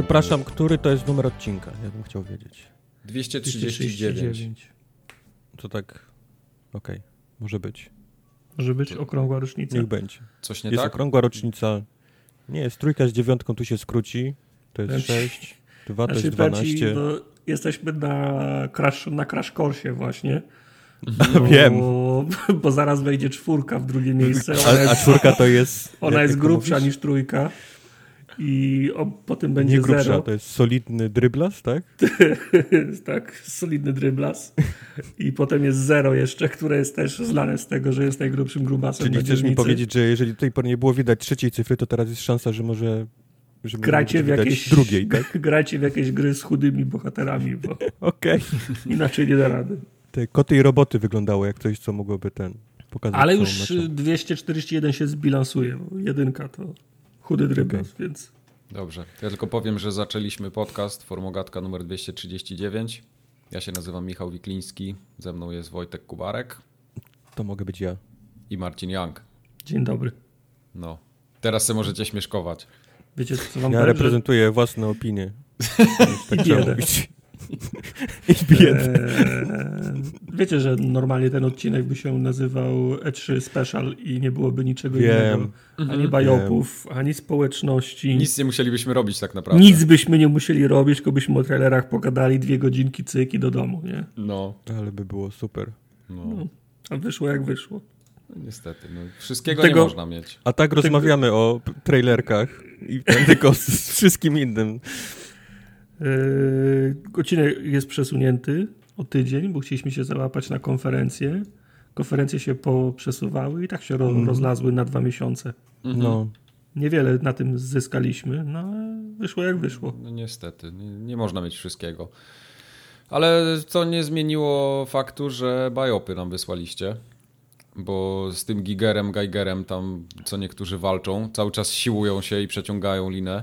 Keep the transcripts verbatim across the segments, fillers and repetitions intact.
Przepraszam, który to jest numer odcinka? Ja bym chciał wiedzieć. dwieście trzydzieści dziewięć. To tak, okej, okay. może być. Może być okrągła rocznica. Niech będzie. Coś nie jest tak? Jest okrągła rocznica. Nie, jest trójka z dziewiątką, tu się skróci. To jest sześć, dwa to jest dwanaście. No, jesteśmy na crash, na crash course właśnie. No, wiem. Bo, bo zaraz wejdzie czwórka w drugie miejsce. Ona a, a czwórka to jest... Ona jest grubsza niż trójka. I o, potem będzie nie grubsza, zero. To jest solidny dryblas, tak? Tak, solidny dryblas. I potem jest zero jeszcze, które jest też znane z tego, że jest najgrubszym grubasem. Czyli chcesz mi powiedzieć, że jeżeli do tej pory nie było widać trzeciej cyfry, to teraz jest szansa, że może... Że gracie, w jakieś, drugiej, tak? gracie w jakieś gry z chudymi bohaterami, bo okay. inaczej nie da rady. Te koty i roboty wyglądały jak coś, co mogłoby ten pokazać. Ale już dwieście czterdzieści jeden się zbilansuje. Jedynka to... Chudy drybas, okay. więc... Dobrze. Ja tylko powiem, że zaczęliśmy podcast Formogatka numer dwieście trzydzieści dziewięć. Ja się nazywam Michał Wikliński. Ze mną jest Wojtek Kubarek. To mogę być ja. I Marcin Young. Dzień dobry. No. Teraz se możecie śmieszkować. Wiecie, co wam ja powiem, reprezentuję że... własne opinie. Tak trzeba mówić. I biedę. Eee, wiecie, że normalnie ten odcinek by się nazywał E trzy Special i nie byłoby niczego Wiem. innego. Ani bajopów, Wiem. ani społeczności. Nic nie musielibyśmy robić tak naprawdę. Nic byśmy nie musieli robić, tylko byśmy o trailerach pogadali dwie godzinki cyki do domu, nie? No. Ale by było super. No. No. A wyszło jak wyszło. Niestety, no, wszystkiego tego, nie można mieć. A tak tego... rozmawiamy o trailerkach i tylko z wszystkim innym. Yy, odcinek jest przesunięty o tydzień, bo chcieliśmy się załapać na konferencję. Konferencje się poprzesuwały i tak się ro- rozlazły na dwa miesiące. No. Niewiele na tym zyskaliśmy, no ale wyszło jak wyszło. No, niestety, nie, nie można mieć wszystkiego. Ale co nie zmieniło faktu, że bajopy nam wysłaliście. Bo z tym Gigerem, Geigerem tam co niektórzy walczą, cały czas siłują się i przeciągają linę.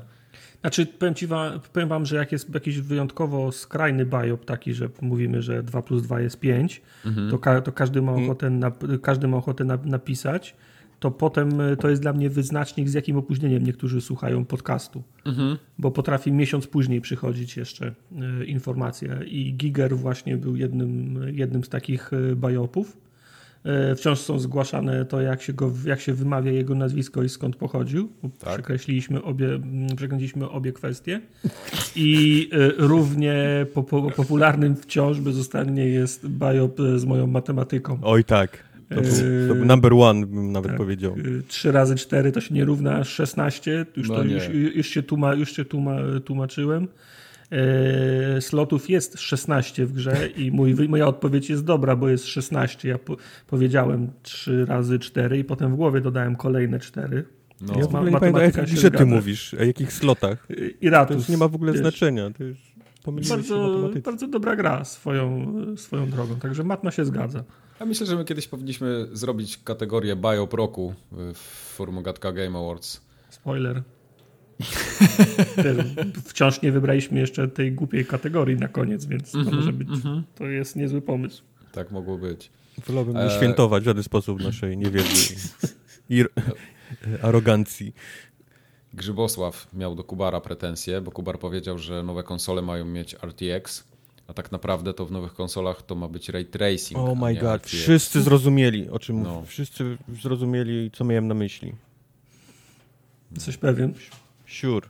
Znaczy, powiem, ci wam, powiem wam, że jak jest jakiś wyjątkowo skrajny biop taki, że mówimy, że dwa plus dwa jest pięć, mhm. to, ka- to każdy ma ochotę, na, każdy ma ochotę na, napisać, to potem to jest dla mnie wyznacznik, z jakim opóźnieniem niektórzy słuchają podcastu. Mhm. Bo potrafi miesiąc później przychodzić jeszcze y, informacja. I Giger właśnie był jednym, jednym z takich biopów. Y, wciąż są zgłaszane to, jak się, go, jak się wymawia jego nazwisko i skąd pochodził. Tak. Przekreśliliśmy obie, przekręciliśmy obie kwestie. I y, równie po, po, popularnym wciąż bezustannie jest biop z moją matematyką. Oj tak. To, był, to był number one bym nawet tak, powiedział. trzy razy cztery to się nie równa szesnaście. Już, no to, już, już się, tłuma, już się tłuma, tłumaczyłem. Yy, slotów jest szesnaście w grze i mój, moja odpowiedź jest dobra, bo jest szesnaście. Ja po, powiedziałem trzy razy cztery i potem w głowie dodałem kolejne cztery. No. Ja w ogóle nie pamiętam, że ty mówisz, o jakich slotach. I ratus. To nie ma w ogóle wiesz, znaczenia. To już pomyliłeś się matematycznie. Bardzo dobra gra swoją, swoją drogą, także matma się zgadza. Ja myślę, że my kiedyś powinniśmy zrobić kategorię biop roku w Formogatka Game Awards. Spoiler. Wciąż nie wybraliśmy jeszcze tej głupiej kategorii na koniec, więc to mm-hmm, może być, mm-hmm. to jest niezły pomysł. Tak mogło być. Wolałbym nie e... świętować w żaden sposób naszej niewiedzy i arogancji. Grzybosław miał do Kubara pretensje, bo Kubar powiedział, że nowe konsole mają mieć R T X, a tak naprawdę to w nowych konsolach to ma być ray tracing. Oh my god, R T X. Wszyscy zrozumieli, o czym no. Wszyscy zrozumieli, co miałem na myśli. Coś pewien. Sure.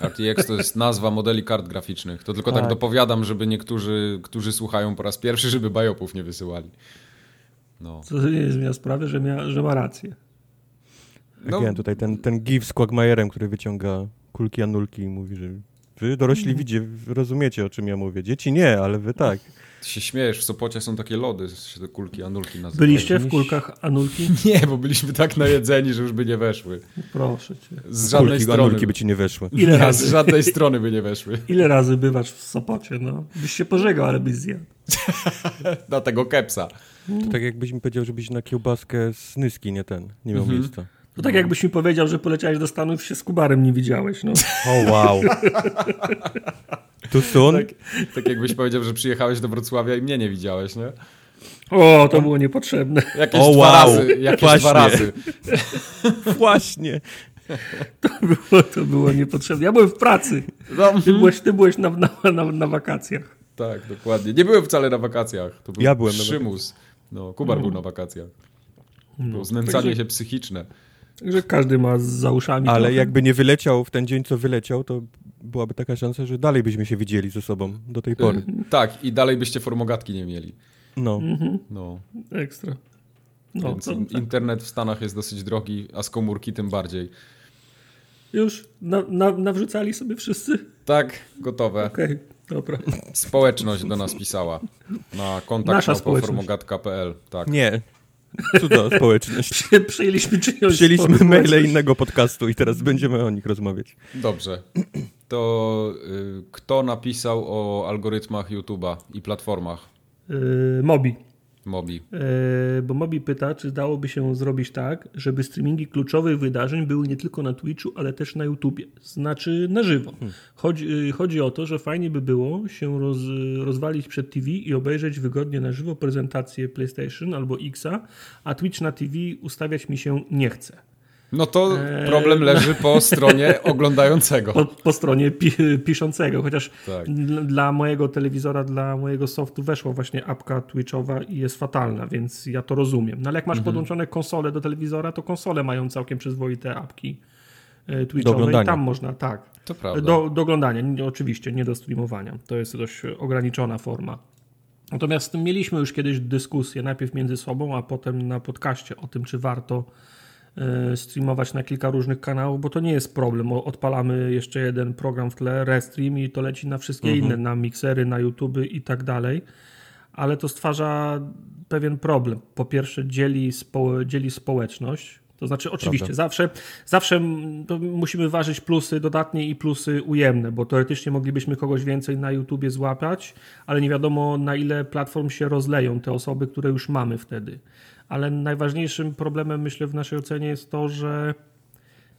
R T X to jest nazwa modeli kart graficznych. To tylko tak, tak dopowiadam, żeby niektórzy, którzy słuchają po raz pierwszy, żeby bajopów nie wysyłali. No. Co to nie zmienia sprawy, że, mia, że ma rację. No. Again, tutaj ten, ten gif z Quagmire'em, który wyciąga kulki anulki i mówi, że wy dorośli widzicie, rozumiecie o czym ja mówię. Dzieci nie, ale wy tak. Ty się śmiejesz, w Sopocie są takie lody, się te kulki anulki nazywają. Byliście w kulkach anulki? Nie, bo byliśmy tak najedzeni, że już by nie weszły. Proszę cię. Z żadnej kulki strony. Anulki by ci nie weszły. Ile razy? Z żadnej strony by nie weszły. Ile razy bywasz w Sopocie, no? Byś się pożegał, ale byś zjadł. Na tego kepsa. To tak jakbyś mi powiedział, żebyś na kiełbaskę z Nyski nie ten, nie miał mhm. miejsca. To tak jakbyś mi powiedział, że poleciałeś do Stanów i się z Kubarem nie widziałeś. No. Oh wow. Too soon? Tak, tak jakbyś powiedział, że przyjechałeś do Wrocławia i mnie nie widziałeś, nie? O, to było niepotrzebne. Jakieś oh, dwa wow. razy. Jakieś Właśnie. dwa razy. Właśnie. To było, to było niepotrzebne. Ja byłem w pracy. Ty byłeś, ty byłeś na, na, na, na wakacjach. Tak, dokładnie. Nie byłem wcale na wakacjach. To był ja byłem przymus. No, Kubar mm. był na wakacjach. Było znęcanie Także... się psychiczne. Także każdy ma za uszami. Ale trochę. Jakby nie wyleciał w ten dzień, co wyleciał, to byłaby taka szansa, że dalej byśmy się widzieli ze sobą do tej pory. Yy, tak, i dalej byście formogatki nie mieli. No. Mm-hmm. no. Ekstra. No, Więc to, tak. Internet w Stanach jest dosyć drogi, a z komórki tym bardziej. Już na, na, nawrzucali sobie wszyscy? Tak, gotowe. Okej, okay, dobra. Społeczność do nas pisała. Na kontakt formogatka kropka p l. Tak. Nie. Cuda społeczność. Przyjęliśmy czyjąś Przyjęliśmy maile innego podcastu i teraz będziemy o nich rozmawiać. Dobrze. To y, kto napisał o algorytmach YouTube'a i platformach? Yy, Mobi. Mobi. Yy, bo Mobi pyta, czy dałoby się zrobić tak, żeby streamingi kluczowych wydarzeń były nie tylko na Twitchu, ale też na YouTubie. Znaczy na żywo. Hmm. Chodzi, yy, chodzi o to, że fajnie by było się roz, rozwalić przed T V i obejrzeć wygodnie na żywo prezentację PlayStation albo X'a, a Twitch na T V ustawiać mi się nie chce. No to problem leży po stronie oglądającego. Po, po stronie pi- piszącego, chociaż tak. l- dla mojego telewizora, dla mojego softu weszła właśnie apka Twitchowa i jest fatalna, więc ja to rozumiem. No ale jak masz mhm. podłączone konsole do telewizora, to konsole mają całkiem przyzwoite apki Twitchowe i tam można, tak. To prawda. Do, do oglądania, oczywiście, nie do streamowania. To jest dość ograniczona forma. Natomiast z tym mieliśmy już kiedyś dyskusję, najpierw między sobą, a potem na podcaście o tym, czy warto streamować na kilka różnych kanałów, bo to nie jest problem. Odpalamy jeszcze jeden program w tle, restream i to leci na wszystkie mhm. inne, na miksery, na YouTube i tak dalej, ale to stwarza pewien problem. Po pierwsze dzieli, spo, dzieli społeczność, to znaczy oczywiście Prawda. zawsze, zawsze musimy ważyć plusy dodatnie i plusy ujemne, bo teoretycznie moglibyśmy kogoś więcej na YouTubie złapać, ale nie wiadomo na ile platform się rozleją te osoby, które już mamy wtedy. Ale najważniejszym problemem, myślę, w naszej ocenie jest to, że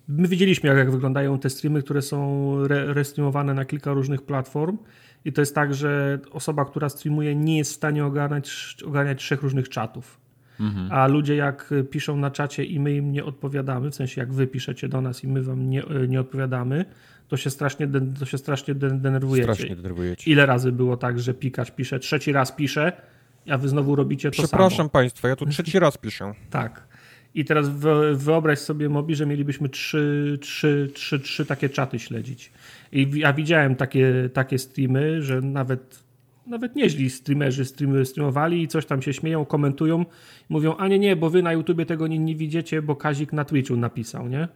my widzieliśmy, jak, jak wyglądają te streamy, które są re- restreamowane na kilka różnych platform i to jest tak, że osoba, która streamuje, nie jest w stanie ogarniać, ogarniać trzech różnych czatów. Mhm. A ludzie jak piszą na czacie i my im nie odpowiadamy, w sensie jak wy piszecie do nas i my wam nie, nie odpowiadamy, to się strasznie, to się strasznie denerwujecie. Strasznie denerwujecie. Ile razy było tak, że Pikaś pisze, trzeci raz pisze, a wy znowu robicie to samo. Przepraszam państwa, ja tu trzeci raz piszę. Tak. I teraz wyobraź sobie, Mobi, że mielibyśmy trzy, trzy, trzy, trzy takie czaty śledzić. I ja widziałem takie, takie streamy, że nawet, nawet nieźli streamerzy streamy, streamowali i coś tam się śmieją, komentują. Mówią, a nie, nie, bo wy na YouTubie tego nie, nie widzicie, bo Kazik na Twitchu napisał, nie?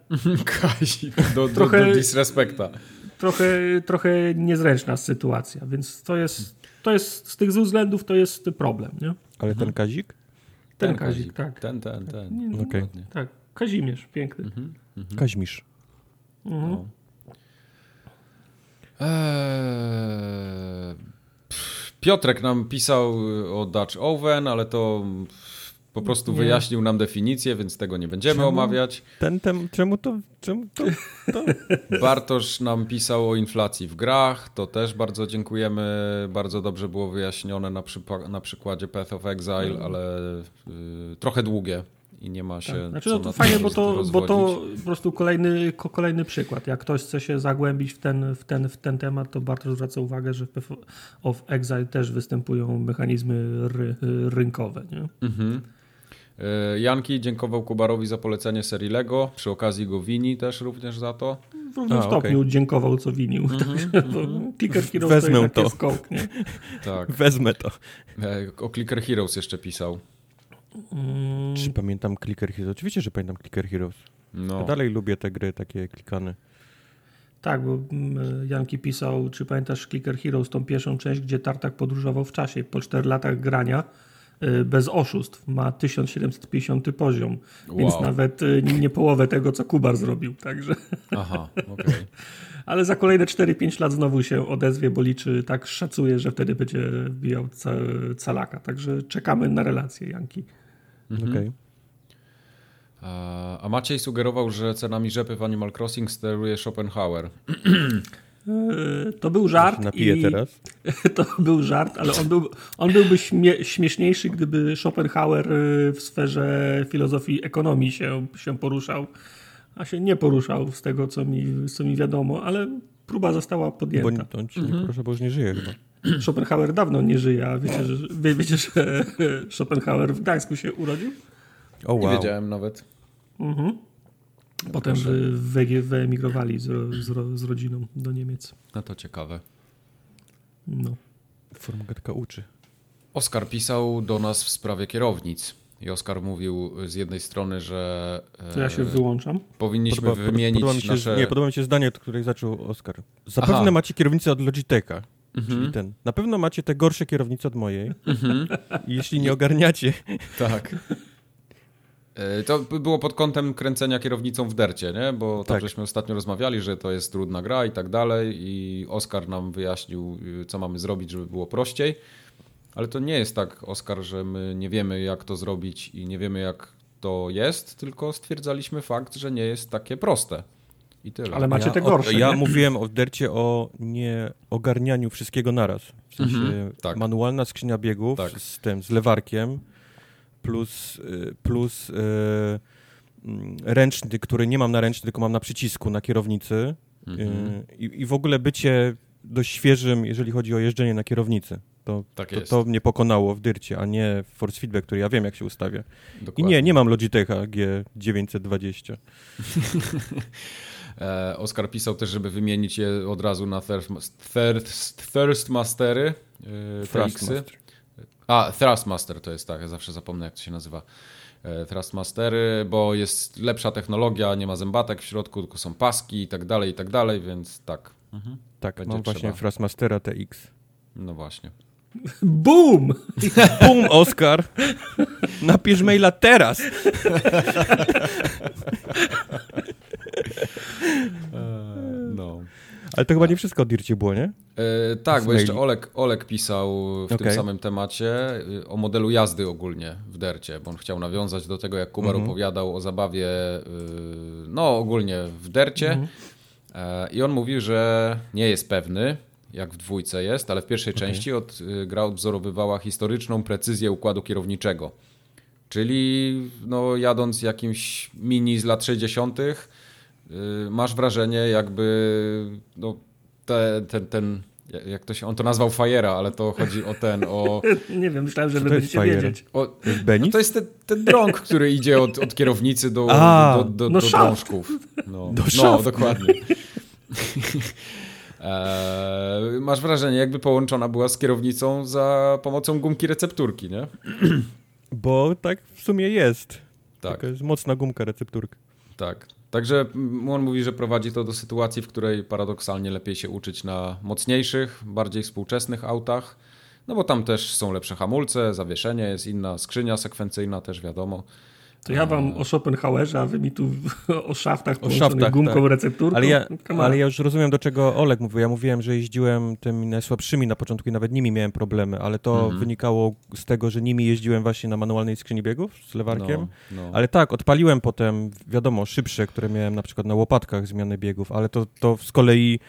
Kazik, do, do, trochę, do disrespekta. Trochę, trochę niezręczna sytuacja, więc to jest... To jest, z tych względów to jest problem, nie? Ale ten Kazik? Ten, ten Kazik, Kazik, tak. Ten, ten, ten. Nie, no, okay. Ładnie. Tak, Kazimierz, piękny. Mhm, mhm. Kazimierz. Mhm. No. Eee... Piotrek nam pisał o Dutch Oven, ale to po prostu nie. wyjaśnił nam definicję, więc tego nie będziemy czemu? omawiać. Ten, ten, czemu to... Czemu to, to? Bartosz nam pisał o inflacji w grach, to też bardzo dziękujemy. Bardzo dobrze było wyjaśnione na, przypa- na przykładzie Path of Exile, ale y, trochę długie i nie ma się tak. znaczy, co no to fajnie, bo to, bo to po prostu kolejny, kolejny przykład. Jak ktoś chce się zagłębić w ten, w ten, w ten temat, to Bartosz zwraca uwagę, że w Path of Exile też występują mechanizmy ry- rynkowe. Nie? Mhm. Janki dziękował Kubarowi za polecenie serii Lego, przy okazji go wini też również za to. W równym A, stopniu okay. dziękował, co winił. Mm-hmm, tak, mm-hmm. Clicker Heroes Wezmę to, to. Jest kołk, nie? Tak. Wezmę to. O Clicker Heroes jeszcze pisał. Hmm. Czy pamiętam Clicker Heroes? Oczywiście, że pamiętam Clicker Heroes. No. Ja dalej lubię te gry takie klikane. Tak, bo Janki pisał, czy pamiętasz Clicker Heroes, tą pierwszą część, gdzie Tartak podróżował w czasie po czterech latach grania bez oszustw, ma tysiąc siedemset pięćdziesiąty poziom, wow. więc nawet nie połowę tego, co Kubar zrobił. Także. Aha, okay. Ale za kolejne cztery pięć lat znowu się odezwie, bo liczy, tak szacuje, że wtedy będzie bijał calaka. Także czekamy na relacje, Janki. Mhm. Okay. A Maciej sugerował, że cenami rzepy w Animal Crossing steruje Schopenhauer. To był żart. Napiję i teraz. To był żart, ale on, był, on byłby śmie- śmieszniejszy, gdyby Schopenhauer w sferze filozofii ekonomii się, się poruszał, a się nie poruszał z tego, co mi, co mi wiadomo, ale próba została podjęta. Bo on ci mhm. nie porusza, bo już nie żyje chyba. Schopenhauer dawno nie żyje, a wiecie, że, wie, wiecie, że Schopenhauer w Gdańsku się urodził? O, wow. Nie wiedziałem nawet. Mhm. Potem wy, wyemigrowali z, z, z rodziną do Niemiec. No to ciekawe. No. Formogatka uczy. Oskar pisał do nas w sprawie kierownic. I Oskar mówił z jednej strony, że... To ja się wyłączam. Powinniśmy podoba, wymienić podoba się, nasze... Nie, podoba mi się zdanie, od której zaczął Oskar. Zapewne Aha. macie kierownicę od Logitecha. Mhm. Czyli ten. Na pewno macie te gorsze kierownice od mojej. Mhm. Jeśli nie ogarniacie... Tak. To było pod kątem kręcenia kierownicą w dercie, nie? Bo tak, tak żeśmy ostatnio rozmawiali, że to jest trudna gra i tak dalej. I Oskar nam wyjaśnił, co mamy zrobić, żeby było prościej. Ale to nie jest tak, Oskar, że my nie wiemy, jak to zrobić i nie wiemy, jak to jest, tylko stwierdzaliśmy fakt, że nie jest takie proste. I tyle. Ale macie ja te gorsze. Od, ja mówiłem o dercie o nieogarnianiu wszystkiego naraz. W sensie mhm, tak. manualna skrzynia biegów tak. z tym, z lewarkiem, plus, plus yy, ręczny, który nie mam na ręczny, tylko mam na przycisku, na kierownicy. Mhm. Yy, i w ogóle bycie dość świeżym, jeżeli chodzi o jeżdżenie na kierownicy. To, tak to, to mnie pokonało w dyrcie, a nie w force feedback, który ja wiem, jak się ustawia. Dokładnie. I nie, nie mam Logitecha G dziewięćset dwadzieścia. Oskar pisał też, żeby wymienić je od razu na Thrustmastery. Thrustmaster. A, Thrustmaster to jest tak, ja zawsze zapomnę, jak to się nazywa. Thrustmastery, bo jest lepsza technologia, nie ma zębatek w środku, tylko są paski i tak dalej, i tak dalej, więc tak. Mhm. Tak, będzie mam trzeba. Właśnie Thrustmastera T X. No właśnie. Boom! Boom, Oskar! Napisz maila teraz! No. Ale to chyba nie wszystko o dircie było, nie? Yy, tak, z bo maili. Jeszcze Olek, Olek pisał w okay. tym samym temacie o modelu jazdy ogólnie w dercie, bo on chciał nawiązać do tego, jak Kumar mm-hmm. opowiadał o zabawie yy, no ogólnie w dercie mm-hmm. yy, i on mówił, że nie jest pewny, jak w dwójce jest, ale w pierwszej okay. części od, y, gra odwzorowywała historyczną precyzję układu kierowniczego. Czyli no, jadąc jakimś mini z lat sześćdziesiątych y, masz wrażenie jakby no, te, ten, ten jak to się, on to nazwał Fajera, ale to chodzi o ten, o... Nie wiem, myślałem, że wy będziecie wiedzieć. O, no to jest ten, ten drąg, który idzie od, od kierownicy do, A, do, do, do, no do drążków. No, do no dokładnie. Eee, masz wrażenie, jakby połączona była z kierownicą za pomocą gumki recepturki, nie? Bo tak w sumie jest. Tak. Taka jest mocna gumka recepturka. Tak. Także on mówi, że prowadzi to do sytuacji, w której paradoksalnie lepiej się uczyć na mocniejszych, bardziej współczesnych autach, no bo tam też są lepsze hamulce, zawieszenie, jest inna skrzynia sekwencyjna też, wiadomo. To ja wam o Schopenhauerze, a wy mi tu o szaftach połączonych gumką tak. recepturką. Ale ja, ale ja już rozumiem, do czego Olek mówił. Ja mówiłem, że jeździłem tymi najsłabszymi na początku i nawet nimi miałem problemy, ale to mhm. wynikało z tego, że nimi jeździłem właśnie na manualnej skrzyni biegów z lewarkiem. No, no. Ale tak, odpaliłem potem, wiadomo, szybsze, które miałem na przykład na łopatkach zmiany biegów, ale to, to z kolei...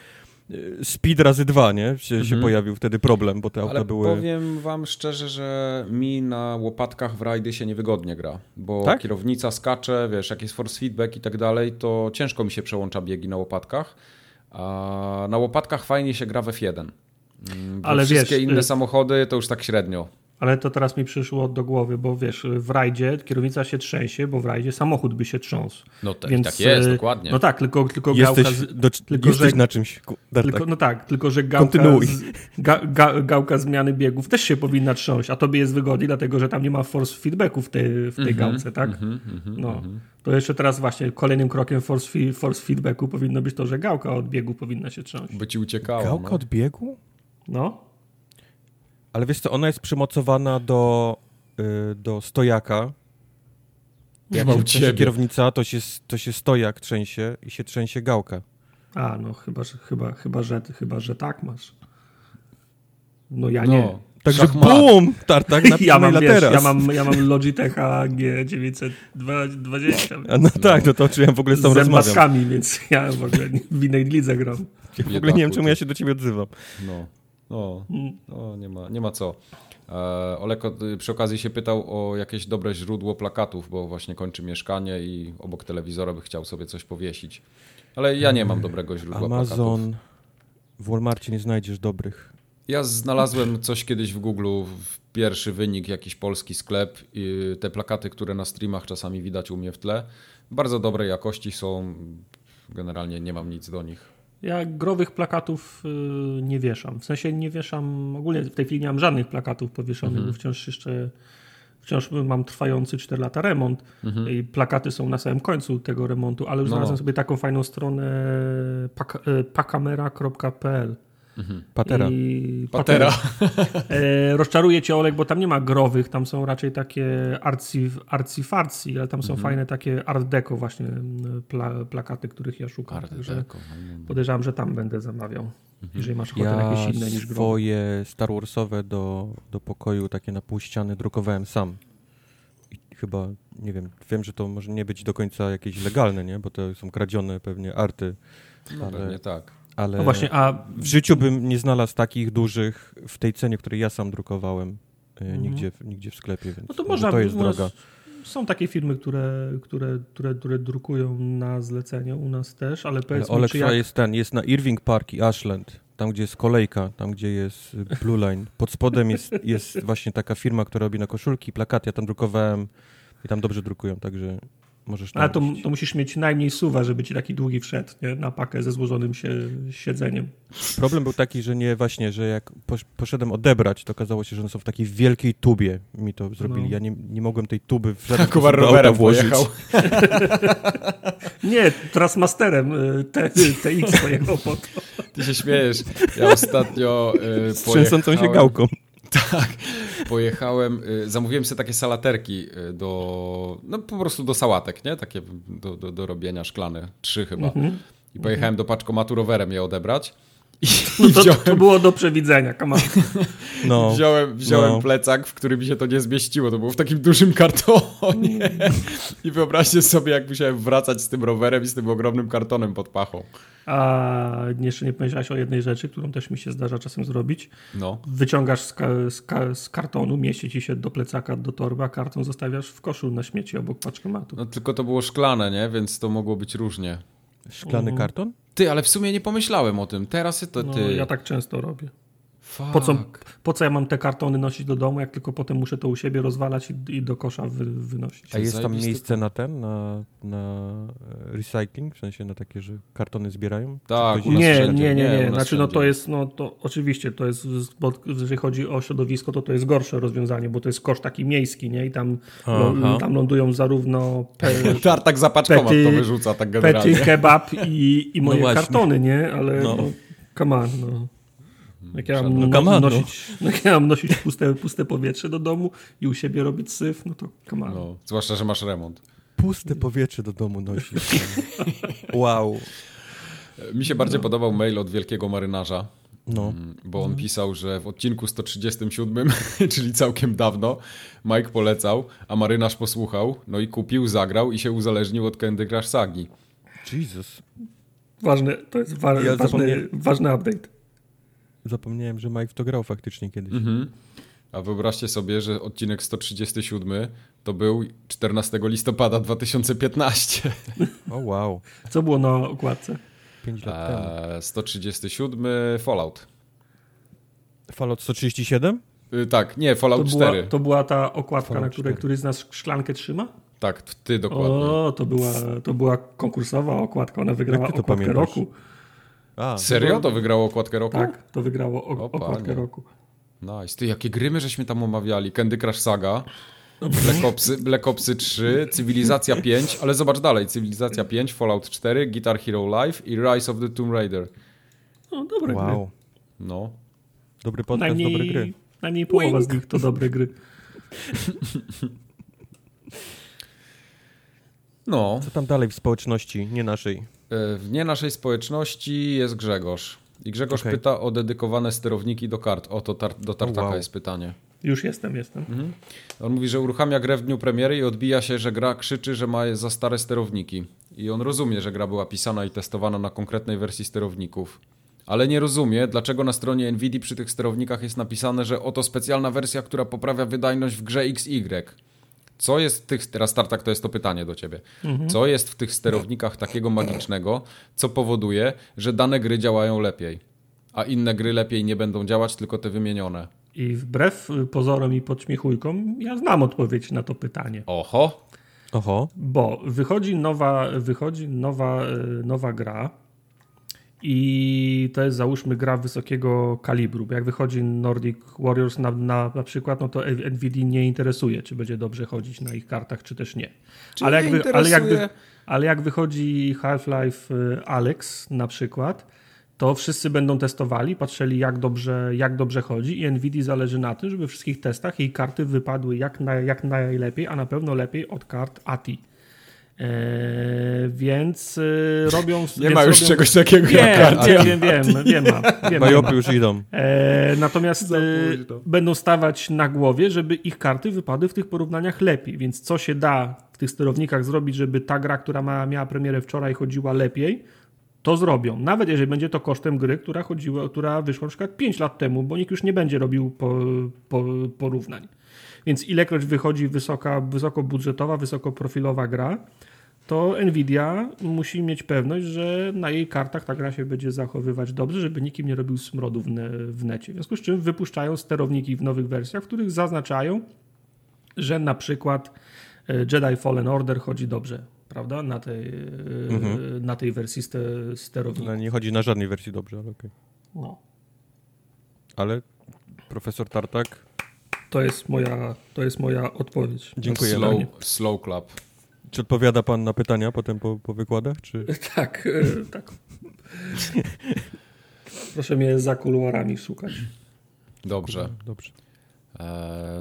Speed razy dwa, nie? Się, mhm. się pojawił wtedy problem, bo te auta ale były... Ale powiem wam szczerze, że mi na łopatkach w rajdy się niewygodnie gra, bo tak? kierownica skacze, wiesz, jak jest force feedback i tak dalej, to ciężko mi się przełącza biegi na łopatkach, a na łopatkach fajnie się gra w F jeden. Ale wszystkie wiesz, inne y- samochody to już tak średnio. Ale to teraz mi przyszło do głowy, bo wiesz, w rajdzie kierownica się trzęsie, bo w rajdzie samochód by się trząsł. No tak, więc, tak jest, dokładnie. No tak, tylko, tylko jesteś, gałka... Do, tylko, jesteś że, na czymś. Tylko, no tak, tylko że gałka, z, ga, ga, gałka zmiany biegów też się powinna trząść, a tobie jest wygodniej, dlatego że tam nie ma force feedbacku w tej, w tej mm-hmm, gałce, tak? Mm-hmm, no. Mm-hmm. To jeszcze teraz właśnie kolejnym krokiem force, fi, force feedbacku powinno być to, że gałka od biegu powinna się trząść. By ci uciekała. Gałka no. od biegu? No. Ale wiesz co, ona jest przymocowana do, yy, do stojaka. Jak się trzęsie kierownica, to się, to się stojak trzęsie i się trzęsie gałka. A, no chyba, że, chyba, chyba, że, chyba, że tak masz. No ja no. nie. Także bum! Tartak na ja mam, wiesz, teraz. Ja mam, ja mam Logitecha G dziewięćset dwadzieścia. No, no tak, no to oczywiście w ogóle z tą rozmawiam. Z zębatkami, więc ja w ogóle w innej lidze gram. W ogóle nie wiem, czemu ja się do ciebie odzywam. No. No, no nie ma, nie ma co. Olek przy okazji się pytał o jakieś dobre źródło plakatów, bo właśnie kończy mieszkanie i obok telewizora by chciał sobie coś powiesić. Ale ja nie mam dobrego źródła Amazon, plakatów. Amazon, w Walmarcie nie znajdziesz dobrych. Ja znalazłem coś kiedyś w Google, pierwszy wynik, jakiś polski sklep. I te plakaty, które na streamach czasami widać u mnie w tle, bardzo dobrej jakości są. Generalnie nie mam nic do nich. Ja growych plakatów nie wieszam. W sensie nie wieszam, ogólnie w tej chwili nie mam żadnych plakatów powieszonych, mhm. bo wciąż jeszcze wciąż mam trwający cztery lata remont mhm. i plakaty są na samym końcu tego remontu, ale już no. znalazłem sobie taką fajną stronę pakamera kropka p l. Mhm. Patera. I... Patera. Patera. E, rozczaruje cię, Olek, bo tam nie ma growych, tam są raczej takie arcy, arcyfarcy, ale tam są mhm. fajne takie art deco właśnie pla, plakaty, których ja szukam. Art deco. Podejrzewam, że tam będę zamawiał, mhm. jeżeli masz ochotę ja jakieś inne niż growe. Ja swoje Star Warsowe do, do pokoju takie na pół ściany drukowałem sam. I chyba, nie wiem, wiem, że to może nie być do końca jakieś legalne, nie? Bo to są kradzione pewnie arty. No ale... pewnie tak. Ale no właśnie, a... w życiu bym nie znalazł takich dużych w tej cenie, której ja sam drukowałem mhm. nigdzie, nigdzie w sklepie, więc no to, można, to jest droga. Są takie firmy, które, które, które, które drukują na zlecenie, u nas też, ale powiedzmy... Ale Olek, czy jak... jest ten, jest na Irving Park i Ashland, tam gdzie jest kolejka, tam gdzie jest Blue Line. Pod spodem jest, jest właśnie taka firma, która robi na koszulki, plakat, ja tam drukowałem i tam dobrze drukują, także... Ale to, to musisz mieć najmniej suwa, żeby ci taki długi wszedł, nie? Na pakę ze złożonym się siedzeniem. Problem był taki, że nie właśnie, że jak poszedłem odebrać, to okazało się, że one są w takiej wielkiej tubie. Mi to zrobili. No. Ja nie, nie mogłem tej tuby w żaden sposób do auta włożyć. Nie, Transmasterem T X pojechał po to. Ty się śmiejesz. Ja ostatnio y, pojechałem... Z trzęsącą się gałką. Tak, pojechałem, zamówiłem sobie takie salaterki do, no po prostu do sałatek, nie? Takie do, do, do robienia szklane, trzy chyba. Mm-hmm. I pojechałem mm-hmm. do paczkomatu rowerem je odebrać. I, no to, i wziąłem... to było do przewidzenia, kamal. No, wziąłem wziąłem no. plecak, w którym mi się to nie zmieściło, to było w takim dużym kartonie. I wyobraźcie sobie, jak musiałem wracać z tym rowerem i z tym ogromnym kartonem pod pachą. A jeszcze nie pomyślałaś o jednej rzeczy, którą też mi się zdarza czasem zrobić. No. Wyciągasz z, ka- z, ka- z kartonu, mieści ci się do plecaka, do torby, a karton zostawiasz w koszu na śmieci obok paczkomatu. No tylko to było szklane, nie? Więc to mogło być różnie. Szklany um. karton? Ty, ale w sumie nie pomyślałem o tym. Teraz to ty... No, ja tak często robię. Po co, po co ja mam te kartony nosić do domu, jak tylko potem muszę to u siebie rozwalać i, i do kosza wy, wynosić. A jest tam miejsce na ten, na, na recycling? W sensie na takie, że kartony zbierają? Tak, nie, nie, nie, nie, nie. Znaczy no to jest, no to oczywiście to jest, bo jeżeli chodzi o środowisko, to to jest gorsze rozwiązanie, bo to jest kosz taki miejski, nie? I tam, no, tam lądują zarówno pe, tartak za paczkomat to wyrzuca tak generalnie. Pety, kebab i, i moje no kartony, nie? Ale no. No, come on, no. Jak ja mam, no, no, nosić, no, jak ja mam nosić puste, puste powietrze do domu i u siebie robić syf, no to kamano. No, zwłaszcza, że masz remont. Puste powietrze do domu nosisz. Wow. Mi się bardziej no. podobał mail od Wielkiego Marynarza, no. bo on pisał, że w odcinku sto trzydzieści siedem, czyli całkiem dawno, Mike polecał, a marynarz posłuchał, no i kupił, zagrał i się uzależnił od Candy Crush Sagi. Jesus. Ważne, to jest wa- ja ważny, ważny update. Zapomniałem, że Mike w to grał faktycznie kiedyś. Mm-hmm. A wyobraźcie sobie, że odcinek sto trzydzieści siedem to był czternastego listopada dwa tysiące piętnastego. O oh, wow. Co było na okładce? pięć lat temu. E, sto trzydzieści siedem Fallout. Fallout sto trzydzieści siedem? Y, tak, nie, Fallout to cztery. Była, to była ta okładka, Fallout na której któryś z nas szklankę trzyma? Tak, ty dokładnie. O, to była, to była konkursowa okładka, ona wygrała okładkę pamiętasz? Roku. A, serio? To wygrało okładkę roku? Tak, to wygrało ok- o, okładkę roku. Nice. Ty, jakie gry my żeśmy tam omawiali. Candy Crush Saga, Black Opsy, Black Opsy trzy, Cywilizacja pięć, ale zobacz dalej. Cywilizacja pięć, Fallout cztery, Guitar Hero Live i Rise of the Tomb Raider. No, dobre wow. gry. No. Dobry podcast, najmniej, dobre gry. Najmniej połowa Wink. Z nich to dobre gry. No. Co tam dalej w społeczności, nie naszej? W nie naszej społeczności jest Grzegorz. I Grzegorz okay. pyta o dedykowane sterowniki do kart. O, to tar- do tartaka wow. jest pytanie. Już jestem, jestem. Mhm. On mówi, że uruchamia grę w dniu premiery i odbija się, że gra krzyczy, że ma za stare sterowniki. I on rozumie, że gra była pisana i testowana na konkretnej wersji sterowników. ale nie rozumie, dlaczego na stronie Nvidia przy tych sterownikach jest napisane, że oto specjalna wersja, która poprawia wydajność w grze X Y. Co jest w tych, teraz Tartak, to jest to pytanie do ciebie, mhm. co jest w tych sterownikach takiego magicznego, co powoduje, że dane gry działają lepiej, a inne gry lepiej nie będą działać, tylko te wymienione? I wbrew pozorom i podśmiechujkom, ja znam odpowiedź na to pytanie. Oho. Oho. Bo wychodzi nowa, wychodzi nowa, nowa gra i to jest, załóżmy, gra wysokiego kalibru. Jak wychodzi Nordic Warriors na, na, na przykład, no to Nvidia nie interesuje, czy będzie dobrze chodzić na ich kartach, czy też nie. Czy ale, nie jak wy, ale, jak wy, ale jak wychodzi Half-Life Alyx na przykład, to wszyscy będą testowali, patrzyli jak dobrze, jak dobrze chodzi, i Nvidia zależy na tym, żeby w wszystkich testach jej karty wypadły jak, na, jak najlepiej, a na pewno lepiej od kart A T I. Eee, więc y, robią... Nie więc ma już robią... czegoś takiego nie, jak karty. Nie, wiem, wiem, wiem, wiem. Bajopy już idą. Eee, natomiast y, będą stawać na głowie, żeby ich karty wypadły w tych porównaniach lepiej, więc co się da w tych sterownikach zrobić, żeby ta gra, która ma, miała premierę wczoraj, chodziła lepiej, to zrobią. Nawet jeżeli będzie to kosztem gry, która, chodziła, która wyszła na przykład pięć lat temu, bo nikt już nie będzie robił po, po, porównań. Więc ilekroć wychodzi wysoka, wysokobudżetowa, wysokoprofilowa gra, to Nvidia musi mieć pewność, że na jej kartach ta gra się będzie zachowywać dobrze, żeby nikim nie robił smrodu w, ne, w necie. W związku z czym wypuszczają sterowniki w nowych wersjach, w których zaznaczają, że na przykład Jedi Fallen Order chodzi dobrze, prawda, na tej, mhm. na tej wersji sterownika. No, nie chodzi na żadnej wersji dobrze, ale okej. Okay. No. Ale profesor Tartak? To jest moja, to jest moja odpowiedź. Dziękuję. Slow, slow clap. Czy odpowiada pan na pytania potem po, po wykładach? Czy... tak, yy, tak. Proszę mnie za kuluarami szukać. Dobrze. Dobrze.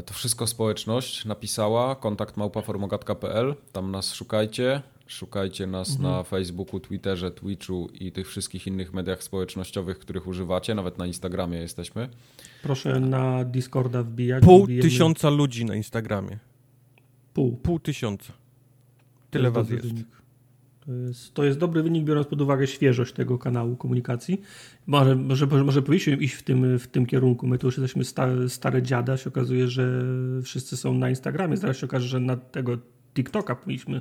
To wszystko społeczność napisała, kontakt małpa formogatka.pl, tam nas szukajcie, szukajcie nas mhm. na Facebooku, Twitterze, Twitchu i tych wszystkich innych mediach społecznościowych, których używacie, nawet na Instagramie jesteśmy. Proszę na Discorda wbijać. Pół wbijemy. tysiąca ludzi na Instagramie. Pół. Pół tysiąca. Tyle was jest. To jest, to jest dobry wynik, biorąc pod uwagę świeżość tego kanału komunikacji. Może, może, może powinniśmy iść w tym, w tym kierunku. My tu już jesteśmy stare, stare dziada, się okazuje, że wszyscy są na Instagramie. Zaraz się okaże, że na tego TikToka powinniśmy...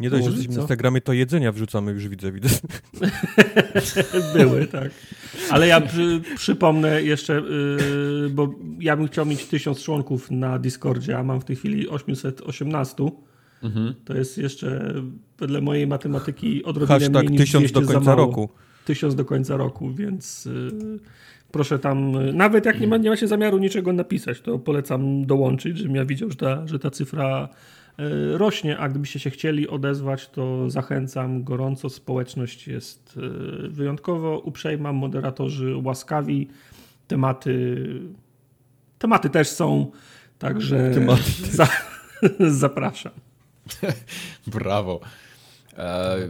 Nie dość, że jesteśmy na Instagramie, to jedzenia wrzucamy, już widzę, widzę. Były, tak. Ale ja przy, przypomnę jeszcze, yy, bo ja bym chciał mieć tysiąc członków na Discordzie, a mam w tej chwili osiemset osiemnaście. Mhm. To jest jeszcze wedle mojej matematyki odrobinę mniej niż tysiąc do końca roku. Tysiąc do końca roku, więc yy, proszę tam, nawet jak nie, ma, nie macie zamiaru niczego napisać, to polecam dołączyć, żebym ja widział, że ta, że ta cyfra yy, rośnie, a gdybyście się chcieli odezwać, to zachęcam gorąco. Społeczność jest yy, wyjątkowo uprzejma, moderatorzy łaskawi, tematy tematy też są, także tematy. Za, zapraszam. Brawo. E,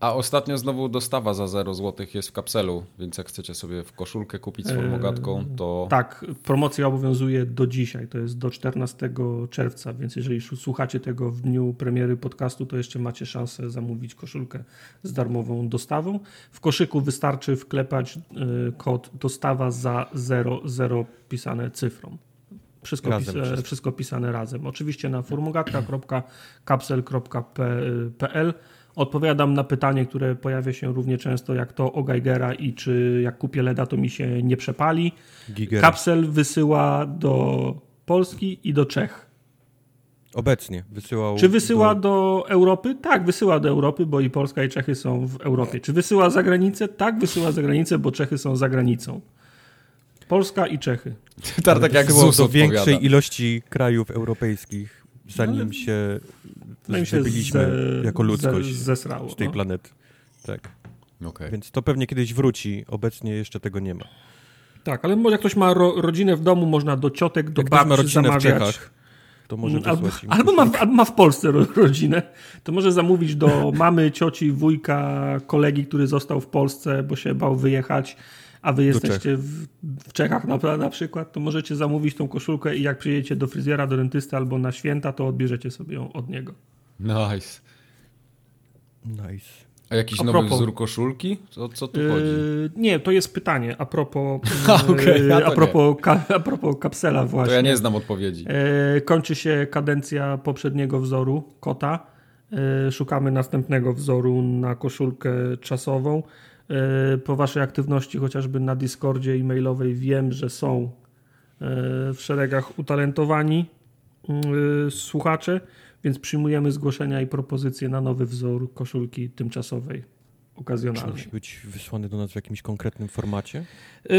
a ostatnio znowu dostawa za zero złotych jest w kapselu, więc jak chcecie sobie w koszulkę kupić z formogatką, to... Tak, promocja obowiązuje do dzisiaj, to jest do czternastego czerwca, więc jeżeli słuchacie tego w dniu premiery podcastu, to jeszcze macie szansę zamówić koszulkę z darmową dostawą. W koszyku wystarczy wklepać kod dostawa za zero zero pisane cyfrą. Wszystko, razem, pisa- wszystko. wszystko pisane razem. Oczywiście na formogatka kropka kapsel kropka p l. Odpowiadam na pytanie, które pojawia się równie często jak to o Geigera i czy jak kupię Leda, to mi się nie przepali. Gigera. Kapsel wysyła do Polski i do Czech. Obecnie wysyłał. Czy wysyła do... do Europy? Tak, wysyła do Europy, bo i Polska i Czechy są w Europie. Czy wysyła za granicę? Tak, wysyła za granicę, bo Czechy są za granicą. Polska i Czechy. Tartak jak ZUS do odpowiada. Większej ilości krajów europejskich, zanim no, się zabiliśmy jako ludzkość ze, zesrało, z tej no. planety. Tak. Okay. Więc to pewnie kiedyś wróci. Obecnie jeszcze tego nie ma. Tak, ale może jak ktoś ma ro, rodzinę w domu, można do ciotek, do jak babci zamawiać. W Czechach, to może albo, albo, ma, albo ma w Polsce ro, rodzinę, to może zamówić do mamy, cioci, wujka, kolegi, który został w Polsce, bo się bał wyjechać. A wy jesteście w, w Czechach na, na przykład, to możecie zamówić tą koszulkę i jak przyjedziecie do fryzjera, do dentysty albo na święta, to odbierzecie sobie ją od niego. Nice. Nice. A jakiś a nowy wzór koszulki? O co tu yy, chodzi? Nie, to jest pytanie a propos, okay, ja a, propos ka, a propos kapsela właśnie. To ja nie znam odpowiedzi. Yy, kończy się kadencja poprzedniego wzoru kota. Yy, szukamy następnego wzoru na koszulkę czasową. Yy, po waszej aktywności chociażby na Discordzie e-mailowej wiem, że są yy, w szeregach utalentowani yy, słuchacze. Więc przyjmujemy zgłoszenia i propozycje na nowy wzór koszulki tymczasowej, okazjonalnej. Czy musi być wysłany do nas w jakimś konkretnym formacie? Yy,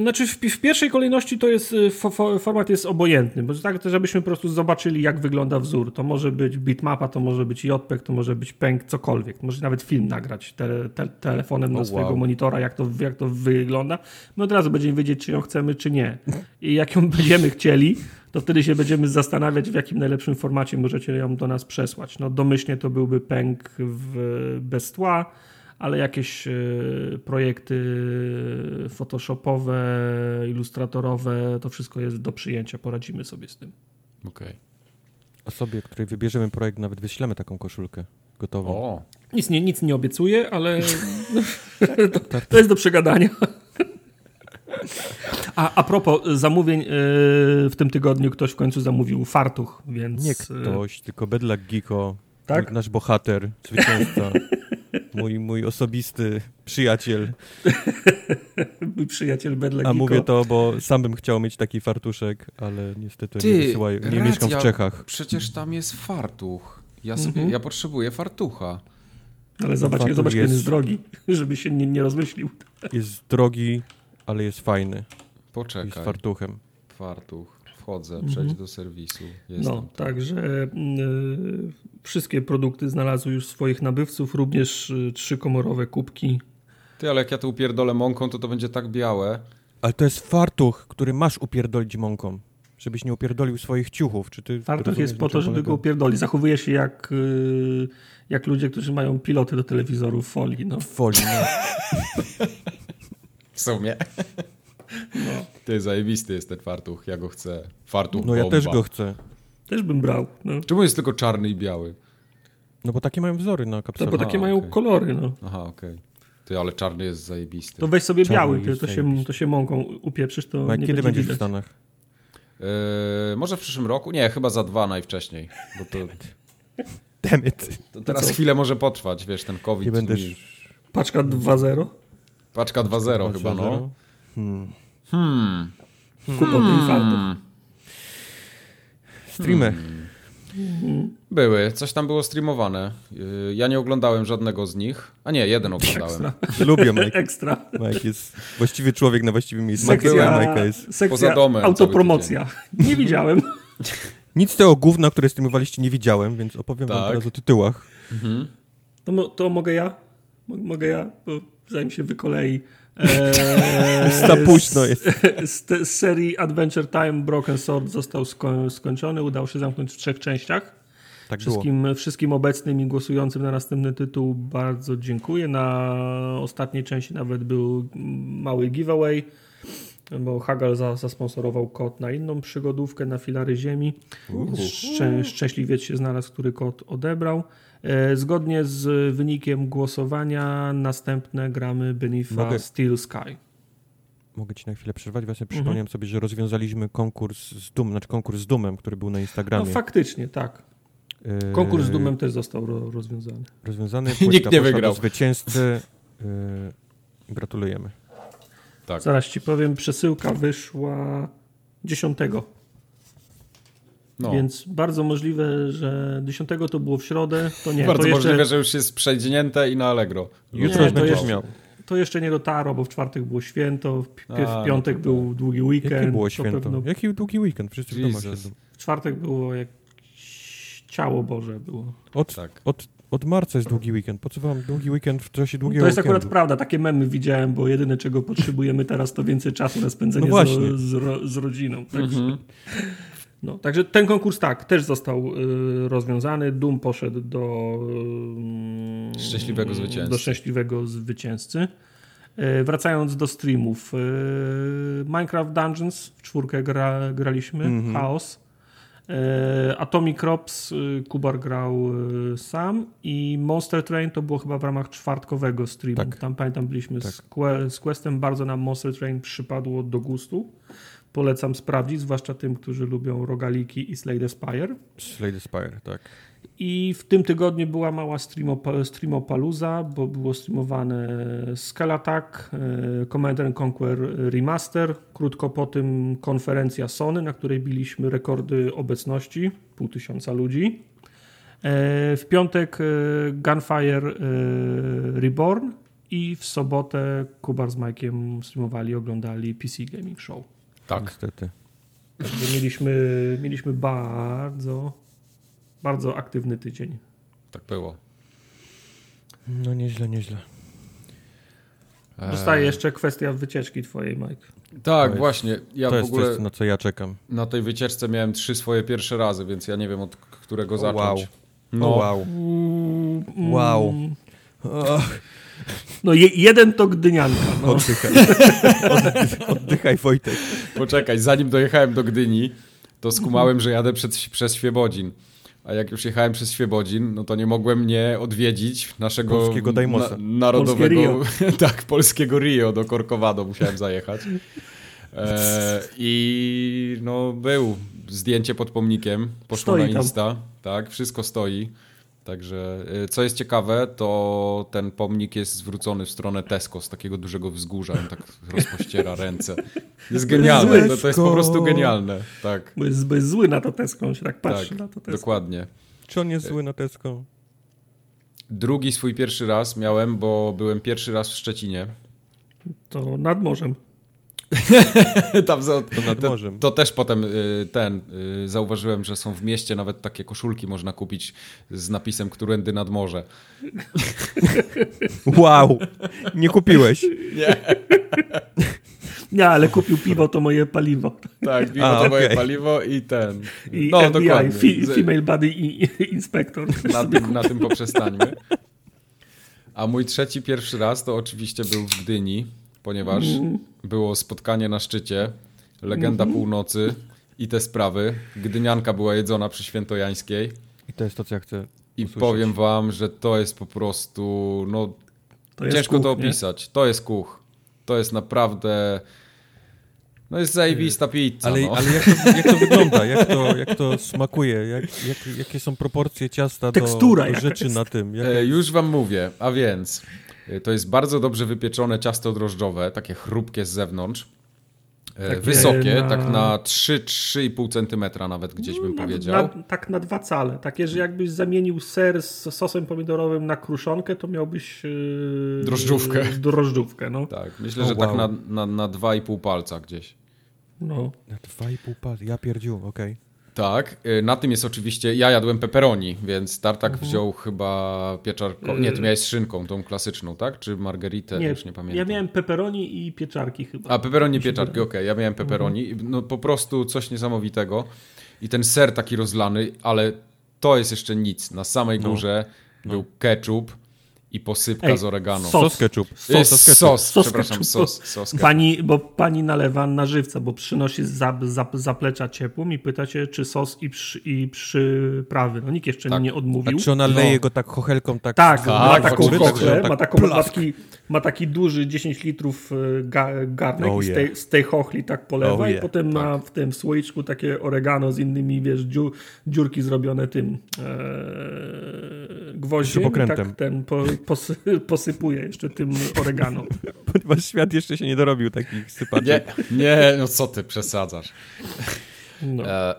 znaczy w, w pierwszej kolejności to jest fo, format jest obojętny, bo tak, żebyśmy po prostu zobaczyli, jak wygląda wzór. To może być bitmapa, to może być JPEG, to może być P E N G, cokolwiek. Może nawet film nagrać te, te, telefonem na oh, swojego wow. monitora, jak to, jak to wygląda. My od razu będziemy wiedzieć, czy ją chcemy, czy nie. I jak ją będziemy chcieli, to wtedy się będziemy zastanawiać, w jakim najlepszym formacie możecie ją do nas przesłać. No domyślnie to byłby P E N G bez tła, ale jakieś projekty photoshopowe, ilustratorowe, to wszystko jest do przyjęcia, poradzimy sobie z tym. Okej. Okay. Osobie, której wybierzemy projekt, nawet wyślemy taką koszulkę gotową. O. Nic nie, nic nie obiecuję, ale to, to jest do przegadania. A, a propos zamówień, yy, w tym tygodniu ktoś w końcu zamówił fartuch, więc... Nie ktoś, tylko Bedlak Giko, tak? Nasz bohater, zwycięzca, mój, mój osobisty przyjaciel. Mój przyjaciel Bedlak Giko. A mówię to, bo sam bym chciał mieć taki fartuszek, ale niestety Ty, nie wysyłają, nie mieszkam w Czechach. Przecież tam jest fartuch, ja, sobie, mhm. ja potrzebuję fartucha. Ale zobacz, no, zobacz, jest, jest drogi, żeby się nie, nie rozmyślił. Jest drogi... Ale jest fajny. Poczekaj. Jest fartuchem. Fartuch. Wchodzę, przejdź mhm. do serwisu. Jestem no, tam. Także y, wszystkie produkty znalazły już swoich nabywców, również y, trzykomorowe kubki. Ty, ale jak ja to upierdolę mąką, to to będzie tak białe. Ale to jest fartuch, który masz upierdolić mąką, żebyś nie upierdolił swoich ciuchów. Czy ty fartuch jest po to, żeby polega? Go upierdolić. Zachowuje się jak, y, jak ludzie, którzy mają piloty do telewizorów w folii. No. W folii, no. W sumie. No. Ty, zajebisty jest ten fartuch, ja go chcę. Fartuch No ja bomba. Też go chcę. Też bym brał. No. Czemu jest tylko czarny i biały? No bo takie mają wzory na kapselach. No bo takie Aha, mają okay. kolory, no. Aha, okej. Okay. Ty, ale czarny jest zajebisty. To weź sobie czarny biały, ty, to, się, to się mąką upieprzysz, to no, nie kiedy będziesz widać. W Stanach? Yy, może w przyszłym roku? Nie, chyba za dwa najwcześniej. Bo to... Damn it. To teraz to chwilę może potrwać, wiesz, ten COVID. Nie będziesz... mi... Paczka dwa zero? Paczka dwa zero chyba, no. Hmm. Hmm. Kupoty i fartuch. Streamy. Hmm. Były. Coś tam było streamowane. Ja nie oglądałem żadnego z nich. A nie, jeden oglądałem. Lubię Mike. Ekstra. Mike jest właściwy człowiek na właściwym miejscu. Sekcja, Mike jest poza domem. Autopromocja. Nie widziałem. Nic z tego gówna, które streamowaliście, nie widziałem, więc opowiem tak. wam teraz o tytułach. Mhm. To, mo- to mogę ja? Mogę ja? Bo... zanim się wykolei. Eee, późno jest. Z, z, z serii Adventure Time Broken Sword został sko- skończony. Udało się zamknąć w trzech częściach. Tak wszystkim, było. Wszystkim obecnym i głosującym na następny tytuł bardzo dziękuję. Na ostatniej części nawet był mały giveaway, bo Hagal za, zasponsorował kod na inną przygodówkę, na Filary Ziemi. Szczę, szczęśliwiec się znalazł, który kod odebrał. Zgodnie z wynikiem głosowania następne gramy Beneath Mogę... Steel Sky. Mogę ci na chwilę przerwać? Właśnie mhm. przypomniałem sobie, że rozwiązaliśmy konkurs z Doom, znaczy konkurs z Doomem, który był na Instagramie. No faktycznie, tak. Yy... Konkurs z Doomem też został ro- rozwiązany. Rozwiązany. Nikt nie wygrał. Zwycięzcy. Yy... Gratulujemy. Tak. Zaraz ci powiem, przesyłka wyszła dziesiątego. No. Więc bardzo możliwe, że dziesiątego to było w środę, to nie. Bardzo to możliwe, jeszcze... że już jest przejdzienięte i na Allegro. Jutro już będziesz miał. To jeszcze nie dotarło, bo w czwartek było święto, w, pi- A, w piątek no był tak. długi weekend. Jakie było święto? Pewno... Jaki długi weekend? Wszyscy w domach siedzą. W czwartek było jak ciało Boże było. Od, tak. od, od marca jest długi weekend. Po co wam długi weekend w czasie długiego weekendu? To jest weekendu? Akurat prawda, takie memy widziałem, bo jedyne czego potrzebujemy teraz to więcej czasu na spędzenie no z, z, ro, z rodziną. Także... Mhm. No, także ten konkurs tak, też został y, rozwiązany. Doom poszedł do y, szczęśliwego zwycięzcy. Do szczęśliwego zwycięzcy. Y, wracając do streamów. Y, Minecraft Dungeons w czwórkę gra, graliśmy. Mm-hmm. Chaos. Y, Atomic Robs Kubar grał sam i Monster Train to było chyba w ramach czwartkowego streamu. Tak. Tam pamiętam byliśmy tak. z, que- z Questem, bardzo nam Monster Train przypadło do gustu. Polecam sprawdzić, zwłaszcza tym, którzy lubią rogaliki i Slay the Spire. Slay the Spire, tak. I w tym tygodniu była mała streamop- streamopaluza, bo było streamowane Scale Attack, Command and Conquer Remaster, krótko po tym konferencja Sony, na której biliśmy rekordy obecności, pół tysiąca ludzi. W piątek Gunfire Reborn i w sobotę Kubar z Majkiem streamowali, oglądali P C Gaming Show. Tak, niestety. Mieliśmy, mieliśmy bardzo, bardzo aktywny tydzień. Tak było. No nieźle, nieźle. Zostaje jeszcze kwestia wycieczki twojej, Mike. Tak, to właśnie. Jest, ja to w ogóle jest coś, na co ja czekam. Na tej wycieczce miałem trzy swoje pierwsze razy, więc ja nie wiem, od którego zacząć. Wow. No. Wow. Mm. Wow. Och. No je, jeden to gdynianka. No. Oddychaj. Oddychaj, Wojtek. Poczekaj, zanim dojechałem do Gdyni, to skumałem, że jadę przed, przez Świebodzin. A jak już jechałem przez Świebodzin, no to nie mogłem nie odwiedzić naszego polskiego Dajmosa. Na, narodowego, Polskie Rio. Tak, polskiego Rio, do Corcovado musiałem zajechać. E, I no był zdjęcie pod pomnikiem, poszło stoi na Insta. Tam. Tak, wszystko stoi. Także, co jest ciekawe, to ten pomnik jest zwrócony w stronę Tesco z takiego dużego wzgórza. On tak rozpościera ręce. Jest genialne, to, to jest po prostu genialne. Tak. Bo jest, bo jest zły na to Tesco, on się tak patrzy tak, na to Tesco. Dokładnie. Czy on jest zły na Tesco? Drugi swój pierwszy raz miałem, bo byłem pierwszy raz w Szczecinie. To nad morzem. Tam za, to, nad morzem. To, to też potem y, ten y, zauważyłem, że są w mieście nawet takie koszulki można kupić z napisem Którędy nad morze. Wow, nie kupiłeś. Nie. Nie, ale kupił piwo to moje paliwo. Tak, piwo A, to okay. moje paliwo i ten. I no, F B I, dokładnie. F- Female Body i, i Inspector. Na tym, na tym poprzestańmy. A mój trzeci pierwszy raz to oczywiście był w Gdyni, ponieważ mm. było spotkanie na szczycie, legenda mm-hmm. północy i te sprawy. Gdynianka była jedzona przy Świętojańskiej. I to jest to, co ja chcę usłyszeć. I powiem wam, że to jest po prostu, no to ciężko kuch, to opisać. Nie? To jest kuch. To jest naprawdę, no jest zajebista pizza. Ale, no. ale jak, to, jak to wygląda? Jak to, jak to smakuje? Jak, jak, jakie są proporcje ciasta do, do rzeczy jest. Na tym? Jak... E, już wam mówię, a więc... To jest bardzo dobrze wypieczone ciasto drożdżowe, takie chrupkie z zewnątrz, tak wysokie, na... tak na trzy do trzech i pół centymetra nawet gdzieś bym na, powiedział. Na, tak na dwa cale, takie, że jakbyś zamienił ser z sosem pomidorowym na kruszonkę, to miałbyś yy, drożdżówkę. drożdżówkę no. Tak, myślę, że oh, wow. tak na, na, na dwa i pół palca gdzieś. No. Na dwa i pół palca, ja pierdziu, okej. Okay. Tak, na tym jest oczywiście, ja jadłem pepperoni, więc Tartak mhm. wziął chyba pieczarką, nie, ty miałeś szynką, tą klasyczną, tak? Czy margaritę, nie, już nie pamiętam. Ja miałem pepperoni i pieczarki chyba. A, pepperoni i pieczarki, okej, okay. ja miałem pepperoni, mhm. no po prostu coś niesamowitego i ten ser taki rozlany, ale to jest jeszcze nic, na samej górze no. był no. ketchup i posypka Ej, z oregano. Sos ketchup. Sos, sos, ketchup. sos, sos przepraszam, ketchup. sos. sos ketchup. Pani, bo pani nalewa na żywca, bo przynosi za, za, zaplecza ciepłą i pyta się, czy sos i, przy, i przyprawy. No nikt jeszcze tak. nie odmówił. A czy ona leje no. go tak chochelką? Tak, tak, tak ma taką chochlę, tak ma, taką taki, ma taki duży dziesięć litrów ga, garnek oh yeah. i z tej, z tej chochli tak polewa oh yeah. i potem tak. ma w tym słoiczku takie oregano z innymi, wiesz, dziur, dziurki zrobione tym e, gwoździem. Śrubokrętem. Tak ten po, Posy- posypuje jeszcze tym oregano. Ponieważ świat jeszcze się nie dorobił takich sypaczy. Nie, nie no co ty, przesadzasz. No. E,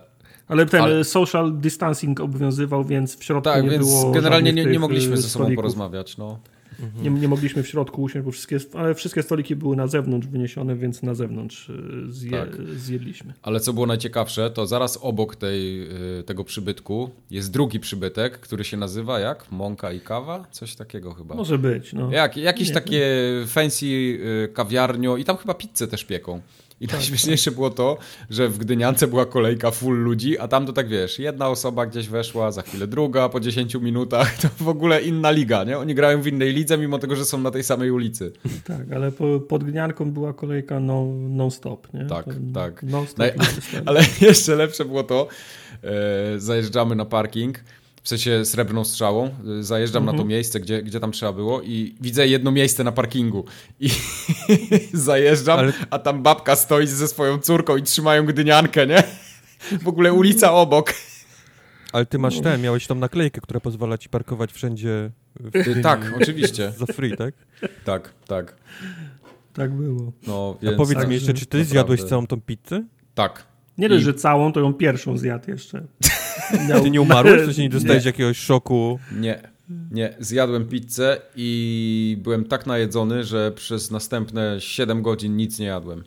ale ten ale... social distancing obowiązywał, więc w środku tak, nie więc było... Tak, więc generalnie nie, nie mogliśmy ze sobą porozmawiać. No. Mhm. Nie, nie mogliśmy w środku usiąść, bo wszystkie, ale wszystkie stoliki były na zewnątrz wyniesione, więc na zewnątrz zje, tak. zjedliśmy. Ale co było najciekawsze, to zaraz obok tej, tego przybytku jest drugi przybytek, który się nazywa jak? Mąka i kawa? Coś takiego chyba. Może być. No. Jak, jakieś nie, takie nie. fancy kawiarnio i tam chyba pizzę też pieką. I tak. Najśmieszniejsze było to, że w Gdyniance była kolejka full ludzi, a tam to tak, wiesz, jedna osoba gdzieś weszła, za chwilę druga, po dziesięciu minutach, to w ogóle inna liga, nie? Oni grają w innej lidze, mimo tego, że są na tej samej ulicy. Tak, ale po, pod Gdynianką była kolejka no, non-stop, nie? Tak, Ten, tak. Non-stop Naj... Ale jeszcze lepsze było to, e, zajeżdżamy na parking, w sensie Srebrną Strzałą, zajeżdżam mm-hmm. na to miejsce, gdzie, gdzie tam trzeba było i widzę jedno miejsce na parkingu i zajeżdżam, ale... a tam babka stoi ze swoją córką i trzymają Gdyniankę, nie? W ogóle ulica obok. Ale ty masz ten, miałeś tam naklejkę, która pozwala ci parkować wszędzie. W tak, oczywiście. Za free, tak? Tak, tak. Tak było. No, więc... A powiedz tak, mi jeszcze, czy ty naprawdę... zjadłeś całą tą pizzę? Tak. Nie dość, I... że całą, to ją pierwszą zjadł jeszcze. No. Ty nie umarłeś? Czy się nie dostałeś jakiegoś szoku? Nie, nie. Zjadłem pizzę i byłem tak najedzony, że przez następne siedem godzin nic nie jadłem.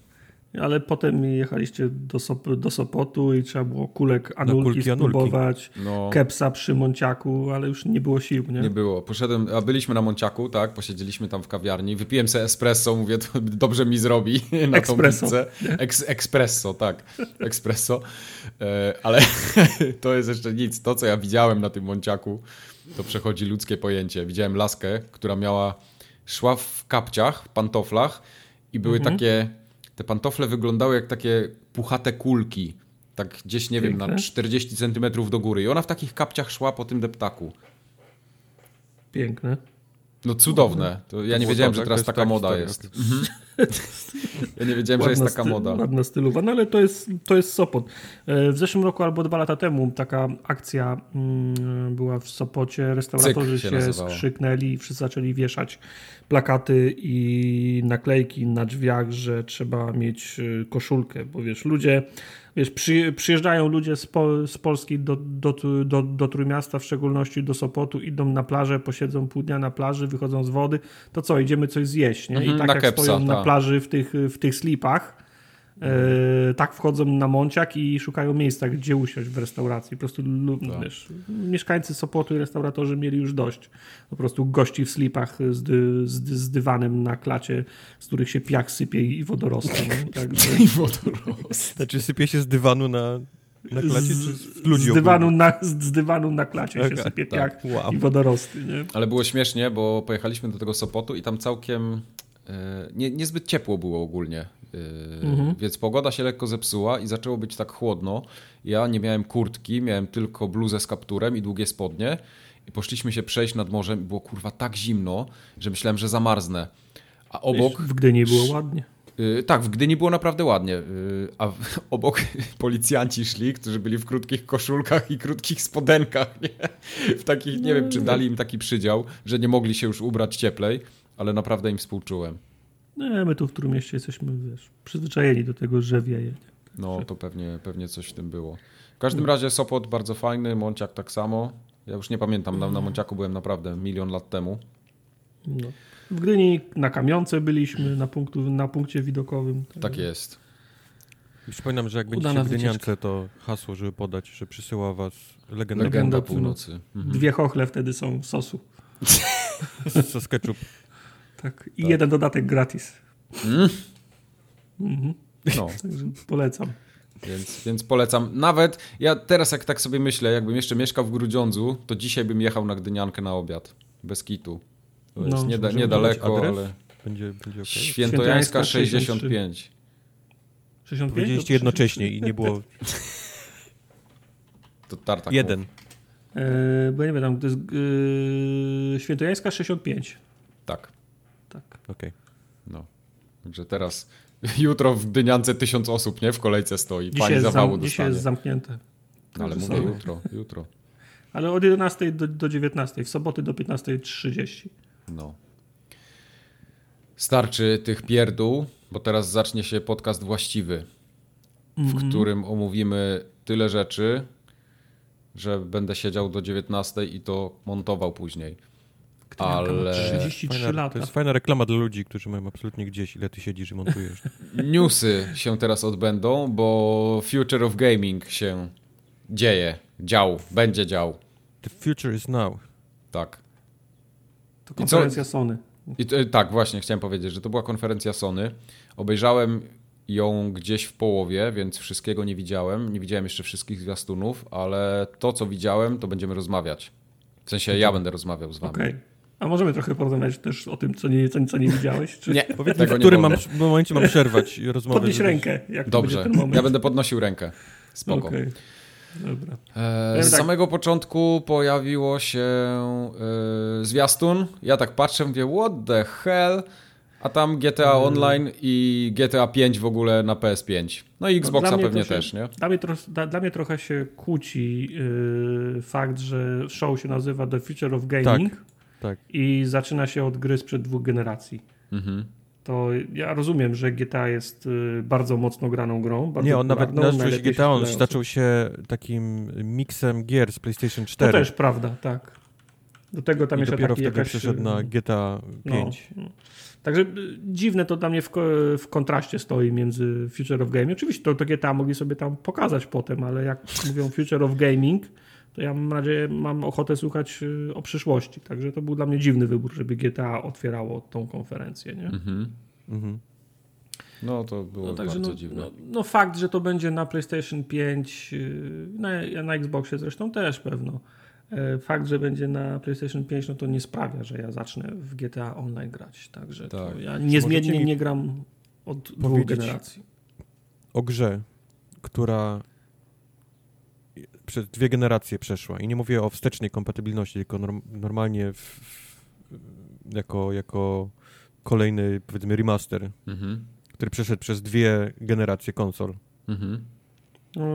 Ale potem jechaliście do, Sop- do Sopotu i trzeba było kulek anulki, kulki, spróbować, anulki. No. Kepsa przy Monciaku, ale już nie było sił, nie? Nie było. Poszedłem, a byliśmy na Monciaku, tak, posiedzieliśmy tam w kawiarni, wypiłem sobie espresso, mówię, to dobrze mi zrobi na tą pizzę. Eks- Espresso, tak. Espresso. E, ale to jest jeszcze nic. To, co ja widziałem na tym Monciaku, to przechodzi ludzkie pojęcie. Widziałem laskę, która miała, szła w kapciach, w pantoflach i były mhm. takie... Te pantofle wyglądały jak takie puchate kulki, tak gdzieś, nie wiem, na czterdzieści centymetrów do góry. I ona w takich kapciach szła po tym deptaku. Piękne. No cudowne. To ja nie wiedziałem, że teraz taka moda jest. Ja nie wiedziałem, że jest taka moda. Ładna stylowa, no ale to jest, to jest Sopot. W zeszłym roku albo dwa lata temu taka akcja była w Sopocie. Restauratorzy Cyk się, się skrzyknęli i wszyscy zaczęli wieszać plakaty i naklejki na drzwiach, że trzeba mieć koszulkę, bo wiesz, ludzie... Wiesz, przy, przyjeżdżają ludzie z, po, z Polski do, do, do, do Trójmiasta, w szczególności do Sopotu, idą na plażę, posiedzą pół dnia na plaży, wychodzą z wody, to co, idziemy coś zjeść, nie? I tak na jak kepsa, stoją ta. na plaży w tych, w tych slipach, Yy, tak wchodzą na Monciak i szukają miejsca, gdzie usiąść w restauracji. Po prostu no, wiesz, mieszkańcy Sopotu i restauratorzy mieli już dość. Po prostu gości w slipach z, dy, z, dy, z dywanem na klacie, z których się piach sypie i wodorosty. No? Także... I wodorosty. Znaczy sypie się z dywanu na, na klacie czy z ludzi? Z dywanu na, z dywanu na klacie okay, się sypie tak. piach wow. i wodorosty. Nie? Ale było śmiesznie, bo pojechaliśmy do tego Sopotu i tam całkiem yy, nie, niezbyt ciepło było ogólnie. Yy, mhm. Więc pogoda się lekko zepsuła i zaczęło być tak chłodno. Ja nie miałem kurtki, miałem tylko bluzę z kapturem i długie spodnie. I poszliśmy się przejść nad morzem i było kurwa tak zimno, że myślałem, że zamarznę. A obok... W Gdyni było ładnie. Yy, tak, w Gdyni było naprawdę ładnie. Yy, a w, obok policjanci szli, którzy byli w krótkich koszulkach i krótkich spodenkach. Nie? W takich, nie wiem, czy dali im taki przydział, że nie mogli się już ubrać cieplej, ale naprawdę im współczułem. No, my tu w Trójmieście jesteśmy, wiesz, przyzwyczajeni do tego, że wieje. No, to pewnie, pewnie coś w tym było. W każdym razie Sopot bardzo fajny, Monciak tak samo. Ja już nie pamiętam, na, na Monciaku byłem naprawdę milion lat temu. No. W Gdyni na Kamionce byliśmy, na, punktu, na punkcie widokowym. Tak, tak jest. Przypominam, że jak będziecie w Gdyniance, to hasło, żeby podać, że przysyła was legenda, legenda północy. Mhm. Dwie chochle wtedy są sosu. Sos ketchup. Tak. I tak. jeden dodatek gratis. Mm. Mhm. No. Polecam. Więc, więc polecam. Nawet ja teraz jak tak sobie myślę, jakbym jeszcze mieszkał w Grudziądzu, to dzisiaj bym jechał na Gdyniankę na obiad. Bez kitu. To no, jest nie, niedaleko, ale... Będzie, będzie okay. Świętojańska sześćdziesiąt pięć. sześćdziesiąt pięć? Powiedzieliście to... jednocześnie i nie było... To tartak. Jeden. E, bo ja nie wiem, tam to jest e, Świętojańska sześćdziesiąt pięć. Tak. Tak. Okej. No. Także teraz jutro w Gdyniance tysiąc osób, nie? W kolejce stoi. Dzisiaj Pani zawału zam- dostanie. Dzisiaj jest zamknięte. No, ale mówię jutro, jutro. Ale od jedenastej do, do dziewiętnastej, w soboty do piętnastej trzydzieści. No. Starczy tych pierdół, bo teraz zacznie się podcast właściwy, mm-hmm. w którym omówimy tyle rzeczy, że będę siedział do dziewiętnastej i to montował później. Ale... trzydzieści trzy lata. To jest fajna reklama dla ludzi, którzy mają absolutnie gdzieś, ile ty siedzisz i montujesz. Newsy się teraz odbędą, bo Future of Gaming się dzieje. Dział, będzie dział. The future is now. Tak. To konferencja I Sony. I to, tak, właśnie chciałem powiedzieć, że to była konferencja Sony. Obejrzałem ją gdzieś w połowie, więc wszystkiego nie widziałem. Nie widziałem jeszcze wszystkich zwiastunów, ale to, co widziałem, to będziemy rozmawiać. W sensie ja będę rozmawiał z wami. Okay. A możemy trochę porozmawiać też o tym, co nie, co, co nie widziałeś? Czy... Nie, powiedzmy, w którym mam, w momencie mam przerwać rozmowę. Podnieś żebyś... rękę. Jak Dobrze, ten moment. Ja będę podnosił rękę. Spoko. Okay. Dobra. E, z tak. samego początku pojawiło się y, zwiastun. Ja tak patrzę, mówię, what the hell? A tam G T A hmm. Online i G T A pięć w ogóle na P S pięć. No i Xboxa no pewnie się, też, nie? Dla mnie, tro, dla, dla mnie trochę się kłóci yy, fakt, że show się nazywa The Future of Gaming tak, tak. i zaczyna się od gry sprzed dwóch generacji. Mhm. To ja rozumiem, że G T A jest bardzo mocno graną grą. Bardzo nie, on nawet no, zaczął się G T A, on zaczął się takim miksem gier z PlayStation cztery. To też prawda, tak. Do tego tam I jeszcze dopiero taki wtedy jakaś... przeszedł na G T A pięć. No, no. Także dziwne to dla mnie w, w kontraście stoi między Future of Gaming. Oczywiście to, to G T A mogli sobie tam pokazać potem, ale jak mówią Future of Gaming, to ja mam nadzieję, mam ochotę słuchać o przyszłości. Także to był dla mnie dziwny wybór, żeby G T A otwierało tą konferencję. Nie? Mm-hmm. Mm-hmm. No to było no, bardzo no, dziwne. No, no fakt, że to będzie na PlayStation pięć, na, na Xboxie zresztą też pewno. Fakt, że będzie na PlayStation pięć, no to nie sprawia, że ja zacznę w G T A Online grać. Także tak. ja niezmiennie nie gram od dwóch generacji. O grze, która przez dwie generacje przeszła. I nie mówię o wstecznej kompatybilności, tylko norm- normalnie w, w, jako, jako kolejny, powiedzmy, remaster, mhm. który przeszedł przez dwie generacje konsol. Mhm.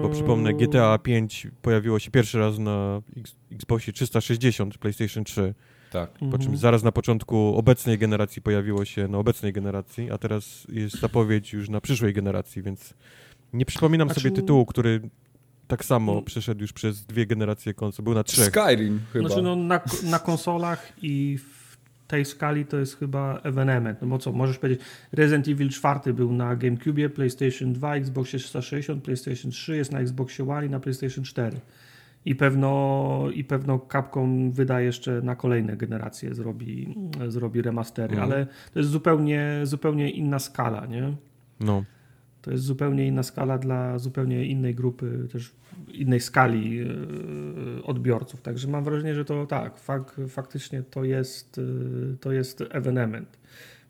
Bo przypomnę, G T A pięć pojawiło się pierwszy raz na X- Xboxie trzysta sześćdziesiąt, PlayStation trzy. Tak. Po czym zaraz na początku obecnej generacji pojawiło się na obecnej generacji, a teraz jest zapowiedź już na przyszłej generacji, więc nie przypominam a sobie czy... tytułu, który tak samo przeszedł już przez dwie generacje konsol. Był na trzech. Skyrim chyba. Znaczy no, na, na konsolach i w tej skali to jest chyba ewenement. No bo co, możesz powiedzieć, Resident Evil cztery był na GameCube, PlayStation dwa, Xboxie trzysta sześćdziesiąt, PlayStation trzy, jest na Xboxie One i na PlayStation cztery. I pewno, i pewno Capcom wyda jeszcze na kolejne generacje, zrobi, zrobi remastery, mm. ale to jest zupełnie, zupełnie inna skala, nie? No. To jest zupełnie inna skala dla zupełnie innej grupy, też innej skali yy, odbiorców. Także mam wrażenie, że to tak, fak, faktycznie to jest, yy, to jest ewenement.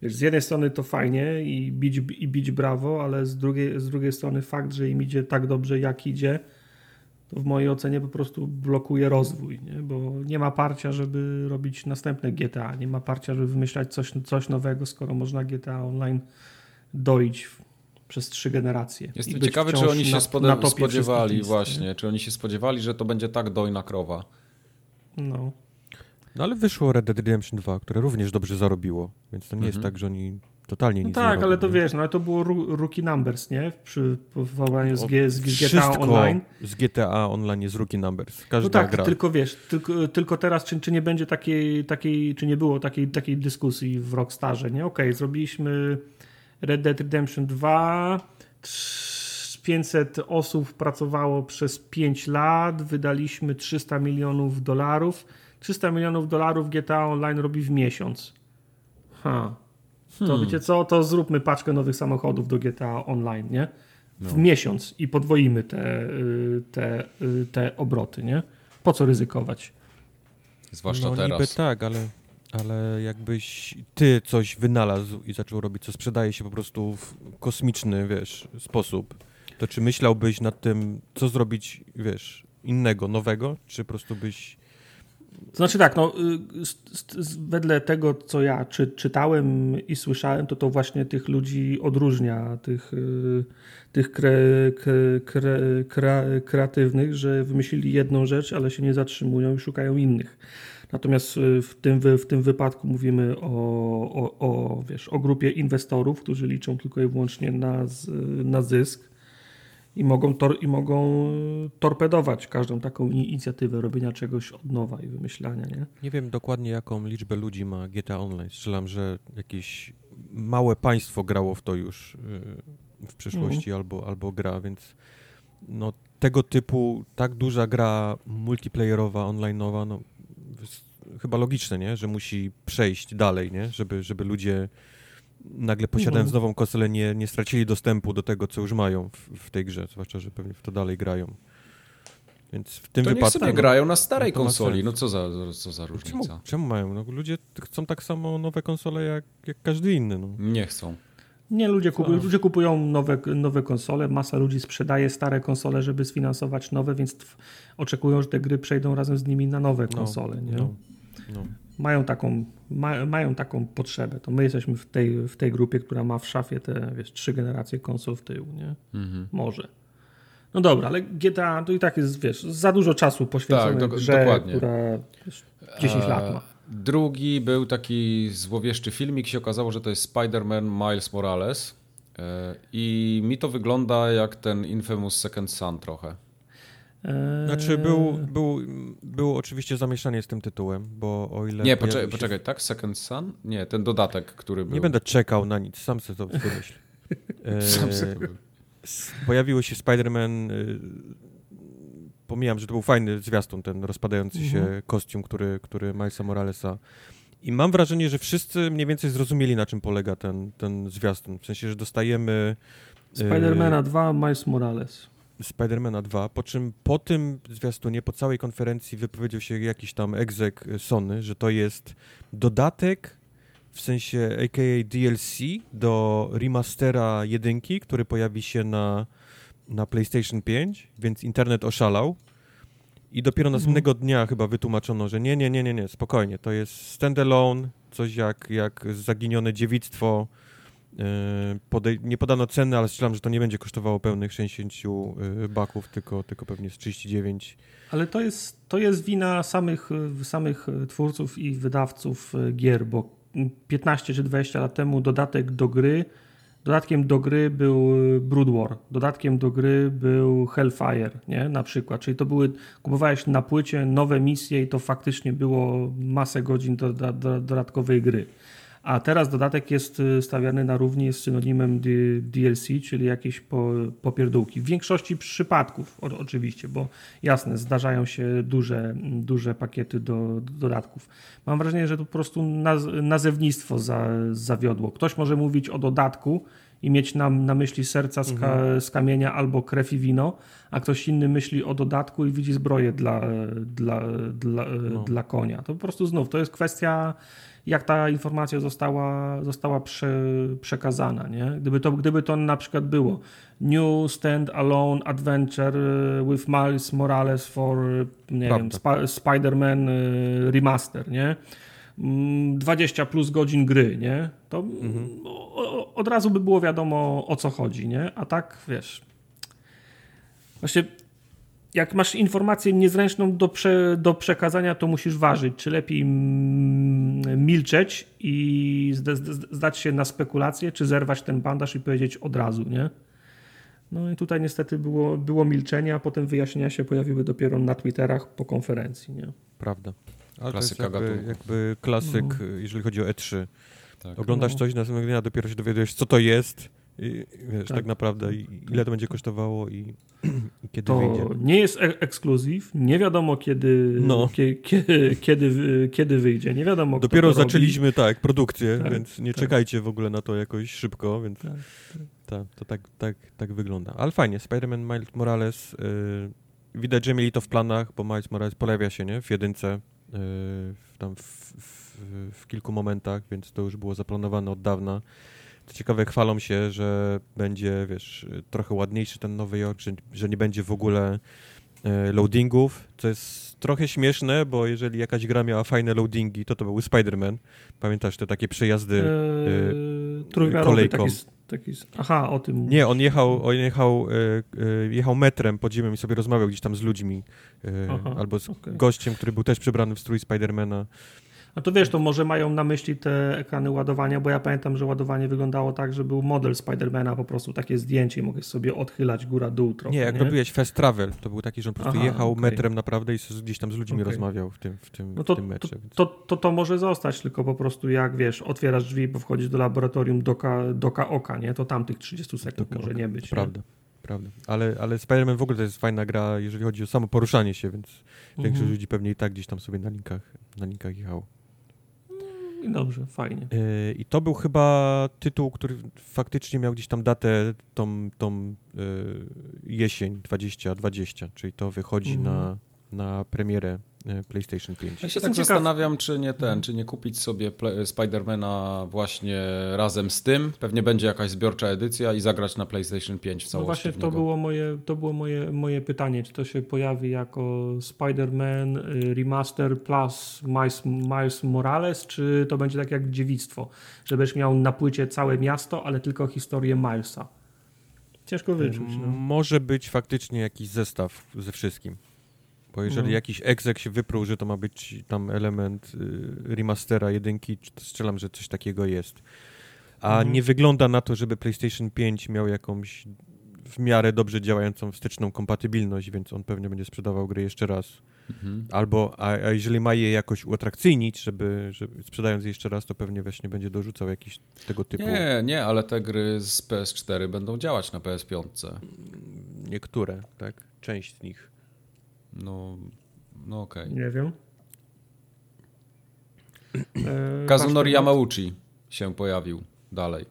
Wiesz, z jednej strony to fajnie i bić, i bić brawo, ale z drugiej, z drugiej strony fakt, że im idzie tak dobrze jak idzie, to w mojej ocenie po prostu blokuje rozwój, nie? Bo nie ma parcia, żeby robić następne G T A, nie ma parcia, żeby wymyślać coś, coś nowego, skoro można G T A Online doić przez trzy generacje. Jestem ciekawy, czy oni się na, spode- na spodziewali właśnie, nie? Czy oni się spodziewali, że to będzie tak dojna krowa. No. No ale wyszło Red Dead Redemption dwa, które również dobrze zarobiło, więc to nie mm-hmm. jest tak, że oni totalnie no nic tak, nie tak, ale to wiesz, no ale to było Rookie Numbers, nie? Przy porównaniu z, G- z G T A Online. Z G T A Online jest Rookie Numbers. Każda no tak, gra. Tylko wiesz, tylko, tylko teraz, czy, czy nie będzie takiej, takiej, czy nie było takiej, takiej dyskusji w Rockstarze, nie? Okej, okay, zrobiliśmy Red Dead Redemption dwa, pięćset osób pracowało przez pięć lat, wydaliśmy trzysta milionów dolarów. trzysta milionów dolarów G T A Online robi w miesiąc. Ha. To hmm. wiecie co? To zróbmy paczkę nowych samochodów do G T A Online, nie? W no. miesiąc i podwoimy te, te, te obroty, nie? Po co ryzykować? Zwłaszcza no, teraz. Niby tak, ale... Ale jakbyś ty coś wynalazł i zaczął robić, co sprzedaje się po prostu w kosmiczny, wiesz, sposób, to czy myślałbyś nad tym, co zrobić, wiesz, innego, nowego, czy po prostu byś... To znaczy tak, no, wedle tego, co ja czy, czytałem i słyszałem, to to właśnie tych ludzi odróżnia, tych, tych kre, kre, kre, kre, kreatywnych, że wymyślili jedną rzecz, ale się nie zatrzymują i szukają innych. Natomiast w tym, w tym wypadku mówimy o, o, o, wiesz, o grupie inwestorów, którzy liczą tylko i wyłącznie na, na zysk i mogą, tor, i mogą torpedować każdą taką inicjatywę robienia czegoś od nowa i wymyślania. Nie? Nie wiem dokładnie, jaką liczbę ludzi ma G T A Online. Strzelam, że jakieś małe państwo grało w to już w przeszłości mhm. albo, albo gra, więc no, tego typu tak duża gra multiplayerowa, online'owa, no chyba logiczne, nie? Że musi przejść dalej, nie? Żeby, żeby ludzie nagle posiadając nową konsolę nie, nie stracili dostępu do tego, co już mają w, w tej grze, zwłaszcza, że pewnie w to dalej grają. Więc w tym to wypadku... To sobie no, grają na starej no konsoli, no co za, co za różnica? Czemu, czemu mają? No, ludzie chcą tak samo nowe konsole jak, jak każdy inny. No. Nie chcą. Nie, ludzie kupują, ludzie kupują nowe, nowe konsole, masa ludzi sprzedaje stare konsole, żeby sfinansować nowe, więc tf, oczekują, że te gry przejdą razem z nimi na nowe konsole. No, nie? No, no. Mają, taką, ma, mają taką potrzebę. To my jesteśmy w tej, w tej grupie, która ma w szafie te wiesz, trzy generacje konsol w tył. Nie? Mhm. Może. No dobra, ale G T A to i tak jest, wiesz, za dużo czasu poświęcone tak, do, grze, dokładnie. Która wiesz, dziesięć A... lat ma. Drugi był taki złowieszczy filmik, się okazało, że to jest Spider-Man Miles Morales i mi to wygląda jak ten Infamous Second Son trochę. Znaczy był, był, było oczywiście zamieszanie z tym tytułem, bo o ile... Nie, poczekaj, się... poczekaj, tak? Second Son? Nie, ten dodatek, który był. Nie będę czekał na nic, sam sobie to wymyślę. Sam sobie to Pojawiło się Spider-Man... Pomijam, że to był fajny zwiastun, ten rozpadający mhm. się kostium, który, który Milesa Moralesa. I mam wrażenie, że wszyscy mniej więcej zrozumieli, na czym polega ten, ten zwiastun. W sensie, że dostajemy... Spidermana y... dwa, Miles Morales. Spidermana dwa, po czym po tym zwiastunie, po całej konferencji wypowiedział się jakiś tam egzek Sony, że to jest dodatek, w sensie a k a. D L C do remastera jedynki, który pojawi się na... na PlayStation pięć, więc internet oszalał i dopiero następnego mhm. dnia chyba wytłumaczono, że nie, nie, nie, nie, nie, spokojnie, to jest standalone, coś jak, jak zaginione dziewictwo, yy, podej- nie podano ceny, ale strzelam, że to nie będzie kosztowało pełnych sześćdziesiąt baków, tylko, tylko pewnie z trzydzieści dziewięć. Ale to jest, to jest wina samych, samych twórców i wydawców gier, bo piętnaście czy dwadzieścia lat temu dodatek do gry Dodatkiem do gry był Brood War, dodatkiem do gry był Hellfire, nie? Na przykład. Czyli to były, kupowałeś na płycie nowe misje i to faktycznie było masę godzin do, do, do dodatkowej gry. A teraz dodatek jest stawiany na równi z synonimem D L C, czyli jakieś po, popierdółki. W większości przypadków o, oczywiście, bo jasne, zdarzają się duże, duże pakiety do, do dodatków. Mam wrażenie, że tu po prostu naz, nazewnictwo za, zawiodło. Ktoś może mówić o dodatku i mieć na, na myśli serca z, ka, z kamienia albo krew i wino, a ktoś inny myśli o dodatku i widzi zbroję dla, dla, dla, no. dla konia. To po prostu znów, to jest kwestia... jak ta informacja została, została prze, przekazana. Nie? Gdyby, to, gdyby to na przykład było New Stand-Alone Adventure with Miles Morales for nie wiem, Sp- Spider-Man Remaster, nie? dwadzieścia plus godzin gry, nie? To mhm. o, od razu by było wiadomo, o co chodzi, nie? A tak, wiesz... Właśnie... Jak masz informację niezręczną do, prze, do przekazania, to musisz ważyć, czy lepiej milczeć i zda, zdać się na spekulację, czy zerwać ten bandaż i powiedzieć od razu, nie? No i tutaj niestety było, było milczenie, a potem wyjaśnienia się pojawiły dopiero na Twitterach po konferencji, nie? Prawda. Ale klasyka to jest jakby, jakby klasyk, no. jeżeli chodzi o E trzy. Tak, Oglądasz no. coś na samym dnia, dopiero się dowiadujesz, co to jest. I, wiesz, tak. tak naprawdę ile to będzie kosztowało i, i kiedy to wyjdzie. To nie jest e- ekskluzyw, nie wiadomo kiedy, no. kie, kie, kiedy, kiedy wyjdzie, nie wiadomo. Dopiero kto zaczęliśmy robi. tak produkcję, tak, więc nie tak. czekajcie w ogóle na to jakoś szybko, więc tak, tak. Ta, to tak, tak, tak wygląda. Ale fajnie, Spider-Man Miles Morales, yy, widać, że mieli to w planach, bo Miles Morales pojawia się nie w jedynce yy, tam w, w, w kilku momentach, więc to już było zaplanowane od dawna. Ciekawe, chwalą się, że będzie, wiesz, trochę ładniejszy ten Nowy Jork, że, że nie będzie w ogóle e, loadingów, co jest trochę śmieszne, bo jeżeli jakaś gra miała fajne loadingi, to to był Spider-Man. Pamiętasz te takie przejazdy e, kolejką? Taki, taki, aha, o tym Nie, on jechał, on jechał, e, jechał metrem podziemiem i sobie rozmawiał gdzieś tam z ludźmi e, aha, albo z okay. gościem, który był też przebrany w strój Spider-Mana. No to wiesz, to może mają na myśli te ekrany ładowania, bo ja pamiętam, że ładowanie wyglądało tak, że był model Spidermana, po prostu takie zdjęcie i mogłeś sobie odchylać góra-dół trochę. Nie, jak nie? robiłeś Fast Travel, to był taki, że on po prostu Aha, jechał okay. metrem naprawdę i gdzieś tam z ludźmi okay. rozmawiał w tym, w tym, no to, w tym meczu. To, to, to to może zostać, tylko po prostu jak wiesz, otwierasz drzwi, bo wchodzisz do laboratorium doka, doka oka, nie? To tam tych trzydzieści sekund doka może oka. nie być. Prawda. Nie? Prawda. Ale, ale Spider-Man w ogóle to jest fajna gra, jeżeli chodzi o samo poruszanie się, więc mhm. większość ludzi pewnie i tak gdzieś tam sobie na linkach, na linkach jechało. I dobrze, fajnie. Yy, I to był chyba tytuł, który faktycznie miał gdzieś tam datę, tą, tą yy, jesień dwudziestego dwudziestego, czyli to wychodzi mm. na, na premierę PlayStation pięć. Ja się tak zastanawiam, czy nie ten, czy nie kupić sobie Spidermana właśnie razem z tym. Pewnie będzie jakaś zbiorcza edycja i zagrać na PlayStation pięć w całości. No właśnie to było moje, to było moje, moje pytanie, czy to się pojawi jako Spider-Man Remaster plus Miles, Miles Morales, czy to będzie tak jak Dziewictwo, że będziesz miał na płycie całe miasto, ale tylko historię Milesa. Ciężko wyczuć. No. Może być faktycznie jakiś zestaw ze wszystkim. Bo jeżeli mm. jakiś egzek się wypruł, że to ma być tam element y, remastera jedynki, to strzelam, że coś takiego jest. A mm. nie wygląda na to, żeby PlayStation pięć miał jakąś w miarę dobrze działającą wsteczną kompatybilność, więc on pewnie będzie sprzedawał gry jeszcze raz. Mm-hmm. Albo, a, a jeżeli ma je jakoś uatrakcyjnić, żeby, żeby sprzedając je jeszcze raz, to pewnie właśnie będzie dorzucał jakiś tego typu... Nie, nie, ale te gry z P S cztery będą działać na P S pięć. Niektóre, tak? Część z nich. No, no okej. Okay. Nie wiem. Kazunori Yamauchi się pojawił dalej.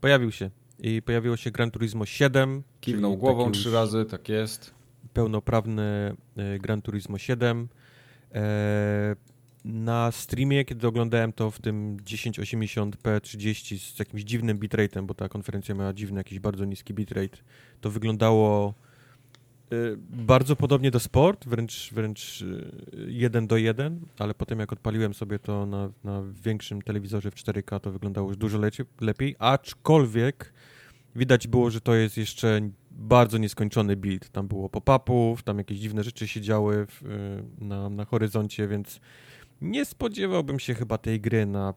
Pojawił się. I pojawiło się Gran Turismo siedem. Kiwnął głową trzy razy, tak jest. Pełnoprawny Gran Turismo siedem. Na streamie, kiedy oglądałem to w tym tysiąc osiemdziesiąt p trzydzieści z jakimś dziwnym bitrate'em, bo ta konferencja miała dziwny, jakiś bardzo niski bitrate, to wyglądało... bardzo podobnie do Sport, wręcz, wręcz jeden do jeden, ale potem jak odpaliłem sobie to na, na większym telewizorze w cztery K, to wyglądało już dużo lecie, lepiej, aczkolwiek widać było, że to jest jeszcze bardzo nieskończony build. Tam było pop-upów, tam jakieś dziwne rzeczy się działy w, na, na horyzoncie, więc nie spodziewałbym się chyba tej gry na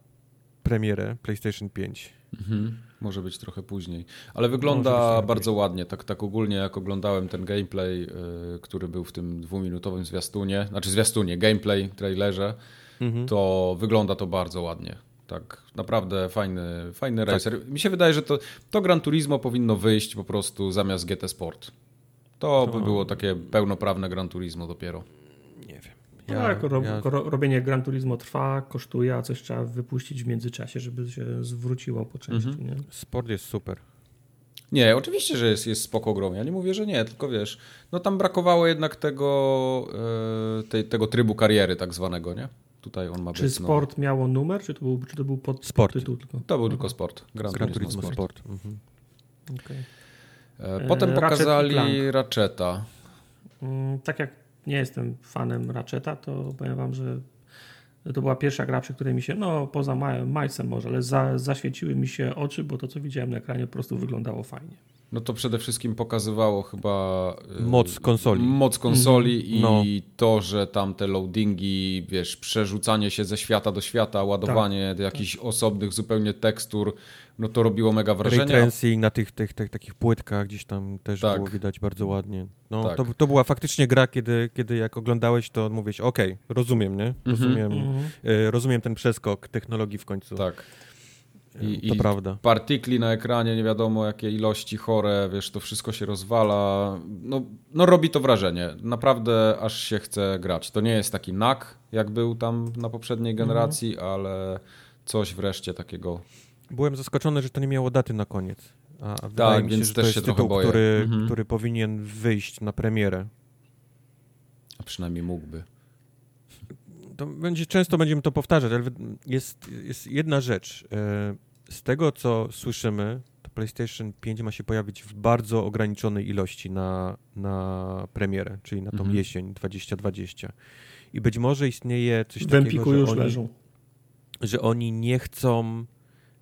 premierę PlayStation pięć. Mhm. Może być trochę później, ale wygląda bardzo ładnie, tak, tak ogólnie jak oglądałem ten gameplay, yy, który był w tym dwuminutowym zwiastunie, znaczy zwiastunie, gameplay, trailerze, mhm. to wygląda to bardzo ładnie, tak naprawdę fajny, fajny racer. Tak. Mi się wydaje, że to, to Gran Turismo powinno wyjść po prostu zamiast G T Sport. To by było takie pełnoprawne Gran Turismo dopiero. Ja, tak, ro, ja... robienie Gran Turismo trwa, kosztuje, a coś trzeba wypuścić w międzyczasie, żeby się zwróciło po części. Mhm. Nie? Sport jest super. Nie, oczywiście, że jest, jest spoko grą. Ja nie mówię, że nie, tylko wiesz, no tam brakowało jednak tego, e, te, tego trybu kariery tak zwanego, nie? Tutaj on ma czy być, Sport no... miało numer, czy to był, czy to był pod sport. Tytuł tylko? To był mhm. tylko Sport. Gran, Gran Turismo Sport. sport. Mhm. Okay. E, potem e, pokazali Ratchet Ratcheta. Mm, tak jak nie jestem fanem Ratcheta, to powiem wam, że to była pierwsza gra, przy której mi się, no poza Milesem może, ale za, zaświeciły mi się oczy, bo to co widziałem na ekranie po prostu wyglądało fajnie. No to przede wszystkim pokazywało chyba... Moc konsoli. Moc konsoli no. I to, że tam te loadingi, wiesz, przerzucanie się ze świata do świata, ładowanie tak, jakichś tak. osobnych zupełnie tekstur, no to robiło mega wrażenie. Ray tracing na tych, tych, tych takich płytkach gdzieś tam też tak. było widać bardzo ładnie. No tak. to, to była faktycznie gra, kiedy, kiedy jak oglądałeś, to mówiłeś, okej, okay, rozumiem, nie? Rozumiem, mm-hmm. rozumiem ten przeskok technologii w końcu. Tak. I, to i prawda. Partykli na ekranie, nie wiadomo jakie ilości, chore, wiesz, to wszystko się rozwala. No, no robi to wrażenie. Naprawdę aż się chce grać. To nie jest taki nak, jak był tam na poprzedniej generacji, mm-hmm. ale coś wreszcie takiego. Byłem zaskoczony, że to nie miało daty na koniec. A tak, wydaje mi się, więc że też to jest się tytuł, który, mm-hmm. który powinien wyjść na premierę. A przynajmniej mógłby. To będzie, często będziemy to powtarzać, ale jest, jest jedna rzecz. Z tego, co słyszymy, to PlayStation pięć ma się pojawić w bardzo ograniczonej ilości na, na premierę, czyli na tą mhm. jesień dwa tysiące dwudziestego. I być może istnieje coś takiego, Wempiku że już oni, leżą. że oni nie chcą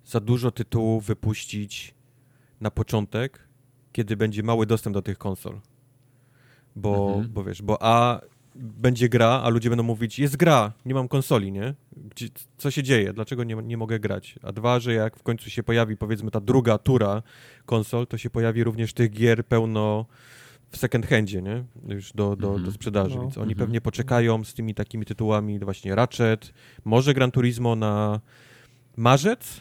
za dużo tytułów wypuścić na początek, kiedy będzie mały dostęp do tych konsol. Bo, mhm. bo wiesz, bo a... będzie gra, a ludzie będą mówić, jest gra, nie mam konsoli, nie? Gdzie, co się dzieje? Dlaczego nie, nie mogę grać? A dwa, że jak w końcu się pojawi, powiedzmy, ta druga tura konsol, to się pojawi również tych gier pełno w second handzie, nie? Już do, do, do sprzedaży. No. Więc oni pewnie poczekają z tymi takimi tytułami właśnie Ratchet, może Gran Turismo na marzec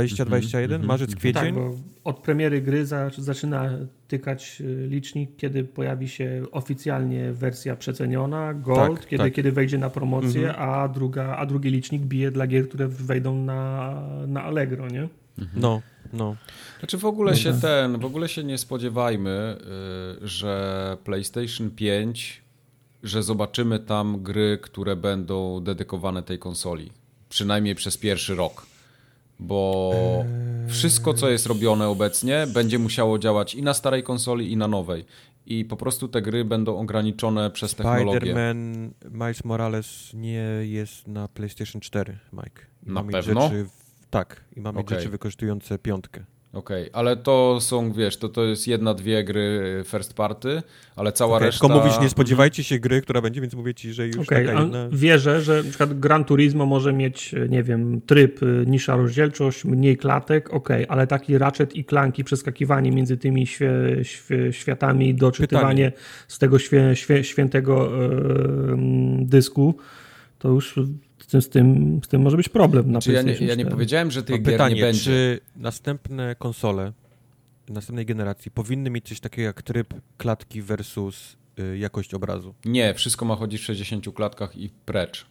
dwadzieścia dwadzieścia jeden, mm-hmm. marzec, kwiecień. Tak, bo od premiery gry za, zaczyna tykać licznik, kiedy pojawi się oficjalnie wersja przeceniona, gold, tak, kiedy, tak. kiedy wejdzie na promocję, mm-hmm. a, druga, a drugi licznik bije dla gier, które wejdą na, na Allegro, nie? Mm-hmm. No, no. Znaczy w ogóle no, się tak. ten, w ogóle się nie spodziewajmy, yy, że PlayStation pięć, że zobaczymy tam gry, które będą dedykowane tej konsoli. Przynajmniej przez pierwszy rok. Bo wszystko, co jest robione obecnie, będzie musiało działać i na starej konsoli, i na nowej. I po prostu te gry będą ograniczone przez technologię. Spider-Man, Miles Morales nie jest na PlayStation cztery, Mike. I na pewno? Rzeczy, tak. I mamy okay. rzeczy wykorzystujące piątkę. Okej, okay, ale to są, wiesz, to, to jest jedna, dwie gry first party, ale cała okay, reszta... Tylko mówisz, nie spodziewajcie się gry, która będzie, więc mówię ci, że już okay, taka jedna... Wierzę, że na przykład Gran Turismo może mieć, nie wiem, tryb, niższa rozdzielczość, mniej klatek, okej, okay, ale taki Ratchet i Clanki, przeskakiwanie między tymi świe, świe, światami, doczytywanie Pytanie. z tego świe, świe, świętego yy, dysku, to już... Z tym, z tym może być problem. Na ja, nie, ja nie powiedziałem, że tych gier nie będzie. Czy następne konsole następnej generacji powinny mieć coś takiego jak tryb klatki versus y, jakość obrazu? Nie, wszystko ma chodzić w sześćdziesięciu klatkach i precz.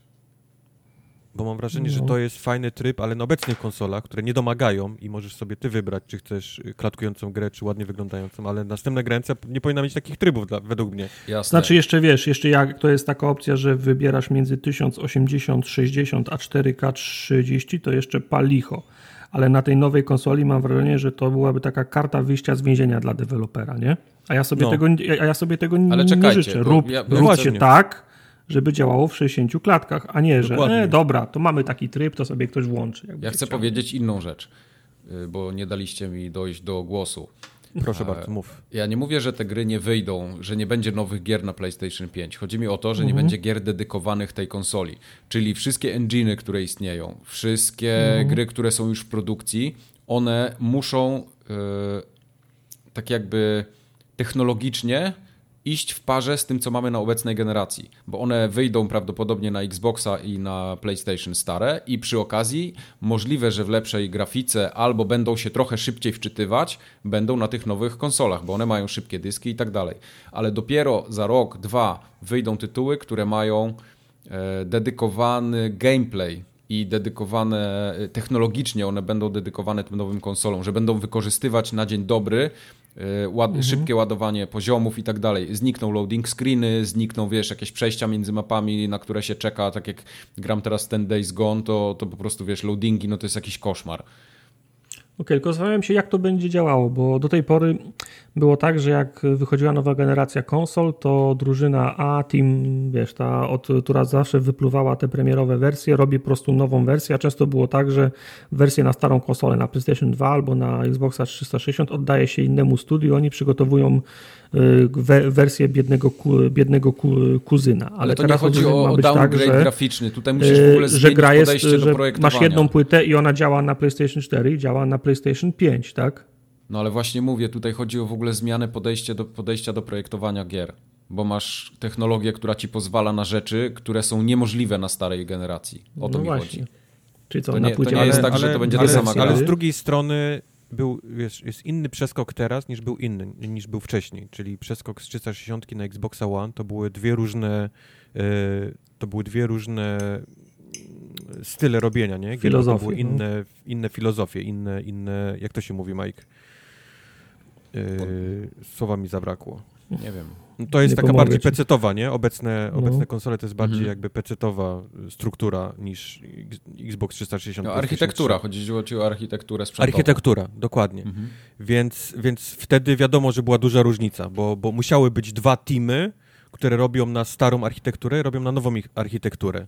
Bo mam wrażenie, no. że to jest fajny tryb, ale na obecnych konsolach, które nie domagają i możesz sobie ty wybrać, czy chcesz klatkującą grę, czy ładnie wyglądającą, ale następna granica nie powinna mieć takich trybów dla, według mnie. Jasne. Znaczy jeszcze wiesz, jeszcze jak to jest taka opcja, że wybierasz między tysiąc osiemdziesiąt, sześćdziesiąt a cztery K trzydzieści, to jeszcze pal licho. Ale na tej nowej konsoli mam wrażenie, że to byłaby taka karta wyjścia z więzienia dla dewelopera, nie? A ja sobie no. tego, a ja sobie tego ale nie czekajcie, życzę. Rób, ja, rób no się tak, żeby działało w sześćdziesięciu klatkach, a nie, że e, dobra, to mamy taki tryb, to sobie ktoś włączy. Ja chcę chciał. powiedzieć inną rzecz, bo nie daliście mi dojść do głosu. Proszę bardzo, mów. Ja nie mówię, że te gry nie wyjdą, że nie będzie nowych gier na PlayStation pięć. Chodzi mi o to, że mhm. nie będzie gier dedykowanych tej konsoli. Czyli wszystkie enginy, które istnieją, wszystkie mhm. gry, które są już w produkcji, one muszą yy, tak jakby technologicznie iść w parze z tym, co mamy na obecnej generacji, bo one wyjdą prawdopodobnie na Xboxa i na PlayStation stare i przy okazji możliwe, że w lepszej grafice albo będą się trochę szybciej wczytywać, będą na tych nowych konsolach, bo one mają szybkie dyski i tak dalej. Ale dopiero za rok, dwa wyjdą tytuły, które mają e, dedykowany gameplay i dedykowane, technologicznie one będą dedykowane tym nowym konsolom, że będą wykorzystywać na dzień dobry Ład, mhm. szybkie ładowanie poziomów i tak dalej. Znikną loading screeny, znikną, wiesz, jakieś przejścia między mapami, na które się czeka, tak jak gram teraz ten Days Gone, to, to po prostu, wiesz, loadingi, no to jest jakiś koszmar. Okej, okay, tylko zastanawiam się, jak to będzie działało, bo do tej pory było tak, że jak wychodziła nowa generacja konsol, to drużyna A, team, wiesz, ta, od, która zawsze wypluwała te premierowe wersje, robi po prostu nową wersję, a często było tak, że wersję na starą konsolę, na PlayStation dwa albo na Xboxa trzysta sześćdziesiąt oddaje się innemu studiu, oni przygotowują we, wersję biednego, ku, biednego ku, kuzyna. Ale, ale to teraz nie chodzi o, o downgrade tak, że, graficzny, tutaj musisz w ogóle zmienić gra jest, podejście do projektowania. Masz jedną płytę i ona działa na PlayStation cztery i działa na PlayStation pięć, tak? No ale właśnie mówię, tutaj chodzi o w ogóle zmianę podejścia do, podejścia do projektowania gier, bo masz technologię, która ci pozwala na rzeczy, które są niemożliwe na starej generacji. O to no mi właśnie. chodzi. Czyli co, to, na nie, to nie ale, jest tak, ale, że to będzie ale, ta sama gra. Ale z drugiej strony był, wiesz, jest inny przeskok teraz niż był inny, niż był wcześniej, czyli przeskok z trzysta sześćdziesiąt na Xboxa One to były dwie różne yy, to były dwie różne style robienia, nie? To były inne, no. inne filozofie, inne, inne, jak to się mówi, Mike? Yy, słowa mi zabrakło. Nie wiem. No to jest nie taka bardziej ci. pecetowa, nie? Obecne, no. obecne konsole to jest bardziej mhm. jakby pecetowa struktura niż Xbox trzysta sześćdziesiąt. No, architektura, chodziło ci o architekturę sprzętową. Architektura, dokładnie. Mhm. Więc, więc wtedy wiadomo, że była duża różnica, bo, bo musiały być dwa teamy, które robią na starą architekturę, robią na nową ich architekturę.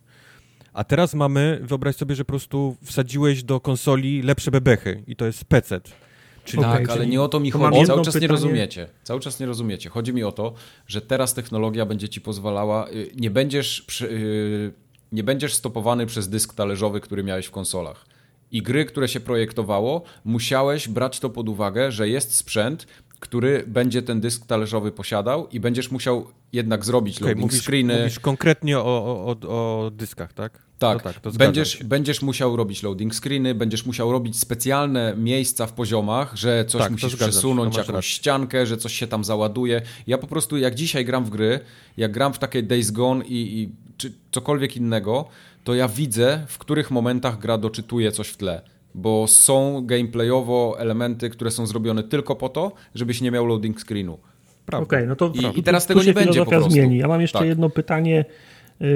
A teraz mamy, wyobraź sobie, że po prostu wsadziłeś do konsoli lepsze bebechy i to jest P C. Czyli tak, okay, ale czyli nie o to mi chodzi. Cały czas pytanie... nie rozumiecie. Cały czas nie rozumiecie. Chodzi mi o to, że teraz technologia będzie ci pozwalała, nie będziesz, nie będziesz stopowany przez dysk talerzowy, który miałeś w konsolach. I gry, które się projektowało, musiałeś brać to pod uwagę, że jest sprzęt, który będzie ten dysk talerzowy posiadał i będziesz musiał jednak zrobić okay, loading mówisz, screeny. Mówisz konkretnie o, o, o dyskach, tak? Tak, no tak to będziesz, będziesz musiał robić loading screeny, będziesz musiał robić specjalne miejsca w poziomach, że coś tak, musisz przesunąć, jakąś rację. ściankę, że coś się tam załaduje. Ja po prostu jak dzisiaj gram w gry, jak gram w takie Days Gone i, i czy cokolwiek innego, to ja widzę, w których momentach gra doczytuje coś w tle. Bo są gameplayowo elementy, które są zrobione tylko po to, żebyś nie miał loading screenu. Okej, okay, no to I, tu, i teraz tu, tego tu nie będzie po prostu. Zmieni. Ja mam jeszcze tak. jedno pytanie yy,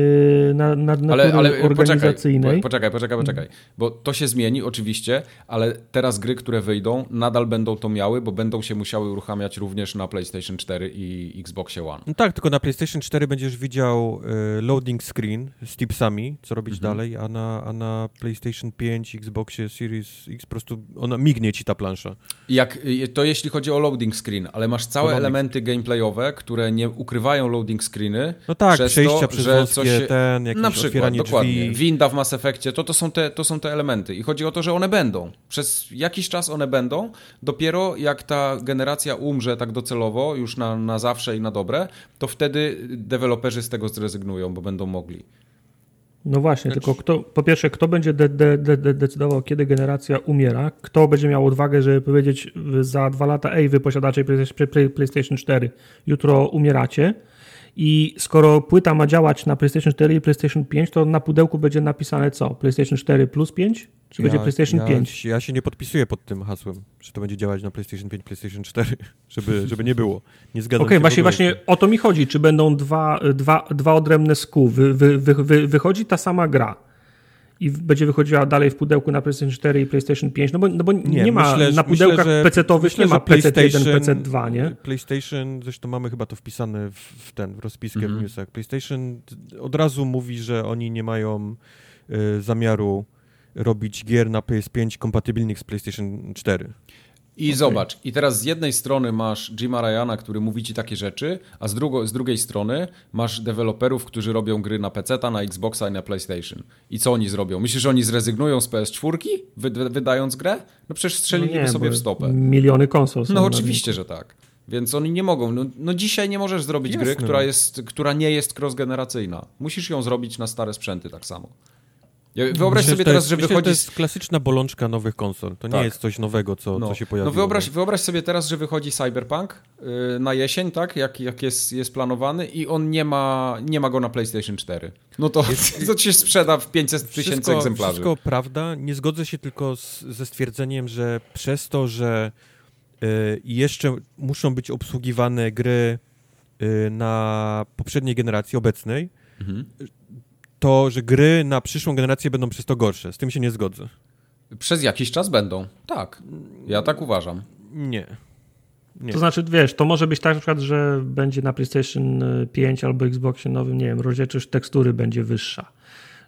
na, na, na ale, ale organizacyjnej. Poczekaj, poczekaj, poczekaj. Bo to się zmieni oczywiście, ale teraz gry, które wyjdą, nadal będą to miały, bo będą się musiały uruchamiać również na PlayStation cztery i Xbox One. No tak, tylko na PlayStation cztery będziesz widział y, loading screen z tipsami, co robić mhm. dalej, a na, a na PlayStation pięć, Xboxie Series X po prostu ona mignie ci ta plansza. Jak, to jeśli chodzi o loading screen, ale masz całe elementy gameplayowe, które nie ukrywają loading screeny. No tak, przez przejścia to, przez że coś się, ten, jakieś na przykład, otwieranie dokładnie. Drzwi. Winda w Mass Effectie, to, to, są te, to są te elementy. I chodzi o to, że one będą. Przez jakiś czas one będą. Dopiero jak ta generacja umrze tak docelowo, już na, na zawsze i na dobre, to wtedy deweloperzy z tego zrezygnują, bo będą mogli. No właśnie, Lecz... tylko kto, po pierwsze, kto będzie de- de- de- decydował, kiedy generacja umiera? Kto będzie miał odwagę, żeby powiedzieć za dwa lata, ej, wy posiadacze PlayStation cztery, jutro umieracie? I skoro płyta ma działać na PlayStation cztery i PlayStation pięć, to na pudełku będzie napisane co? PlayStation cztery plus pięć? Czy ja, będzie PlayStation ja, pięć? Ja się nie podpisuję pod tym hasłem, że to będzie działać na PlayStation pięć, PlayStation cztery, żeby, żeby nie było. Nie zgadzam okay, się. Okej, właśnie, właśnie o to mi chodzi. Czy będą dwa, dwa, dwa odrębne S K U? Wy, wy, wy, wy, wychodzi ta sama gra i będzie wychodziła dalej w pudełku na PlayStation cztery i PlayStation pięć, no bo, no bo nie, nie ma myślę, na pudełkach myślę, że, pecetowych myślę, nie ma P C jeden, P C dwa, nie? PlayStation, zresztą mamy chyba to wpisane w, w ten, w rozpiskę mm-hmm. w newsach. PlayStation od razu mówi, że oni nie mają y, zamiaru robić gier na P S pięć kompatybilnych z PlayStation cztery. I okay. zobacz, i teraz z jednej strony masz Jima Ryana, który mówi ci takie rzeczy, a z, drugo, z drugiej strony masz deweloperów, którzy robią gry na peceta, na Xboxa i na PlayStation. I co oni zrobią? Myślisz, że oni zrezygnują z P S cztery, wy, wy, wydając grę? No przecież strzeliliby no sobie w stopę. Miliony konsol. No oczywiście, że tak. Więc oni nie mogą. No, no dzisiaj nie możesz zrobić Jasne. gry, która, jest, która nie jest cross-generacyjna. Musisz ją zrobić na stare sprzęty tak samo. Wyobraź myślę, sobie teraz, że, to jest, że wychodzi... Myślę, że to jest klasyczna bolączka nowych konsol. To tak. nie jest coś nowego, co, no. co się pojawiło. No wyobraź, wyobraź sobie teraz, że wychodzi Cyberpunk yy, na jesień, tak? Jak, jak jest, jest planowany i on nie ma, nie ma go na PlayStation cztery. No to, jest... to się sprzeda w pięćset tysięcy egzemplarzy. Wszystko prawda. Nie zgodzę się tylko z, ze stwierdzeniem, że przez to, że yy, jeszcze muszą być obsługiwane gry yy, na poprzedniej generacji, obecnej, mhm. to, że gry na przyszłą generację będą przez to gorsze. Z tym się nie zgodzę. Przez jakiś czas będą. Tak. Ja tak uważam. Nie. nie. To znaczy, wiesz, to może być tak na przykład, że będzie na PlayStation pięć albo Xboxie nowym, nie wiem, rozdzielczość tekstury będzie wyższa,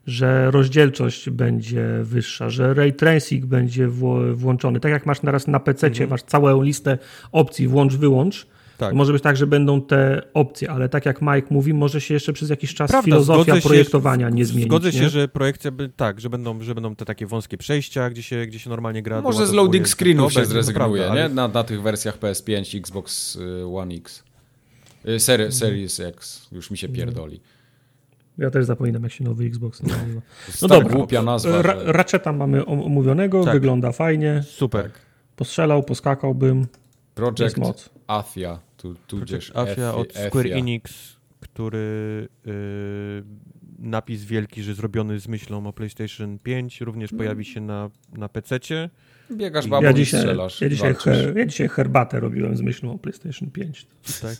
że rozdzielczość będzie wyższa, że ray tracing będzie wło- włączony. Tak jak masz teraz na pececie, mhm. masz całą listę opcji włącz, wyłącz, tak. Może być tak, że będą te opcje, ale tak jak Mike mówi, może się jeszcze przez jakiś czas Prawda, filozofia projektowania się, nie zmieni. Zgodzę nie? się, że projekcja, tak, że będą, że będą te takie wąskie przejścia, gdzie się, gdzie się normalnie gra. Może z loading screenów się zrezygnuje, nie? Na, na tych wersjach P S pięć, Xbox One X, Series, Series X, już mi się pierdoli. Ja też zapominam, jak się nowy Xbox nazywa. No, no dobra, głupia nazwa. Ra- Ratcheta mamy omówionego, tak. wygląda fajnie. Super. Postrzelał, poskakałbym. Project Athia. Tu, tu Project Athia od Square Athia. Enix, który yy, napis wielki, że zrobiony z myślą o PlayStation pięć, również pojawi się na, na pececie. Biegasz babą ja i strzelasz. Ja dzisiaj, her, ja dzisiaj herbatę robiłem z myślą o PlayStation pięć. Tak,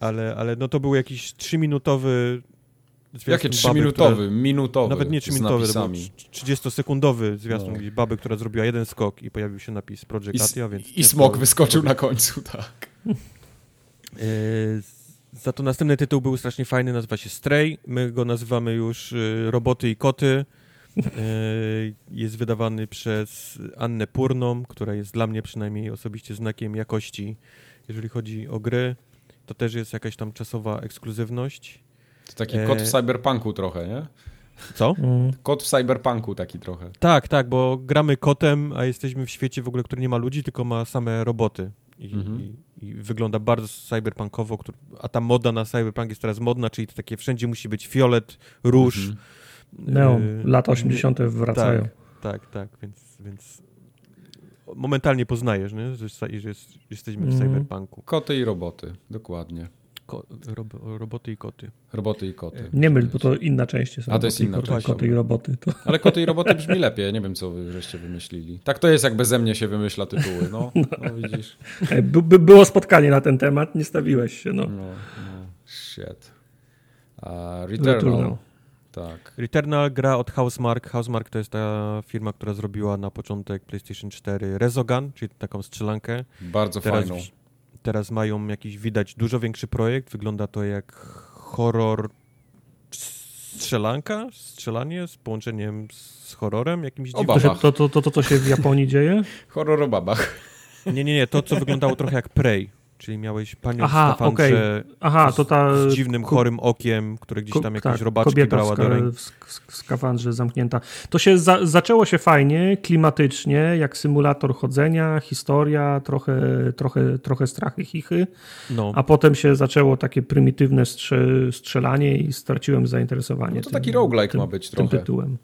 ale, ale no to był jakiś trzyminutowy... Jakie trzyminutowy? Minutowy. Nawet nie trzyminutowy, to był trzydziestosekundowy zwiastun no. baby, która zrobiła jeden skok i pojawił się napis Project Athia. Więc I smok to... wyskoczył na końcu, tak. Yy, za to następny tytuł był strasznie fajny, nazywa się Stray. My go nazywamy już y, Roboty i Koty. Yy, jest wydawany przez Annę Purną, która jest dla mnie przynajmniej osobiście znakiem jakości, jeżeli chodzi o gry. To też jest jakaś tam czasowa ekskluzywność. To taki kot w cyberpunku trochę, nie? Co? Mm. Kot w cyberpunku taki trochę. Tak, tak, bo gramy kotem, a jesteśmy w świecie w ogóle, który nie ma ludzi, tylko ma same roboty. I, mm-hmm. i, i wygląda bardzo cyberpunkowo, a ta moda na cyberpunk jest teraz modna, czyli to takie wszędzie musi być fiolet, róż, mm-hmm. Neon, lata osiemdziesiąte wracają. Tak, tak, tak, więc, więc momentalnie poznajesz, nie? Że, że jest, jesteśmy w cyberpunku. Koty i roboty, dokładnie. Ko, rob, roboty i koty. Roboty i koty. Nie myl, bo to inna część jest. A to jest inna koty, część. Koty i roboty. To... Ale koty i roboty brzmi lepiej. Ja nie wiem, co wy żeście wymyślili. Tak to jest, jak beze mnie się wymyśla tytuły. No, no widzisz. By, by było spotkanie na ten temat, nie stawiłeś się. No, no, no. Shit. Uh, Returnal. Returnal. Tak. Returnal, gra od Housemarque. Housemarque to jest ta firma, która zrobiła na początek PlayStation cztery Resogun, czyli taką strzelankę. Bardzo Teraz fajną. Teraz mają jakiś, widać, dużo większy projekt. Wygląda to jak horror strzelanka, strzelanie z połączeniem z horrorem jakimś dziwnym. To, to, to, to, co się w Japonii dzieje? Horror o babach. Nie, nie, nie. To, co wyglądało trochę jak Prey. Czyli miałeś panią Aha, w skafandrze okay. Aha, to ta... z dziwnym, chorym okiem, które gdzieś tam jakieś tak, robaczki brała do ręki. W skafandrze zamknięta. To się za- zaczęło się fajnie, klimatycznie, jak symulator chodzenia, historia, trochę, trochę, trochę strachy, chichy, no. A potem się zaczęło takie prymitywne strze- strzelanie i straciłem zainteresowanie. No to tym, taki roguelike tym, ma być trochę. Tym tytułem.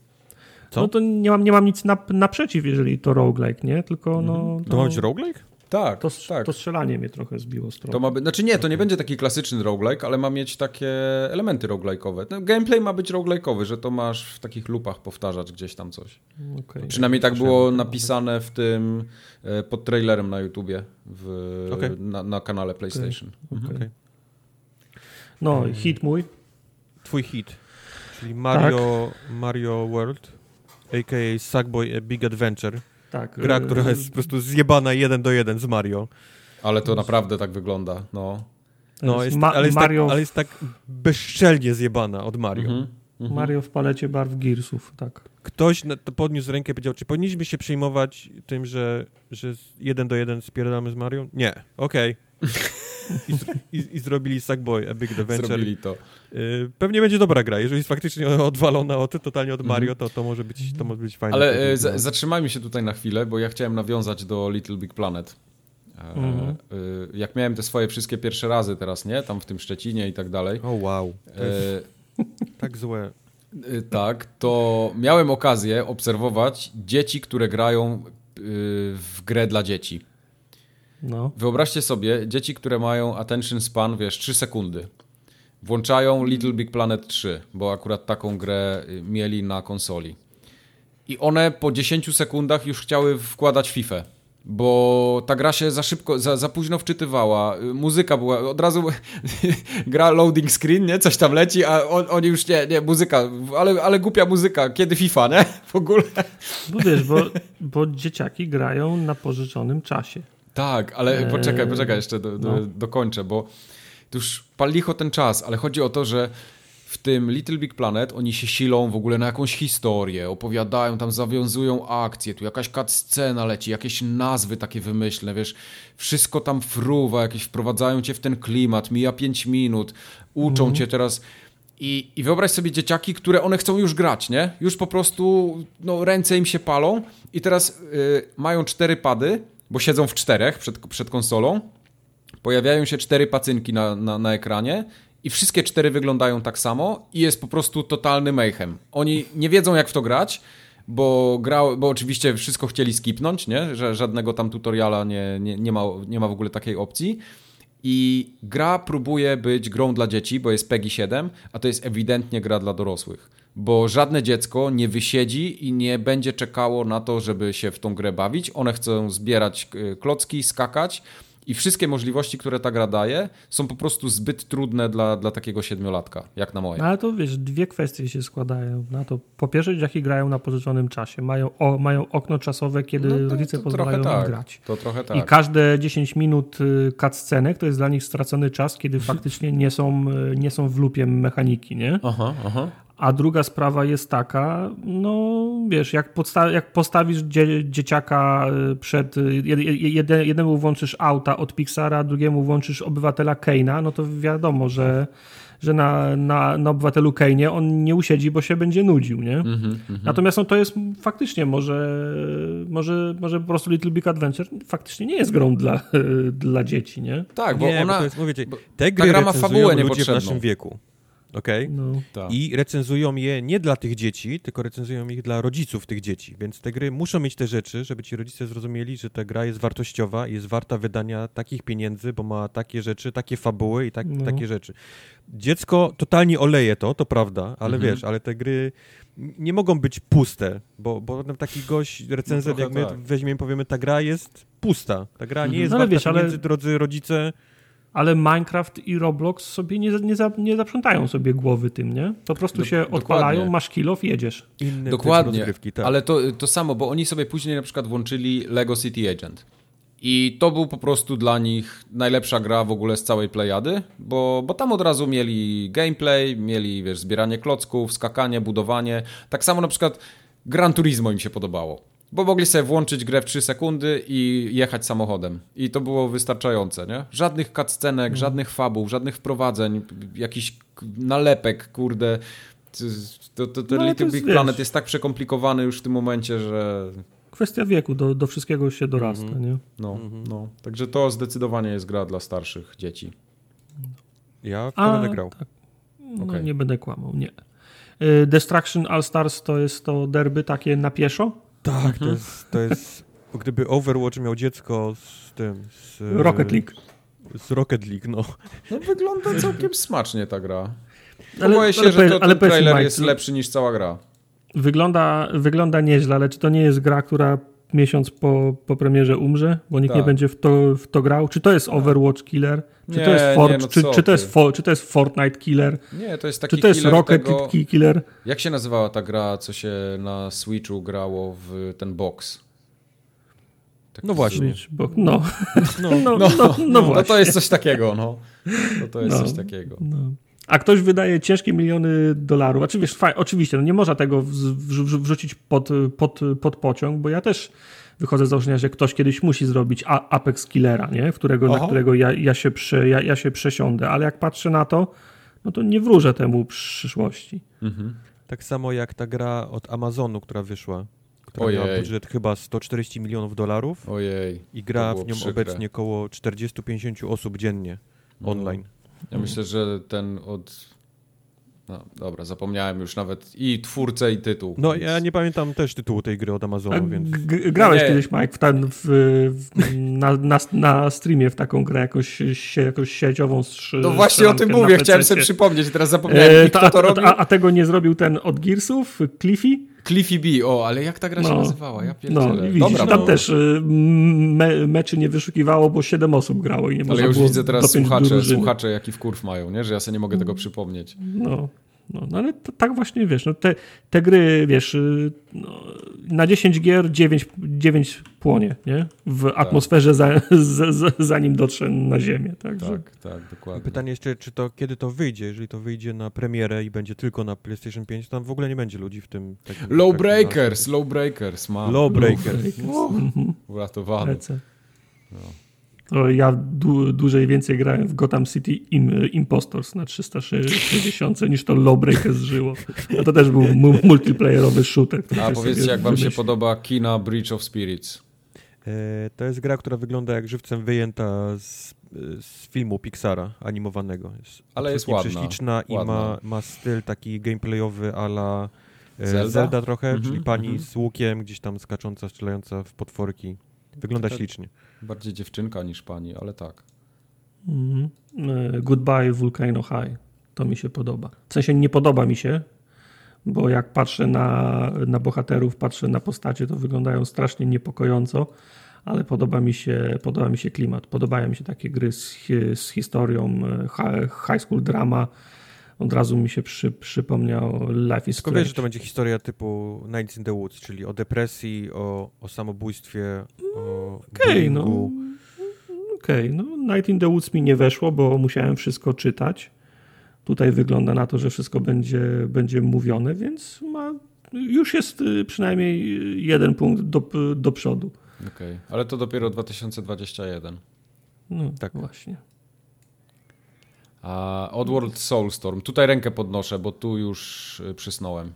Co? No to nie mam, nie mam nic nap- naprzeciw, jeżeli to roguelike, nie? Tylko no... Mm-hmm. To no... ma być roguelike? Tak, to, tak. To strzelanie mnie trochę zbiło z trochę. To ma by, znaczy nie, to nie będzie taki klasyczny roguelike, ale ma mieć takie elementy roguelike'owe. No, gameplay ma być roguelike'owy, że to masz w takich loopach powtarzać gdzieś tam coś. Okay. Przynajmniej tak było napisane w tym, pod trailerem na YouTubie, w, okay. na, na kanale PlayStation. Okay. Okay. Okay. No i hit mój. Twój hit, czyli Mario, tak. Mario World, a k a. Sackboy A Big Adventure. Tak. Gra, która jest po prostu zjebana jeden do jeden z Mario. Ale to naprawdę tak wygląda, no. No jest, Ma- ale, jest Mario... tak, ale jest tak bezczelnie zjebana od Mario. Mhm. Mhm. Mario w palecie barw Gearsów, tak. Ktoś podniósł rękę i powiedział, czy powinniśmy się przejmować tym, że, że jeden do jeden spierdalamy z Mario? Nie, okej. Okay. I, zro- i, I zrobili Sackboy A Big Adventure. Zrobili to. Pewnie będzie dobra gra. Jeżeli jest faktycznie odwalona od, totalnie od Mario, to, to może być, to może być fajne. Ale z- zatrzymajmy się tutaj na chwilę, bo ja chciałem nawiązać do Little Big Planet. Mhm. Jak miałem te swoje wszystkie pierwsze razy teraz, nie? Tam w tym Szczecinie i tak dalej. O wow. E... Tak złe. Tak, to miałem okazję obserwować dzieci, które grają w grę dla dzieci. No. Wyobraźcie sobie, dzieci, które mają attention span, wiesz, trzy sekundy. Włączają Little Big Planet trzy, bo akurat taką grę mieli na konsoli. I one po dziesięciu sekundach już chciały wkładać Fifę, bo ta gra się za szybko, za, za późno wczytywała. Muzyka była, od razu gra loading screen, nie? Coś tam leci, a on, oni już nie, nie, muzyka, ale, ale głupia muzyka, kiedy Fifa, nie? W ogóle. Bo wiesz, bo, bo dzieciaki grają na pożyczonym czasie. Tak, ale poczekaj, poczekaj, jeszcze do, do, no. dokończę, bo to już pal licho ten czas, ale chodzi o to, że w tym Little Big Planet oni się silą w ogóle na jakąś historię, opowiadają, tam zawiązują akcje, tu jakaś cutscena leci, jakieś nazwy takie wymyślne, wiesz, wszystko tam fruwa, jakieś wprowadzają cię w ten klimat, mija pięć minut, uczą mhm. cię teraz... I, I wyobraź sobie dzieciaki, które one chcą już grać, nie? Już po prostu no, ręce im się palą i teraz yy, mają cztery pady, bo siedzą w czterech przed, przed konsolą, pojawiają się cztery pacynki na, na, na ekranie i wszystkie cztery wyglądają tak samo i jest po prostu totalny mayhem. Oni nie wiedzą, jak w to grać, bo, gra, bo oczywiście wszystko chcieli skipnąć, nie? Że żadnego tam tutoriala nie, nie, nie, ma, nie ma w ogóle takiej opcji. I gra próbuje być grą dla dzieci, bo jest P E G I siedem, a to jest ewidentnie gra dla dorosłych. Bo żadne dziecko nie wysiedzi i nie będzie czekało na to, żeby się w tą grę bawić. One chcą zbierać klocki, skakać i wszystkie możliwości, które ta gra daje, są po prostu zbyt trudne dla, dla takiego siedmiolatka, jak na moje. No ale to wiesz, dwie kwestie się składają na to. Po pierwsze, dzieciaki grają na pożyczonym czasie. Mają, o, mają okno czasowe, kiedy no to, rodzice to pozwalają tak. im grać. To trochę tak. I każde dziesięć minut cutscenek to jest dla nich stracony czas, kiedy faktycznie nie są, nie są w lupie mechaniki, nie? Aha, aha. A druga sprawa jest taka, no wiesz, jak, podsta- jak postawisz dzie- dzieciaka przed, jed- jednemu włączysz auta od Pixara, drugiemu włączysz Obywatela Kane'a, no to wiadomo, że, że na, na, na Obywatelu Kane'ie on nie usiedzi, bo się będzie nudził, nie? Mm-hmm, mm-hmm. Natomiast no, to jest faktycznie może, może, może po prostu Little Big Adventure faktycznie nie jest grą dla, dla dzieci, nie? Tak, bo nie, ona... Bo to jest, mówicie, bo te gry ta gra ma fabułę niepotrzebną w naszym wieku. okej? Okay? No, tak. I recenzują je nie dla tych dzieci, tylko recenzują ich dla rodziców tych dzieci, więc te gry muszą mieć te rzeczy, żeby ci rodzice zrozumieli, że ta gra jest wartościowa i jest warta wydania takich pieniędzy, bo ma takie rzeczy, takie fabuły i tak, no. takie rzeczy. Dziecko totalnie oleje to, to prawda, ale mhm. wiesz, ale te gry nie mogą być puste, bo, bo taki gość, recenzent, no jak my tak. weźmiemy, powiemy, ta gra jest pusta, ta gra nie jest no, warta wiesz, pieniędzy, ale... drodzy rodzice... Ale Minecraft i Roblox sobie nie, nie, za, nie zaprzątają sobie głowy tym, nie? Po prostu do, się odpalają, dokładnie. Masz kill off, jedziesz. Inny dokładnie, tak. Ale to, to samo, bo oni sobie później na przykład włączyli Lego City Agent. I to był po prostu dla nich najlepsza gra w ogóle z całej plejady, bo, bo tam od razu mieli gameplay, mieli wiesz, zbieranie klocków, skakanie, budowanie. Tak samo na przykład Gran Turismo im się podobało. Bo mogli sobie włączyć grę w trzy sekundy i jechać samochodem. I to było wystarczające, nie? Żadnych cutscenek, mm. żadnych fabuł, żadnych wprowadzeń, jakiś nalepek, kurde. To, to, to no, Little Big jest, Planet wiesz, jest tak przekomplikowany już w tym momencie, że... Kwestia wieku, do, do wszystkiego się dorasta, mm-hmm. nie? No, mm-hmm. no. Także to zdecydowanie jest gra dla starszych dzieci. Ja w to będę grał. Tak. No okay. Nie będę kłamał, nie. Destruction All Stars to jest to derby takie na pieszo? Tak, to jest, to jest, gdyby Overwatch miał dziecko z tym... Z, Rocket League. Z Rocket League, no. No wygląda całkiem smacznie ta gra. Ale, boję się, ale, że to, ale, ten trailer Mike, jest lepszy niż cała gra. Wygląda, wygląda nieźle, ale czy to nie jest gra, która miesiąc po, po premierze umrze? Bo nikt tak. nie będzie w to, w to grał? Czy to jest Overwatch Killer? Czy nie, to jest Fort, nie, no czy, czy, to jest fo, czy to jest Fortnite Killer? Nie, to jest taki Czy to jest Rocket tego... Killer? Jak się nazywała ta gra, co się na Switchu grało w ten box? Tak no właśnie. No. No. No, no, no, no, no właśnie. No to jest coś takiego, no. No to jest no, coś takiego. No. A ktoś wydaje ciężkie miliony dolarów. Oczywiście, faj, oczywiście no nie można tego wrzucić pod, pod, pod pociąg, bo ja też wychodzę z założenia, że ktoś kiedyś musi zrobić Apex Killera, nie? W którego, na którego ja, ja, się prze, ja, ja się przesiądę. Ale jak patrzę na to, no to nie wróżę temu przyszłości. Mhm. Tak samo jak ta gra od Amazonu, która wyszła, która Ojej. miała budżet chyba sto czterdzieści milionów dolarów Ojej. i gra w nią przykre. obecnie około czterdzieści do pięćdziesięciu osób dziennie online. Mhm. Ja myślę, że ten od... No dobra, zapomniałem już nawet i twórcę, i tytuł. No więc... ja nie pamiętam też tytułu tej gry od Amazonu, A, więc... G- grałeś nie. kiedyś, Mike, w ten, w, w, na, na, na streamie w taką grę jakąś, się, jakąś sieciową... Strz, no właśnie o tym mówię, chciałem sobie przypomnieć, teraz zapomniałem, e, ta, kto to robił. A, a tego nie zrobił ten od Gearsów, Cliffy? Cliffy B, o, ale jak ta gra no. się nazywała? Ja no, i widzisz, Dobra, tam bo... też me, meczy nie wyszukiwało, bo siedem osób grało i nie można było... Ale ja już widzę teraz słuchacze, słuchacze, jaki wkurw mają, nie? Że ja sobie nie mogę tego przypomnieć. No, no, no ale to, tak właśnie, wiesz, no te, te gry, wiesz, no, na dziesięć gier dziewięć płonie, nie? W tak. atmosferze, za, z, z, zanim dotrze na ziemię. Tak, tak, tak, dokładnie. Pytanie jeszcze, czy to kiedy to wyjdzie? Jeżeli to wyjdzie na premierę i będzie tylko na PlayStation pięć, to tam w ogóle nie będzie ludzi w tym... Takim, low, takim breakers, low breakers, ma. low breakers, Low Breakers. Uratowany. No. Ja du- dłużej więcej grałem w Gotham City Im- Impostors na trzysta sześćdziesiąt niż to Low Breakers żyło. A to też był m- multiplayerowy shooter. A powiedzcie, jak wam się podoba Kina Breach of Spirits? To jest gra, która wygląda jak żywcem wyjęta z, z filmu Pixara animowanego. Jest Ale jest ładna. Prześliczna i ma, ma styl taki gameplayowy a la Zelda, Zelda trochę, mm-hmm, czyli pani mm-hmm. z łukiem gdzieś tam skacząca, strzelająca w potworki. Wygląda Taka ślicznie. Bardziej dziewczynka niż pani, ale tak. Mm-hmm. Goodbye Volcano High. To mi się podoba. W sensie nie podoba mi się, bo jak patrzę na, na bohaterów, patrzę na postacie, to wyglądają strasznie niepokojąco, ale podoba mi się, podoba mi się klimat. Podobają mi się takie gry z, z historią, high school drama. Od razu mi się przy, przypomniał Life is Strange. Wiesz, że to będzie historia typu Nights in the Woods, czyli o depresji, o, o samobójstwie, o okay, no. Okej, okay, no Night in the Woods mi nie weszło, bo musiałem wszystko czytać. Tutaj wygląda na to, że wszystko będzie, będzie mówione, więc ma, już jest przynajmniej jeden punkt do, do przodu. Okej, okay. Ale to dopiero dwa tysiące dwudziesty pierwszy. No tak właśnie. A Oddworld Soulstorm. Tutaj rękę podnoszę, bo tu już przysnąłem.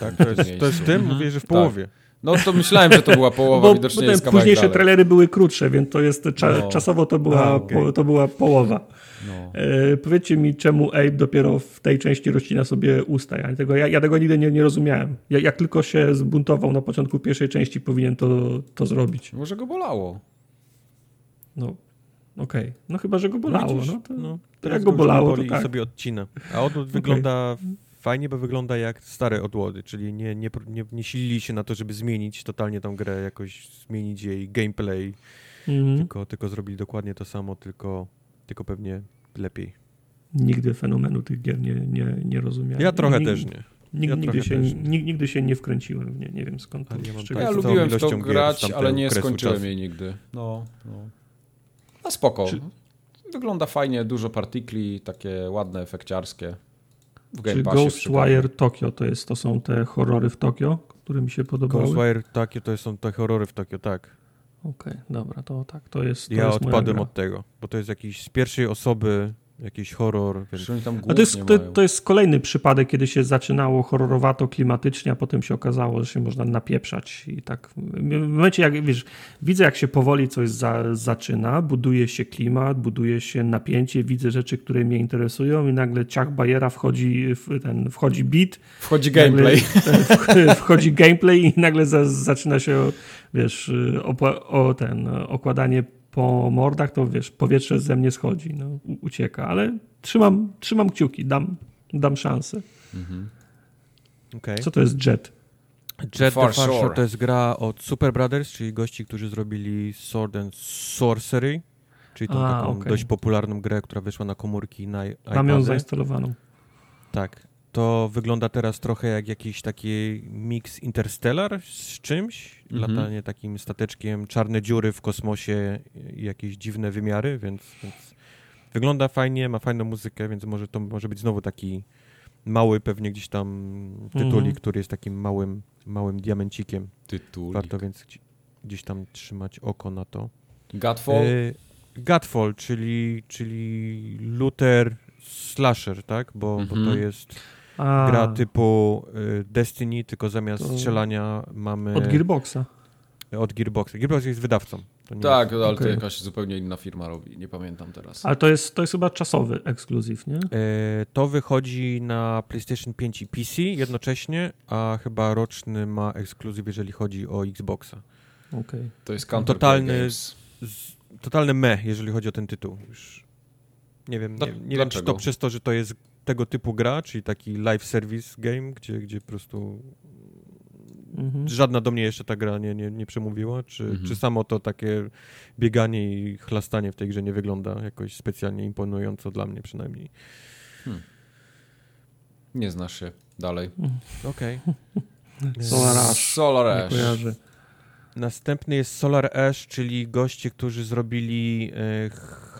Tak, to jest, to jest w tym? Mówię, że w połowie. Tak. No to myślałem, że to była połowa, bo widocznie jest kawałek późniejsze dalej. Trailery były krótsze, więc to jest cza- no. czasowo to była, A, okay. po, to była połowa. No. E, powiedzcie mi, czemu Abe dopiero w tej części rozcina sobie usta? Ja tego, ja, ja tego nigdy nie, nie rozumiałem. Ja, jak tylko się zbuntował na początku pierwszej części, powinien to, to zrobić. Może go bolało. No. Okej, okay. No chyba, że go bolało. Widzisz, no to, no, to jak go bolało, to tak. sobie odcina. A odłód wygląda okay. fajnie, bo wygląda jak stare odłody, czyli nie, nie, nie, nie silili się na to, żeby zmienić totalnie tą grę, jakoś zmienić jej gameplay, mm-hmm. tylko, tylko zrobili dokładnie to samo, tylko, tylko pewnie lepiej. Nigdy fenomenu tych gier nie, nie, nie rozumiałem. Ja trochę Nig- też nie. Nig- ja nigdy, się, nie. nigdy się nie wkręciłem w nie, nie wiem skąd to. Ja, ja lubiłem w to grać, ale nie skończyłem czasu. jej nigdy. No, no. A spoko. Czy... Wygląda fajnie, dużo partikli, takie ładne, efekciarskie. W Game Passie Ghostwire Tokyo to, jest, to są te horrory w Tokio, które mi się podobały? Ghostwire Tokyo to są te horrory w Tokio, tak. Okej, okay, dobra, to tak, to jest to Ja jest odpadłem od tego, bo to jest jakiś z pierwszej osoby, jakiś horror. Więc... Tam a to, jest, to, to jest kolejny przypadek, kiedy się zaczynało horrorowato, klimatycznie, a potem się okazało, że się można napieprzać i tak. W momencie, jak wiesz, widzę jak się powoli coś za, zaczyna, buduje się klimat, buduje się napięcie, widzę rzeczy, które mnie interesują i nagle ciach bajera wchodzi w ten, wchodzi beat. Wchodzi gameplay. Nagle, wchodzi gameplay i nagle za, zaczyna się, wiesz, o, o ten, okładanie po mordach, to wiesz, powietrze ze mnie schodzi, no, ucieka, ale trzymam, trzymam kciuki, dam, dam szansę. Mhm. Okay. Co to jest Jet? Jet Far Shore. Shore to jest gra od Super Brothers, czyli gości, którzy zrobili Sword and Sorcery, czyli tą A, taką okay. dość popularną grę, która wyszła na komórki i na iPady. Mam ją zainstalowaną. Tak. To wygląda teraz trochę jak jakiś taki mix Interstellar z czymś, mm-hmm. latanie takim stateczkiem, czarne dziury w kosmosie i jakieś dziwne wymiary, więc, więc wygląda fajnie, ma fajną muzykę, więc może to może być znowu taki mały pewnie gdzieś tam tytulik, mm-hmm. który jest takim małym, małym diamencikiem. Tytulik. Warto więc gdzieś tam trzymać oko na to. Godfall? Y- Godfall, czyli, czyli Luther Slasher, tak? Bo, mm-hmm. bo to jest... A. Gra typu y, Destiny, tylko zamiast to... strzelania mamy... Od Gearboxa. Od Gearboxa. Gearbox jest wydawcą. To nie tak, jest... ale okay. to jakaś zupełnie inna firma robi. Nie pamiętam teraz. Ale to jest, to jest chyba czasowy ekskluzyw, nie? Y, to wychodzi na PlayStation pięć i P C jednocześnie, a chyba roczny ma ekskluzyw, jeżeli chodzi o Xboxa. Okay. To jest Counter Totalny, Games. Z, totalny meh, jeżeli chodzi o ten tytuł. Już nie wiem, nie, nie wiem, czy to przez to, że to jest tego typu gra, czyli taki live service game, gdzie, gdzie po prostu mhm. żadna do mnie jeszcze ta gra nie, nie, nie przemówiła, czy, mhm. czy samo to takie bieganie i chlastanie w tej grze nie wygląda jakoś specjalnie imponująco dla mnie przynajmniej. Hmm. Nie znasz się. Dalej. Okej. Okay. Solar Ash. Solar Ash. Następny jest Solar Ash, czyli goście, którzy zrobili e,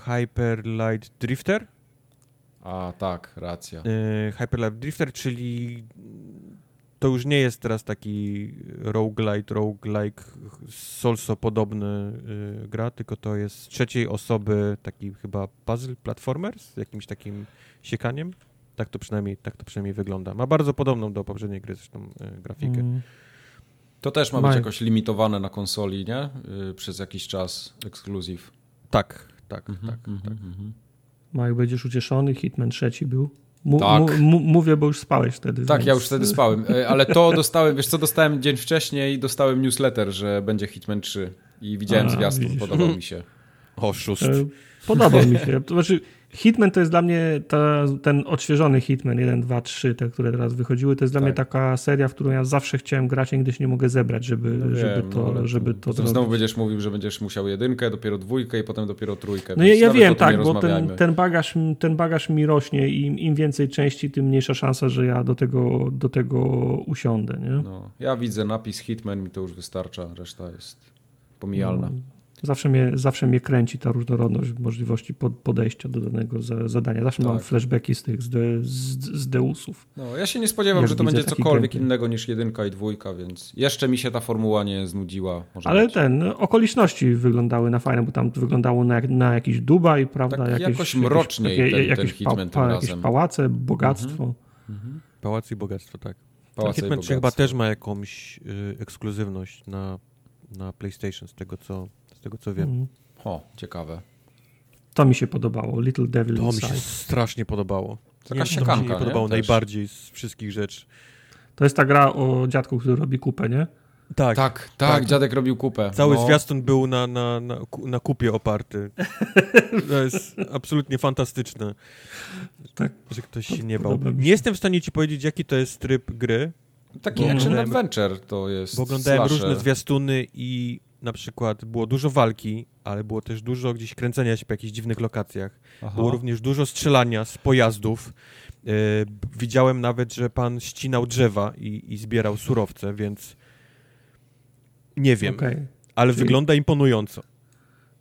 Hyper Light Drifter. A tak, racja. E, Hyper Light Drifter, czyli to już nie jest teraz taki roguelite, roguelike, Soulso-podobny y, gra, tylko to jest z trzeciej osoby taki chyba puzzle platformer z jakimś takim siekaniem. Tak to przynajmniej, tak to przynajmniej wygląda. Ma bardzo podobną do poprzedniej gry zresztą y, grafikę. Mm. To też ma być Maj. jakoś limitowane na konsoli, nie? Yy, przez jakiś czas ekskluzyw. Tak, tak, mm-hmm, tak. Mm-hmm. tak. Maj, będziesz ucieszony, Hitman trzy był. M- tak. m- m- mówię, bo już spałeś wtedy. Tak, więc... ja już wtedy spałem, ale to dostałem, wiesz co, dostałem dzień wcześniej i dostałem newsletter, że będzie Hitman trzy i widziałem A, zwiastun, widzisz. Podobał mi się. Oszust. Podobał mi się. To znaczy, Hitman to jest dla mnie ta, ten odświeżony Hitman jeden, dwa, trzy, te, które teraz wychodziły, to jest tak. dla mnie taka seria, w którą ja zawsze chciałem grać, a nigdy się nie mogę zebrać, żeby, no żeby wiem, to, żeby to zrobić. Znowu będziesz mówił, że będziesz musiał jedynkę, dopiero dwójkę i potem dopiero trójkę. No ja, ja wiem, tak, bo ten, ten, bagaż, ten bagaż mi rośnie i im, im więcej części, tym mniejsza szansa, że ja do tego, do tego usiądę. Nie? No, ja widzę napis Hitman, mi to już wystarcza, reszta jest pomijalna. No. Zawsze mnie, zawsze mnie kręci ta różnorodność możliwości podejścia do danego za, zadania. Zawsze tak. mam flashbacki z tych z, de, z, z Deusów. No, ja się nie spodziewam, ja że to będzie cokolwiek kręty. innego niż jedynka i dwójka, więc jeszcze mi się ta formuła nie znudziła. Może Ale być. ten, okoliczności wyglądały na fajne, bo tam wyglądało na, na jakiś Dubaj, prawda? Tak jakieś, jakoś mroczniej jakieś, ten, jakieś, ten Hitman pa, pa, tym razem. Jakieś pałace, bogactwo. Mhm. Mhm. Pałac i bogactwo, tak. Hitman trzy chyba też ma jakąś y, ekskluzywność na, na PlayStation, z tego co, z tego co wiem. Mm. O, ciekawe. To mi się podobało, Little Devil Inside. To mi się strasznie podobało. Taka siekanka, mi się podobało najbardziej z wszystkich rzeczy. To jest ta gra o dziadku, który robi kupę, nie? Tak, tak, tak, tak, dziadek robił kupę. Cały no. zwiastun był na, na, na, na kupie oparty. To jest absolutnie fantastyczne, tak, że ktoś się nie bał. Nie jestem w stanie ci powiedzieć, jaki to jest tryb gry. Taki action adventure to jest. Bo oglądałem slasher. Różne zwiastuny i na przykład było dużo walki, ale było też dużo gdzieś kręcenia się po jakichś dziwnych lokacjach. Aha. Było również dużo strzelania z pojazdów. Yy, widziałem nawet, że pan ścinał drzewa i, i zbierał surowce, więc... Nie wiem, okay. ale czyli, wygląda imponująco.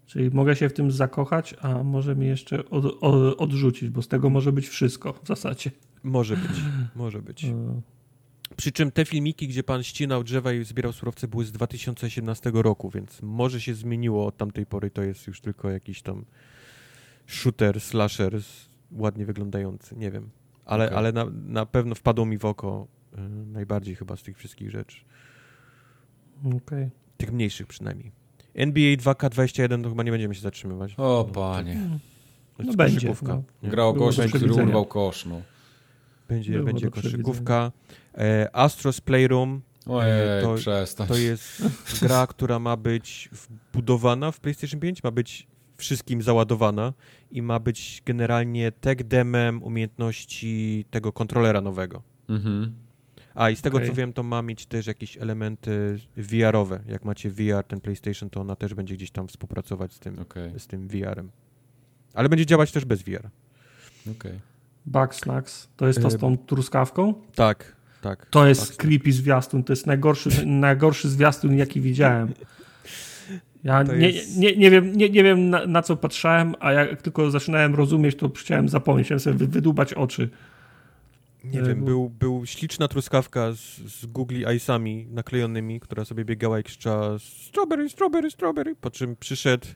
Czyli mogę się w tym zakochać, a może mnie jeszcze od, od, odrzucić, bo z tego może być wszystko w zasadzie. Może być, może być. No. Przy czym te filmiki, gdzie pan ścinał drzewa i zbierał surowce, były z dwa tysiące osiemnastego roku, więc może się zmieniło od tamtej pory. To jest już tylko jakiś tam shooter, slasher ładnie wyglądający, nie wiem. Ale, okay. ale na, na pewno wpadło mi w oko yy, najbardziej chyba z tych wszystkich rzeczy. Okay. Tych mniejszych przynajmniej. N B A dwa K dwadzieścia jeden to chyba nie będziemy się zatrzymywać. O panie. No, no, no będzie. No. Gra o gościu, który urwał kosz. No. Będzie, będzie koszykówka. E, Astro's Playroom. Ojej, to, przestań. To jest gra, która ma być wbudowana w PlayStation pięć, ma być wszystkim załadowana i ma być generalnie tech demem umiejętności tego kontrolera nowego. Mhm. A i z tego okay. co wiem, to ma mieć też jakieś elementy V R-owe. Jak macie V R, ten PlayStation, to ona też będzie gdzieś tam współpracować z tym, okay. z tym V R-em. Ale będzie działać też bez V R. Okay. Backslags. To jest to z tą truskawką? Tak, tak. To jest Backslags. Creepy zwiastun. To jest najgorszy, najgorszy zwiastun, jaki widziałem. Ja nie, jest... nie, nie wiem, nie, nie wiem na, na co patrzyłem, a jak tylko zaczynałem rozumieć, to chciałem zapomnieć. Chciałem sobie wydubać oczy. Nie wiem, był, był śliczna truskawka z, z googly eyesami naklejonymi, która sobie biegała i krzyczała strawberry, strawberry, strawberry, po czym przyszedł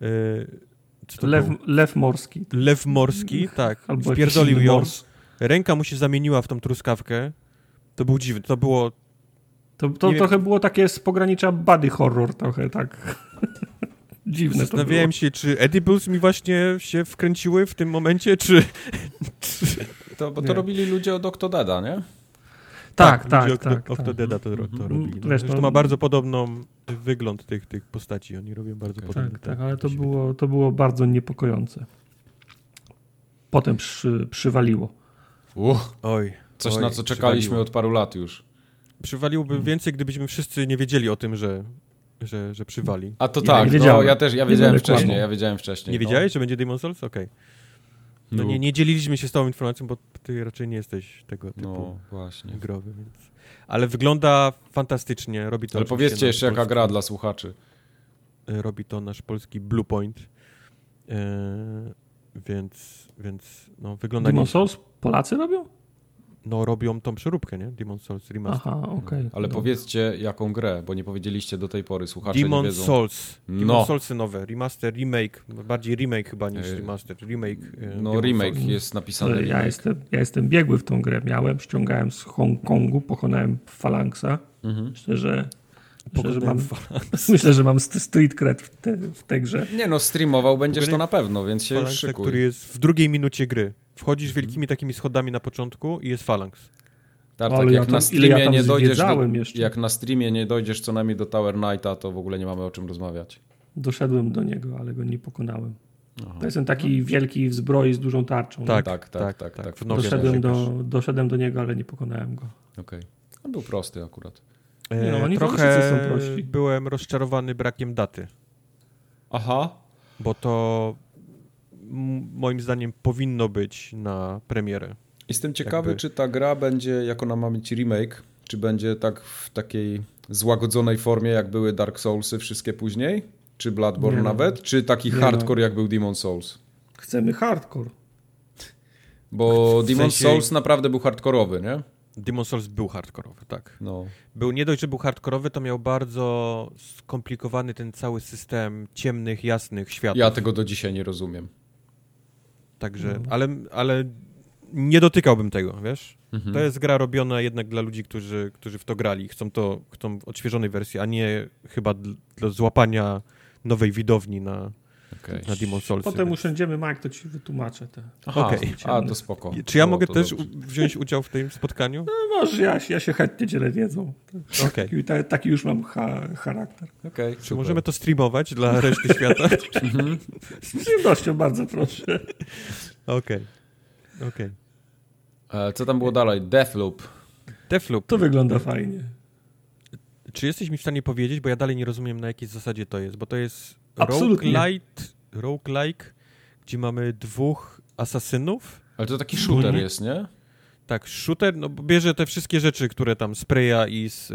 yy, co to lew, lew morski. Lew morski, tak. Albo wpierdolił ją. Mors. Ręka mu się zamieniła w tą truskawkę. To był dziwny, to było... To, to trochę wiem. Było takie z pogranicza body horror trochę, tak. Dziwne to Zastanawiałem było. Się, czy edibles mi właśnie się wkręciły w tym momencie, czy... To, bo to nie. robili ludzie od Octodada, nie? Tak, tak, tak. Ludzie tak, od Octodada tak. to, to robili. No, wiesz, to ma bardzo podobną wygląd tych, tych postaci. Oni robią bardzo okay. podobny. Tak, tak, ale to było, to było bardzo niepokojące. Potem przy, przywaliło. Uch, oj, coś oj, na co czekaliśmy przywaliło. Od paru lat już. Przywaliłoby hmm. więcej, gdybyśmy wszyscy nie wiedzieli o tym, że... Że, że przywali. A to ja tak, no, ja też ja wiedziałem wcześniej, ja wiedziałem wcześniej. Nie no. wiedziałeś, że będzie Demon's Souls? Okej. Okay. No nie, nie dzieliliśmy się z tą informacją, bo ty raczej nie jesteś tego typu no, właśnie. growy. Więc... Ale wygląda fantastycznie. Robi to. Ale powiedzcie jeszcze, polski... jaka gra dla słuchaczy. Robi to nasz polski Blue Point. Yy, więc, więc no, wygląda... Demon's Souls Polacy robią? No robią tą przeróbkę, nie? Demon's Souls Remastered. Aha, okej. Okay. Ale no. powiedzcie, jaką grę, bo nie powiedzieliście do tej pory, słuchacze Demon's nie wiedzą. Souls. Demon's no. Soulsy nowe. Remaster, remake. Bardziej remake chyba niż remaster. Remake. No Demon's remake Souls. Jest napisany. Remake. Ja, jestem, ja jestem biegły w tą grę. Miałem, ściągałem z Hongkongu, pokonałem Falangsa. Mhm. Myślę, że... Myślę że, mam, myślę, że mam street cred w, te, w tej grze. Nie no, streamował będziesz to na pewno, więc się Falangsa, już szykuj. Który jest w drugiej minucie gry. Wchodzisz wielkimi takimi schodami na początku i jest Falangs. Tak, tak. Jak, ja ja jak na streamie nie dojdziesz co najmniej do Tower Knighta, to w ogóle nie mamy o czym rozmawiać. Doszedłem do niego, ale go nie pokonałem. Aha. To jestem taki wielki w zbroi z dużą tarczą. Tak, tak, tak, tak, tak, tak, tak. W doszedłem, do, doszedłem do niego, ale nie pokonałem go. Okej. Okay. On był prosty akurat. Nie, no, oni trochę są prości. Byłem rozczarowany brakiem daty. Aha. Bo to m- moim zdaniem powinno być na premierę. Jestem ciekawy, jakby... czy ta gra będzie, jak ona ma mieć remake, czy będzie tak w takiej złagodzonej formie, jak były Dark Soulsy wszystkie później, czy Bloodborne nie nawet, no. czy taki nie hardcore, no. jak był Demon's Souls. Chcemy hardcore. Bo w sensie... Demon's Souls naprawdę był hardkorowy, nie? Demon's Souls był hardkorowy, tak. No. Był, nie dość, że był hardkorowy, to miał bardzo skomplikowany ten cały system ciemnych, jasnych światów. Ja tego do dzisiaj nie rozumiem. Także, no. ale, ale nie dotykałbym tego, wiesz? Mhm. To jest gra robiona jednak dla ludzi, którzy, którzy w to grali. Chcą to, chcą odświeżonej wersji, a nie chyba dla złapania nowej widowni na, okay. na Demon's Soulsy. Potem więc. Usiądziemy, Mark, to ci wytłumaczę. Te... Okej, okay. A to spoko. Czy ja to, mogę to też dobrze. wziąć udział w tym spotkaniu? No, może, ja, ja się chętnie dzielę wiedzą. Okay. Taki, taki już mam ha- charakter. Okay, czy możemy to streamować dla reszty świata? Z przyjemnością, bardzo proszę. Okej. Okay. Okay. Co tam było dalej? Deathloop. Deathloop. To wygląda fajnie. Czy jesteś mi w stanie powiedzieć, bo ja dalej nie rozumiem, na jakiej zasadzie to jest, bo to jest roguelite, roguelike, gdzie mamy dwóch asasynów. Ale to taki shooter mhm. jest, nie? Tak, shooter, no bierze te wszystkie rzeczy, które tam spreja i z y,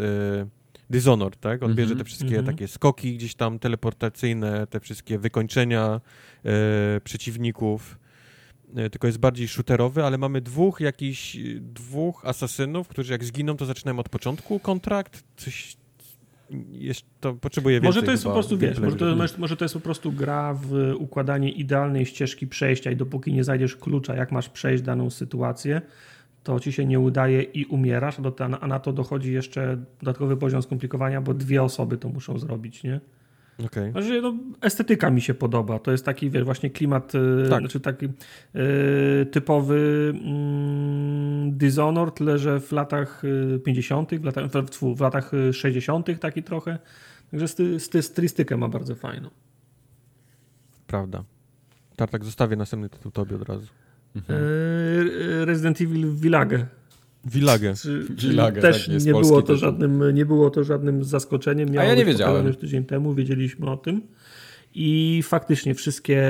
Dishonored, tak? On mhm. bierze te wszystkie mhm. takie skoki gdzieś tam teleportacyjne, te wszystkie wykończenia y, przeciwników. Tylko jest bardziej shooterowy, ale mamy dwóch jakichś, dwóch asasynów, którzy jak zginą, to zaczynają od początku kontrakt, coś jeszcze, to potrzebuje więcej. Może to jest po prostu, wiesz, może to, może to jest po prostu gra w układanie idealnej ścieżki przejścia i dopóki nie znajdziesz klucza, jak masz przejść daną sytuację, to ci się nie udaje i umierasz, a na to dochodzi jeszcze dodatkowy poziom skomplikowania, bo dwie osoby to muszą zrobić, nie? Okay. Znaczy, no, estetyka mi się podoba. To jest taki, wiesz, właśnie klimat, tak. znaczy taki y, typowy y, Dishonored, leży w latach pięćdziesiątych, w latach, w, w latach sześćdziesiątych taki trochę. Także sty, sty, stylistykę ma bardzo fajną. Prawda. Tartak, zostawię następny tytuł tobie od razu. Mhm. Y, Resident Evil Village. Village. Czy, Village też tak, nie, było to żadnym, nie było to żadnym zaskoczeniem. Miało A ja nie wiedziałem. Już tydzień temu wiedzieliśmy o tym i faktycznie wszystkie,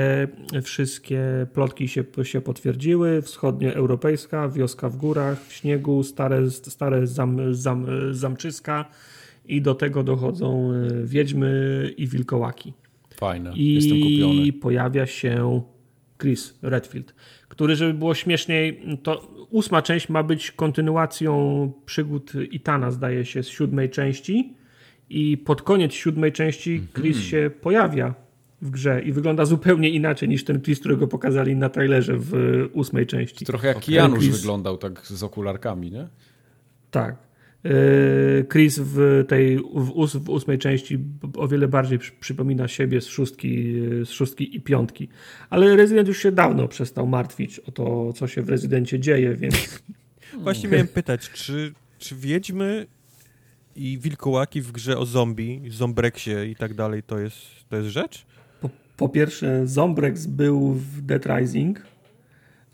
wszystkie plotki się, się potwierdziły. Wschodnioeuropejska, wioska w górach, w śniegu, stare, stare zam, zam, zamczyska i do tego dochodzą wiedźmy i wilkołaki. Fajne, I jestem kupiony. I pojawia się Chris Redfield, który, żeby było śmieszniej, to ósma część ma być kontynuacją przygód Itana, zdaje się, z siódmej części i pod koniec siódmej części Chris mm-hmm. się pojawia w grze i wygląda zupełnie inaczej niż ten Chris, którego pokazali na trailerze w ósmej części. Trochę jak okay. Janusz Chris... wyglądał tak z okularkami, nie? Tak. Chris w tej w, ós, w ósmej części o wiele bardziej przypomina siebie z szóstki, z szóstki i piątki. Ale Rezydent już się dawno przestał martwić o to, co się w Rezydencie dzieje, więc... Właśnie okay. miałem pytać, czy, czy wiedźmy i wilkołaki w grze o zombie, zombreksie i tak dalej, to jest, to jest rzecz? Po, po pierwsze, zombreks był w Dead Rising.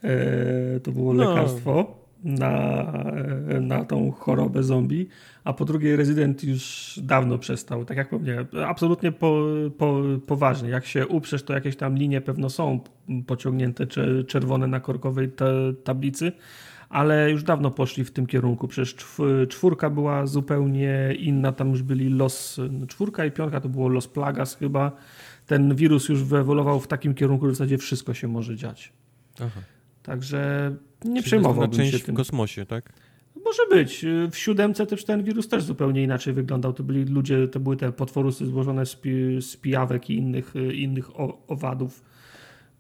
Eee, to było no. lekarstwo. Na, na tą chorobę zombie, a po drugie Resident już dawno przestał, tak jak powiedziałem, absolutnie po, po, poważnie. Jak się uprzesz, to jakieś tam linie pewno są pociągnięte czerwone na korkowej te, tablicy, ale już dawno poszli w tym kierunku. Przecież czwórka była zupełnie inna, tam już byli Los... Czwórka i piątka to było Los Plagas chyba. Ten wirus już wyewoluował w takim kierunku, że w zasadzie wszystko się może dziać. Aha. Także nie przejmowałbym się tym. W kosmosie, tak? Może być. W siódemce też ten wirus też zupełnie inaczej wyglądał. To byli ludzie, to były te potworusy złożone z, pi- z pijawek i innych, innych o- owadów.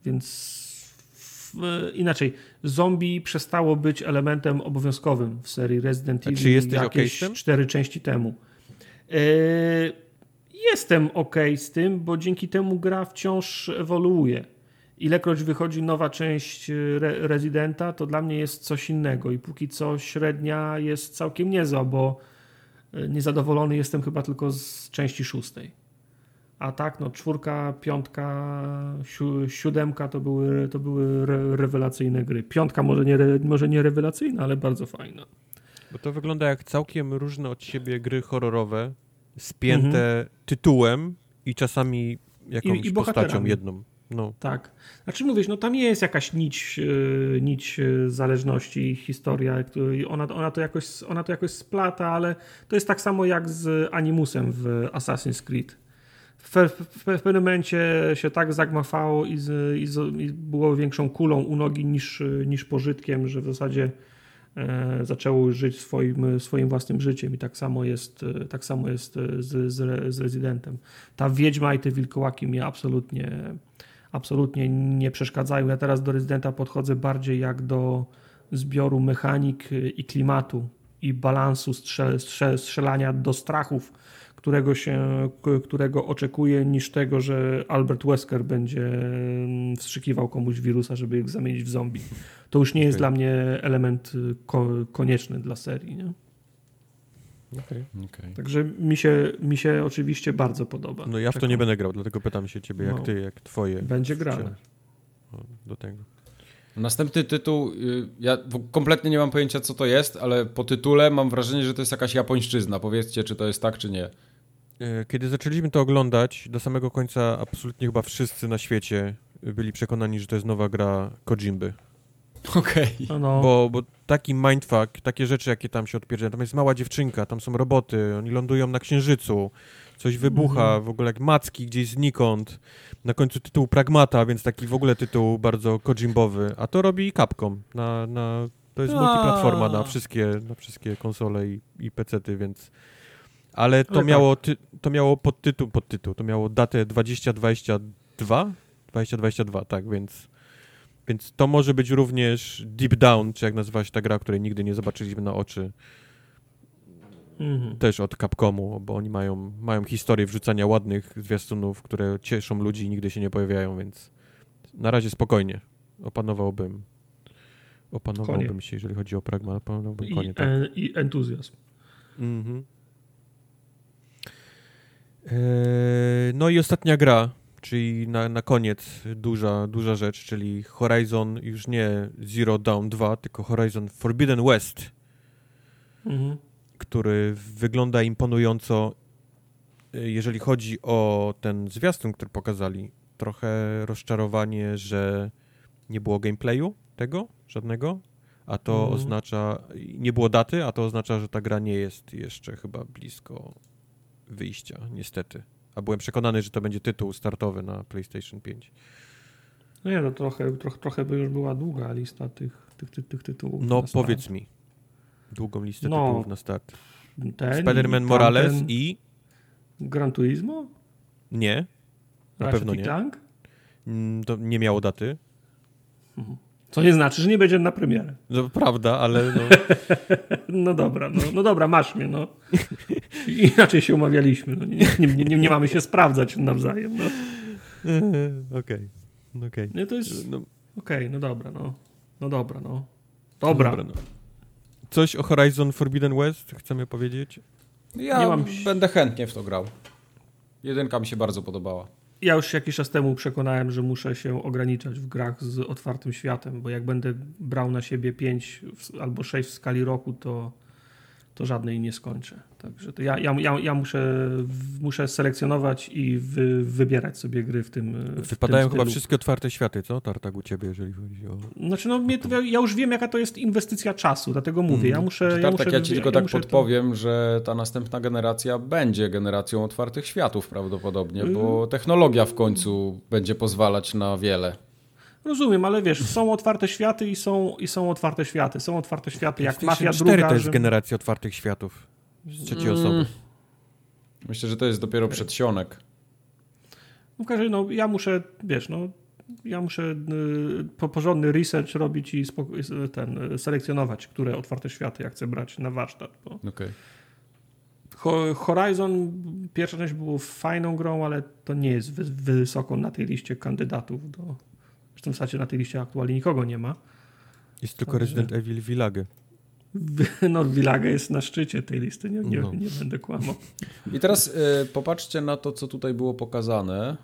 Więc w, inaczej. Zombie przestało być elementem obowiązkowym w serii Resident Evil jakieś okay cztery części temu. Yy, jestem okej okay z tym, bo dzięki temu gra wciąż ewoluuje. Ilekroć wychodzi nowa część Re- Residenta, to dla mnie jest coś innego i póki co średnia jest całkiem niezła, bo niezadowolony jestem chyba tylko z części szóstej. A tak, no czwórka, piątka, si- siódemka to były, to były re- rewelacyjne gry. Piątka może nie, re- może nie rewelacyjna, ale bardzo fajna. Bo to wygląda jak całkiem różne od siebie gry horrorowe, spięte mhm. tytułem i czasami jakąś I, i postacią jedną. No. Tak. Znaczy mówisz, no tam jest jakaś nić, yy, nić zależności, historia, yy, ona, ona, to jakoś, ona to jakoś splata, ale to jest tak samo jak z Animusem w Assassin's Creed. W, w, w pewnym momencie się tak zagmafało i, z, i, z, i było większą kulą u nogi niż, niż pożytkiem, że w zasadzie yy, zaczęło żyć swoim, swoim własnym życiem i tak samo jest, yy, tak samo jest z, z, z Residentem. Ta wiedźma i te wilkołaki mnie absolutnie... absolutnie nie przeszkadzają. Ja teraz do Rezydenta podchodzę bardziej jak do zbioru mechanik i klimatu i balansu strzel, strzel, strzelania do strachów, którego, się, którego oczekuje, niż tego, że Albert Wesker będzie wstrzykiwał komuś wirusa, żeby ich zamienić w zombie. To już nie jest okay. dla mnie element ko- konieczny dla serii. Nie? Okay. Okay. Także mi się, mi się oczywiście bardzo podoba. No ja w to Taką... nie będę grał, dlatego pytam się ciebie, jak no. ty, jak twoje. Będzie grane. Do tego. Następny tytuł, ja kompletnie nie mam pojęcia, co to jest, ale po tytule mam wrażenie, że to jest jakaś japońszczyzna. Powiedzcie, czy to jest tak, czy nie. Kiedy zaczęliśmy to oglądać, do samego końca absolutnie chyba wszyscy na świecie byli przekonani, że to jest nowa gra Kojimby. Okej. Okay. No. Bo, bo taki mindfuck, takie rzeczy, jakie tam się odpierdzają. Tam jest mała dziewczynka, tam są roboty, oni lądują na Księżycu, coś wybucha, mm-hmm. w ogóle jak macki gdzieś znikąd. Na końcu tytuł Pragmata, więc taki w ogóle tytuł bardzo kojimbowy. A to robi Capcom. Na, na, to jest A. multiplatforma na wszystkie, na wszystkie konsole i, i pecety, więc... Ale to Ale miało, ty, to miało podtytuł, podtytuł, to miało datę dwa tysiące dwudziesty drugi? dwa tysiące dwudziesty drugi, tak, więc... Więc to może być również Deep Down, czy jak nazywa się ta gra, której nigdy nie zobaczyliśmy na oczy. Mhm. Też od Capcomu, bo oni mają, mają historię wrzucania ładnych zwiastunów, które cieszą ludzi i nigdy się nie pojawiają, więc na razie spokojnie. Opanowałbym opanowałbym konie. się, jeżeli chodzi o pragmat. Opanowałbym I, konie, tak. e, i entuzjazm. Mhm. E, no i ostatnia gra, czyli na, na koniec duża, duża rzecz, czyli Horizon już nie Zero Dawn dwa, tylko Horizon Forbidden West, mhm. który wygląda imponująco, jeżeli chodzi o ten zwiastun, który pokazali. Trochę rozczarowanie, że nie było gameplayu tego, żadnego, a to mhm. oznacza, nie było daty, a to oznacza, że ta gra nie jest jeszcze chyba blisko wyjścia, niestety. A byłem przekonany, że to będzie tytuł startowy na PlayStation pięć. No nie, no trochę, trochę, trochę by już była długa lista tych, tych, tych, tych tytułów. No powiedz mi. Długą listę no, tytułów na start. Spider-Man i Morales ten... i... Gran Turismo? Nie. Na Ratchet pewno nie. Clank? To nie miało daty. Mhm. Co nie znaczy, że nie będzie na premierę. No, prawda, ale... No, no dobra, no, no dobra, masz mnie, no. Inaczej się umawialiśmy. No, nie, nie, nie, nie mamy się sprawdzać nawzajem. No. Okej. Okay. Okay. No to jest... Okej, okay, no dobra, no. No dobra, no. Dobra. Dobra no. Coś o Horizon Forbidden West chcemy powiedzieć? Ja nie mam... będę chętnie w to grał. Jedynka mi się bardzo podobała. Ja już jakiś czas temu przekonałem, że muszę się ograniczać w grach z otwartym światem, bo jak będę brał na siebie pięć albo sześć w skali roku, to, to żadnej nie skończę. Także to ja, ja, ja, ja muszę, muszę selekcjonować i wy, wybierać sobie gry w tym Wypadają w tym chyba stylu. Wszystkie otwarte światy, co? Tartak u ciebie, jeżeli chodzi o... Znaczy no, mnie to, ja już wiem, jaka to jest inwestycja czasu, dlatego mówię. Ja muszę... Tartak, ja, muszę, ja ci tylko ja tak podpowiem, to... że ta następna generacja będzie generacją otwartych światów prawdopodobnie, bo technologia w końcu będzie pozwalać na wiele. Rozumiem, ale wiesz, są otwarte światy i są, i są otwarte światy. Są otwarte światy jak Mafia druga. To jest że... generacja otwartych światów. Z trzeciej mm. osoby. Myślę, że to jest dopiero okay. przedsionek. No, każdy, no ja muszę, wiesz, no ja muszę y, porządny research robić i spoko- ten, selekcjonować, które otwarte światy ja chcę brać na warsztat. Bo... Okay. Ho- Horizon, pierwsza część była fajną grą, ale to nie jest wy- wysoko na tej liście kandydatów. Do... Zresztą w zasadzie na tej liście aktualnie nikogo nie ma. Jest tylko Także... Resident Evil Village. No, Village jest na szczycie tej listy, nie, nie, no. nie będę kłamał. I teraz y, popatrzcie na to, co tutaj było pokazane.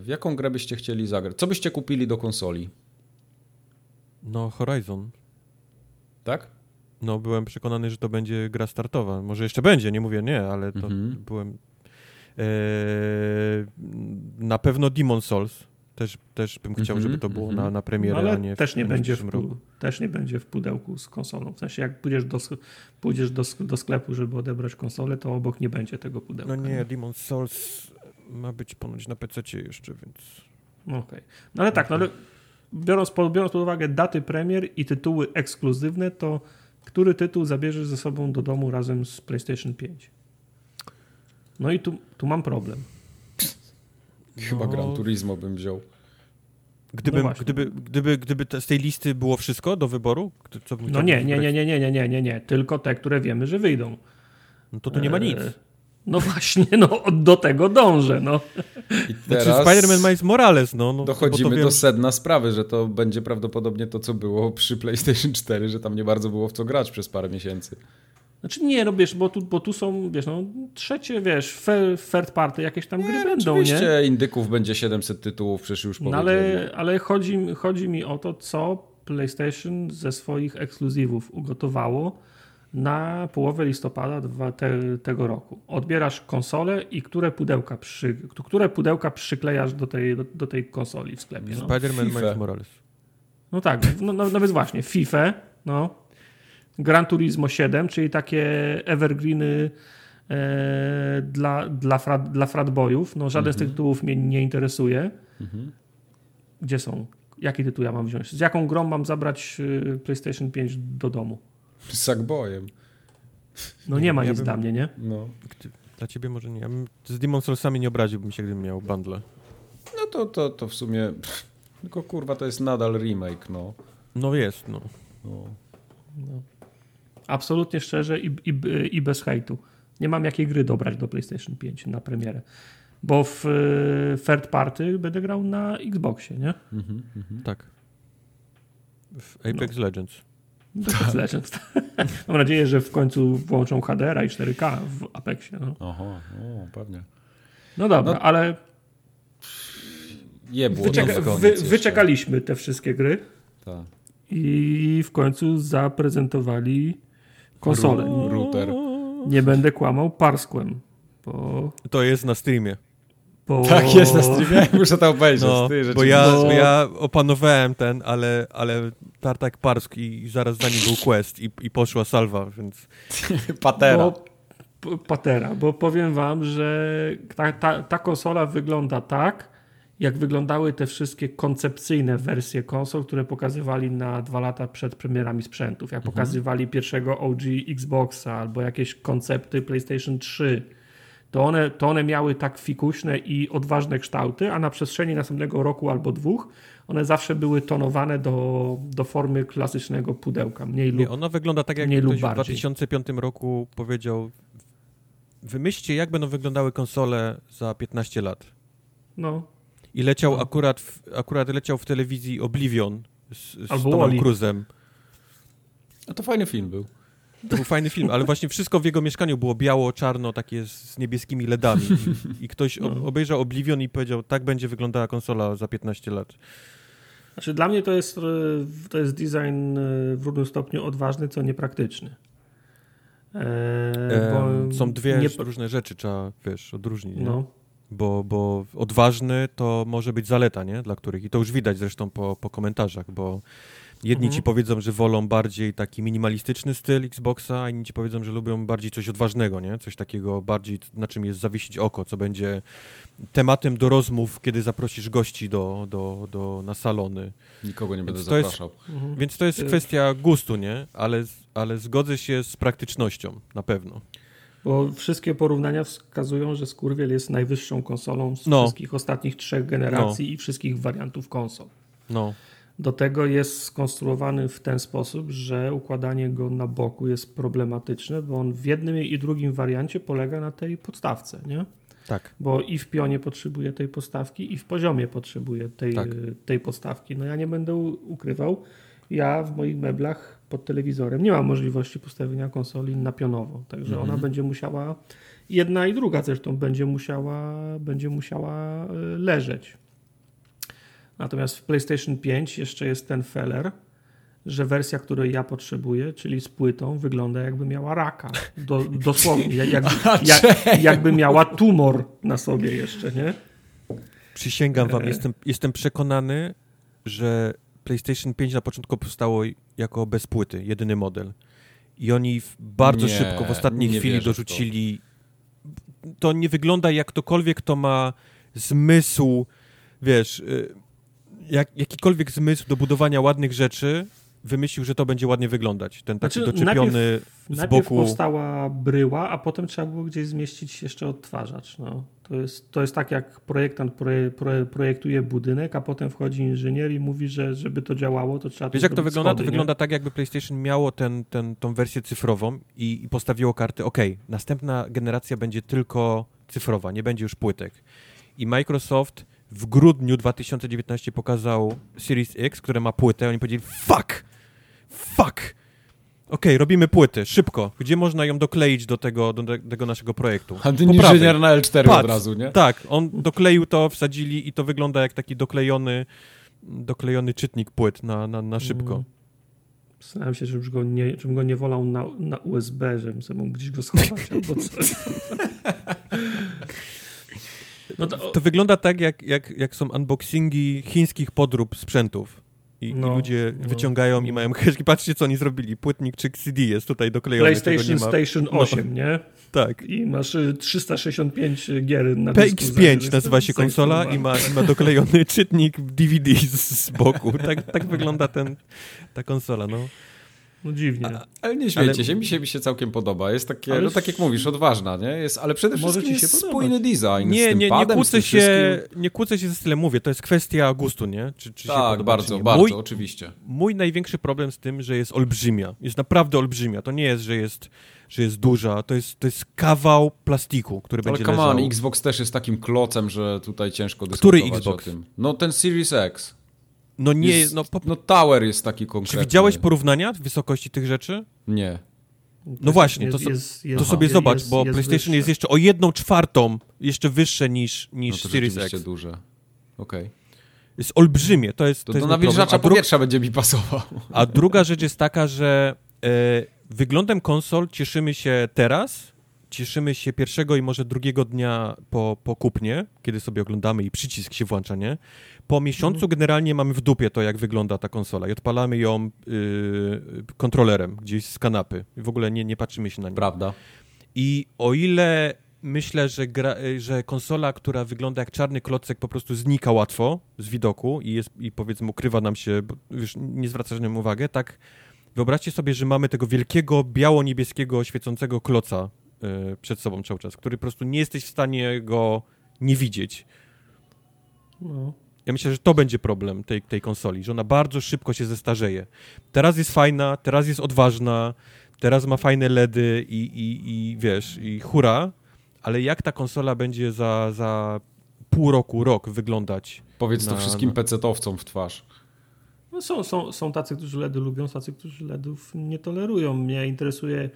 W jaką grę byście chcieli zagrać? Co byście kupili do konsoli? No, Horizon. Tak? No, byłem przekonany, że to będzie gra startowa. Może jeszcze będzie, nie mówię nie, ale to mhm. byłem... E, na pewno Demon's Souls. Też, też bym chciał, mm-hmm, żeby to było mm-hmm. na, na premierę, no, ale a nie w, też nie w, będzie w roku. Też nie będzie w pudełku z konsolą. W sensie jak pójdziesz do, pójdziesz do, do sklepu, żeby odebrać konsolę, to obok nie będzie tego pudełka. No nie, nie? Demon's Souls ma być ponoć na pececie jeszcze, więc... Okej. Okay. No ale tak, no ale biorąc, biorąc pod uwagę daty premier i tytuły ekskluzywne, to który tytuł zabierzesz ze sobą do domu razem z PlayStation pięć? No i tu, tu mam problem. Chyba no. Gran Turismo bym wziął. Gdyby, no gdyby, gdyby, gdyby te, z tej listy było wszystko do wyboru? Co no nie, nie, nie, nie, nie, nie, nie, nie, nie, tylko te, które wiemy, że wyjdą. No to tu nie e... ma nic. No właśnie, no do tego dążę. No. I teraz znaczy, Spider-Man Miles Morales. No, no, dochodzimy wiem... do sedna sprawy, że to będzie prawdopodobnie to, co było przy PlayStation cztery, że tam nie bardzo było w co grać przez parę miesięcy. Znaczy nie, no wiesz, bo tu, bo tu są, wiesz, no trzecie, wiesz, third party jakieś tam nie, gry będą, oczywiście, nie? Oczywiście indyków będzie siedemset tytułów, przecież już powiedziałem. No ale, ale chodzi, chodzi mi o to, co PlayStation ze swoich ekskluzywów ugotowało na połowę listopada dwa, te, tego roku. Odbierasz konsolę i które pudełka, przy, które pudełka przyklejasz do tej, do, do tej konsoli w sklepie. No. Spider-Man Miles Morales. No tak, no, no, nawet właśnie, FIFA, no. Gran Turismo siedem, czyli takie evergreeny e, dla, dla, frat, dla fratboyów. No, żaden mm-hmm. z tych tytułów mnie nie interesuje. Mm-hmm. Gdzie są? Jaki tytuł ja mam wziąć? Z jaką grą mam zabrać PlayStation pięć do domu? Z Sackboyem. No nie, nie ma ja nic bym, dla mnie, nie? No. Dla ciebie może nie. Ja bym, z Demon's Soulsami nie obraziłbym się, gdybym miał bundle. No to, to, to w sumie... Pff, tylko kurwa, to jest nadal remake, no. No jest, no. no. no. Absolutnie szczerze i, i, i bez hejtu. Nie mam jakiej gry dobrać do PlayStation pięć na premierę. Bo w third party będę grał na Xboxie, nie? Mm-hmm, mm-hmm. Tak. W Apex no. Legends. Apex tak. Legends. Mam nadzieję, że w końcu włączą H D R a i cztery K w Apexie. No. Oho, o, pewnie. No dobra, no, ale jebło, wyczeka- no wy- wyczekaliśmy te wszystkie gry. Tak. I w końcu zaprezentowali konsolę. Ru- router. Nie będę kłamał, parskłem. Bo... To jest na streamie. Bo... Tak, jest na streamie. Muszę to obejrzeć. No, ty, bo, ja, bo ja opanowałem ten, ale, ale tartak parsk i zaraz za nim był quest i, i poszła salwa, więc... Patera. Bo, patera, bo powiem wam, że ta, ta, ta konsola wygląda tak, jak wyglądały te wszystkie koncepcyjne wersje konsol, które pokazywali na dwa lata przed premierami sprzętów. Jak mhm. pokazywali pierwszego O G Xboxa albo jakieś koncepty PlayStation trzy, to one, to one miały tak fikuśne i odważne kształty, a na przestrzeni następnego roku albo dwóch one zawsze były tonowane do, do formy klasycznego pudełka. Mniej lub, Nie, ona wygląda tak, jak ktoś w dwa tysiące piątym roku powiedział: wymyślcie, jak będą wyglądały konsole za piętnaście lat. No. I leciał akurat, w, akurat leciał w telewizji Oblivion z, z Tomem Cruise'em. A to fajny film był. To był fajny film, ale właśnie wszystko w jego mieszkaniu było biało, czarno, takie z niebieskimi LEDami. I, i ktoś ob- obejrzał Oblivion i powiedział, tak będzie wyglądała konsola za piętnaście lat. Znaczy dla mnie to jest, to jest design w równym stopniu odważny, co niepraktyczny. Eee, eee, są dwie nie... różne rzeczy, trzeba, wiesz, odróżnić. No. Nie? Bo, bo odważny to może być zaleta, nie? Dla których. I to już widać zresztą po, po komentarzach, bo jedni mhm. ci powiedzą, że wolą bardziej taki minimalistyczny styl Xboxa, a inni ci powiedzą, że lubią bardziej coś odważnego, nie? Coś takiego bardziej, na czym jest zawiesić oko, co będzie tematem do rozmów, kiedy zaprosisz gości do, do, do, na salony. Nikogo nie będę zapraszał. Mhm. Więc to jest kwestia gustu, nie? Ale, ale zgodzę się z praktycznością, na pewno. Bo wszystkie porównania wskazują, że skurwiel jest najwyższą konsolą z no. wszystkich ostatnich trzech generacji no. i wszystkich wariantów konsol. No. Do tego jest skonstruowany w ten sposób, że układanie go na boku jest problematyczne, bo on w jednym i drugim wariancie polega na tej podstawce, nie? Tak. Bo i w pionie potrzebuje tej podstawki, i w poziomie potrzebuje tej, tak. tej podstawki. No ja nie będę ukrywał, ja w moich meblach pod telewizorem nie ma możliwości postawienia konsoli na pionowo, także mm-hmm. ona będzie musiała, jedna i druga zresztą będzie musiała, będzie musiała leżeć. Natomiast w PlayStation pięć jeszcze jest ten feller, że wersja, której ja potrzebuję, czyli z płytą, wygląda jakby miała raka. Do, dosłownie. Jak, jak, jak, jakby miała tumor na sobie jeszcze, nie? Przysięgam wam, jestem, jestem przekonany, że PlayStation pięć na początku powstało jako bez płyty, jedyny model. I oni bardzo nie, szybko, w ostatniej chwili dorzucili... To. to nie wygląda jak ktokolwiek, to ma zmysł, wiesz, jak, jakikolwiek zmysł do budowania ładnych rzeczy, wymyślił, że to będzie ładnie wyglądać. Ten taki znaczy, doczepiony najpierw, z boku. Najpierw powstała bryła, a potem trzeba było gdzieś zmieścić jeszcze odtwarzacz. No. To, jest, to jest tak, jak projektant proje, proje, projektuje budynek, a potem wchodzi inżynier i mówi, że żeby to działało, to trzeba... Wiesz, jak to wygląda? Schody, to wygląda tak, jakby PlayStation miało ten, ten, tą wersję cyfrową i, i postawiło karty, ok, następna generacja będzie tylko cyfrowa, nie będzie już płytek. I Microsoft w grudniu dwa tysiące dziewiętnaście pokazał Series X, które ma płytę. Oni powiedzieli, fuck, fuck. Okej, okay, robimy płyty, szybko. Gdzie można ją dokleić do tego, do tego naszego projektu? A ten inżynier na el cztery Patrz, od razu, nie? Tak, on dokleił to, wsadzili i to wygląda jak taki doklejony, doklejony czytnik płyt na, na, na szybko. Mm. Starałem się, żebym go nie, żebym go nie wolał na, na U S B, żebym sobie mógł gdzieś go schować albo coś. No to... to wygląda tak, jak, jak, jak są unboxingi chińskich podrób sprzętów. I, no, i ludzie no. wyciągają i mają heszki. Patrzcie, co oni zrobili. Płytnik czy C D jest tutaj doklejony. PlayStation Station osiem, no. nie? Tak. I masz trzysta sześćdziesiąt pięć gier na P X pięć nazywa się konsola i ma, i ma doklejony czytnik D V D z, z boku. Tak, tak wygląda ten, ta konsola, no. No dziwnie. A, ale nie śmiejcie ale... się, mi się, mi się całkiem podoba. Jest takie, ale... no tak jak mówisz, odważna, nie? Jest, ale przede wszystkim jest spójny design nie, z tym nie, padem, nie kłócę się, wszystkim... Nie kłócę się ze stylem, mówię, to jest kwestia gustu, nie? Czy, czy tak, się podoba, bardzo, czy bardzo, mój, oczywiście. Mój największy problem z tym, że jest olbrzymia. Jest naprawdę olbrzymia. To nie jest, że jest, że jest duża. To jest, to jest kawał plastiku, który ale będzie leżał. Ale come on, Xbox też jest takim klocem, że tutaj ciężko dyskutować Który Xbox? O tym. No ten Series X. No nie, jest, no, po... no Tower jest taki konkretny. Czy widziałeś porównania wysokości tych rzeczy? Nie. No właśnie, to, so, jest, jest, to sobie jest, zobacz, jest, bo jest PlayStation wyższe. Jest jeszcze o jedną czwartą jeszcze wyższe niż, niż no Series X. Duże. Okay. Jest olbrzymie. To jest, to, to, to jest nawilżacza powietrza dru... będzie mi pasował. A druga rzecz jest taka, że e, wyglądem konsol cieszymy się teraz, cieszymy się pierwszego i może drugiego dnia po, po kupnie, kiedy sobie oglądamy i przycisk się włącza, nie? Po miesiącu generalnie mamy w dupie to, jak wygląda ta konsola i odpalamy ją yy, kontrolerem gdzieś z kanapy. I w ogóle nie, nie patrzymy się na nią. Prawda. I o ile myślę, że, gra, że konsola, która wygląda jak czarny klocek, po prostu znika łatwo z widoku i, jest, i powiedzmy ukrywa nam się, bo wiesz, nie zwraca na nią uwagę, tak wyobraźcie sobie, że mamy tego wielkiego, biało-niebieskiego, świecącego kloca yy, przed sobą cały czas, który po prostu nie jesteś w stanie go nie widzieć. No... Ja myślę, że to będzie problem tej, tej konsoli, że ona bardzo szybko się zestarzeje. Teraz jest fajna, teraz jest odważna, teraz ma fajne LEDy i, i, i wiesz, i hura, ale jak ta konsola będzie za, za pół roku, rok wyglądać? Powiedz na, to wszystkim na... pecetowcom w twarz. No są, są, są tacy, którzy LEDy lubią, tacy, którzy LEDów nie tolerują. Mnie interesuje,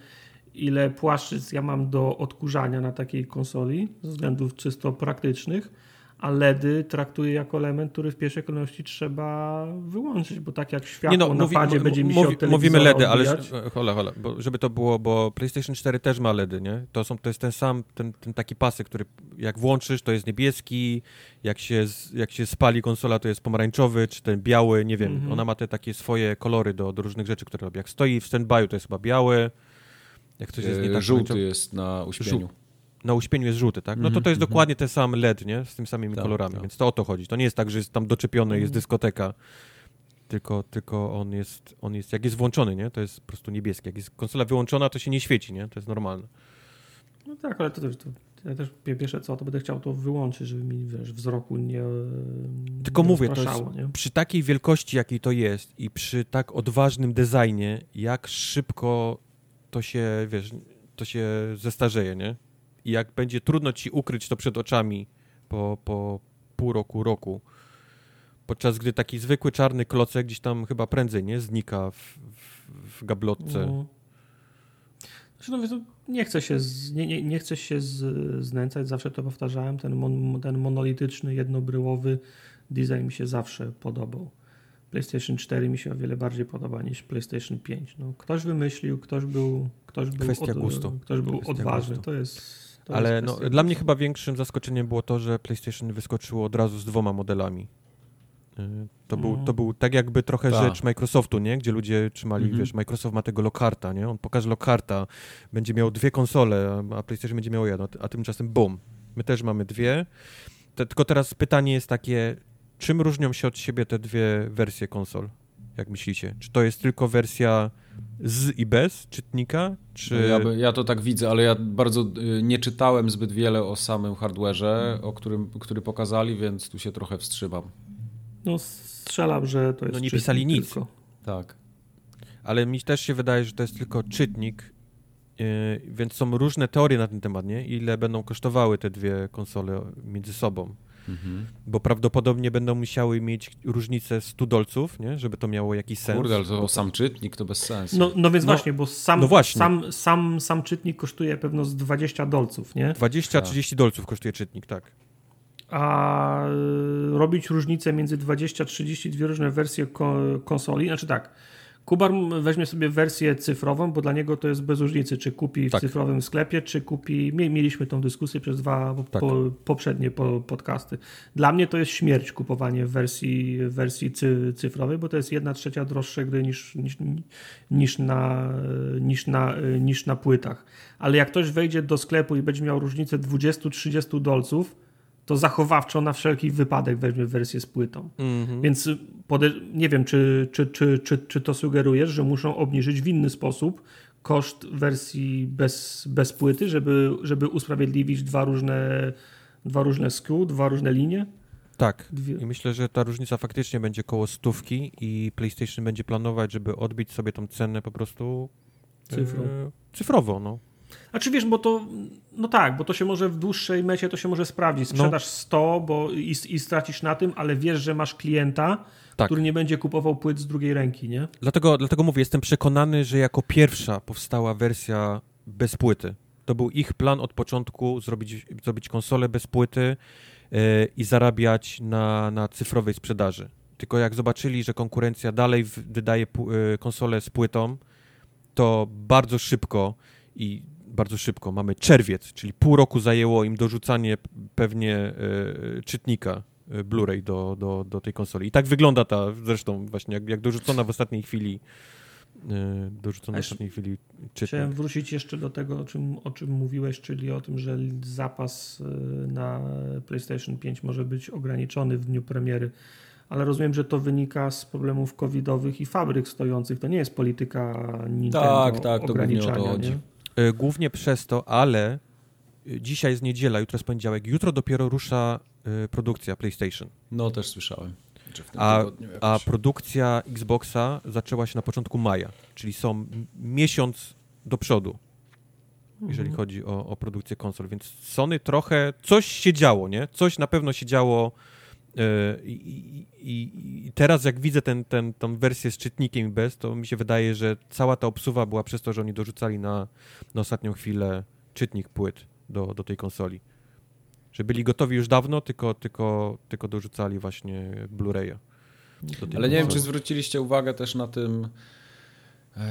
ile płaszczyzn ja mam do odkurzania na takiej konsoli ze względów czysto praktycznych. A LEDy traktuje jako element, który w pierwszej kolejności trzeba wyłączyć, bo tak jak światło no, na mówi, padzie mówi, będzie mi się mówi, od telewizora Mówimy LEDy, odbijać. Ale hola, hola, bo żeby to było, bo PlayStation cztery też ma LEDy, nie? To, są, to jest ten sam, ten, ten taki pasek, który jak włączysz, to jest niebieski, jak się, jak się spali konsola, to jest pomarańczowy, czy ten biały, nie wiem. Mhm. Ona ma te takie swoje kolory do, do różnych rzeczy, które robi. Jak stoi w stand-by'u, to jest chyba biały, jak coś jest nie tak... Żółty jest na uśpieniu. Żół. Na uśpieniu jest żółty, tak? No to to jest mm-hmm. dokładnie ten sam L E D, nie? Z tymi samymi tak, kolorami, tak. Więc to o to chodzi. To nie jest tak, że jest tam doczepiony, jest dyskoteka, tylko, tylko on, jest, on jest, jak jest włączony, nie? To jest po prostu niebieski. Jak jest konsola wyłączona, to się nie świeci, nie? To jest normalne. No tak, ale to też, to, ja też pierwsze co, to będę chciał to wyłączyć, żeby mi, wiesz, wzroku nie Tylko nie mówię, to jest, przy takiej wielkości, jakiej to jest i przy tak odważnym designie, jak szybko to się, wiesz, to się zestarzeje, nie? I jak będzie trudno ci ukryć to przed oczami po, po pół roku, roku, podczas gdy taki zwykły czarny klocek gdzieś tam chyba prędzej, nie? Znika w, w, w gablotce. No. Znaczy, no, nie chcę się, z, nie, nie, nie chcę się z, znęcać, zawsze to powtarzałem, ten, mon, ten monolityczny, jednobryłowy design mi się zawsze podobał. PlayStation cztery mi się o wiele bardziej podoba niż PlayStation pięć. No, ktoś wymyślił, ktoś był, ktoś był, kwestia od, gustu. Ktoś był kwestia odważny. Gustu. To jest... To ale no, dla mnie chyba większym zaskoczeniem było to, że PlayStation wyskoczyło od razu z dwoma modelami. To był, to był tak jakby trochę Ta. rzecz Microsoftu, nie? Gdzie ludzie trzymali, mhm. wiesz, Microsoft ma tego Lockharta, nie? On pokaże Lockharta, będzie miał dwie konsole, a PlayStation będzie miał jedną, a tymczasem bum, my też mamy dwie. Te, tylko teraz pytanie jest takie, czym różnią się od siebie te dwie wersje konsol? Jak myślicie? Czy to jest tylko wersja z i bez czytnika? Czy... Ja, by, ja to tak widzę, ale ja bardzo nie czytałem zbyt wiele o samym hardware'ze, o którym, który pokazali, więc tu się trochę wstrzymam. No strzelam, że to jest No nie czytnik pisali nic. Tylko. Tak. Ale mi też się wydaje, że to jest tylko czytnik, yy, więc są różne teorie na ten temat, nie? Ile będą kosztowały te dwie konsole między sobą. Mhm. Bo prawdopodobnie będą musiały mieć różnicę stu dolców, nie? Żeby to miało jakiś sens. Kurde, ale to sam czytnik to bez sensu. No, no więc no, właśnie, bo sam, no właśnie. Sam, sam, sam czytnik kosztuje pewno z dwudziestu dolców, nie? dwadzieścia trzydzieści dolców kosztuje czytnik, tak. A robić różnicę między dwudziestoma a trzydziestoma, dwie różne wersje konsoli, znaczy tak, Kubar weźmie sobie wersję cyfrową, bo dla niego to jest bez różnicy, czy kupi w tak. cyfrowym sklepie, czy kupi... Mieliśmy tą dyskusję przez dwa tak. po, poprzednie po, podcasty. Dla mnie to jest śmierć kupowanie wersji, wersji cy, cyfrowej, bo to jest jedna trzecia droższe gry niż, niż, niż, na, niż, na, niż na płytach. Ale jak ktoś wejdzie do sklepu i będzie miał różnicę dwudziestu do trzydziestu dolców, to zachowawczo na wszelki wypadek weźmie wersję z płytą. Mm-hmm. Więc pode- nie wiem, czy, czy, czy, czy, czy to sugerujesz, że muszą obniżyć w inny sposób koszt wersji bez, bez płyty, żeby, żeby usprawiedliwić dwa różne, dwa różne S K U, dwa różne linie? Tak. Dwie. I myślę, że ta różnica faktycznie będzie koło stówki i PlayStation będzie planować, żeby odbić sobie tą cenę po prostu Cyfro. e, cyfrowo, no. A czy wiesz, bo to, no tak, bo to się może w dłuższej mecie to się może sprawdzić. Sprzedasz no. sto bo i, i stracisz na tym, ale wiesz, że masz klienta, tak. który nie będzie kupował płyt z drugiej ręki, nie? Dlatego, dlatego mówię, jestem przekonany, że jako pierwsza powstała wersja bez płyty. To był ich plan od początku zrobić, zrobić konsolę bez płyty yy, i zarabiać na, na cyfrowej sprzedaży. Tylko jak zobaczyli, że konkurencja dalej wydaje p- yy, konsolę z płytą, to bardzo szybko i bardzo szybko, mamy czerwiec, czyli pół roku zajęło im dorzucanie pewnie y, czytnika y, Blu-ray do, do, do tej konsoli. I tak wygląda ta, zresztą właśnie, jak, jak dorzucona w ostatniej chwili y, dorzucona Aż, w ostatniej chwili czytnik. Chciałem wrócić jeszcze do tego, o czym, o czym mówiłeś, czyli o tym, że zapas na PlayStation pięć może być ograniczony w dniu premiery, ale rozumiem, że to wynika z problemów covidowych i fabryk stojących. To nie jest polityka Nintendo tak, tak, ograniczania, to głównie o to chodzi. Nie? Głównie przez to, ale dzisiaj jest niedziela, jutro jest poniedziałek, jutro dopiero rusza produkcja PlayStation. No też słyszałem. A, a produkcja Xboxa zaczęła się na początku maja, czyli są miesiąc do przodu, jeżeli mhm. chodzi o, o produkcję konsol. Więc Sony trochę, coś się działo, nie? Coś na pewno się działo i, i, i teraz jak widzę ten, ten, tą wersję z czytnikiem bez, to mi się wydaje, że cała ta obsuwa była przez to, że oni dorzucali na, na ostatnią chwilę czytnik płyt do, do tej konsoli. Że byli gotowi już dawno, tylko, tylko, tylko dorzucali właśnie Blu-raya. Ale konsoli. Nie wiem, czy zwróciliście uwagę też na tym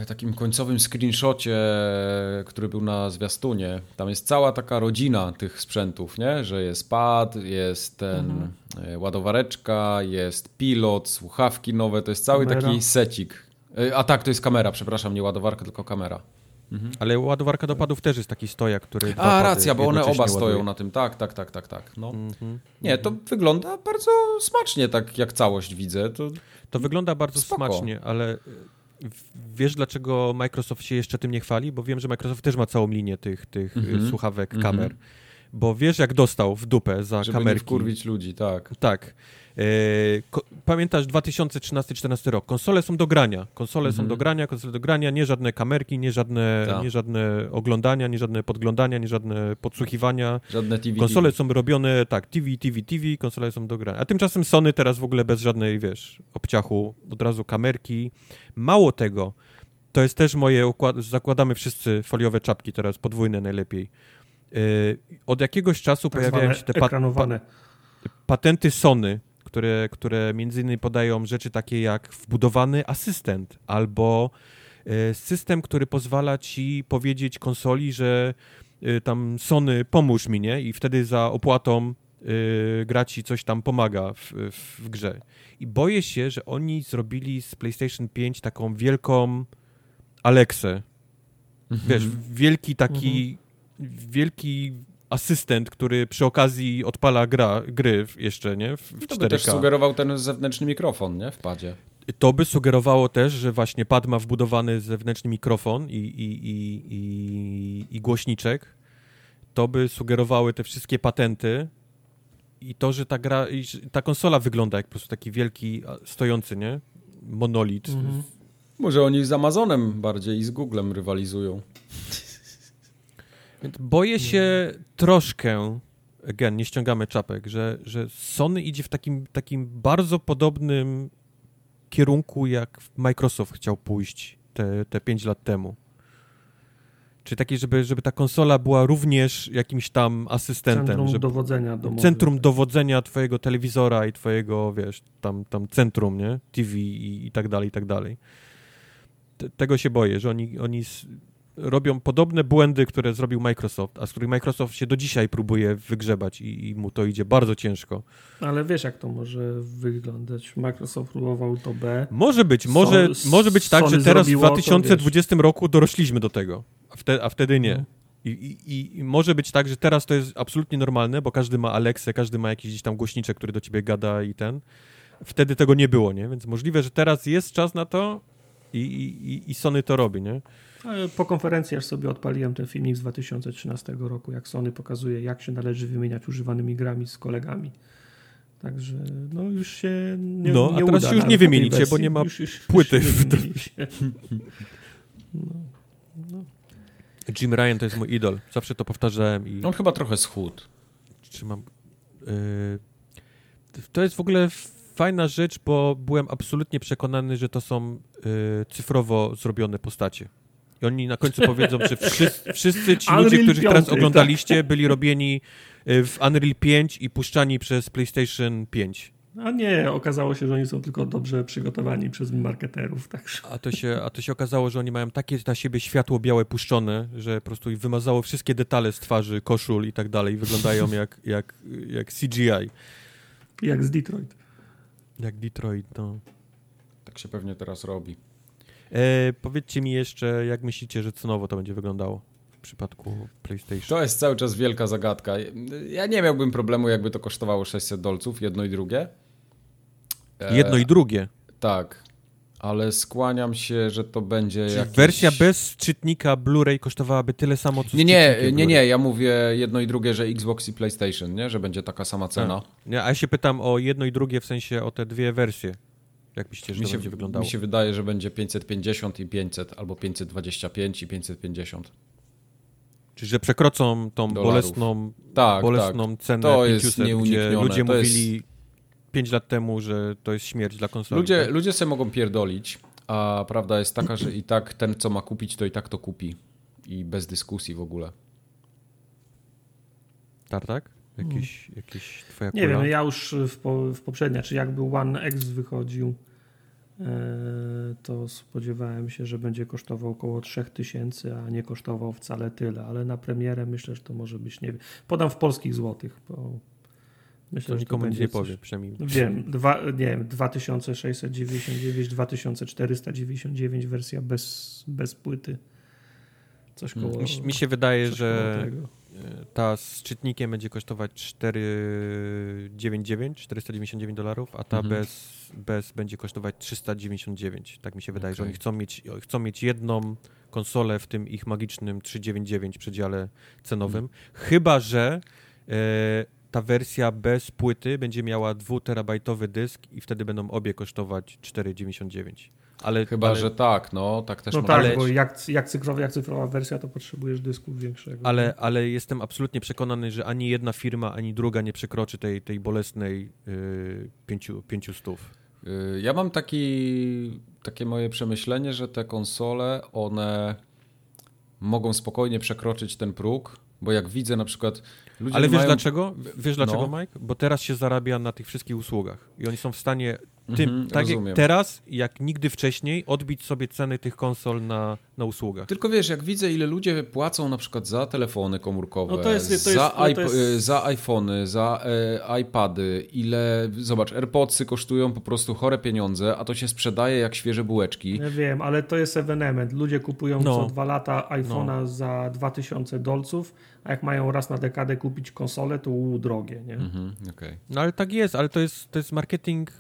takim końcowym screenshocie, który był na zwiastunie. Tam jest cała taka rodzina tych sprzętów, nie? Że jest pad, jest ten mhm. ładowareczka, jest pilot, słuchawki nowe, to jest cały kamera. Taki secik. A tak, to jest kamera, przepraszam, nie ładowarka, tylko kamera. Mhm. Ale ładowarka do padów też jest taki stojak, który... A, racja, bo one oba stoją ładuje. Na tym, tak, tak, tak, tak, tak. No. Mhm. Nie, to mhm. wygląda bardzo smacznie, tak jak całość widzę. To, to wygląda bardzo spoko. Smacznie, ale... Wiesz, dlaczego Microsoft się jeszcze tym nie chwali? Bo wiem, że Microsoft też ma całą linię tych, tych mm-hmm. słuchawek, mm-hmm. kamer. Bo wiesz, jak dostał w dupę za Żeby kamerki. Żeby nie wkurwić ludzi, tak. Tak. E, ko- pamiętasz dwa tysiące trzynaście czternaście rok. Konsole są do grania. Konsole mm-hmm. są do grania, konsole do grania. Nie żadne kamerki, nie żadne, nie żadne oglądania, nie żadne podglądania, nie żadne podsłuchiwania. Żadne T V. Konsole T V. Są robione, tak, T V, T V, T V, konsole są do grania. A tymczasem Sony teraz w ogóle bez żadnej, wiesz, obciachu. Od razu kamerki. Mało tego, to jest też moje, układ- zakładamy wszyscy foliowe czapki teraz, podwójne najlepiej. Od jakiegoś czasu tak pojawiają się te pat- pa- patenty Sony, które, które między innymi podają rzeczy takie jak wbudowany asystent albo system, który pozwala ci powiedzieć konsoli, że tam Sony pomóż mi, nie? I wtedy za opłatą gra ci coś tam pomaga w, w grze. I boję się, że oni zrobili z PlayStation pięć taką wielką Alexę. Mhm. Wiesz, wielki taki mhm. wielki asystent, który przy okazji odpala gra, gry jeszcze, nie? W, w to by cztery K. też sugerował ten zewnętrzny mikrofon, nie? W padzie. to by sugerowało też, że właśnie pad ma wbudowany zewnętrzny mikrofon i, i, i, i, i głośniczek. To by sugerowały te wszystkie patenty i to, że ta gra, ta konsola wygląda jak po prostu taki wielki, stojący, nie? Monolit. Mhm. Może oni z Amazonem bardziej i z Googlem rywalizują. Boję się mhm. troszkę, again, nie ściągamy czapek, że, że Sony idzie w takim, takim bardzo podobnym kierunku, jak Microsoft chciał pójść te, te pięć lat temu. Czyli taki, żeby, żeby ta konsola była również jakimś tam asystentem. Centrum żeby, dowodzenia domowym. Centrum dowodzenia twojego telewizora i twojego, wiesz, tam, tam centrum, nie? T V i, i tak dalej, i tak dalej. T- tego się boję, że oni, oni s- robią podobne błędy, które zrobił Microsoft, a z których Microsoft się do dzisiaj próbuje wygrzebać i, i mu to idzie bardzo ciężko. Ale wiesz, jak to może wyglądać. Microsoft próbował to B. Może być. Może, Sony, może być tak, Sony że teraz w dwa tysiące dwudziestym to, roku dorośliśmy do tego. A wtedy, a wtedy nie. I, i, I może być tak, że teraz to jest absolutnie normalne, bo każdy ma Alexę, każdy ma jakiś gdzieś tam głośniczek, który do ciebie gada i ten. Wtedy tego nie było, nie? Więc możliwe, że teraz jest czas na to i, i, i Sony to robi, nie? Po konferencji aż sobie odpaliłem ten filmik z dwa tysiące trzynastego roku, jak Sony pokazuje, jak się należy wymieniać używanymi grami z kolegami. Także no już się nie No, nie a teraz uda, się już nie wymienicie, wersji, bo nie ma już, już, płyty. Już w no, no. Jim Ryan to jest mój idol. Zawsze to powtarzałem. I... On chyba trochę schudł. Trzymam. Yy... To jest w ogóle fajna rzecz, bo byłem absolutnie przekonany, że to są yy, cyfrowo zrobione postacie. I oni na końcu powiedzą, że wszyscy, wszyscy ci ludzie, których teraz oglądaliście, tak. byli robieni w Unreal pięć i puszczani przez PlayStation pięć. A nie, okazało się, że oni są tylko dobrze przygotowani przez marketerów. Także. A, to się, a to się okazało, że oni mają takie na siebie światło białe puszczone, że po prostu ich wymazało wszystkie detale z twarzy, koszul i tak dalej. Wyglądają jak, jak, jak C G I. Jak z Detroit. Jak Detroit, no. Tak się pewnie teraz robi. E, powiedzcie mi jeszcze, jak myślicie, że cenowo to będzie wyglądało w przypadku PlayStation? To jest cały czas wielka zagadka. Ja nie miałbym problemu, jakby to kosztowało sześćset dolców, jedno i drugie. E, jedno i drugie? Tak, ale skłaniam się, że to będzie Czyli jakiś... wersja bez czytnika Blu-ray kosztowałaby tyle samo, co nie, nie, nie, nie, ja mówię jedno i drugie, że Xbox i PlayStation, nie? Że będzie taka sama cena. A, a ja się pytam o jedno i drugie, w sensie o te dwie wersje. Jak myślicie, że mi się, to będzie wyglądało? Mi się wydaje, że będzie pięćset pięćdziesiąt i pięćset, albo pięćset dwadzieścia pięć i pięćset pięćdziesiąt. Czyli, że przekroczą tą dolarów. bolesną, tak, bolesną tak. cenę to pięćset, jest gdzie ludzie to mówili jest... pięć lat temu, że to jest śmierć dla konsoli. Ludzie, tak? ludzie sobie mogą pierdolić, a prawda jest taka, że i tak ten, co ma kupić, to i tak to kupi. I bez dyskusji w ogóle. Tartak? Jakiś, hmm. jakiś twoja Nie kula? Wiem, ja już w, po, w poprzednia, czy jakby One X wychodził, yy, to spodziewałem się, że będzie kosztował około trzy tysiące, a nie kosztował wcale tyle, ale na premierę myślę, że to może być, nie wiem, podam w polskich złotych, bo myślę, to że to będzie nie powie, coś, przynajmniej. Wiem, dwa, nie wiem, dwa tysiące sześćset dziewięćdziesiąt dziewięć, dwa tysiące czterysta dziewięćdziesiąt dziewięć wersja bez, bez płyty. Coś koło, mi, mi się wydaje, że ta z czytnikiem będzie kosztować czterysta dziewięćdziesiąt dziewięć dolarów, a ta mhm. bez, bez będzie kosztować trzysta dziewięćdziesiąt dziewięć. Tak mi się wydaje, okay. że oni chcą mieć, chcą mieć jedną konsolę w tym ich magicznym trzysta dziewięćdziesiąt dziewięć przedziale cenowym. Mhm. Chyba, że e, ta wersja bez płyty będzie miała dwuterabajtowy dysk i wtedy będą obie kosztować czterysta dziewięćdziesiąt dziewięć. Ale, Chyba, ale... że tak, no tak też no ma tak, bo jak, jak, cyfrowa, jak cyfrowa wersja, to potrzebujesz dysku większego. Ale, ale jestem absolutnie przekonany, że ani jedna firma, ani druga nie przekroczy tej, tej bolesnej yy, pięciu, pięciu stów. Yy, ja mam taki, takie moje przemyślenie, że te konsole, one mogą spokojnie przekroczyć ten próg, bo jak widzę na przykład... Ludzie ale wiesz mają... dlaczego? Wiesz dlaczego, no. Mike? Bo teraz się zarabia na tych wszystkich usługach i oni są w stanie... Tym, mhm, tak jak teraz, jak nigdy wcześniej, odbić sobie ceny tych konsol na, na usługach. Tylko wiesz, jak widzę, ile ludzie płacą na przykład za telefony komórkowe, no to jest, to jest, za, no to jest... iP- za iPhony, za e, iPady, ile, zobacz, AirPodsy kosztują po prostu chore pieniądze, a to się sprzedaje jak świeże bułeczki. Ja wiem, ale to jest ewenement. Ludzie kupują no. co dwa lata iPhone'a no. za dwa tysiące dolców, a jak mają raz na dekadę kupić konsolę, to u drogie, nie? Mhm, okay. No ale tak jest, ale to jest, to jest marketing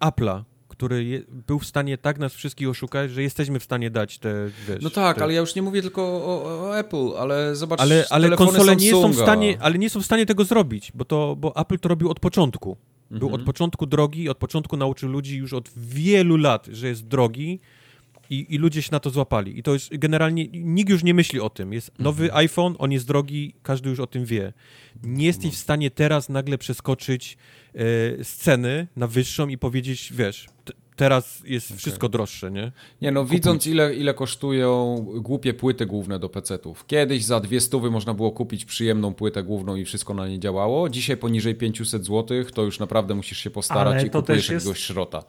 Apple'a, który je, był w stanie tak nas wszystkich oszukać, że jesteśmy w stanie dać te... Wiesz, no tak, te... ale ja już nie mówię tylko o, o Apple, ale zobacz, ale, ale konsole nie są w stanie, ale nie są w stanie tego zrobić, bo, to, bo Apple to robił od początku. Był mhm. od początku drogi, od początku nauczył ludzi już od wielu lat, że jest drogi i, i ludzie się na to złapali. I to jest generalnie, nikt już nie myśli o tym. Jest mhm. nowy iPhone, on jest drogi, każdy już o tym wie. Nie jesteś w stanie teraz nagle przeskoczyć e, sceny na wyższą i powiedzieć, wiesz... T- Teraz jest okay. wszystko droższe, nie? Nie no, Kupuj. Widząc ile, ile kosztują głupie płyty główne do pecetów. Kiedyś za dwie stówy można było kupić przyjemną płytę główną i wszystko na nie działało. Dzisiaj poniżej pięćset złotych to już naprawdę musisz się postarać ale i kupujesz jakiegoś jest... szrota.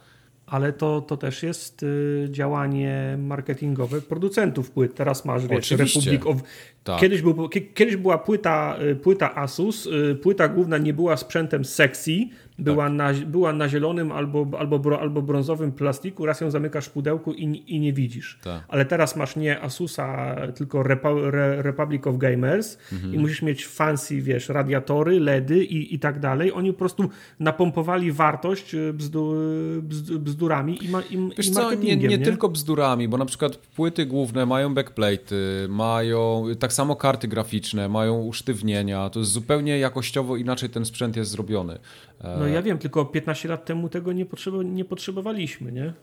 Ale to, to też jest y, działanie marketingowe producentów płyt. Teraz masz, wiesz, Republic of... Tak. Kiedyś, był, kiedyś była płyta, płyta Asus, y, płyta główna nie była sprzętem sexy, była, tak. na, była na zielonym albo, albo, albo brązowym plastiku, raz ją zamykasz w pudełku i, i nie widzisz. Tak. Ale teraz masz nie Asusa, tylko Repa- Re- Republic of Gamers mhm. i musisz mieć fancy, wiesz, radiatory, LEDy i, i tak dalej. Oni po prostu napompowali wartość bzdu, bzdu, bzdurami i, ma, i, wiesz i marketingiem. Co, nie, nie, nie tylko bzdurami, bo na przykład płyty główne mają backplate, mają... Tak Tak samo karty graficzne, mają usztywnienia, to jest zupełnie jakościowo inaczej ten sprzęt jest zrobiony. No ja wiem, tylko piętnaście lat temu tego nie, potrzeba, nie potrzebowaliśmy, nie?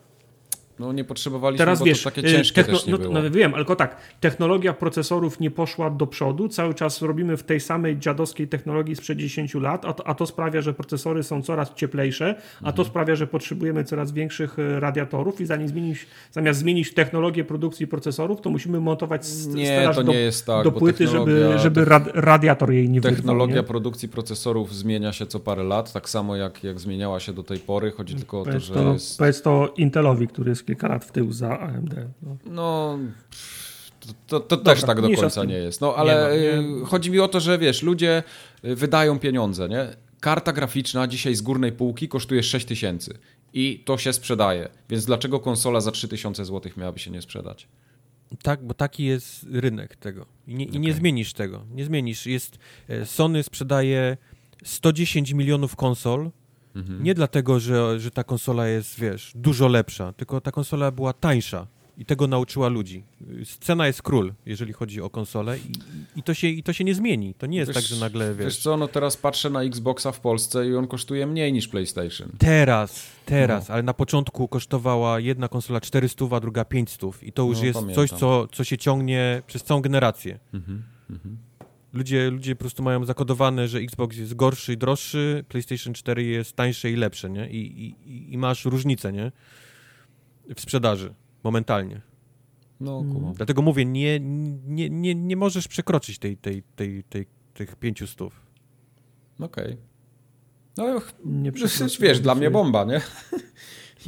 No nie potrzebowaliśmy, teraz, bo wiesz, to takie ciężkie techno- też nie no, było. No wiem, tylko tak, technologia procesorów nie poszła do przodu, cały czas robimy w tej samej dziadowskiej technologii sprzed dziesięciu lat, a to, a to sprawia, że procesory są coraz cieplejsze, a mhm. to sprawia, że potrzebujemy coraz większych radiatorów i zanim zmienić, zamiast zmienić technologię produkcji procesorów, to musimy montować stelaż do, tak, do płyty, żeby, żeby rad, radiator jej nie wyrwał. Technologia wyrwał, nie? produkcji procesorów zmienia się co parę lat, tak samo jak, jak zmieniała się do tej pory, chodzi tylko o to, że to, jest... Powiedz to Intelowi, który jest kilka lat w tył za A M D. No, no to, to Dobra, też tak do końca nie jest. No ale nie ma, nie. chodzi mi o to, że wiesz, ludzie wydają pieniądze, nie? Karta graficzna dzisiaj z górnej półki kosztuje sześć tysięcy i to się sprzedaje. Więc dlaczego konsola za trzy tysiące złotych miałaby się nie sprzedać? Tak, bo taki jest rynek tego. I nie, okay. nie zmienisz tego. Nie zmienisz. Jest, Sony sprzedaje sto dziesięć milionów konsol. Mhm. Nie dlatego, że, że ta konsola jest, wiesz, dużo lepsza, tylko ta konsola była tańsza i tego nauczyła ludzi. Cena jest król, jeżeli chodzi o konsolę i, i, to, się, i to się nie zmieni. To nie jest wiesz, tak, że nagle, wiesz... Wiesz co, no teraz patrzę na Xboxa w Polsce i on kosztuje mniej niż PlayStation. Teraz, teraz, no. ale na początku kosztowała jedna konsola czterysta, a druga pięćset i to już no, jest pamiętam. coś, co, co się ciągnie przez całą generację. Mhm, mhm. Ludzie, ludzie po prostu mają zakodowane, że Xbox jest gorszy i droższy, PlayStation cztery jest tańsze i lepsze, nie? I, i, i masz różnicę, nie? W sprzedaży. Momentalnie. No, hmm. Dlatego mówię, nie, nie, nie, nie możesz przekroczyć tej, tej, tej, tej, tych pięciu stów. Okej. Okay. No, nie przecież, wiesz, dla mnie bomba, nie?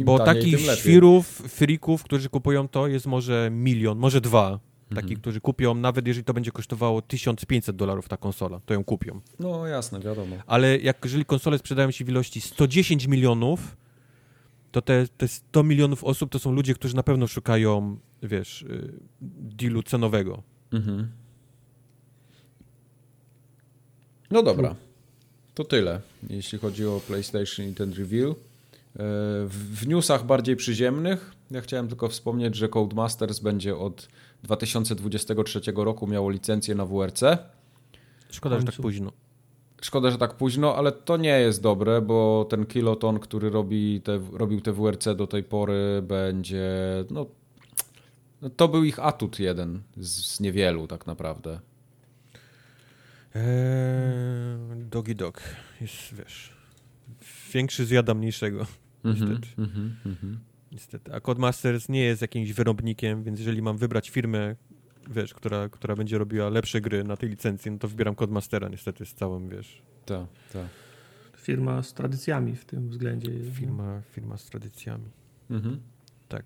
Bo taniej, takich świrów, frików, którzy kupują to, jest może milion, może dwa. Takich, mhm. którzy kupią, nawet jeżeli to będzie kosztowało tysiąc pięćset dolarów ta konsola, to ją kupią. No jasne, wiadomo. Ale jak, jeżeli konsole sprzedają się w ilości sto dziesięć milionów, to te, te sto milionów osób to są ludzie, którzy na pewno szukają, wiesz, dealu cenowego. Mhm. No dobra, to tyle, jeśli chodzi o PlayStation i ten review. W newsach bardziej przyziemnych ja chciałem tylko wspomnieć, że Codemasters będzie od dwa tysiące dwudziestego trzeciego roku miało licencję na W R C. Szkoda, że tak późno. Szkoda, że tak późno, ale to nie jest dobre, bo ten Kiloton, który robi te, robił te W R C do tej pory, będzie... No, to był ich atut jeden z, z niewielu tak naprawdę. Eee, Dogi Dog. Jest, wiesz... Większy zjada mniejszego. Mm-hmm, niestety. Mm-hmm, mm-hmm. Niestety. A Codemasters nie jest jakimś wyrobnikiem, więc jeżeli mam wybrać firmę, wiesz, która, która będzie robiła lepsze gry na tej licencji, no to wybieram Codemastera niestety z całym, wiesz. Tak, tak. Firma z tradycjami w tym względzie. Firma, firma z tradycjami. Mm-hmm. Tak.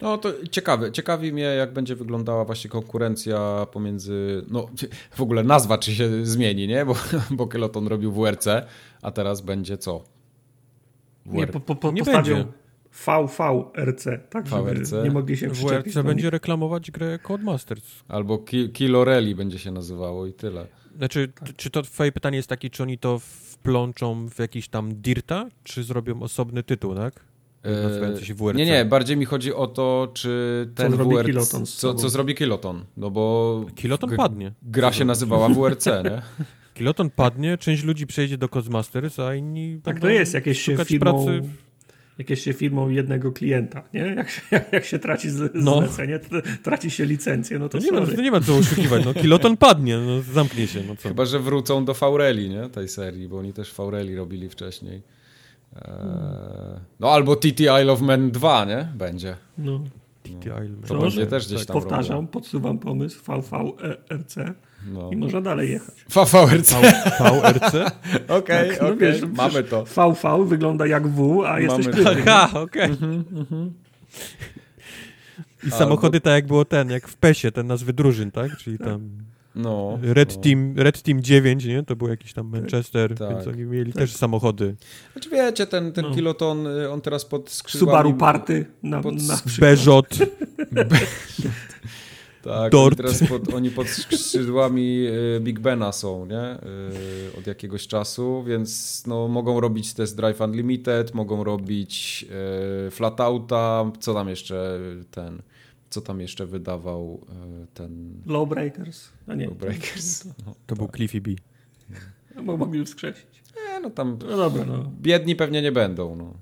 No to ciekawe. Ciekawi mnie, jak będzie wyglądała właśnie konkurencja pomiędzy... No w ogóle nazwa czy się zmieni, nie? Bo, bo Kiloton robił W R C, a teraz będzie co? W R... Nie, po, po, po, nie będzie. V V R C, tak? V R C. Nie mogli się przyczepić. W R C będzie reklamować grę Codemasters. Albo ki- Kiloreli będzie się nazywało i tyle. Znaczy, tak. Czy to twoje pytanie jest takie, czy oni to wplączą w jakiś tam Dirta, czy zrobią osobny tytuł, tak? nazywający się W R C. Nie, nie, bardziej mi chodzi o to, czy ten co W R C... Kiloton co, co zrobi Kiloton? No bo... Kiloton padnie. Gra się nazywała W R C, nie? Kiloton padnie, część ludzi przejdzie do Codemasters, a inni... Tak to jest, jakieś się firmą... Pracy. Jakieś się firmą jednego klienta, nie? Jak się, jak, jak się traci zlecenie, no. traci się licencję, no to, to nie, no, to nie ma co oszukiwać, no Kiloton padnie, no, zamknie się. No, co? Chyba, że wrócą do Faureli, nie? Tej serii, bo oni też Faureli robili wcześniej. Eee... No albo T T Isle of Man dwa, nie? Będzie. No. T T Isle of Man. To będzie też gdzieś tam powtarzam, robią. Podsuwam pomysł, V V R C. No. I można dalej jechać. V V R C. V V R C? Okej, okay, tak, okay. No mamy to. V V wygląda jak W, a mamy jesteś kryty. Aha, okej. Okay. Mm-hmm, mm-hmm. I Albo... samochody tak jak było ten, jak w pesie, ten nazwy drużyn, tak? Czyli tak. tam no, Red, no. Team, Red Team dziewięć, nie? To był jakiś tam Manchester, tak, więc oni mieli tak. też samochody. Znaczy wiecie, ten, ten no. Kiloton, on teraz pod skrzydłami... Subaru Party na, pod... na przykład. Peugeot. Tak, oni teraz pod, oni pod skrzydłami Big Bena są, nie? Od jakiegoś czasu, więc no, mogą robić Test Drive Unlimited, mogą robić Flatouta, co tam jeszcze ten, co tam jeszcze wydawał ten... Lowbreakers. No nie, Lowbreakers. To, no, to był tak. Cliffy B. No, bo mogli już skrzesić. Nie, no tam no dobra, no. biedni pewnie nie będą, no.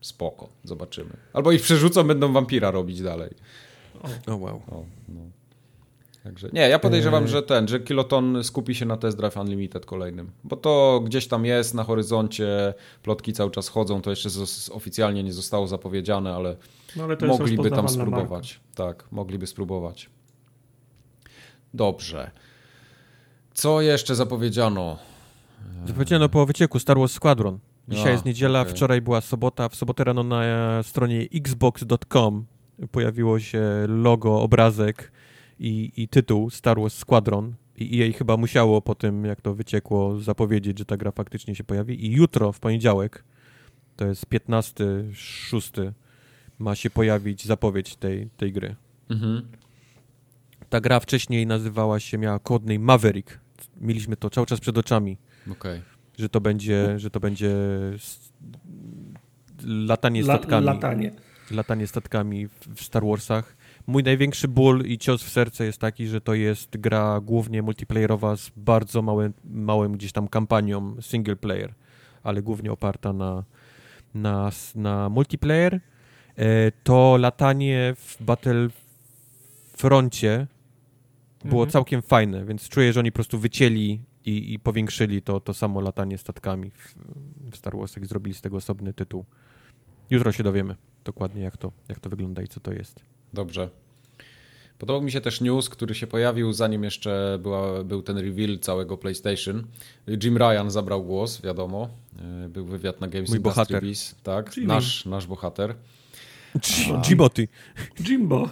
Spoko, zobaczymy. Albo ich przerzucą, będą wampira robić dalej. O, oh, wow. O, no. Także, nie, ja podejrzewam, eee. że ten, że Kiloton skupi się na Test Drive Unlimited kolejnym, bo to gdzieś tam jest na horyzoncie, plotki cały czas chodzą, to jeszcze z, oficjalnie nie zostało zapowiedziane, ale, no, ale mogliby tam spróbować. Tak, mogliby spróbować. Dobrze. Co jeszcze zapowiedziano? Zapowiedziano po wycieku Star Wars Squadron. Dzisiaj A, jest niedziela, okay. Wczoraj była sobota, w sobotę rano na stronie xbox dot com pojawiło się logo, obrazek i, i tytuł Star Wars Squadron i E A chyba musiało po tym, jak to wyciekło, zapowiedzieć, że ta gra faktycznie się pojawi i jutro, w poniedziałek, to jest piętnastego szóstego, ma się pojawić zapowiedź tej, tej gry. Mhm. Ta gra wcześniej nazywała się, miała codename Maverick. Mieliśmy to cały czas przed oczami. Okay. Że to będzie, że to będzie latanie statkami. La, latanie. Latanie statkami w Star Warsach. Mój największy ból i cios w serce jest taki, że to jest gra głównie multiplayerowa z bardzo małym, małym gdzieś tam kampanią single player, ale głównie oparta na, na, na multiplayer. To latanie w Battlefroncie było mhm. całkiem fajne, więc czuję, że oni po prostu wycięli i, i powiększyli to, to samo latanie statkami w, w Star Warsach i zrobili z tego osobny tytuł. Jutro się dowiemy dokładnie, jak to, jak to wygląda i co to jest. Dobrze. Podobał mi się też news, który się pojawił, zanim jeszcze była, był ten reveal całego PlayStation. Jim Ryan zabrał głos, wiadomo. Był wywiad na Games Mój Industry Biz. Tak, nasz, nasz bohater. Jimboty. Jimbo.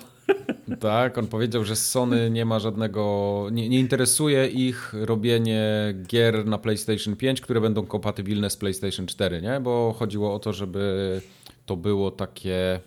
Tak, on powiedział, że Sony nie ma żadnego... Nie, nie interesuje ich robienie gier na PlayStation pięć, które będą kompatybilne z PlayStation cztery, nie? Bo chodziło o to, żeby... To było takie,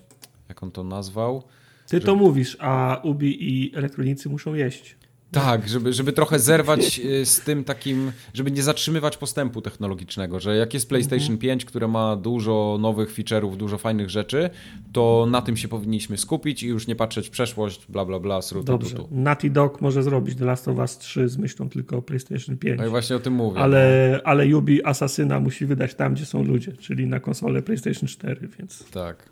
jak on to nazwał? Ty że... to mówisz, a Ubi i elektronicy muszą jeść. Tak, żeby, żeby trochę zerwać z tym takim, żeby nie zatrzymywać postępu technologicznego, że jak jest PlayStation pięć, które ma dużo nowych feature'ów, dużo fajnych rzeczy, to na tym się powinniśmy skupić i już nie patrzeć w przeszłość, bla, bla, bla, srutu, Dobrze, tutu. Naughty Dog może zrobić The Last of Us trzy z myślą tylko o PlayStation pięć. No i właśnie o tym mówię. Ale, ale Ubi Assassina musi wydać tam, gdzie są ludzie, czyli na konsolę PlayStation cztery, więc... Tak.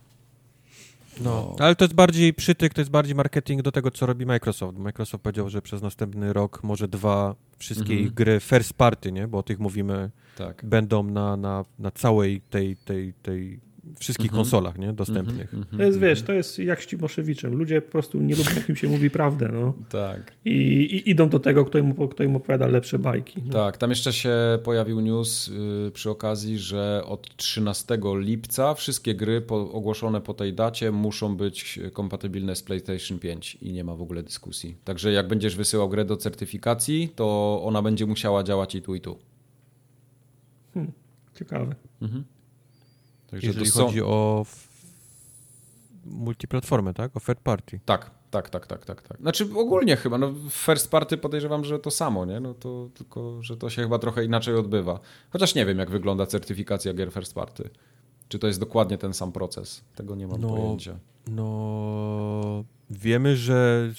No, ale to jest bardziej przytyk, to jest bardziej marketing do tego, co robi Microsoft. Microsoft powiedział, że przez następny rok, może dwa, wszystkie mhm. ich gry first party, nie? Bo o tych mówimy, tak. będą na, na, na całej tej, tej, tej wszystkich mhm. konsolach, nie? Dostępnych. Mhm. To jest, wiesz, to jest jak z Cimoszewiczem. Ludzie po prostu nie lubią, jak im się mówi prawdę, no. Tak. I, i idą do tego, kto im, kto im opowiada lepsze bajki. No. Tak, tam jeszcze się pojawił news yy, przy okazji, że od trzynastego lipca wszystkie gry po, ogłoszone po tej dacie muszą być kompatybilne z PlayStation pięć i nie ma w ogóle dyskusji. Także jak będziesz wysyłał grę do certyfikacji, to ona będzie musiała działać i tu, i tu. Hmm, ciekawe. Mhm. Także jeżeli są... chodzi o f... multiplatformę, tak? O third party. Tak, tak, tak, tak, tak, tak. Znaczy ogólnie chyba, no first party podejrzewam, że to samo, nie? No to tylko, że to się chyba trochę inaczej odbywa. Chociaż nie wiem, jak wygląda certyfikacja gier first party. Czy to jest dokładnie ten sam proces? Tego nie mam no, pojęcia. No wiemy, że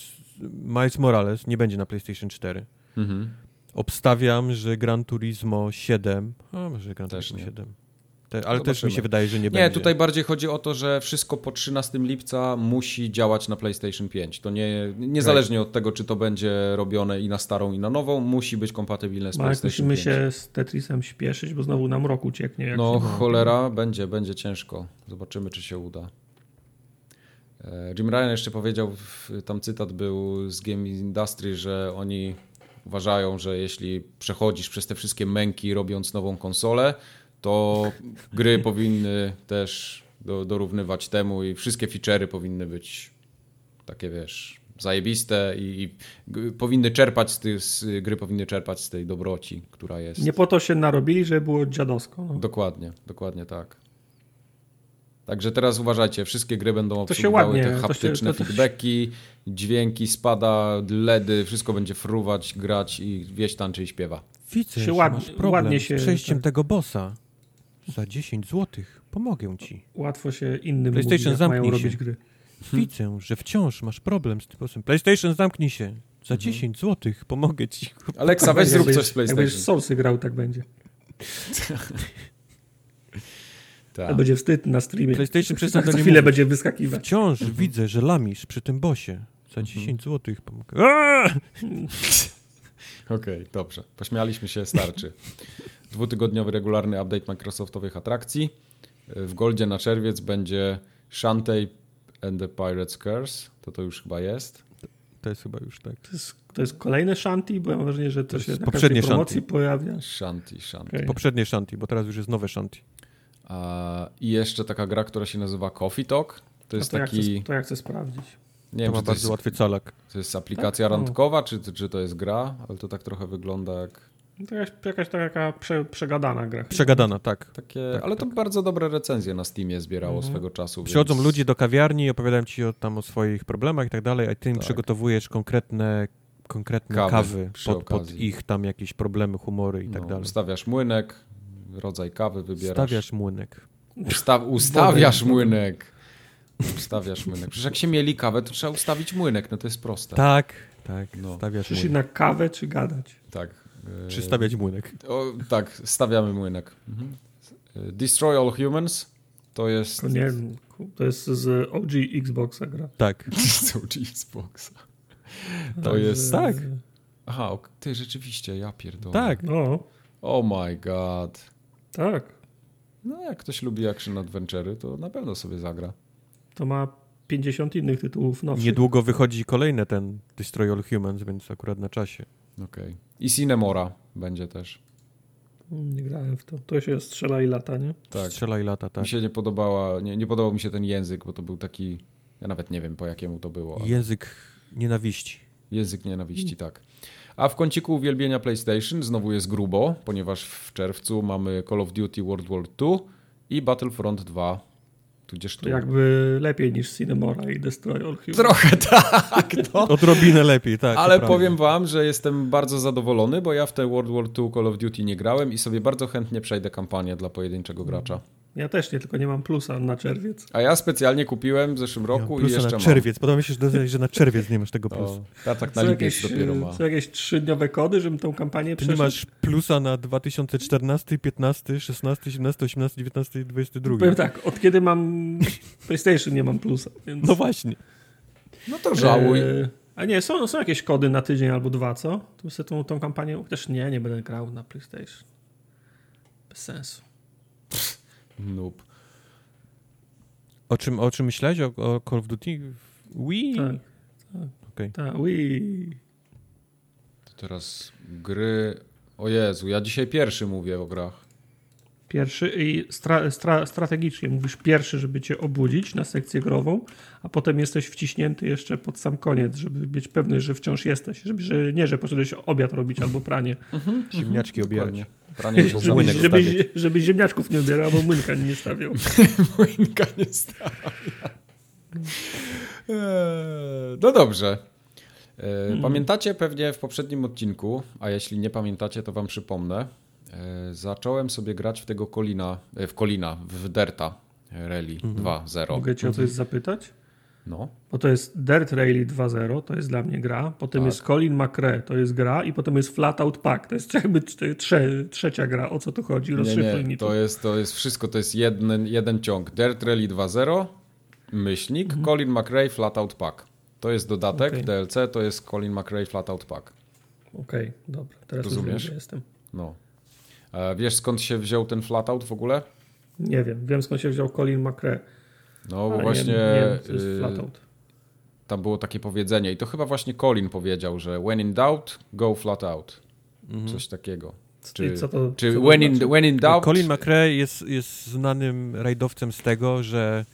Miles Morales nie będzie na PlayStation cztery. Mhm. Obstawiam, że Gran Turismo siedem, a może Gran też Turismo nie. siedem. Te, ale zobaczymy. Też mi się wydaje, że nie, nie będzie. Nie, tutaj bardziej chodzi o to, że wszystko po trzynastego lipca musi działać na PlayStation pięć. To nie, niezależnie right. od tego, czy to będzie robione i na starą, i na nową, musi być kompatybilne z Marek, PlayStation musimy pięć. Musimy się z Tetrisem śpieszyć, bo znowu nam rok ucieknie. Jak no cholera, ma. będzie, będzie ciężko. Zobaczymy, czy się uda. Jim Ryan jeszcze powiedział, tam cytat był z Game Industry, że oni uważają, że jeśli przechodzisz przez te wszystkie męki robiąc nową konsolę, to gry powinny też do, dorównywać temu i wszystkie feature'y powinny być takie, wiesz, zajebiste i, i g- powinny czerpać z, ty, z gry powinny czerpać z tej dobroci, która jest. Nie po to się narobili, żeby było dziadowsko. No. Dokładnie, dokładnie tak. Także teraz uważajcie, wszystkie gry będą obsługiwały ładnie, te haptyczne to się, to feedbacki, to... dźwięki, spada, ledy, wszystko będzie fruwać, grać i wieś tanczy i śpiewa. Widzę, się ładnie, masz problem ładnie się, z przejściem tak. tego bossa. Za dziesięć złotych pomogę ci. Łatwo się innym PlayStation mówi, zamknij mają robić się. Gry. Widzę, że wciąż masz problem z tym bossem. PlayStation zamknij się. Za mhm. dziesięć złotych pomogę ci. Alexa, weź zrób coś z PlayStation. Jakbyś Soulsy grał, tak będzie. Tak. Będzie wstyd na streamie. PlayStation przez to chwilę mówi. Będzie wyskakiwać. Wciąż mhm. widzę, że lamisz przy tym bossie. Za dziesięć złotych pomogę. Okej, okay, dobrze. Pośmialiśmy się, starczy. Dwutygodniowy regularny update Microsoftowych atrakcji. W Goldzie na czerwiec będzie Shantae and the Pirate's Curse. To to już chyba jest. To jest chyba już tak. To jest, to jest kolejne Shantae, bo ja mam wrażenie, że to, to się na poprzedniej promocji Shantae. Pojawia. Shantae, Shantae. Okay. Poprzednie Shantae, bo teraz już jest nowe Shantae. A, I jeszcze taka gra, która się nazywa Coffee Talk. To jest to taki... Ja chcę, to ja chcę sprawdzić. Nie to wiem, ma czy bardzo to jest, łatwy calak. To jest aplikacja tak? randkowa, czy, czy to jest gra? Ale to tak trochę wygląda jak... To jakaś, jakaś taka prze, przegadana gra. Przegadana, tak. Takie, tak ale tak. to bardzo dobre recenzje na Steamie zbierało mhm. swego czasu. Przychodzą więc... ludzie do kawiarni i opowiadają ci o, tam o swoich problemach i tak dalej, a ty im tak. przygotowujesz konkretne, konkretne kawy, kawy pod, pod ich tam jakieś problemy, humory i tak no, dalej. Stawiasz młynek, rodzaj kawy wybierasz. Stawiasz młynek. Usta- ustawiasz młynek. Ustawiasz młynek. Przecież jak się mieli kawę, to trzeba ustawić młynek. No to jest proste. Tak, tak. No. Stawiasz Przecież młynek. Na kawę, czy gadać? Tak. Yy... Czy stawiać młynek? O, tak, stawiamy młynek. Mhm. Destroy All Humans to jest... To, nie, to jest z O G Xboxa gra. Tak. Z O G Xboxa. To jest... Tak. Aha, ok. Ty, rzeczywiście, ja pierdolę. Tak. No. Oh my god. Tak. No jak ktoś lubi action adventure'y, to na pewno sobie zagra. To ma pięćdziesiąt innych tytułów nowszych. Niedługo wychodzi kolejny ten Destroy All Humans, więc akurat na czasie. Okej. Okay. I Cinemora będzie też. Nie grałem w to. To się strzela i lata, nie? Tak. Strzela i lata, tak. Mi się nie podobała, nie, nie podobał mi się ten język, bo to był taki, ja nawet nie wiem po jakiemu to było. Ale... Język nienawiści. Język nienawiści, mm. tak. A w kąciku uwielbienia PlayStation znowu jest grubo, ponieważ w czerwcu mamy Call of Duty World War dwa i Battlefront dwa. Tudzież to tu. Jakby lepiej niż Cinemora i Destroy All Humans. Trochę tak. No. Odrobinę lepiej, tak. Ale powiem wam, że jestem bardzo zadowolony, bo ja w te World War dwa Call of Duty nie grałem i sobie bardzo chętnie przejdę kampanię dla pojedynczego gracza. Ja też nie, tylko nie mam plusa na czerwiec. A ja specjalnie kupiłem w zeszłym roku ja, i jeszcze na czerwiec. Mam. Podoba mi się, że na czerwiec nie masz tego plusa. No, tak na lipiec dopiero ma. Są jakieś trzydniowe kody, żebym tą kampanię przeszedł. Ty nie masz plusa na dwa tysiące czternasty, piętnasty, szesnasty, siedemnasty, osiemnasty, dziewiętnasty i dwudziesty drugi. Powiem tak, od kiedy mam PlayStation nie mam plusa. Więc... No właśnie. No to żałuj. E... A nie, są, są jakieś kody na tydzień albo dwa, co? Tu sobie tą, tą kampanię... Też nie, nie będę grał na PlayStation. Bez sensu. Noob. O czym, o czym myślałeś? O, o Call of Duty? Wii? Tak, tak, okay. tak Wii. To teraz gry... O Jezu, ja dzisiaj pierwszy mówię o grach. Pierwszy i stra, stra, strategicznie mówisz pierwszy, żeby cię obudzić na sekcję grową, a potem jesteś wciśnięty jeszcze pod sam koniec, żeby być pewny, że wciąż jesteś. Żeby, że nie, że poszedłeś obiad robić albo pranie. Ziemniaczki obierać. Żeby, żeby, żeby ziemniaczków nie odbierał, bo młynka nie stawiał. Młynka nie stawia. No dobrze. Pamiętacie pewnie w poprzednim odcinku, a jeśli nie pamiętacie, to wam przypomnę, Zacząłem sobie grać w tego Colina, w Colina, w Dirta Rally mhm. dwa zero. Mogę cię o coś zapytać? No. Bo to jest Dirt Rally dwa zero, to jest dla mnie gra, potem tak. jest Colin McRae, to jest gra i potem jest Flatout Pack, to jest jakby trze, trzecia gra, o co tu chodzi? Nie, nie, to jest, to jest wszystko, to jest jeden, jeden ciąg. Dirt Rally dwa zero, myślnik, mhm. Colin McRae, Flatout Pack. To jest dodatek, okay. D L C, to jest Colin McRae, Flatout Pack. Okej, okay, dobra, teraz rozumiesz? Już jestem. No. E, wiesz skąd się wziął ten Flatout w ogóle? Nie wiem, wiem skąd się wziął Colin McRae. No, bo ale właśnie nie, nie, yy, tam było takie powiedzenie i to chyba właśnie Colin powiedział, że when in doubt, go flat out. Mhm. Coś takiego. Czy, co to, czy co when, in, when in doubt... Colin McRae jest, jest znanym rajdowcem z tego, że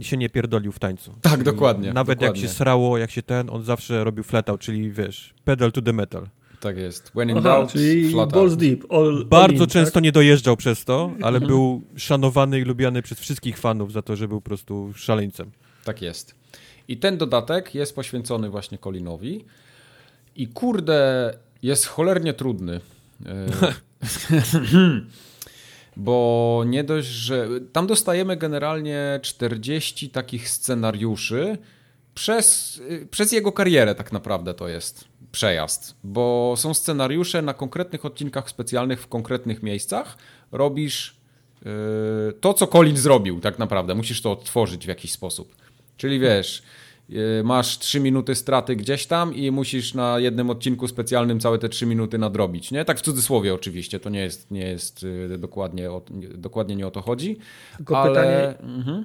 się nie pierdolił w tańcu. Tak, czyli dokładnie. Nawet dokładnie. Jak się srało, jak się ten, on zawsze robił flat out, czyli wiesz, pedal to the metal. Tak jest. When in Aha, doubt, flat balls out. Deep, all, Bardzo all in, często tak? nie dojeżdżał przez to, ale był szanowany i lubiany przez wszystkich fanów za to, że był po prostu szaleńcem. Tak jest. I ten dodatek jest poświęcony właśnie Colinowi. I kurde, jest cholernie trudny. Bo nie dość, że... Tam dostajemy generalnie czterdzieści takich scenariuszy przez, przez jego karierę tak naprawdę to jest. Przejazd, bo są scenariusze na konkretnych odcinkach specjalnych w konkretnych miejscach. Robisz yy, to, co Colin zrobił tak naprawdę. Musisz to odtworzyć w jakiś sposób. Czyli wiesz, yy, masz trzy minuty straty gdzieś tam i musisz na jednym odcinku specjalnym całe te trzy minuty nadrobić. Nie? Tak w cudzysłowie oczywiście, to nie jest, nie jest yy, dokładnie, o, nie, dokładnie nie o to chodzi. Tylko ale... pytanie, mhm.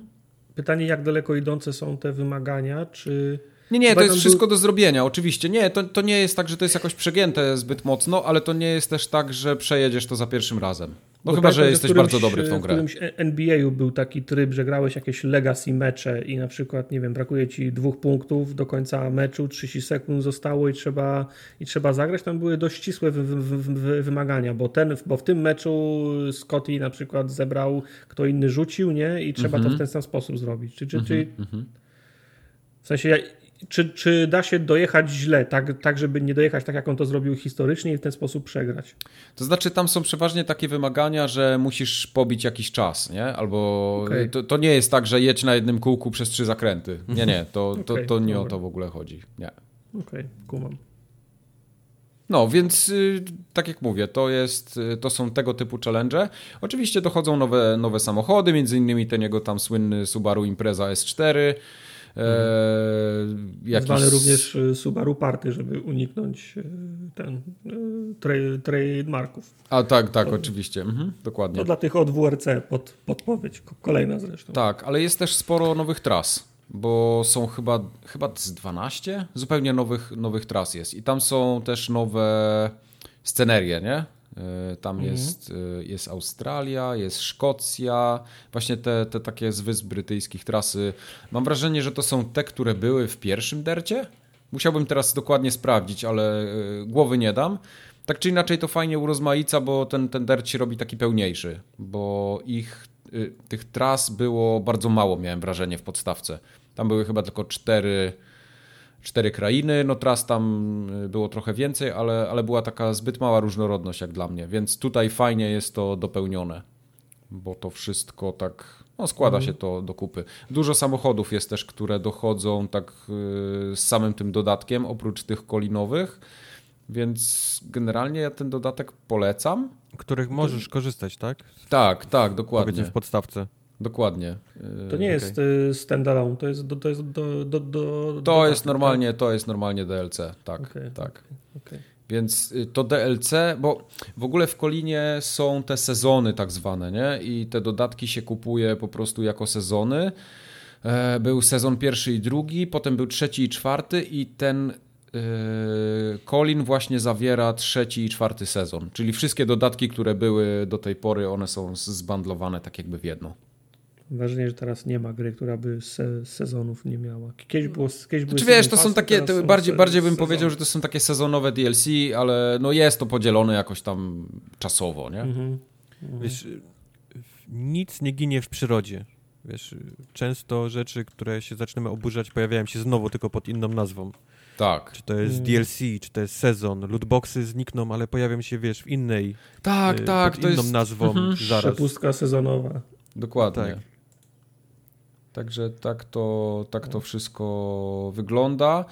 pytanie, jak daleko idące są te wymagania, czy... Nie, nie, to jest wszystko do zrobienia, oczywiście. Nie, to, to nie jest tak, że to jest jakoś przegięte zbyt mocno, ale to nie jest też tak, że przejedziesz to za pierwszym razem. No chyba, że jesteś bardzo dobry w tą grę. W którymś N B A był taki tryb, że grałeś jakieś legacy mecze i na przykład, nie wiem, brakuje ci dwóch punktów do końca meczu, trzydzieści sekund zostało i trzeba, i trzeba zagrać. Tam były dość ścisłe wy, wy, wy, wymagania, bo, ten, bo w tym meczu Scotty na przykład zebrał, kto inny rzucił, nie? I trzeba mhm. to w ten sam sposób zrobić. Czy, czy, czy, mhm. W sensie... Ja, Czy, czy da się dojechać źle, tak, tak żeby nie dojechać tak, jak on to zrobił historycznie i w ten sposób przegrać? To znaczy tam są przeważnie takie wymagania, że musisz pobić jakiś czas, nie? Albo okay. to, to nie jest tak, że jedź na jednym kółku przez trzy zakręty. Nie, nie, to, okay, to, to nie dobra. O to w ogóle chodzi. Nie. Okej, okay, kumam. No, więc tak jak mówię, to, jest, to są tego typu challenge. Oczywiście dochodzą nowe, nowe samochody, między innymi ten jego tam słynny Subaru Impreza S cztery, Hmm. Eee, jakiś... Zwany również Subaru Party, żeby uniknąć ten e, trademarków. A tak, tak, to, oczywiście. Mhm, dokładnie. To dla tych od W R C pod, podpowiedź, kolejna zresztą. Tak, ale jest też sporo nowych tras, bo są chyba, chyba z dwanaście zupełnie nowych, nowych tras jest. I tam są też nowe scenerie, nie? Tam mhm. jest, jest Australia, jest Szkocja, właśnie te, te takie z wysp brytyjskich trasy. Mam wrażenie, że to są te, które były w pierwszym dercie. Musiałbym teraz dokładnie sprawdzić, ale głowy nie dam. Tak czy inaczej to fajnie urozmaica, bo ten, ten dert się robi taki pełniejszy, bo ich tych tras było bardzo mało, miałem wrażenie, w podstawce. Tam były chyba tylko cztery... cztery krainy, no tras tam było trochę więcej, ale, ale była taka zbyt mała różnorodność jak dla mnie, więc tutaj fajnie jest to dopełnione, bo to wszystko tak, no składa mhm. się to do kupy. Dużo samochodów jest też, które dochodzą tak yy, z samym tym dodatkiem, oprócz tych kolinowych, więc generalnie ja ten dodatek polecam. Których możesz to... korzystać, tak? Tak, tak, dokładnie. Powiedzmy w podstawce. Dokładnie. To nie okay. jest standalone, to jest do, to jest do, do, do To jest normalnie, to jest normalnie D L C, tak, okay. tak. Okay. Więc to D L C, bo w ogóle w Colinie są te sezony tak zwane, nie? I te dodatki się kupuje po prostu jako sezony. Był sezon pierwszy i drugi, potem był trzeci i czwarty i ten Colin właśnie zawiera trzeci i czwarty sezon, czyli wszystkie dodatki, które były do tej pory, one są zbandlowane tak jakby w jedno. Ważne, że teraz nie ma gry, która by se- sezonów nie miała. Kiedyś było, kiedyś były Czy wiesz, to są pasy, takie, to bardziej, są bardziej bym sezon. powiedział, że to są takie sezonowe D L C, ale no jest to podzielone jakoś tam czasowo, nie? Mhm. Mhm. Wiesz, nic nie ginie w przyrodzie. Wiesz, często rzeczy, które się zaczynamy oburzać, pojawiają się znowu tylko pod inną nazwą. Tak. Czy to jest D L C, czy to jest sezon. Lootboxy znikną, ale pojawią się, wiesz, w innej, tak, y, tak, pod to inną jest... nazwą mhm. zaraz. Przepustka sezonowa. Dokładnie. Tak. Także tak to, tak to wszystko wygląda.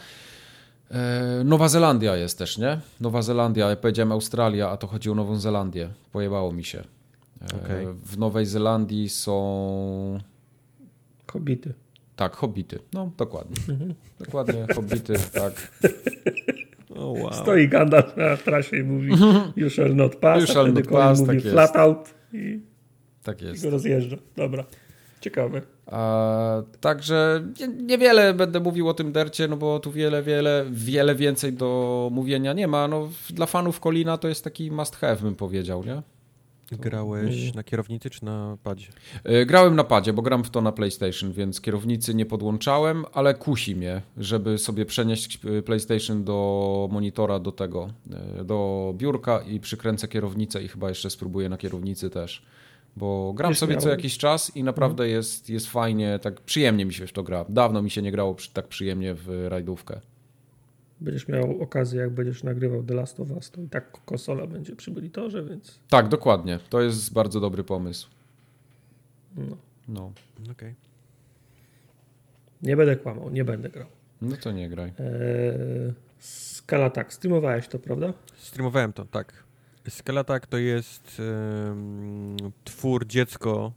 Nowa Zelandia jest też, nie? Nowa Zelandia, ja powiedziałem Australia, a to chodzi o Nową Zelandię. Pojebało mi się. Okay. W Nowej Zelandii są... Hobbity. Tak, hobbity. No, dokładnie. Mhm. Dokładnie, hobbity, tak. Oh, wow. Stoi Gandalf na trasie i mówi you shall not pass, you shall not pass, mówi tak flat jest. Out i, tak jest. I go rozjeżdża. Dobra, ciekawe. A, także niewiele będę mówił o tym dercie, no bo tu wiele, wiele, wiele więcej do mówienia nie ma. No, dla fanów Colina to jest taki must have, bym powiedział, nie? Grałeś na kierownicy czy na padzie? Grałem na padzie, bo gram w to na PlayStation, więc kierownicy nie podłączałem, ale kusi mnie, żeby sobie przenieść PlayStation do monitora, do tego, do biurka i przykręcę kierownicę i chyba jeszcze spróbuję na kierownicy też, bo gram sobie co jakiś czas i naprawdę jest, jest fajnie, tak przyjemnie mi się w to gra. Dawno mi się nie grało tak przyjemnie w rajdówkę. Będziesz miał okazję, jak będziesz nagrywał The Last of Us, to i tak konsola będzie przy monitorze, więc... Tak, dokładnie. To jest bardzo dobry pomysł. No. No. Okej. Okay. Nie będę kłamał, nie będę grał. No to nie graj. Eee, Skala tak, streamowałeś to, prawda? Streamowałem to, tak. Skala tak to jest um, twór dziecko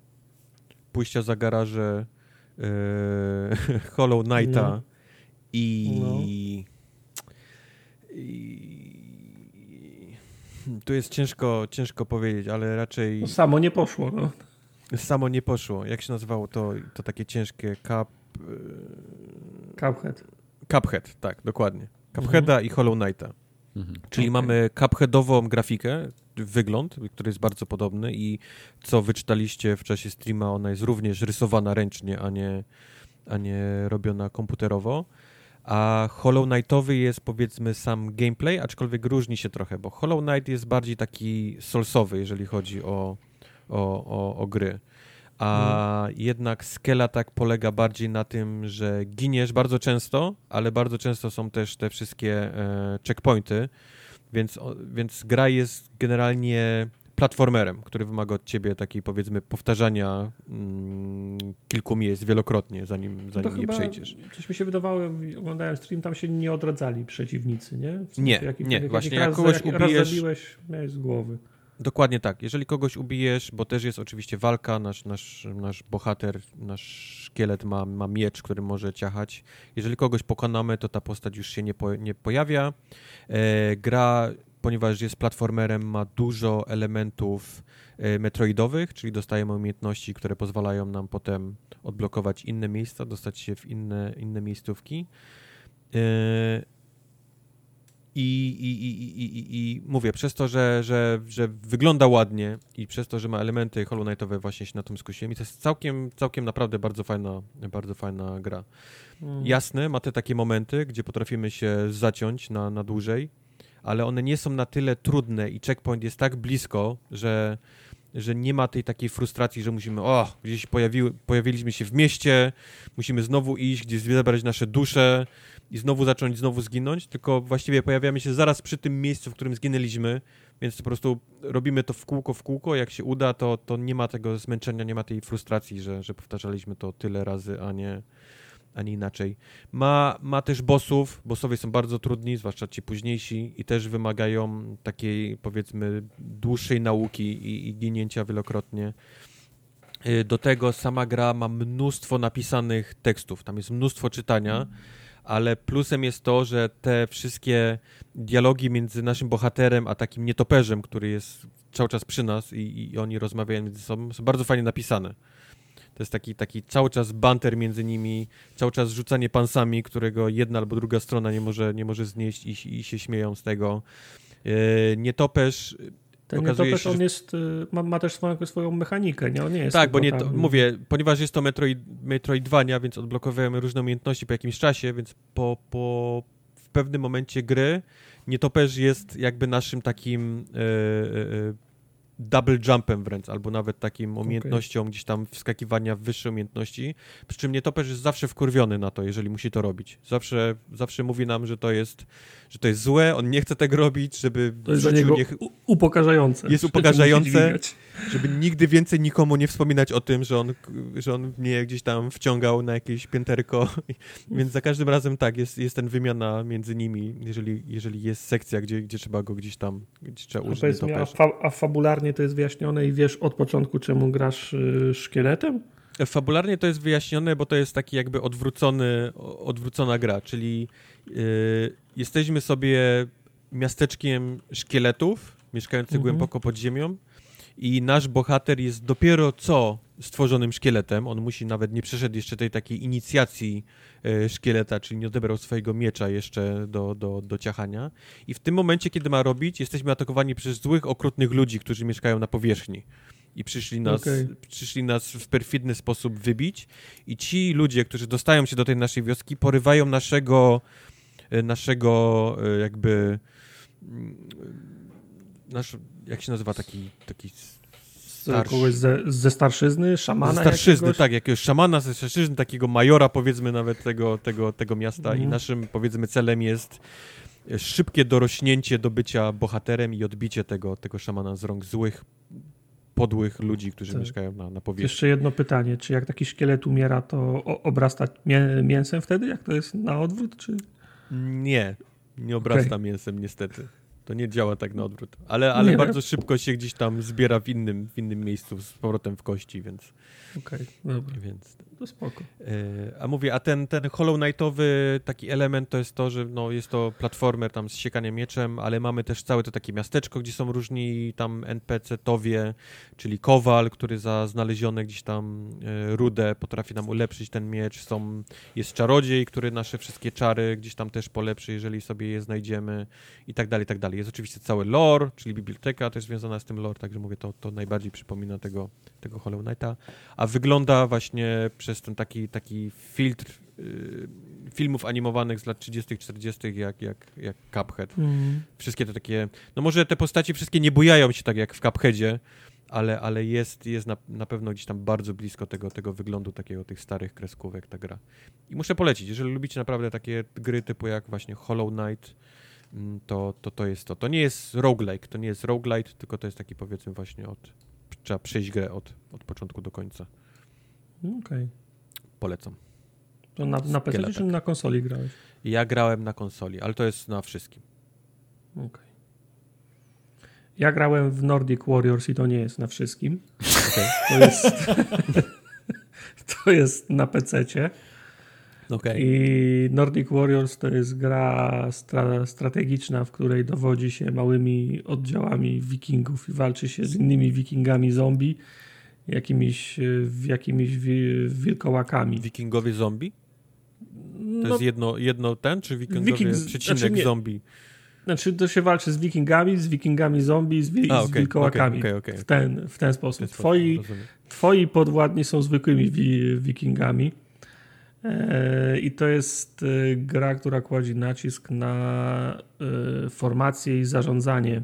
pójścia za garaże um, Hollow Knighta no. i... No. I... Tu jest ciężko, ciężko powiedzieć, ale raczej... No samo nie poszło, no. Samo nie poszło. Jak się nazywało to, to takie ciężkie cup... Cuphead. Cuphead, tak, dokładnie. Cupheada mhm. i Hollow Knighta. Mhm. Czyli okay. mamy cupheadową grafikę, wygląd, który jest bardzo podobny i co wyczytaliście w czasie streama, ona jest również rysowana ręcznie, a nie, a nie robiona komputerowo. A Hollow Knightowy jest, powiedzmy, sam gameplay, aczkolwiek różni się trochę, bo Hollow Knight jest bardziej taki soulsowy, jeżeli chodzi o, o, o, o gry. A mm. jednak Skella tak polega bardziej na tym, że giniesz bardzo często, ale bardzo często są też te wszystkie e, checkpointy, więc, o, więc gra jest generalnie platformerem, który wymaga od ciebie takiej, powiedzmy, powtarzania mm, kilku miejsc wielokrotnie, zanim, zanim je przejdziesz. Coś mi się wydawało, oglądałem stream, tam się nie odradzali przeciwnicy, nie? W sensie nie, jaki, nie. Jaki, właśnie jak raz, kogoś jak ubijesz... Raz zabiłeś, miałeś z głowy. Dokładnie tak. Jeżeli kogoś ubijesz, bo też jest oczywiście walka, nasz, nasz, nasz bohater, nasz szkielet ma, ma miecz, który może ciachać. Jeżeli kogoś pokonamy, to ta postać już się nie, po, nie pojawia. E, gra... Ponieważ jest platformerem, ma dużo elementów y, metroidowych, czyli dostajemy umiejętności, które pozwalają nam potem odblokować inne miejsca, dostać się w inne, inne miejscówki. Yy, i, i, i, i, i mówię, przez to, że, że, że wygląda ładnie i przez to, że ma elementy Hollow Knightowe, właśnie się na tym skusiłem. I to jest całkiem, całkiem naprawdę bardzo fajna, bardzo fajna gra. Mm. Jasne, ma te takie momenty, gdzie potrafimy się zaciąć na, na dłużej, ale one nie są na tyle trudne i checkpoint jest tak blisko, że, że nie ma tej takiej frustracji, że musimy, o, gdzieś pojawiły, pojawiliśmy się w mieście, musimy znowu iść, gdzieś zebrać nasze dusze i znowu zacząć, znowu zginąć, tylko właściwie pojawiamy się zaraz przy tym miejscu, w którym zginęliśmy, więc po prostu robimy to w kółko, w kółko, jak się uda, to, to nie ma tego zmęczenia, nie ma tej frustracji, że, że powtarzaliśmy to tyle razy, a nie... a nie inaczej. Ma, ma też bossów, bossowie są bardzo trudni, zwłaszcza ci późniejsi i też wymagają takiej, powiedzmy, dłuższej nauki i, i ginięcia wielokrotnie. Do tego sama gra ma mnóstwo napisanych tekstów, tam jest mnóstwo czytania, ale plusem jest to, że te wszystkie dialogi między naszym bohaterem a takim nietoperzem, który jest cały czas przy nas i, i oni rozmawiają między sobą, są bardzo fajnie napisane. To jest taki, taki cały czas banter między nimi, cały czas rzucanie pansami, którego jedna albo druga strona nie może, nie może znieść i, i się śmieją z tego. Yy, nietoperz... Ten nietoperz, się, on jest, ma, ma też swoją, swoją mechanikę, nie? On nie jest... Tak, bo nie, to, mówię, ponieważ jest to metroid, metroidwania, więc odblokowujemy różne umiejętności po jakimś czasie, więc po, po, w pewnym momencie gry nietoperz jest jakby naszym takim... Yy, yy, double jumpem wręcz, albo nawet takim umiejętnością okay. gdzieś tam wskakiwania w wyższe umiejętności, przy czym nietoperz jest zawsze wkurwiony na to, jeżeli musi to robić. Zawsze, zawsze mówi nam, że to jest, że to jest złe, on nie chce tego robić, żeby... To jest dla niego niech... upokarzające. Jest upokarzające, żeby nigdy więcej nikomu nie wspominać o tym, że on, że on mnie gdzieś tam wciągał na jakieś pięterko, więc za każdym razem tak, jest, jest ten wymiana między nimi, jeżeli, jeżeli jest sekcja, gdzie, gdzie trzeba go gdzieś tam gdzieś trzeba użyć nietoperza. A, fa- a fabularnie to jest wyjaśnione i wiesz od początku, czemu grasz yy, szkieletem? Fabularnie to jest wyjaśnione, bo to jest taki jakby odwrócony, odwrócona gra, czyli yy, jesteśmy sobie miasteczkiem szkieletów mieszkających mhm. głęboko pod ziemią i nasz bohater jest dopiero co stworzonym szkieletem. On musi nawet nie przeszedł jeszcze tej takiej inicjacji yy, szkieleta, czyli nie odebrał swojego miecza jeszcze do, do, do ciachania. I w tym momencie, kiedy ma robić, jesteśmy atakowani przez złych, okrutnych ludzi, którzy mieszkają na powierzchni. I przyszli nas, okay. przyszli nas w perfidny sposób wybić. I ci ludzie, którzy dostają się do tej naszej wioski, porywają naszego, naszego jakby... Nasz, jak się nazywa taki... taki starszy... Kogoś ze, ze starszyzny? Szamana ze starszyzny, jakiegoś? Tak, jakiegoś szamana ze starszyzny, takiego majora, powiedzmy, nawet tego, tego, tego miasta. Mm. I naszym, powiedzmy, celem jest... szybkie dorośnięcie do bycia bohaterem i odbicie tego, tego szamana z rąk złych, podłych ludzi, którzy tak. mieszkają na, na powierzchni. Jeszcze jedno pytanie. Czy jak taki szkielet umiera, to obrasta mięsem wtedy, jak to jest na odwrót? Czy... Nie. Nie obrasta okay. mięsem niestety. To nie działa tak na odwrót. Ale, ale nie, bardzo tak. szybko się gdzieś tam zbiera w innym, w innym miejscu z powrotem w kości, więc... Okej, okay, dobra. Więc... To spoko. Yy, a mówię, a ten, ten Hollow Knightowy taki element to jest to, że no, jest to platformer tam z siekaniem mieczem, ale mamy też całe to takie miasteczko, gdzie są różni tam en pi si towie, czyli kowal, który za znalezione gdzieś tam yy, rudę potrafi nam ulepszyć ten miecz. Są, jest czarodziej, który nasze wszystkie czary gdzieś tam też polepszy, jeżeli sobie je znajdziemy i tak dalej, i tak dalej. Jest oczywiście cały lore, czyli biblioteka też związana z tym lore, także mówię, to, to najbardziej przypomina tego, tego Hollow Knighta. A wygląda właśnie przez ten taki, taki filtr y, filmów animowanych z lat trzydziestych, czterdziestych jak, jak, jak Cuphead. Mm. Wszystkie te takie, no może te postaci wszystkie nie bujają się tak jak w Cupheadzie, ale, ale jest, jest na, na pewno gdzieś tam bardzo blisko tego, tego wyglądu takiego, tych starych kreskówek ta gra. I muszę polecić, jeżeli lubicie naprawdę takie gry typu jak właśnie Hollow Knight, To, to, to jest to. To nie jest roguelike, to nie jest roguelite, tylko to jest taki powiedzmy właśnie od... Trzeba przejść grę od, od początku do końca. Okej. Okay. Polecam. To na, na P C czy na konsoli grałeś? Ja grałem na konsoli, ale to jest na wszystkim. Okej. Okay. Ja grałem w Nordic Warriors i to nie jest na wszystkim. Okay. To jest... to jest na pececie. Okay. I Nordic Warriors to jest gra stra- strategiczna, w której dowodzi się małymi oddziałami wikingów i walczy się z innymi wikingami zombie, jakimiś, jakimiś wi- wilkołakami. Wikingowie zombie? To no, jest jedno, jedno ten, czy wikingowie wiking z, przecinek znaczy nie, zombie? Znaczy to się walczy z wikingami, z wikingami zombie, z, wi- A, okay, z wilkołakami. Okay, okay, okay, w, ten, w ten sposób. Ten twoi, twoi podwładni są zwykłymi wi- wikingami. I to jest gra, która kładzie nacisk na formację i zarządzanie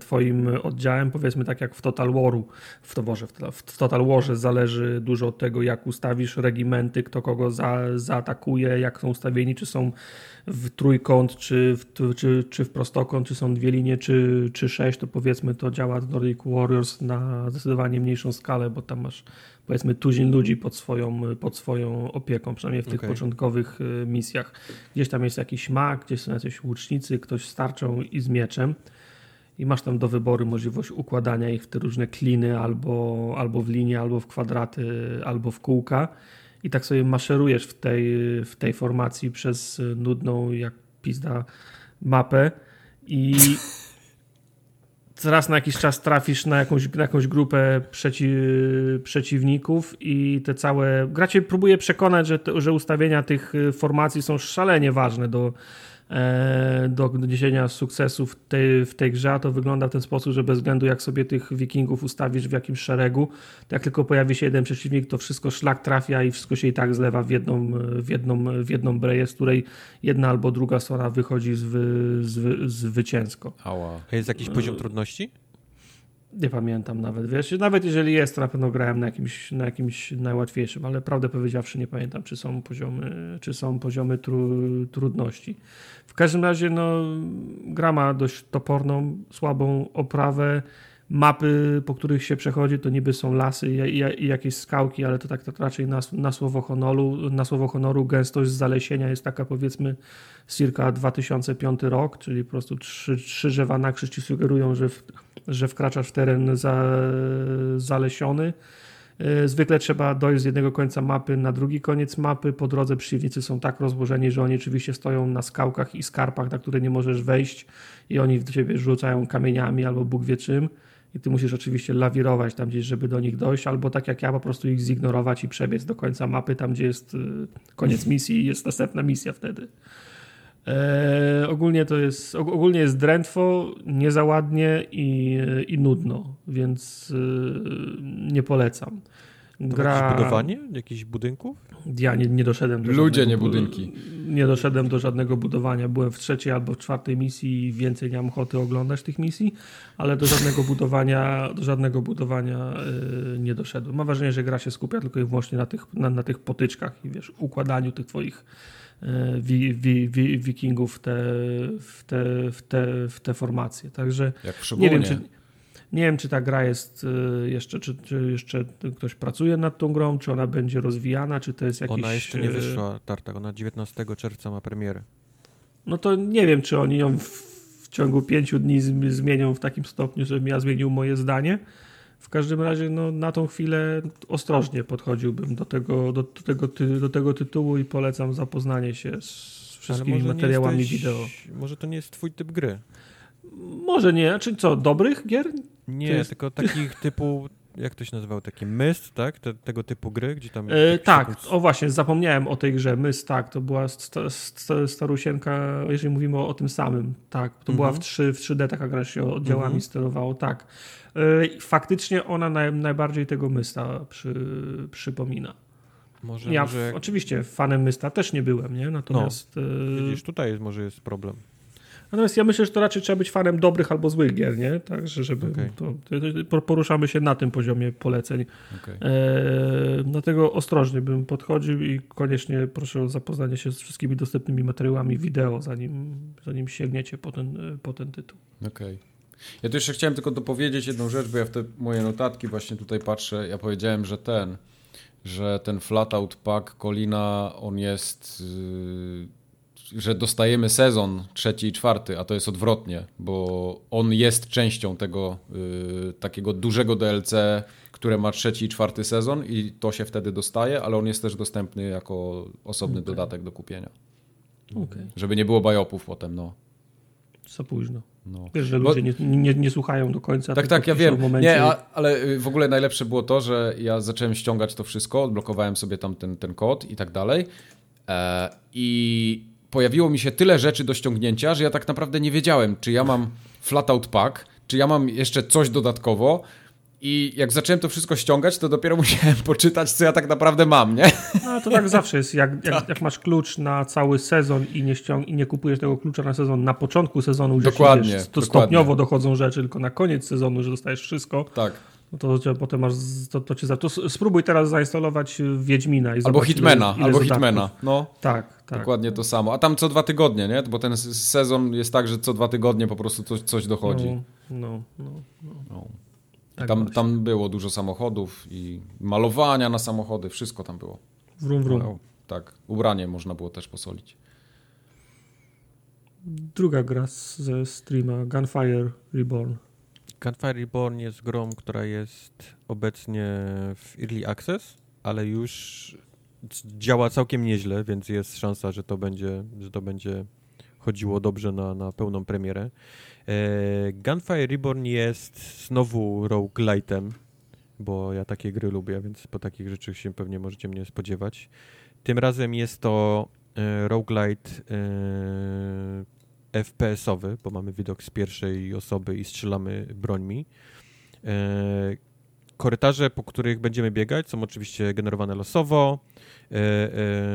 twoim oddziałem, powiedzmy tak jak w Total Waru, w, to Boże, w Total Warze zależy dużo od tego, jak ustawisz regimenty, kto kogo za, zaatakuje, jak są ustawieni, czy są w trójkąt, czy w, czy, czy w prostokąt, czy są dwie linie, czy, czy sześć, to powiedzmy to działa w Nordic Warriors na zdecydowanie mniejszą skalę, bo tam masz powiedzmy tuzin ludzi pod swoją, pod swoją opieką, przynajmniej w tych okay. początkowych misjach. Gdzieś tam jest jakiś mag, gdzieś są jacyś łucznicy, ktoś z tarczą i z mieczem i masz tam do wyboru możliwość układania ich w te różne kliny albo, albo w linie, albo w kwadraty, albo w kółka i tak sobie maszerujesz w tej, w tej formacji przez nudną jak pizda mapę i... Raz na jakiś czas trafisz na jakąś, na jakąś grupę przeci, przeciwników i te całe... Gra cię próbuje przekonać, że, te, że ustawienia tych formacji są szalenie ważne do, do doniesienia sukcesu w tej, w tej grze, a to wygląda w ten sposób, że bez względu jak sobie tych wikingów ustawisz w jakimś szeregu, to jak tylko pojawi się jeden przeciwnik, to wszystko szlak trafia i wszystko się i tak zlewa w jedną, w jedną, w jedną breję, z której jedna albo druga strona wychodzi zwy, zwy, zwycięsko. Ała. A jest jakiś poziom trudności? Nie pamiętam nawet, wiesz, nawet jeżeli jest, to na pewno grałem na jakimś, na jakimś najłatwiejszym, ale prawdę powiedziawszy nie pamiętam, czy są poziomy, czy są poziomy tru, trudności. W każdym razie no, gra ma dość toporną, słabą oprawę, mapy, po których się przechodzi, to niby są lasy i, i, i jakieś skałki, ale to tak to raczej na, na, słowo honoru, na słowo honoru gęstość zalesienia jest taka powiedzmy circa dwa tysiące piąty rok, czyli po prostu trzy, trzy drzewa na krzyż ci sugerują, że w, że wkraczasz w teren za, zalesiony. Zwykle trzeba dojść z jednego końca mapy na drugi koniec mapy. Po drodze przeciwnicy są tak rozłożeni, że oni oczywiście stoją na skałkach i skarpach, na które nie możesz wejść i oni w ciebie rzucają kamieniami albo Bóg wie czym. I ty musisz oczywiście lawirować tam gdzieś, żeby do nich dojść, albo tak jak ja, po prostu ich zignorować i przebiec do końca mapy, tam gdzie jest koniec misji i jest następna misja wtedy. Eee, ogólnie to jest ogólnie jest drętwo, nie za ładnie i, i nudno, więc yy, nie polecam. Gra... Jakieś budowanie jakichś budynków? Ja nie, nie doszedłem do Ludzie, żadnego, nie budynki. Nie doszedłem do żadnego budowania. Byłem w trzeciej albo w czwartej misji i więcej nie mam ochoty oglądać tych misji, ale do żadnego budowania, do żadnego budowania yy, nie doszedłem. Mam wrażenie, że gra się skupia tylko i wyłącznie na tych, na, na tych potyczkach i wiesz, układaniu tych twoich Wi, wi, wi, wikingów w te, w, te, w, te, w te formacje. Także nie wiem, czy, nie wiem, czy ta gra jest jeszcze, czy, czy jeszcze ktoś pracuje nad tą grą, czy ona będzie rozwijana, czy to jest jakiś... Ona jeszcze nie wyszła, Tartak, ona dziewiętnastego czerwca ma premierę. No to nie wiem, czy oni ją w, w ciągu pięciu dni zmienią w takim stopniu, żebym ja zmienił moje zdanie. W każdym razie no, na tą chwilę ostrożnie podchodziłbym do tego, do, do, tego ty, do tego tytułu i polecam zapoznanie się z wszystkimi materiałami jesteś, wideo. Może to nie jest twój typ gry? Może nie. Czy co, dobrych gier? Nie, jest... tylko takich typu, jak to się nazywało, takie Myst, tak? Te, tego typu gry, gdzie tam... E, tak, jakąś... o właśnie, zapomniałem o tej grze Myst, tak, to była st- st- starusienka, jeżeli mówimy o, o tym samym, tak, to mhm. była w, trzy, w trzy D taka gra się oddziałami mhm. sterowało, tak. Faktycznie ona naj, najbardziej tego Mysta przy, przypomina. Może, ja może... W, oczywiście fanem Mysta też nie byłem, nie? Natomiast... No, widzisz, tutaj jest, może jest problem. Natomiast ja myślę, że to raczej trzeba być fanem dobrych albo złych gier, nie? Także żeby okay. to, to, poruszamy się na tym poziomie poleceń. Okay. E, dlatego ostrożnie bym podchodził i koniecznie proszę o zapoznanie się z wszystkimi dostępnymi materiałami wideo, zanim, zanim sięgniecie po ten, po ten tytuł. Okej. Okay. Ja tu jeszcze chciałem tylko dopowiedzieć jedną rzecz, bo ja w te moje notatki właśnie tutaj patrzę, ja powiedziałem, że ten, że ten Flatout Pack Colina, on jest, yy, że dostajemy sezon trzeci i czwarty, a to jest odwrotnie, bo on jest częścią tego yy, takiego dużego D L C, które ma trzeci i czwarty sezon i to się wtedy dostaje, ale on jest też dostępny jako osobny okay. dodatek do kupienia. Okay. Żeby nie było bajopów potem, no. Za późno. No. Wiesz, że ludzie Bo... nie, nie, nie słuchają do końca. Tak, tak, ja wiem. Momencie... Nie, a, ale w ogóle najlepsze było to, że ja zacząłem ściągać to wszystko, odblokowałem sobie tam ten, ten kod i tak dalej e, i pojawiło mi się tyle rzeczy do ściągnięcia, że ja tak naprawdę nie wiedziałem, czy ja mam Flatout Pack, czy ja mam jeszcze coś dodatkowo i jak zacząłem to wszystko ściągać, to dopiero musiałem poczytać, co ja tak naprawdę mam, nie? No to tak zawsze jest, jak, tak. jak, jak masz klucz na cały sezon i nie, ściąg- i nie kupujesz tego klucza na sezon na początku sezonu, gdzie dokładnie, się, wiesz, to dokładnie. Stopniowo dochodzą rzeczy, tylko na koniec sezonu, że dostajesz wszystko, tak. no to, to potem masz, to, to cię za... To spróbuj teraz zainstalować Wiedźmina i albo zobacz, Hitmana, ile, ile albo zadatków. Hitmana, no. Tak, tak. Dokładnie to samo, a tam co dwa tygodnie, nie? Bo ten sezon jest tak, że co dwa tygodnie po prostu coś, coś dochodzi. No, no, no. no. no. Tak tam, tam było dużo samochodów i malowania na samochody, wszystko tam było. Wrum, wrum. Tak, ubranie można było też posolić. Druga gra ze streama, Gunfire Reborn. Gunfire Reborn jest grą, która jest obecnie w Early Access, ale już działa całkiem nieźle, więc jest szansa, że to będzie, że to będzie chodziło dobrze na, na pełną premierę. Gunfire Reborn jest znowu roguelite'em, bo ja takie gry lubię, więc po takich rzeczach się pewnie możecie mnie spodziewać. Tym razem jest to roguelite yy, F P S-owy, bo mamy widok z pierwszej osoby i strzelamy brońmi. Yy, korytarze, po których będziemy biegać, są oczywiście generowane losowo. Yy,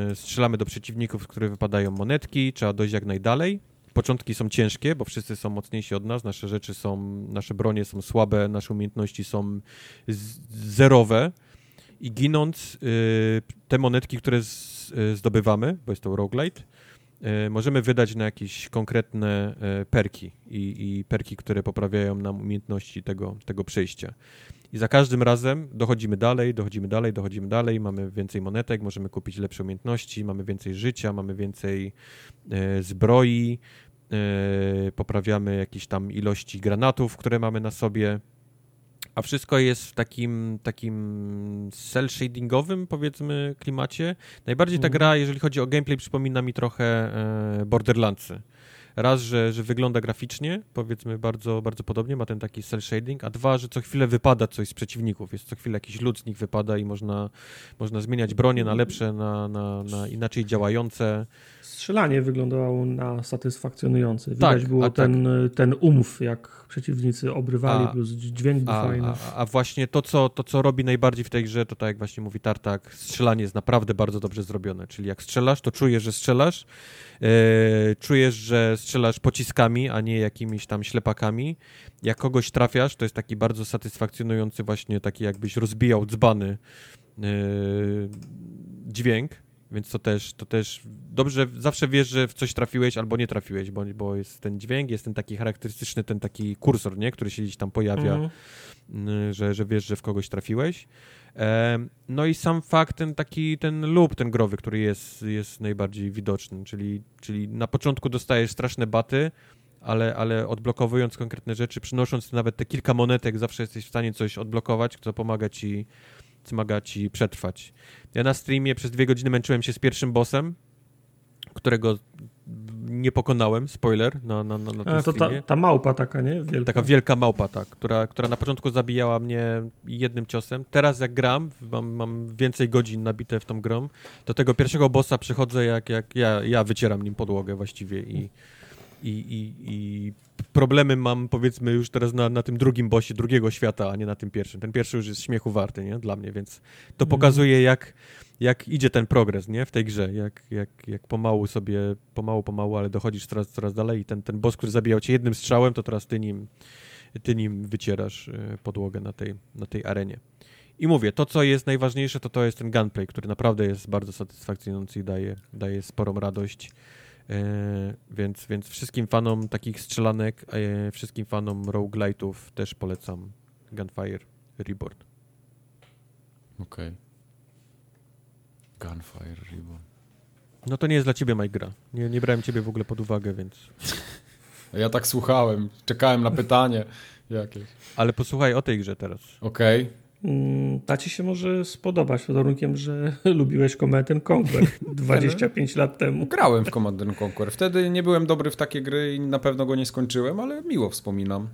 yy, strzelamy do przeciwników, z których wypadają monetki. Trzeba dojść jak najdalej. Początki są ciężkie, bo wszyscy są mocniejsi od nas, nasze rzeczy są, nasze bronie są słabe, nasze umiejętności są z- zerowe i ginąc y, te monetki, które z- zdobywamy, bo jest to roguelite, y, możemy wydać na jakieś konkretne y, perki i, i perki, które poprawiają nam umiejętności tego, tego przejścia. I za każdym razem dochodzimy dalej, dochodzimy dalej, dochodzimy dalej, mamy więcej monetek, możemy kupić lepsze umiejętności, mamy więcej życia, mamy więcej e, zbroi, e, poprawiamy jakieś tam ilości granatów, które mamy na sobie, a wszystko jest w takim, takim cel-shadingowym, powiedzmy, klimacie. Najbardziej ta gra, jeżeli chodzi o gameplay, przypomina mi trochę e, Borderlandsy. Raz, że, że wygląda graficznie, powiedzmy bardzo, bardzo podobnie, ma ten taki cel shading, a dwa, że co chwilę wypada coś z przeciwników, jest co chwilę jakiś lud z nich wypada i można, można zmieniać bronie na lepsze, na, na, na inaczej działające. Strzelanie wyglądało na satysfakcjonujące. Widać tak, było ten, tak. ten umf, jak przeciwnicy obrywali, a, plus dźwięk był fajny. A, a właśnie to co, to, co robi najbardziej w tej grze, to tak jak właśnie mówi Tartak, strzelanie jest naprawdę bardzo dobrze zrobione. Czyli jak strzelasz, to czujesz, że strzelasz, yy, czujesz, że strzelasz pociskami, a nie jakimiś tam ślepakami. Jak kogoś trafiasz, to jest taki bardzo satysfakcjonujący właśnie, taki jakbyś rozbijał dzbany yy, dźwięk. Więc to też, to też dobrze, zawsze wiesz, że w coś trafiłeś albo nie trafiłeś, bo, bo jest ten dźwięk, jest ten taki charakterystyczny, ten taki kursor, nie? Który się gdzieś tam pojawia, mhm. że, że wiesz, że w kogoś trafiłeś. E, no i sam fakt, ten taki, ten loop, ten growy, który jest, jest najbardziej widoczny, czyli, czyli na początku dostajesz straszne baty, ale, ale odblokowując konkretne rzeczy, przynosząc nawet te kilka monetek, zawsze jesteś w stanie coś odblokować, co pomaga ci pomaga ci przetrwać. Ja na streamie przez dwie godziny męczyłem się z pierwszym bossem, którego nie pokonałem, spoiler, na, na, na, na tym A, to streamie. Ta, ta małpa taka, nie? Wielka. Taka wielka małpa, tak, która, która na początku zabijała mnie jednym ciosem. Teraz jak gram, mam, mam więcej godzin nabite w tą grą, do tego pierwszego bossa przychodzę, jak, jak ja, ja wycieram nim podłogę właściwie i I, i, i problemy mam, powiedzmy, już teraz na, na tym drugim bossie drugiego świata, a nie na tym pierwszym. Ten pierwszy już jest śmiechu warty, nie? Dla mnie, więc to pokazuje, jak, jak idzie ten progres, nie? W tej grze, jak, jak, jak pomału sobie, pomału, pomału, ale dochodzisz coraz, coraz dalej i ten, ten boss, który zabijał cię jednym strzałem, to teraz ty nim, ty nim wycierasz podłogę na tej, na tej arenie. I mówię, to co jest najważniejsze, to to jest ten gunplay, który naprawdę jest bardzo satysfakcjonujący i daje, daje sporą radość. Yy, więc, więc wszystkim fanom takich strzelanek, yy, wszystkim fanom roguelite'ów też polecam Gunfire Reborn. Okej. Okay. Gunfire Reborn. No to nie jest dla ciebie, Mike, gra. Nie, nie brałem ciebie w ogóle pod uwagę, więc... Ja tak słuchałem, czekałem na pytanie jakieś. Ale posłuchaj o tej grze teraz. Okej. Okay. Ta ci się może spodobać, pod warunkiem, że lubiłeś Command and Conquer dwadzieścia pięć lat temu. Grałem w Command and Conquer. Wtedy nie byłem dobry w takie gry i na pewno go nie skończyłem, ale miło wspominam.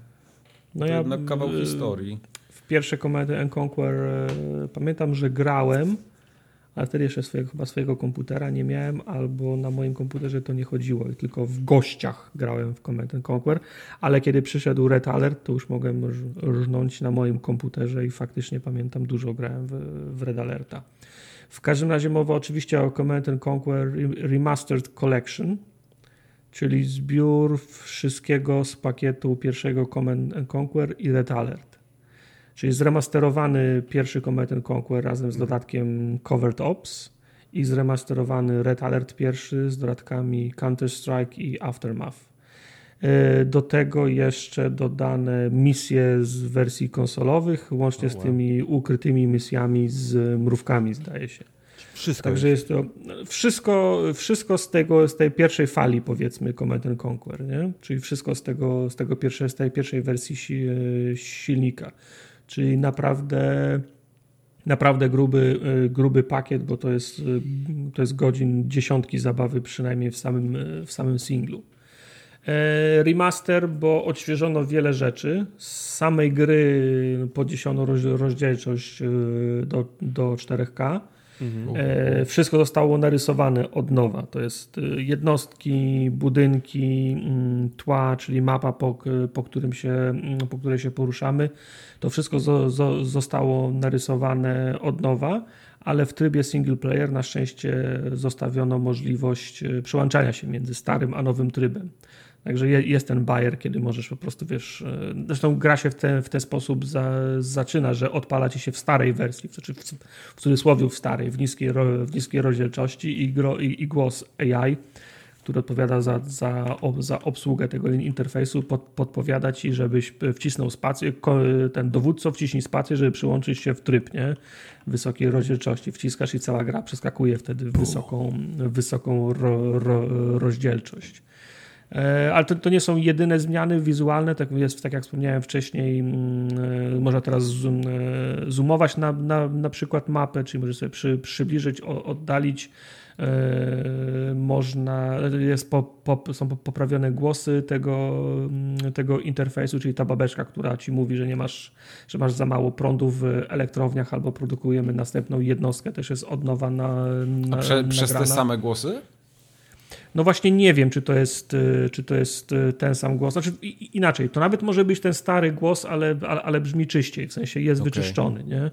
No to ja jednak kawał w, historii. W pierwsze Command and Conquer e, pamiętam, że grałem, ale wtedy jeszcze swojego, chyba swojego komputera nie miałem, albo na moim komputerze to nie chodziło. I tylko w gościach grałem w Command and Conquer, ale kiedy przyszedł Red Alert, to już mogłem rżnąć na moim komputerze i faktycznie pamiętam, dużo grałem w, w Red Alerta. W każdym razie mowa oczywiście o Command and Conquer Remastered Collection, czyli zbiór wszystkiego z pakietu pierwszego Command and Conquer i Red Alert. Czyli zremasterowany pierwszy Command and Conquer razem z dodatkiem Covert Ops i zremasterowany Red Alert pierwszy z dodatkami Counter-Strike i Aftermath. Do tego jeszcze dodane misje z wersji konsolowych, łącznie oh, wow. z tymi ukrytymi misjami z mrówkami, zdaje się. Wszystko Także jest to wszystko, wszystko z, tego, z tej pierwszej fali, powiedzmy, Command and Conquer, nie? Czyli wszystko z, tego, z, tego pierwsze, z tej pierwszej wersji si, silnika. Czyli naprawdę, naprawdę gruby, gruby pakiet, bo to jest, to jest godzin dziesiątki zabawy przynajmniej w samym, w samym singlu. Remaster, bo odświeżono wiele rzeczy. Z samej gry podniesiono rozdzielczość do, do cztery K. Mhm. E, wszystko zostało narysowane od nowa. To jest jednostki, budynki, tła, czyli mapa, po, po, którym się, po której się poruszamy. To wszystko zo, zo, zostało narysowane od nowa, ale w trybie single player na szczęście zostawiono możliwość przełączania się między starym a nowym trybem. Także jest ten bajer, kiedy możesz po prostu, wiesz, zresztą gra się w ten, w ten sposób za, zaczyna, że odpala ci się w starej wersji, w, w, w cudzysłowie w starej, w niskiej, w niskiej rozdzielczości i, gro, i, i głos A I, który odpowiada za, za, za obsługę tego interfejsu, pod, podpowiada ci, żebyś wcisnął spację, ten dowódco wciśnij spację, żeby przyłączyć się w tryb, nie? Wysokiej rozdzielczości. Wciskasz i cała gra przeskakuje wtedy w wysoką, wysoką ro, ro, rozdzielczość. Ale to, to nie są jedyne zmiany wizualne, tak, jest, tak jak wspomniałem wcześniej, yy, można teraz zoom, yy, zoomować na, na, na przykład mapę, czyli możesz sobie przy, przybliżyć, o, oddalić, yy, można, jest po, po, są poprawione głosy tego, tego interfejsu, czyli ta babeczka, która ci mówi, że nie masz, że masz za mało prądu w elektrowniach albo produkujemy następną jednostkę, też jest od nowa na, na, A prze, nagrana. Przez te same głosy? No właśnie nie wiem, czy to jest, czy to jest ten sam głos. Znaczy inaczej, to nawet może być ten stary głos, ale, ale, ale brzmi czyściej, w sensie jest okay. Wyczyszczony. Nie?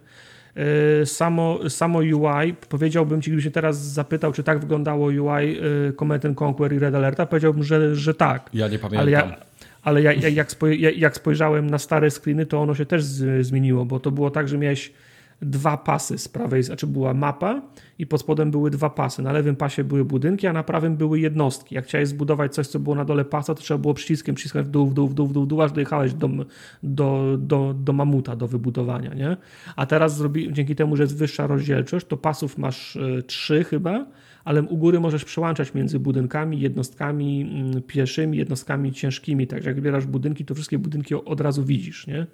Samo, samo U I, powiedziałbym ci, gdybyś się teraz zapytał, czy tak wyglądało U I Command and Conquer i Red Alerta, powiedziałbym, że, że tak. Ja nie pamiętam. Ale ja, ale ja, ja, jak, spoj, ja, jak spojrzałem na stare screeny, to ono się też z, zmieniło, bo to było tak, że miałeś dwa pasy z prawej, znaczy była mapa i pod spodem były dwa pasy. Na lewym pasie były budynki, a na prawym były jednostki. Jak chciałeś zbudować coś, co było na dole pasa, to trzeba było przyciskiem przyciskać w dół, w dół, w dół, w dół, w dół aż dojechałeś do, do, do, do mamuta, do wybudowania. Nie? A teraz zrobi, dzięki temu, że jest wyższa rozdzielczość, to pasów masz trzy chyba, ale u góry możesz przełączać między budynkami, jednostkami pieszymi, jednostkami ciężkimi. Także jak wybierasz budynki, to wszystkie budynki od razu widzisz, nie?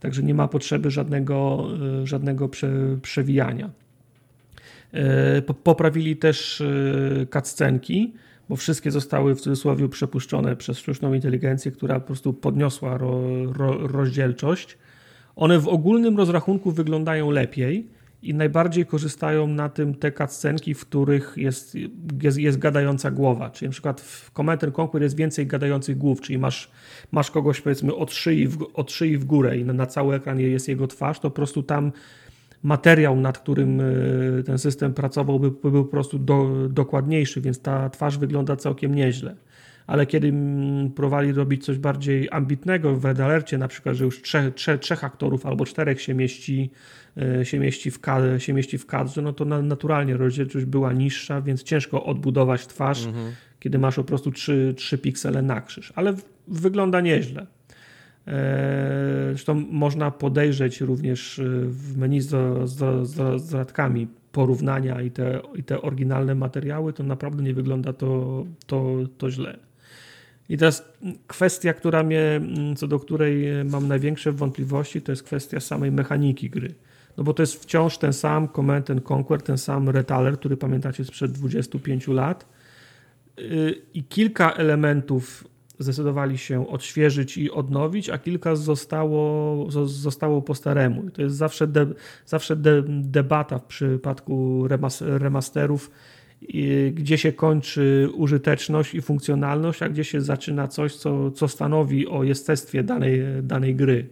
Także nie ma potrzeby żadnego, żadnego prze, przewijania. Poprawili też cutscenki, bo wszystkie zostały w cudzysłowie przepuszczone przez sztuczną inteligencję, która po prostu podniosła ro, ro, rozdzielczość. One w ogólnym rozrachunku wyglądają lepiej i najbardziej korzystają na tym te cutscenki, w których jest, jest, jest gadająca głowa. Czyli na przykład w Command and Conquer jest więcej gadających głów, czyli masz, masz kogoś powiedzmy od szyi w, od szyi w górę i na, na cały ekran jest jego twarz, to po prostu tam materiał, nad którym ten system pracował, by, by był po prostu do, dokładniejszy, więc ta twarz wygląda całkiem nieźle. Ale kiedy próbowali robić coś bardziej ambitnego w Red Alercie, na przykład, że już trzech, trzech, trzech aktorów albo czterech się mieści, się mieści w kadrze, się mieści w kadrze, no to naturalnie rozdzielczość była niższa, więc ciężko odbudować twarz, mhm. kiedy masz po prostu trzy, trzy piksele na krzyż. Ale wygląda nieźle. Zresztą można podejrzeć również w menu z, z, z, z radkami porównania i te, i te oryginalne materiały, to naprawdę nie wygląda to, to, to źle. I teraz kwestia, która mnie, co do której mam największe wątpliwości, to jest kwestia samej mechaniki gry. No bo to jest wciąż ten sam Command and Conquer, ten sam Red Alert, który pamiętacie sprzed dwudziestu pięciu lat. I kilka elementów zdecydowali się odświeżyć i odnowić, a kilka zostało, zostało po staremu. I to jest zawsze, de, zawsze de, debata w przypadku remas, remasterów, gdzie się kończy użyteczność i funkcjonalność, a gdzie się zaczyna coś, co, co stanowi o jestestwie danej, danej gry.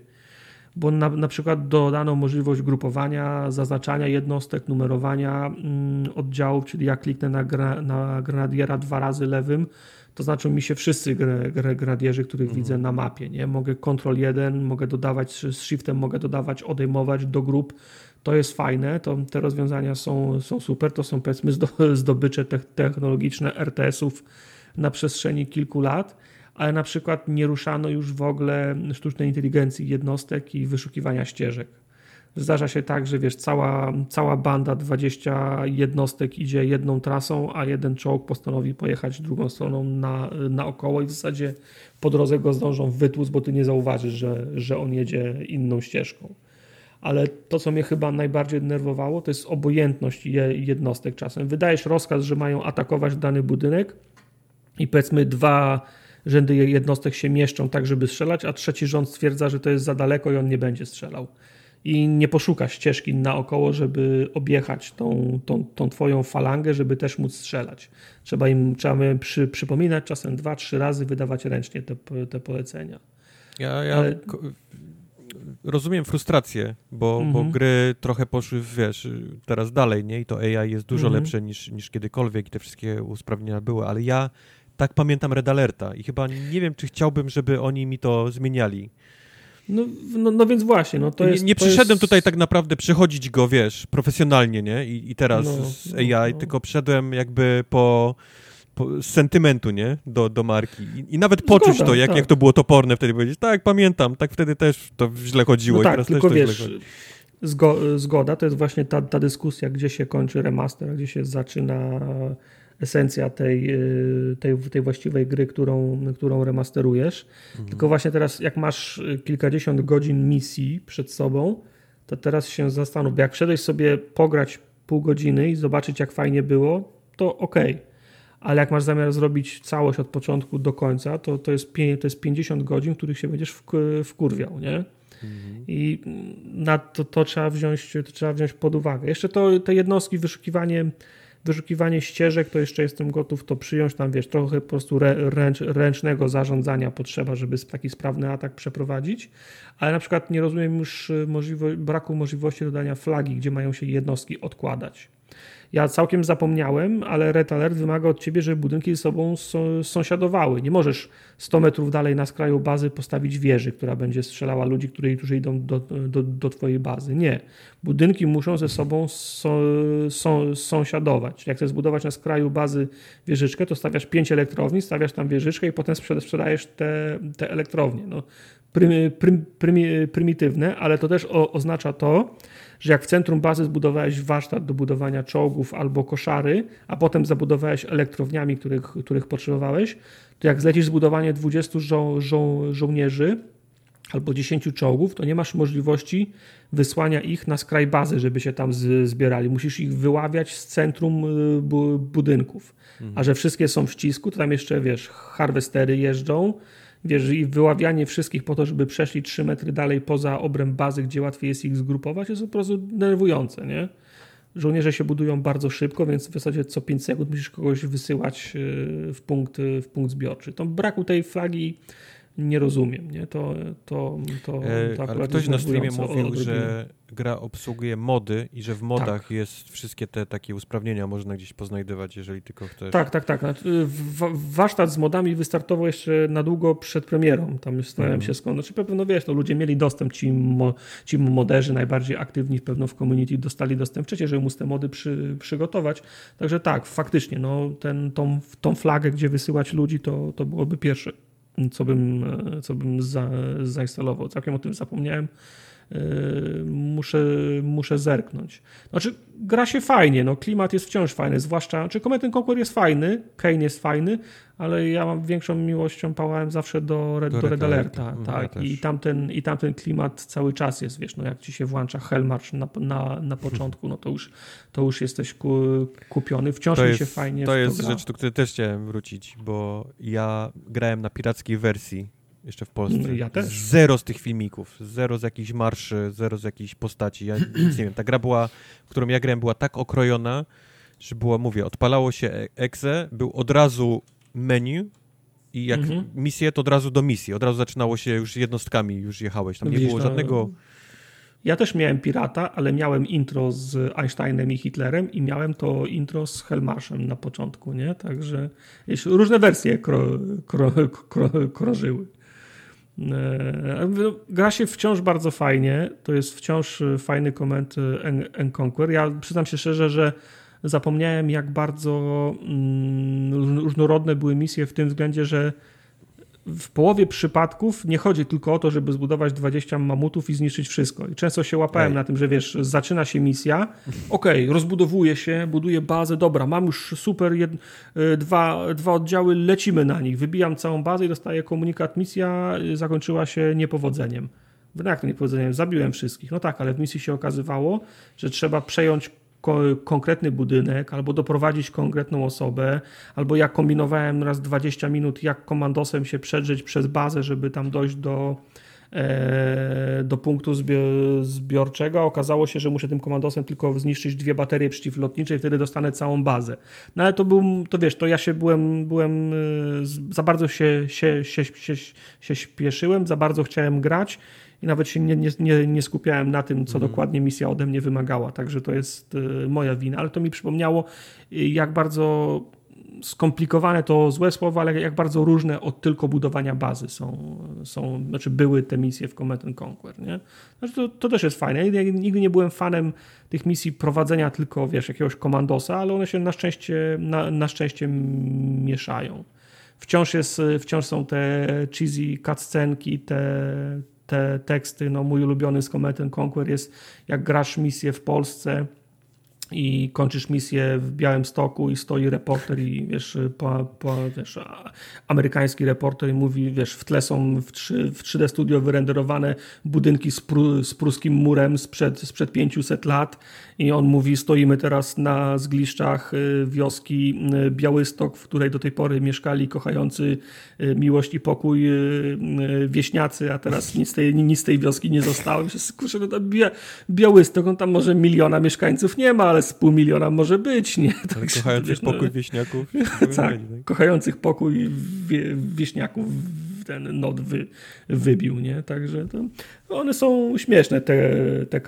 Bo na, na przykład dodano możliwość grupowania, zaznaczania jednostek, numerowania mm, oddziałów, czyli ja kliknę na, gra, na grenadiera dwa razy lewym, to znaczą mi się wszyscy grenadierzy, których mhm. widzę na mapie. Nie? Mogę kontrol jeden, mogę dodawać z shiftem, mogę dodawać, odejmować do grup. To jest fajne, to, te rozwiązania są, są super, to są powiedzmy zdobycze technologiczne R T S ów na przestrzeni kilku lat, ale na przykład nie ruszano już w ogóle sztucznej inteligencji jednostek i wyszukiwania ścieżek. Zdarza się tak, że wiesz, cała, cała banda dwudziestu jednostek idzie jedną trasą, a jeden czołg postanowi pojechać drugą stroną na, naokoło i w zasadzie po drodze go zdążą wytłuc, bo ty nie zauważysz, że, że on jedzie inną ścieżką. Ale to, co mnie chyba najbardziej denerwowało, to jest obojętność jednostek czasem. Wydajesz rozkaz, że mają atakować dany budynek i powiedzmy dwa rzędy jednostek się mieszczą tak, żeby strzelać, a trzeci rząd stwierdza, że to jest za daleko i on nie będzie strzelał. i nie poszuka ścieżki naokoło, żeby objechać tą, tą, tą twoją falangę, żeby też móc strzelać. Trzeba im trzeba im przy, przypominać czasem dwa, trzy razy, wydawać ręcznie te, te polecenia. Ja, ja Ale... rozumiem frustrację, bo, mhm. bo gry trochę poszły, wiesz, teraz dalej, nie? I to A I jest dużo mhm. lepsze niż, niż kiedykolwiek i te wszystkie usprawnienia były. Ale ja tak pamiętam Red Alerta i chyba nie wiem, czy chciałbym, żeby oni mi to zmieniali. No, no, no więc właśnie. No to jest, nie nie to przyszedłem jest... tutaj tak naprawdę przechodzić go, wiesz, profesjonalnie, nie? I, i teraz no, z A I, no. tylko przyszedłem jakby po, po z sentymentu, nie? Do, do marki. I, i nawet poczuć Zgoda, to, jak, tak. jak to było toporne wtedy powiedzieć. Tak, pamiętam, tak wtedy też to źle chodziło. No tak, i teraz tylko też wiesz, to źle chodzi. Zgo- zgoda to jest właśnie ta, ta dyskusja, gdzie się kończy remaster, gdzie się zaczyna esencja tej, tej, tej właściwej gry, którą, którą remasterujesz. Mhm. Tylko właśnie teraz, jak masz kilkadziesiąt godzin misji przed sobą, to teraz się zastanów, jak wszedłeś sobie pograć pół godziny i zobaczyć, jak fajnie było, to okej. Okay. Ale jak masz zamiar zrobić całość od początku do końca, to, to, jest, to jest pięćdziesiąt godzin, w których się będziesz wkurwiał, nie? Mhm. I na to, to, trzeba wziąć, to trzeba wziąć pod uwagę. Jeszcze to, te jednostki, wyszukiwanie Wyszukiwanie ścieżek, to jeszcze jestem gotów to przyjąć, tam wiesz, trochę po prostu ręcz, ręcznego zarządzania potrzeba, żeby taki sprawny atak przeprowadzić, ale na przykład nie rozumiem już możliwości, braku możliwości dodania flagi, gdzie mają się jednostki odkładać. Ja całkiem zapomniałem, ale Red Alert wymaga od ciebie, żeby budynki ze sobą sąsiadowały. Nie możesz sto metrów dalej na skraju bazy postawić wieży, która będzie strzelała ludzi, którzy idą do, do, do twojej bazy. Nie. Budynki muszą ze sobą so, so, sąsiadować. Jak chcesz zbudować na skraju bazy wieżyczkę, to stawiasz pięć elektrowni, stawiasz tam wieżyczkę i potem sprzedajesz te, te elektrownie. No, prymi, prymi, prymi, prymitywne, ale to też o, oznacza to, że jak w centrum bazy zbudowałeś warsztat do budowania czołgów albo koszary, a potem zabudowałeś elektrowniami, których, których potrzebowałeś, to jak zlecisz zbudowanie dwudziestu żo- żo- żołnierzy albo dziesięciu czołgów, to nie masz możliwości wysłania ich na skraj bazy, żeby się tam z- zbierali. Musisz ich wyławiać z centrum bu- budynków. Mhm. A że wszystkie są w ścisku, to tam jeszcze, wiesz, harwestery jeżdżą, wiesz, i wyławianie wszystkich po to, żeby przeszli trzy metry dalej poza obręb bazy, gdzie łatwiej jest ich zgrupować, jest po prostu denerwujące, nie? Żołnierze się budują bardzo szybko, więc w zasadzie co pięć sekund musisz kogoś wysyłać w punkt, w punkt zbiorczy. To braku tej flagi nie rozumiem, nie? To, to, to, to akurat ale ktoś na streamie mówił, że gra obsługuje mody i że w modach tak. jest wszystkie te takie usprawnienia można gdzieś poznajdywać, jeżeli tylko chcesz. Tak, tak, tak. Warsztat z modami wystartował jeszcze na długo przed premierą. Tam zastanawiam mm. się skąd. Znaczy pewno wiesz, no, ludzie mieli dostęp, ci, mo, ci moderzy najbardziej aktywni pewno w community dostali dostęp wcześniej, żeby móc te mody przy, przygotować. Także tak, faktycznie, no, ten, tą, tą flagę, gdzie wysyłać ludzi, to, to byłoby pierwsze, co bym, co bym za, zainstalował. Całkiem o tym zapomniałem. Yy, muszę, muszę zerknąć. Znaczy, gra się fajnie, no, klimat jest wciąż fajny, zwłaszcza, czy znaczy, Command and Conquer jest fajny, Kane jest fajny, ale ja mam większą miłością pałałem zawsze do Red, do do Red Alerta. Alerta tak. ja I, tamten, I tamten klimat cały czas jest, wiesz, no, jak ci się włącza Hellmarch na, na, na początku, no to już, to już jesteś ku, kupiony. Wciąż to mi jest, się fajnie To jest to rzecz, do której też chciałem wrócić, bo ja grałem na pirackiej wersji jeszcze w Polsce. Ja też. Zero z tych filmików, zero z jakichś marszy, zero z jakichś postaci. Ja nic nie wiem. Ta gra była, w którą ja grałem, była tak okrojona, że była, mówię, odpalało się exe, był od razu menu i jak mhm. misję, to od razu do misji. Od razu zaczynało się już jednostkami, już jechałeś. Tam no nie widzisz, było żadnego... Ja też miałem Pirata, ale miałem intro z Einsteinem i Hitlerem i miałem to intro z Hellmarszem na początku, nie? Także różne wersje kro, kro, kro, kro, krożyły. Gra się wciąż bardzo fajnie, to jest wciąż fajny Command and Conquer. Ja przyznam się szczerze, że zapomniałem, jak bardzo mm, różnorodne były misje w tym względzie, że w połowie przypadków nie chodzi tylko o to, żeby zbudować dwadzieścia mamutów i zniszczyć wszystko. I często się łapałem Ej. na tym, że wiesz, zaczyna się misja, okej, okay, rozbudowuje się, buduje bazę, dobra, mam już super jed... dwa, dwa oddziały, lecimy na nich, wybijam całą bazę i dostaję komunikat, misja zakończyła się niepowodzeniem. Jak to niepowodzeniem? Zabiłem wszystkich. No tak, ale w misji się okazywało, że trzeba przejąć konkretny budynek, albo doprowadzić konkretną osobę, albo ja kombinowałem raz dwadzieścia minut, jak komandosem się przedrzeć przez bazę, żeby tam dojść do do punktu zbiorczego, a okazało się, że muszę tym komandosem tylko zniszczyć dwie baterie przeciwlotnicze i wtedy dostanę całą bazę. No ale to był, to wiesz, to ja się byłem, byłem za bardzo się, się, się, się, się śpieszyłem, za bardzo chciałem grać i nawet się nie, nie, nie skupiałem na tym, co mm. dokładnie misja ode mnie wymagała, także to jest moja wina, ale to mi przypomniało, jak bardzo skomplikowane to złe słowa, ale jak bardzo różne od tylko budowania bazy są, są znaczy były te misje w Command and Conquer, nie? Znaczy to, to też jest fajne. Ja nigdy nie byłem fanem tych misji prowadzenia tylko, wiesz, jakiegoś komandosa, ale one się na szczęście, na, na szczęście mieszają. Wciąż, jest, wciąż są te cheesy cutscenki, te, te teksty. No, mój ulubiony z Command and Conquer jest, jak grasz misję w Polsce i kończysz misję w Białymstoku i stoi reporter i wiesz, po, po, wiesz amerykański reporter i mówi, wiesz, w tle są w, trzy, w trzy D studio wyrenderowane budynki z, pru, z pruskim murem sprzed, sprzed pięciuset lat i on mówi, stoimy teraz na zgliszczach wioski Białystok, w której do tej pory mieszkali kochający miłość i pokój wieśniacy, a teraz nic tej, nic tej wioski nie zostało. Kurczę, no tam Białystok, on tam może miliona mieszkańców nie ma, ale z pół miliona może być, nie? Tak, kochających wiesz, pokój no, wieśniaków. Tak, nie, kochających pokój wie, wieśniaków ten not wy, wybił, nie? Także to, one są śmieszne, te, te,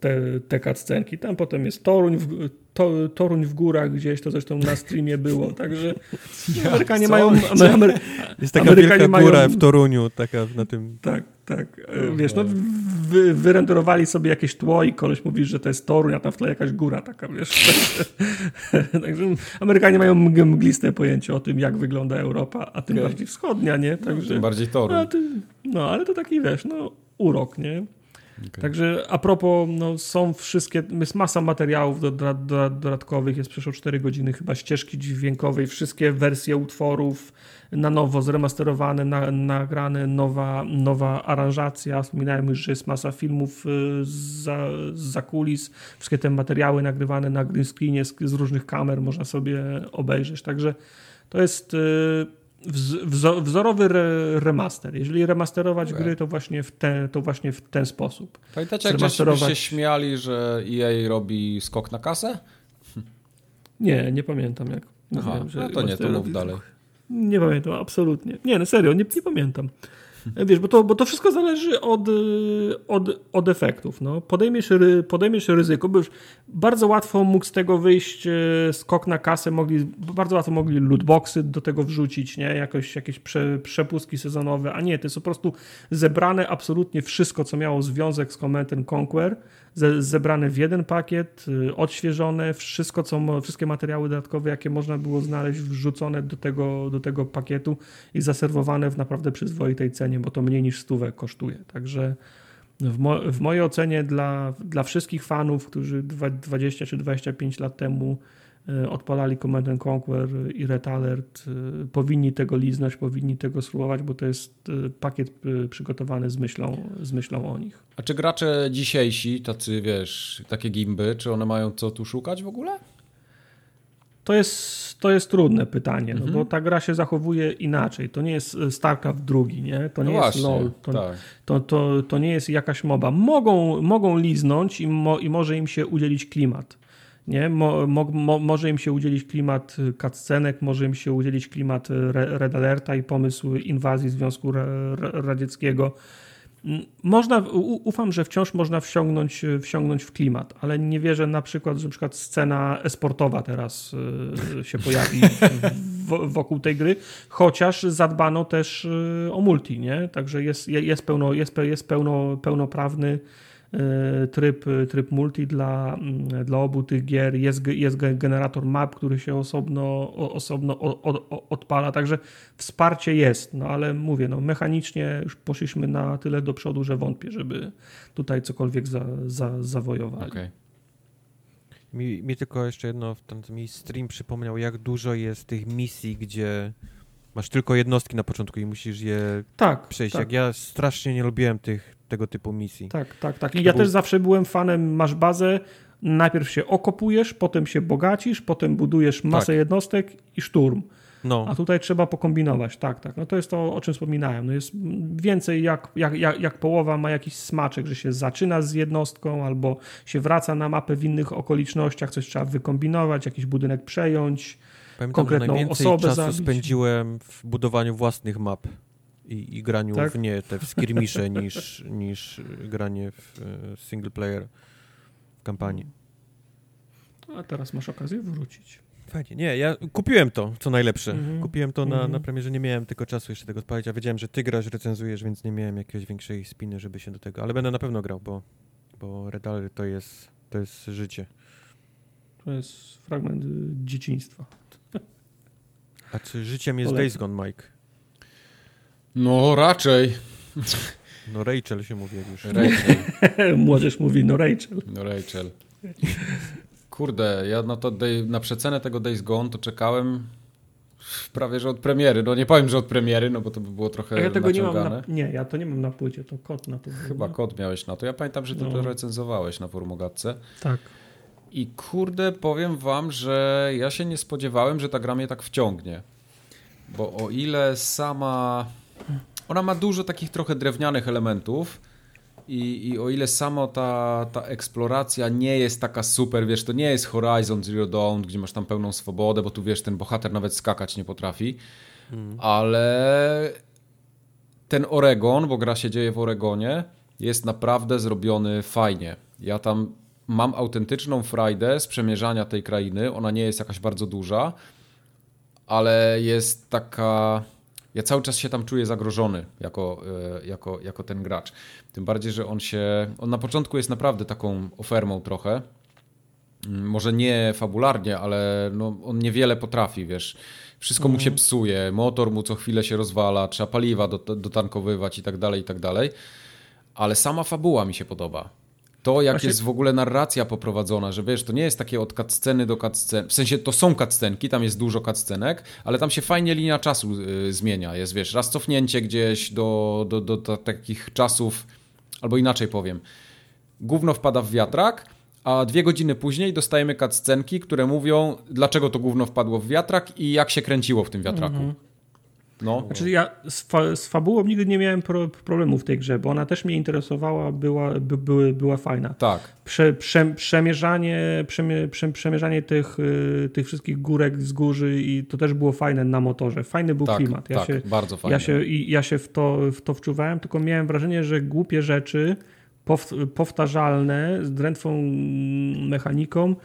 te, te cutscenki. Tam potem jest Toruń w, to, Toruń w górach gdzieś, to zresztą na streamie było, także ja, Amerykanie co? mają... Amery... Jest taka Amerykanie wielka mają... góra w Toruniu, taka na tym... Tak. Tak, wiesz, no wy, wyrenderowali sobie jakieś tło i koleś mówi, że to jest Toruń, a tam w tle jakaś góra taka, wiesz. Także Amerykanie mają mgliste pojęcie o tym, jak wygląda Europa, a tym okay. bardziej wschodnia, nie? Także, tym bardziej Toruń. No, ty, no, ale to taki, wiesz, no urok, nie? Okay. Także a propos, no są wszystkie, jest masa materiałów do, do, do, dodatkowych, jest przeszło cztery godziny chyba ścieżki dźwiękowej, wszystkie wersje utworów na nowo zremasterowane, na, nagrane, nowa, nowa aranżacja. Wspominałem już, że jest masa filmów za, za kulis, wszystkie te materiały nagrywane na green screenie z, z różnych kamer można sobie obejrzeć, także to jest... Yy, wzorowy remaster. Jeżeli remasterować okay. gry, to właśnie, w ten, to właśnie w ten sposób. Pamiętacie, jak żeśmy się śmiali, że E A robi skok na kasę? Nie, nie pamiętam jak. Aha, wiem, że no to nie, to mów dalej. Nie pamiętam, absolutnie. Nie, no serio, nie, nie pamiętam. Wiesz, bo to, bo to wszystko zależy od, od, od efektów. No. Podejmiesz, ry, podejmiesz ryzyko, bo już bardzo łatwo mógł z tego wyjść skok na kasę, mogli, bardzo łatwo mogli lootboxy do tego wrzucić, nie? Jakoś, jakieś prze, przepustki sezonowe, a nie, to jest po prostu zebrane absolutnie wszystko, co miało związek z Command and Conquer, ze, zebrane w jeden pakiet, odświeżone, wszystko, co, wszystkie materiały dodatkowe, jakie można było znaleźć, wrzucone do tego, do tego pakietu i zaserwowane w naprawdę przyzwoitej cenie, bo to mniej niż stówę kosztuje. Także w, mo- w mojej ocenie dla, dla wszystkich fanów, którzy dwadzieścia czy dwadzieścia pięć lat temu y, odpalali Command and Conquer i Red Alert, y, powinni tego liznąć, powinni tego spróbować, bo to jest y, pakiet y, przygotowany z myślą, z myślą o nich. A czy gracze dzisiejsi, tacy wiesz, takie gimby, czy one mają co tu szukać w ogóle? To jest, to jest trudne pytanie, no, mhm. bo ta gra się zachowuje inaczej. To nie jest StarCraft drugi, nie? To nie no jest właśnie, LoL, to, tak. to, to, to nie jest jakaś MOBA. Mogą, mogą liznąć i, mo, i może im się udzielić klimat. Nie? Mo, mo, może im się udzielić klimat cutscenek, może im się udzielić klimat Red Alerta i pomysł inwazji Związku Radzieckiego. Można, ufam, że wciąż można wsiągnąć, wsiągnąć w klimat, ale nie wierzę na przykład, że na przykład scena e-sportowa teraz się pojawi w, wokół tej gry, chociaż zadbano też o multi, nie? Także jest, jest, pełno, jest, jest pełno, pełnoprawny tryb, tryb multi dla, dla obu tych gier, jest, jest generator map, który się osobno, osobno odpala, także wsparcie jest, no ale mówię, no mechanicznie już poszliśmy na tyle do przodu, że wątpię, żeby tutaj cokolwiek za, za, zawojowali. Okay. Mi, mi tylko jeszcze jedno, ten mi stream przypomniał, jak dużo jest tych misji, gdzie masz tylko jednostki na początku i musisz je tak, przejść. Tak. Jak ja strasznie nie lubiłem tych tego typu misji. Tak, tak, tak. I ja Bo... też zawsze byłem fanem, masz bazę, najpierw się okopujesz, potem się bogacisz, potem budujesz masę tak. jednostek i szturm. No. A tutaj trzeba pokombinować, tak, tak. No to jest to, o czym wspominałem. No jest więcej jak, jak, jak, jak połowa ma jakiś smaczek, że się zaczyna z jednostką albo się wraca na mapę w innych okolicznościach, coś trzeba wykombinować, jakiś budynek przejąć, pamiętam, konkretną że najwięcej osobę czasu zabić. Spędziłem w budowaniu własnych map i, i graniu tak? w nie, te w skirmisze niż, niż granie w single player w kampanii. A teraz masz okazję wrócić. Fajnie. Nie, ja kupiłem to, co najlepsze. Mm-hmm. Kupiłem to na, mm-hmm. na premierze, nie miałem tylko czasu jeszcze tego odpalić, a wiedziałem, że ty grasz, recenzujesz, więc nie miałem jakiejś większej spiny, żeby się do tego... Ale będę na pewno grał, bo, bo Red Alert to jest, to jest życie. To jest fragment y, dzieciństwa. A czy życiem jest Days Gone, Mike? No raczej. No Rachel się mówi jak już. Rachel. Młodzież mówi no Rachel. No Rachel. Kurde, ja na, to, na przecenę tego Days Gone to czekałem prawie, że od premiery. No nie powiem, że od premiery, no bo to by było trochę ja tego naciągane. Nie, mam na, nie, ja to nie mam na płycie, to kod na to. Chyba kod miałeś na to. Ja pamiętam, że ty no. to recenzowałeś na Formogatce. Tak. I kurde, powiem wam, że ja się nie spodziewałem, że ta gra mnie tak wciągnie. Bo o ile sama... Ona ma dużo takich trochę drewnianych elementów, I, I o ile sama ta, ta eksploracja nie jest taka super, wiesz, to nie jest Horizon Zero Dawn, gdzie masz tam pełną swobodę, bo tu wiesz, ten bohater nawet skakać nie potrafi, mm. ale ten Oregon, bo gra się dzieje w Oregonie, jest naprawdę zrobiony fajnie. Ja tam mam autentyczną frajdę z przemierzania tej krainy, ona nie jest jakaś bardzo duża, ale jest taka... Ja cały czas się tam czuję zagrożony jako, jako, jako ten gracz. Tym bardziej, że on się... On na początku jest naprawdę taką ofermą trochę. Może nie fabularnie, ale no, on niewiele potrafi, wiesz. Wszystko mu się psuje, motor mu co chwilę się rozwala, trzeba paliwa dotankowywać i tak dalej, i tak dalej. Ale sama fabuła mi się podoba. To, jak Właśnie... jest w ogóle narracja poprowadzona, że wiesz, to nie jest takie od cutsceny do cutsceny. W sensie to są cutscenki, tam jest dużo cutscenek, ale tam się fajnie linia czasu y, zmienia. Jest, wiesz, raz cofnięcie gdzieś do, do, do, do takich czasów, albo inaczej powiem. Gówno wpada w wiatrak, a dwie godziny później dostajemy cutscenki, które mówią, dlaczego to gówno wpadło w wiatrak i jak się kręciło w tym wiatraku. Mhm. No. Znaczy ja z, fa- z fabułą nigdy nie miałem pro- problemu w tej grze, bo ona też mnie interesowała, była, by, by, była fajna. Tak. Prze- prze- przemierzanie, przemie- prze- przemierzanie tych, y- tych wszystkich górek, wzgórzy i to też było fajne na motorze. Fajny był tak, klimat. Ja tak, się, bardzo fajny. Ja się, ja się w, to, w to wczuwałem, tylko miałem wrażenie, że głupie rzeczy, pow- powtarzalne, z drętwą mechaniką,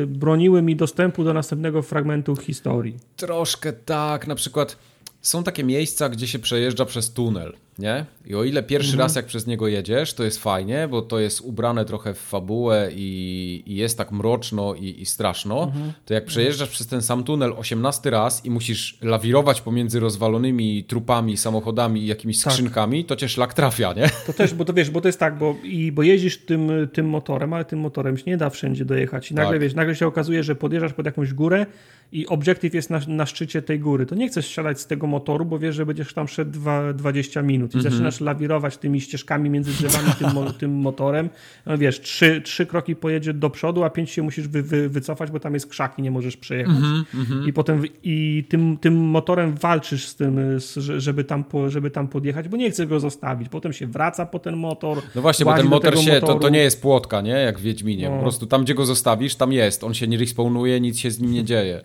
Yy, broniły mi dostępu do następnego fragmentu historii. Troszkę tak, na przykład są takie miejsca, gdzie się przejeżdża przez tunel, nie? I o ile pierwszy mhm. raz jak przez niego jedziesz, to jest fajnie, bo to jest ubrane trochę w fabułę i, i jest tak mroczno i, i straszno, mhm. to jak przejeżdżasz przez ten sam tunel osiemnasty raz i musisz lawirować pomiędzy rozwalonymi trupami, samochodami i jakimiś skrzynkami, tak. to cię szlak trafia, nie? To też, bo to wiesz, bo to jest tak, bo, i, bo jeździsz tym, tym motorem, ale tym motorem się nie da wszędzie dojechać i nagle, tak. wiesz, nagle się okazuje, że podjeżdżasz pod jakąś górę i obiektyw jest na, na szczycie tej góry. To nie chcesz siadać z tego motoru, bo wiesz, że będziesz tam szedł dwa, dwadzieścia minut i mm-hmm. zaczynasz lawirować tymi ścieżkami między drzewami, tym, tym motorem. No wiesz, trzy, trzy kroki pojedzie do przodu, a pięć się musisz wy, wy, wycofać, bo tam jest krzak i nie możesz przejechać. Mm-hmm. I potem i tym, tym motorem walczysz z tym, żeby tam, żeby tam podjechać, bo nie chcesz go zostawić. Potem się wraca po ten motor. No właśnie, bo ten motor się, to, to nie jest płotka, nie? Jak w Wiedźminie. No. Po prostu tam, gdzie go zostawisz, tam jest. On się nie respawnuje, nic się z nim nie dzieje.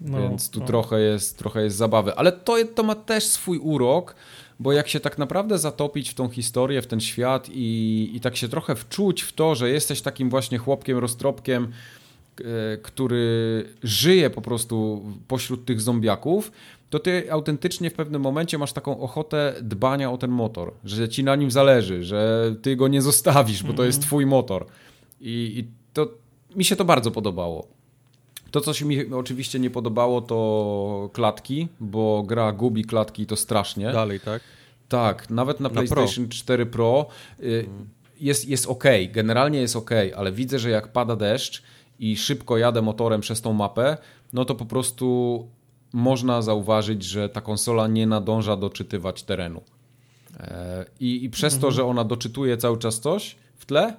No, Więc tu no. trochę, jest, trochę jest zabawy. Ale to, to ma też swój urok, bo jak się tak naprawdę zatopić w tą historię, w ten świat i, i tak się trochę wczuć w to, że jesteś takim właśnie chłopkiem, roztropkiem, yy, który żyje po prostu pośród tych zombiaków, to ty autentycznie w pewnym momencie masz taką ochotę dbania o ten motor, że ci na nim zależy, że ty go nie zostawisz, bo to jest twój motor. I, i to mi się to bardzo podobało. To, co się mi oczywiście nie podobało, to klatki, bo gra gubi klatki i to strasznie. Dalej, tak? Tak, nawet na, na PlayStation Pro. cztery Pro y, jest, jest okej, okay. Generalnie jest okej, okay, ale widzę, że jak pada deszcz i szybko jadę motorem przez tą mapę, no to po prostu można zauważyć, że ta konsola nie nadąża doczytywać terenu. Y, I przez mhm. to, że ona doczytuje cały czas coś w tle,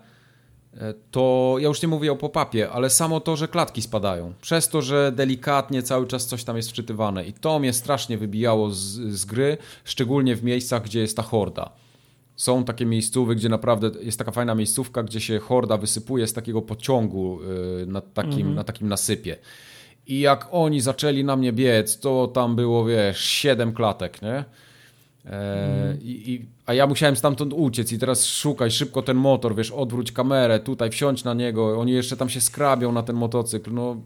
to ja już nie mówię o pop-upie, ale samo to, że klatki spadają. Przez to, że delikatnie cały czas coś tam jest wczytywane. I to mnie strasznie wybijało z, z gry, szczególnie w miejscach, gdzie jest ta horda. Są takie miejscówy, gdzie naprawdę jest taka fajna miejscówka, gdzie się horda wysypuje z takiego pociągu na takim, mhm. na takim nasypie. I jak oni zaczęli na mnie biec, to tam było, wiesz, siedem klatek, nie? Mm. I, i, a ja musiałem stamtąd uciec i teraz szukaj szybko ten motor, wiesz, odwróć kamerę, tutaj wsiądź na niego, oni jeszcze tam się skrabią na ten motocykl, no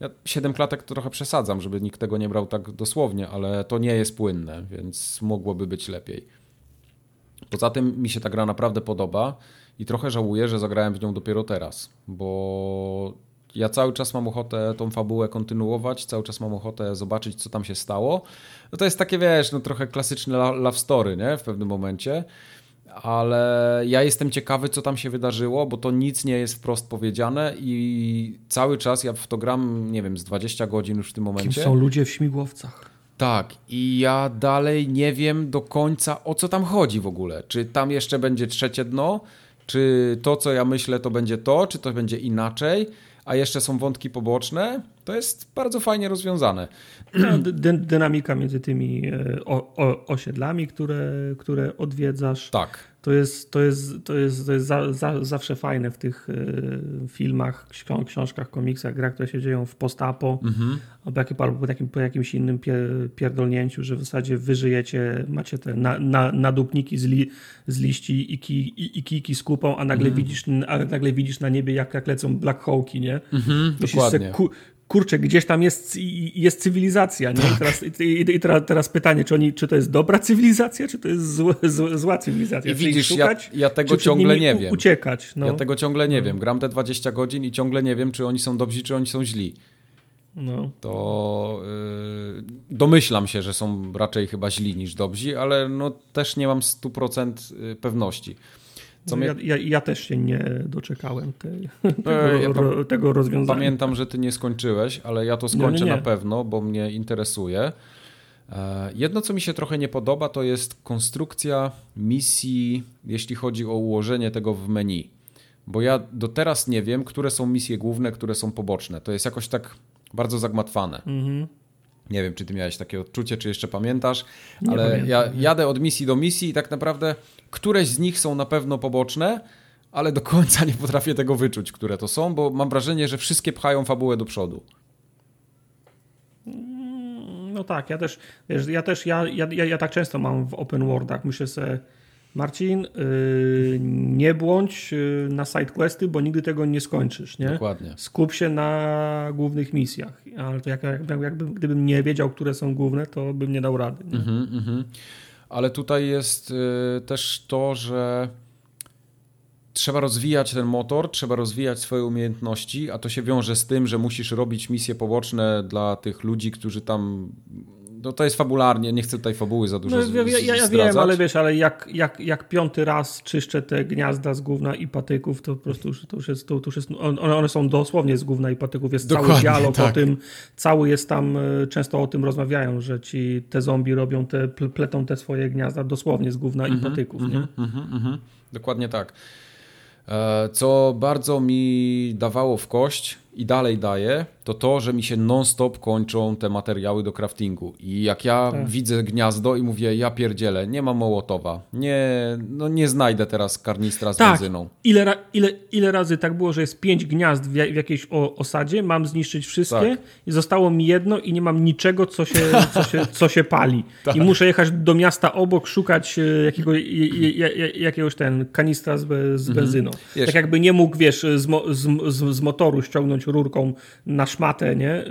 ja siedem klatek to trochę przesadzam, żeby nikt tego nie brał tak dosłownie, ale to nie jest płynne, więc mogłoby być lepiej. Poza tym mi się ta gra naprawdę podoba i trochę żałuję, że zagrałem w nią dopiero teraz, bo ja cały czas mam ochotę tą fabułę kontynuować, cały czas mam ochotę zobaczyć, co tam się stało. No to jest takie, wiesz, no trochę klasyczne love story, nie? W pewnym momencie. Ale ja jestem ciekawy, co tam się wydarzyło, bo to nic nie jest wprost powiedziane i cały czas ja w to gram, nie wiem, z dwadzieścia godzin już w tym momencie. Kim są ludzie w śmigłowcach. Tak, i ja dalej nie wiem do końca, o co tam chodzi w ogóle. Czy tam jeszcze będzie trzecie dno? Czy to, co ja myślę, to będzie to? Czy to będzie inaczej? A jeszcze są wątki poboczne, to jest bardzo fajnie rozwiązane. Dy- dynamika między tymi o- o- osiedlami, które, które odwiedzasz, tak. to jest, to jest, to jest, to jest za- za- zawsze fajne w tych filmach, ksią- książkach, komiksach, grach, które się dzieją w post-apo, mhm. albo, jak, albo takim, po jakimś innym pier- pierdolnięciu, że w zasadzie wyżyjecie, macie te na- na- nadupniki z, li- z liści i, ki- i-, i kijki z kupą, a nagle, mhm. widzisz, a nagle widzisz na niebie, jak, jak lecą Black Hawki, nie? Mhm, dokładnie. Kurczę, gdzieś tam jest, jest cywilizacja, nie? Tak. I, teraz, i, i teraz, teraz pytanie, czy, oni, czy to jest dobra cywilizacja, czy to jest zł, zł, zła cywilizacja? I czy widzisz, szukać, ja, ja tego czy ciągle nie wiem. Uciekać, no. Ja tego ciągle nie wiem. Gram te dwadzieścia godzin i ciągle nie wiem, czy oni są dobrzy, czy oni są źli. No. To yy, domyślam się, że są raczej chyba źli niż dobrzy, ale no, też nie mam stu procent pewności. Co mnie... ja, ja, ja też się nie doczekałem tej, tego, ja pa... ro, tego rozwiązania. Pamiętam, że ty nie skończyłeś, ale ja to skończę nie, nie, nie. na pewno, bo mnie interesuje. Jedno, co mi się trochę nie podoba, to jest konstrukcja misji, jeśli chodzi o ułożenie tego w menu. Bo ja do teraz nie wiem, które są misje główne, które są poboczne. To jest jakoś tak bardzo zagmatwane. Mhm. Nie wiem, czy ty miałeś takie odczucie, czy jeszcze pamiętasz, nie ale pamiętam, ja nie. jadę od misji do misji i tak naprawdę któreś z nich są na pewno poboczne, ale do końca nie potrafię tego wyczuć, które to są, bo mam wrażenie, że wszystkie pchają fabułę do przodu. No tak, ja też, wiesz, ja też, ja, ja, ja, ja tak często mam w open worldach, muszę sobie Marcin, yy, nie błądź na sidequesty, bo nigdy tego nie skończysz. Nie? Dokładnie. Skup się na głównych misjach. Ale to jak, jak, jakby, gdybym nie wiedział, które są główne, to bym nie dał rady. Nie? Mm-hmm, mm-hmm. Ale tutaj jest yy, też to, że trzeba rozwijać ten motor, trzeba rozwijać swoje umiejętności, a to się wiąże z tym, że musisz robić misje poboczne dla tych ludzi, którzy tam... No to jest fabularnie, nie chcę tutaj fabuły za dużo no, z, ja, ja, ja wiem, ale wiesz, ale jak, jak, jak piąty raz czyszczę te gniazda z gówna i patyków, to po prostu już, to już jest, to już jest one, one są dosłownie z gówna i patyków, jest dokładnie, cały dialog tak. o tym, cały jest tam, często o tym rozmawiają, że ci te zombie robią, te, pletą te swoje gniazda dosłownie z gówna mm-hmm, i patyków. Mm-hmm, nie? Mm-hmm, mm-hmm. Dokładnie tak. Co bardzo mi dawało w kość i dalej daje, to to, że mi się non-stop kończą te materiały do craftingu. I jak ja tak. widzę gniazdo i mówię, ja pierdzielę, nie ma mołotowa, nie, no nie znajdę teraz karnistra z tak. benzyną. Ile, ile, ile razy tak było, że jest pięć gniazd w jakiejś osadzie, mam zniszczyć wszystkie tak. i zostało mi jedno i nie mam niczego, co się, co się, co się pali. Tak. I muszę jechać do miasta obok, szukać jakiego, jakiegoś ten kanistra z, z benzyną. Mhm. Tak jakby nie mógł, wiesz, z, z, z, z motoru ściągnąć rurką na szmatę, nie?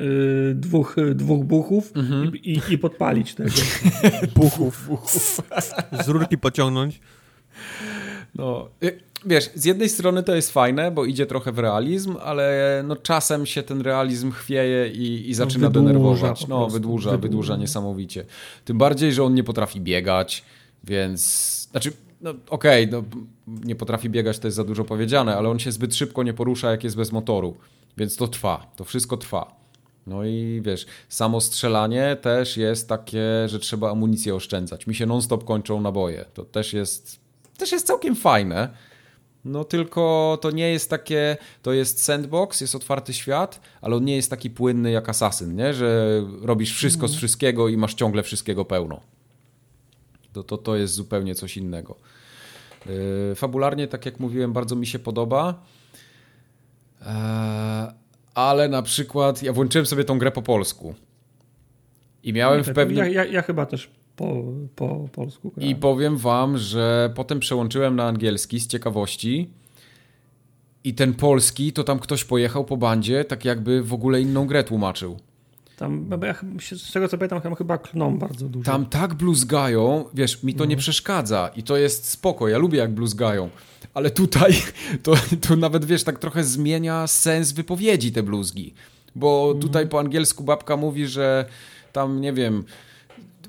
Yy, dwóch, dwóch buchów mhm. i, i, i podpalić tego. buchów, buchów. Z rurki pociągnąć. No, wiesz, z jednej strony to jest fajne, bo idzie trochę w realizm, ale no czasem się ten realizm chwieje i, i zaczyna wydłuża, denerwować. No, wydłuża, wydłuża, wydłuża niesamowicie. Tym bardziej, że on nie potrafi biegać, więc... Znaczy, no okej, okay, no, nie potrafi biegać, to jest za dużo powiedziane, ale on się zbyt szybko nie porusza, jak jest bez motoru. Więc to trwa, to wszystko trwa. No i wiesz, samo strzelanie też jest takie, że trzeba amunicję oszczędzać. Mi się non-stop kończą naboje. To też jest, też jest całkiem fajne, No tylko to nie jest takie, to jest sandbox, jest otwarty świat, ale on nie jest taki płynny jak Assassin, nie? Że robisz wszystko z wszystkiego i masz ciągle wszystkiego pełno. To, to, to jest zupełnie coś innego. Yy, fabularnie, tak jak mówiłem, bardzo mi się podoba. Yy, ale na przykład ja włączyłem sobie tą grę po polsku i miałem ja w pewnym... Ja, ja, ja chyba też po, po polsku grałem. I powiem wam, że potem przełączyłem na angielski z ciekawości i ten polski, to tam ktoś pojechał po bandzie, tak jakby w ogóle inną grę tłumaczył. Tam, ja się, z tego co pamiętam, tam chyba klną bardzo dużo. Tam tak bluzgają, wiesz, mi to mm. nie przeszkadza i to jest spoko, ja lubię jak bluzgają, ale tutaj to, to nawet, wiesz, tak trochę zmienia sens wypowiedzi te bluzgi, bo mm. tutaj po angielsku babka mówi, że tam, nie wiem,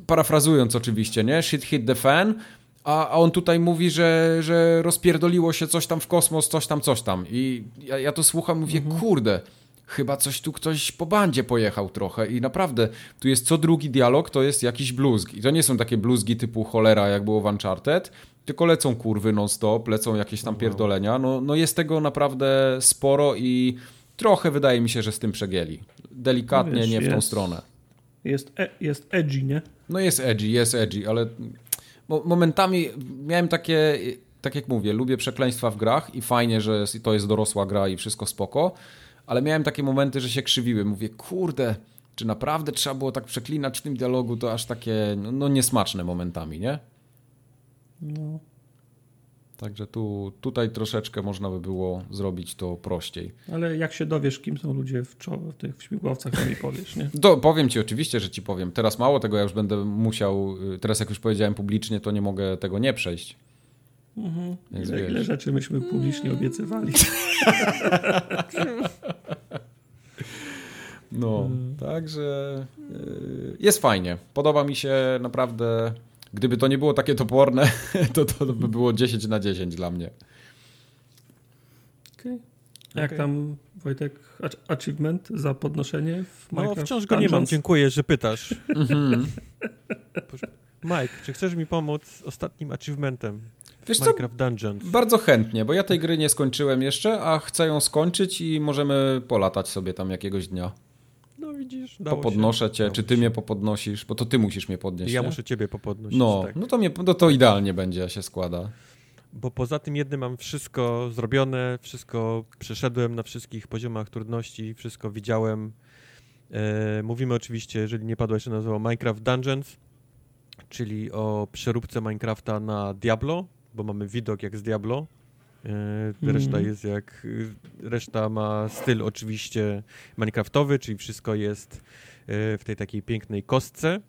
parafrazując oczywiście, nie, shit hit the fan, a, a on tutaj mówi, że, że rozpierdoliło się coś tam w kosmos, coś tam, coś tam i ja, ja to słucham, mówię, mm-hmm. kurde, chyba coś tu ktoś po bandzie pojechał trochę i naprawdę, tu jest co drugi dialog, to jest jakiś bluzg. I to nie są takie bluzgi typu cholera, jak było w Uncharted, tylko lecą kurwy non-stop, lecą jakieś tam pierdolenia. No, no jest tego naprawdę sporo i trochę wydaje mi się, że z tym przegięli. Delikatnie, no wiesz, nie w tą jest, stronę. Jest, e, jest edgy, nie? No jest edgy, jest edgy, ale momentami miałem takie, tak jak mówię, lubię przekleństwa w grach i fajnie, że to jest dorosła gra i wszystko spoko. Ale miałem takie momenty, że się krzywiłem. Mówię, kurde, czy naprawdę trzeba było tak przeklinać w tym dialogu? To aż takie, no, no niesmaczne momentami, nie? No. Także tu, tutaj troszeczkę można by było zrobić to prościej. Ale jak się dowiesz, kim są ludzie w, czo- w tych śmigłowcach, to mi powiesz, nie? To powiem ci, oczywiście, że ci powiem. Teraz mało tego, ja już będę musiał, teraz jak już powiedziałem publicznie, to nie mogę tego nie przejść. Mhm. Ile, ile rzeczy myśmy publicznie obiecywali. No, także jest fajnie. Podoba mi się naprawdę. Gdyby to nie było takie toporne, to to by było dziesięć na dziesięć dla mnie. Okej. Okay. Jak okay. tam, Wojtek, achievement za podnoszenie w Minecraft? No, wciąż go nie mam, dziękuję, że pytasz. Mhm. Mike, czy chcesz mi pomóc ostatnim achievementem? Wiesz co? Minecraft Dungeons. Bardzo chętnie, bo ja tej gry nie skończyłem jeszcze, a chcę ją skończyć i możemy polatać sobie tam jakiegoś dnia. No widzisz, dało popodnoszę się. cię, dało czy ty się. mnie popodnosisz, bo to ty musisz mnie podnieść. Ja nie? muszę ciebie popodnosić. No, tak. no to, mnie, no to idealnie będzie, się składa. Bo poza tym jednym mam wszystko zrobione, wszystko przeszedłem na wszystkich poziomach trudności, wszystko widziałem. E, mówimy oczywiście, jeżeli nie padła jeszcze nazwa, Minecraft Dungeons, czyli o przeróbce Minecrafta na Diablo, bo mamy widok jak z Diablo, reszta mm. jest jak, reszta ma styl oczywiście minecraftowy, czyli wszystko jest w tej takiej pięknej kostce,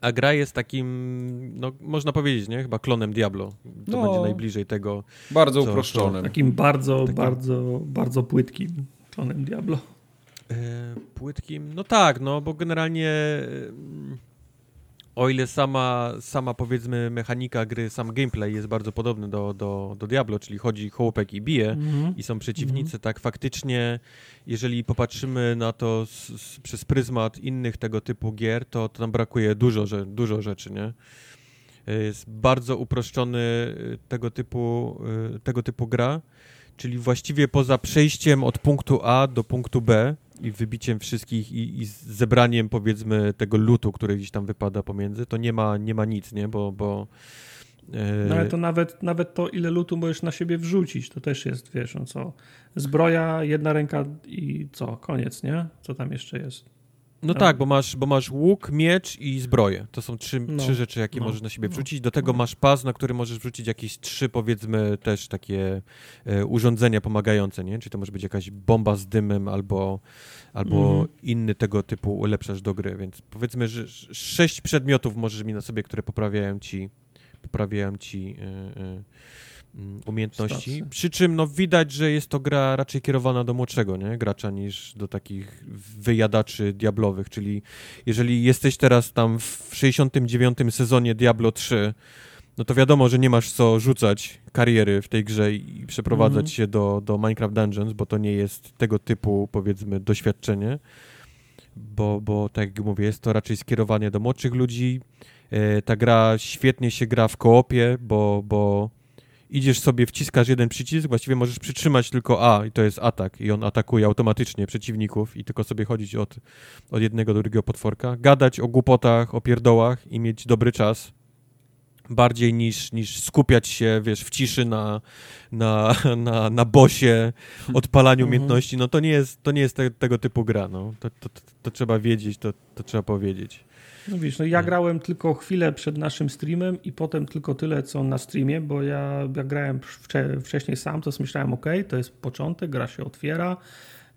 a gra jest takim, no można powiedzieć, nie, chyba klonem Diablo, to no, będzie najbliżej tego. Bardzo co, uproszczonym. Takim bardzo, takim... bardzo, bardzo płytkim klonem Diablo. Płytkim? No tak, no bo generalnie... O ile sama, sama powiedzmy mechanika gry, sam gameplay jest bardzo podobny do, do, do Diablo, czyli chodzi chłopek i bije mm-hmm. i są przeciwnicy, mm-hmm. tak faktycznie jeżeli popatrzymy na to z, z, przez pryzmat innych tego typu gier, to, to nam brakuje dużo, że, dużo rzeczy, nie? Jest bardzo uproszczony tego typu, tego typu gra, czyli właściwie poza przejściem od punktu A do punktu B, i wybiciem wszystkich i, i zebraniem powiedzmy tego lootu, który gdzieś tam wypada pomiędzy, to nie ma, nie ma nic, nie? Bo... bo yy... No ale to nawet, nawet to, ile lootu możesz na siebie wrzucić, to też jest, wiesz, no co, zbroja, jedna ręka i co, koniec, nie? Co tam jeszcze jest? No, no tak, bo masz, bo masz łuk, miecz i zbroję. To są trzy, no. trzy rzeczy, jakie no. możesz na siebie wrzucić. Do tego no. masz pas, na który możesz wrzucić jakieś trzy, powiedzmy, też takie e, urządzenia pomagające, nie? Czyli to może być jakaś bomba z dymem albo, albo mm. inny tego typu ulepszasz do gry. Więc powiedzmy, że sześć przedmiotów możesz mieć na sobie, które poprawiają ci, poprawiają ci y, y, umiejętności, Stacy. Przy czym no widać, że jest to gra raczej kierowana do młodszego, nie? gracza niż do takich wyjadaczy diablowych, czyli jeżeli jesteś teraz tam w sześćdziesiątym dziewiątym sezonie Diablo trzy, no to wiadomo, że nie masz co rzucać kariery w tej grze i przeprowadzać mhm. się do, do Minecraft Dungeons, bo to nie jest tego typu, powiedzmy, doświadczenie, bo, bo tak jak mówię, jest to raczej skierowanie do młodszych ludzi, e, ta gra świetnie się gra w koopie, bo, bo idziesz sobie, wciskasz jeden przycisk, właściwie możesz przytrzymać tylko A i to jest atak i on atakuje automatycznie przeciwników i tylko sobie chodzić od, od jednego do drugiego potworka, gadać o głupotach, o pierdołach i mieć dobry czas bardziej niż, niż skupiać się, wiesz, w ciszy na, na, na, na bosie, odpalaniu mm-hmm. umiejętności, no to nie jest, to nie jest te, tego typu gra, no. To, to, to, to trzeba wiedzieć, to, to trzeba powiedzieć. No wiesz, no ja grałem tylko chwilę przed naszym streamem i potem tylko tyle, co na streamie, bo ja, ja grałem wcze, wcześniej sam, to myślałem, ok, to jest początek, gra się otwiera,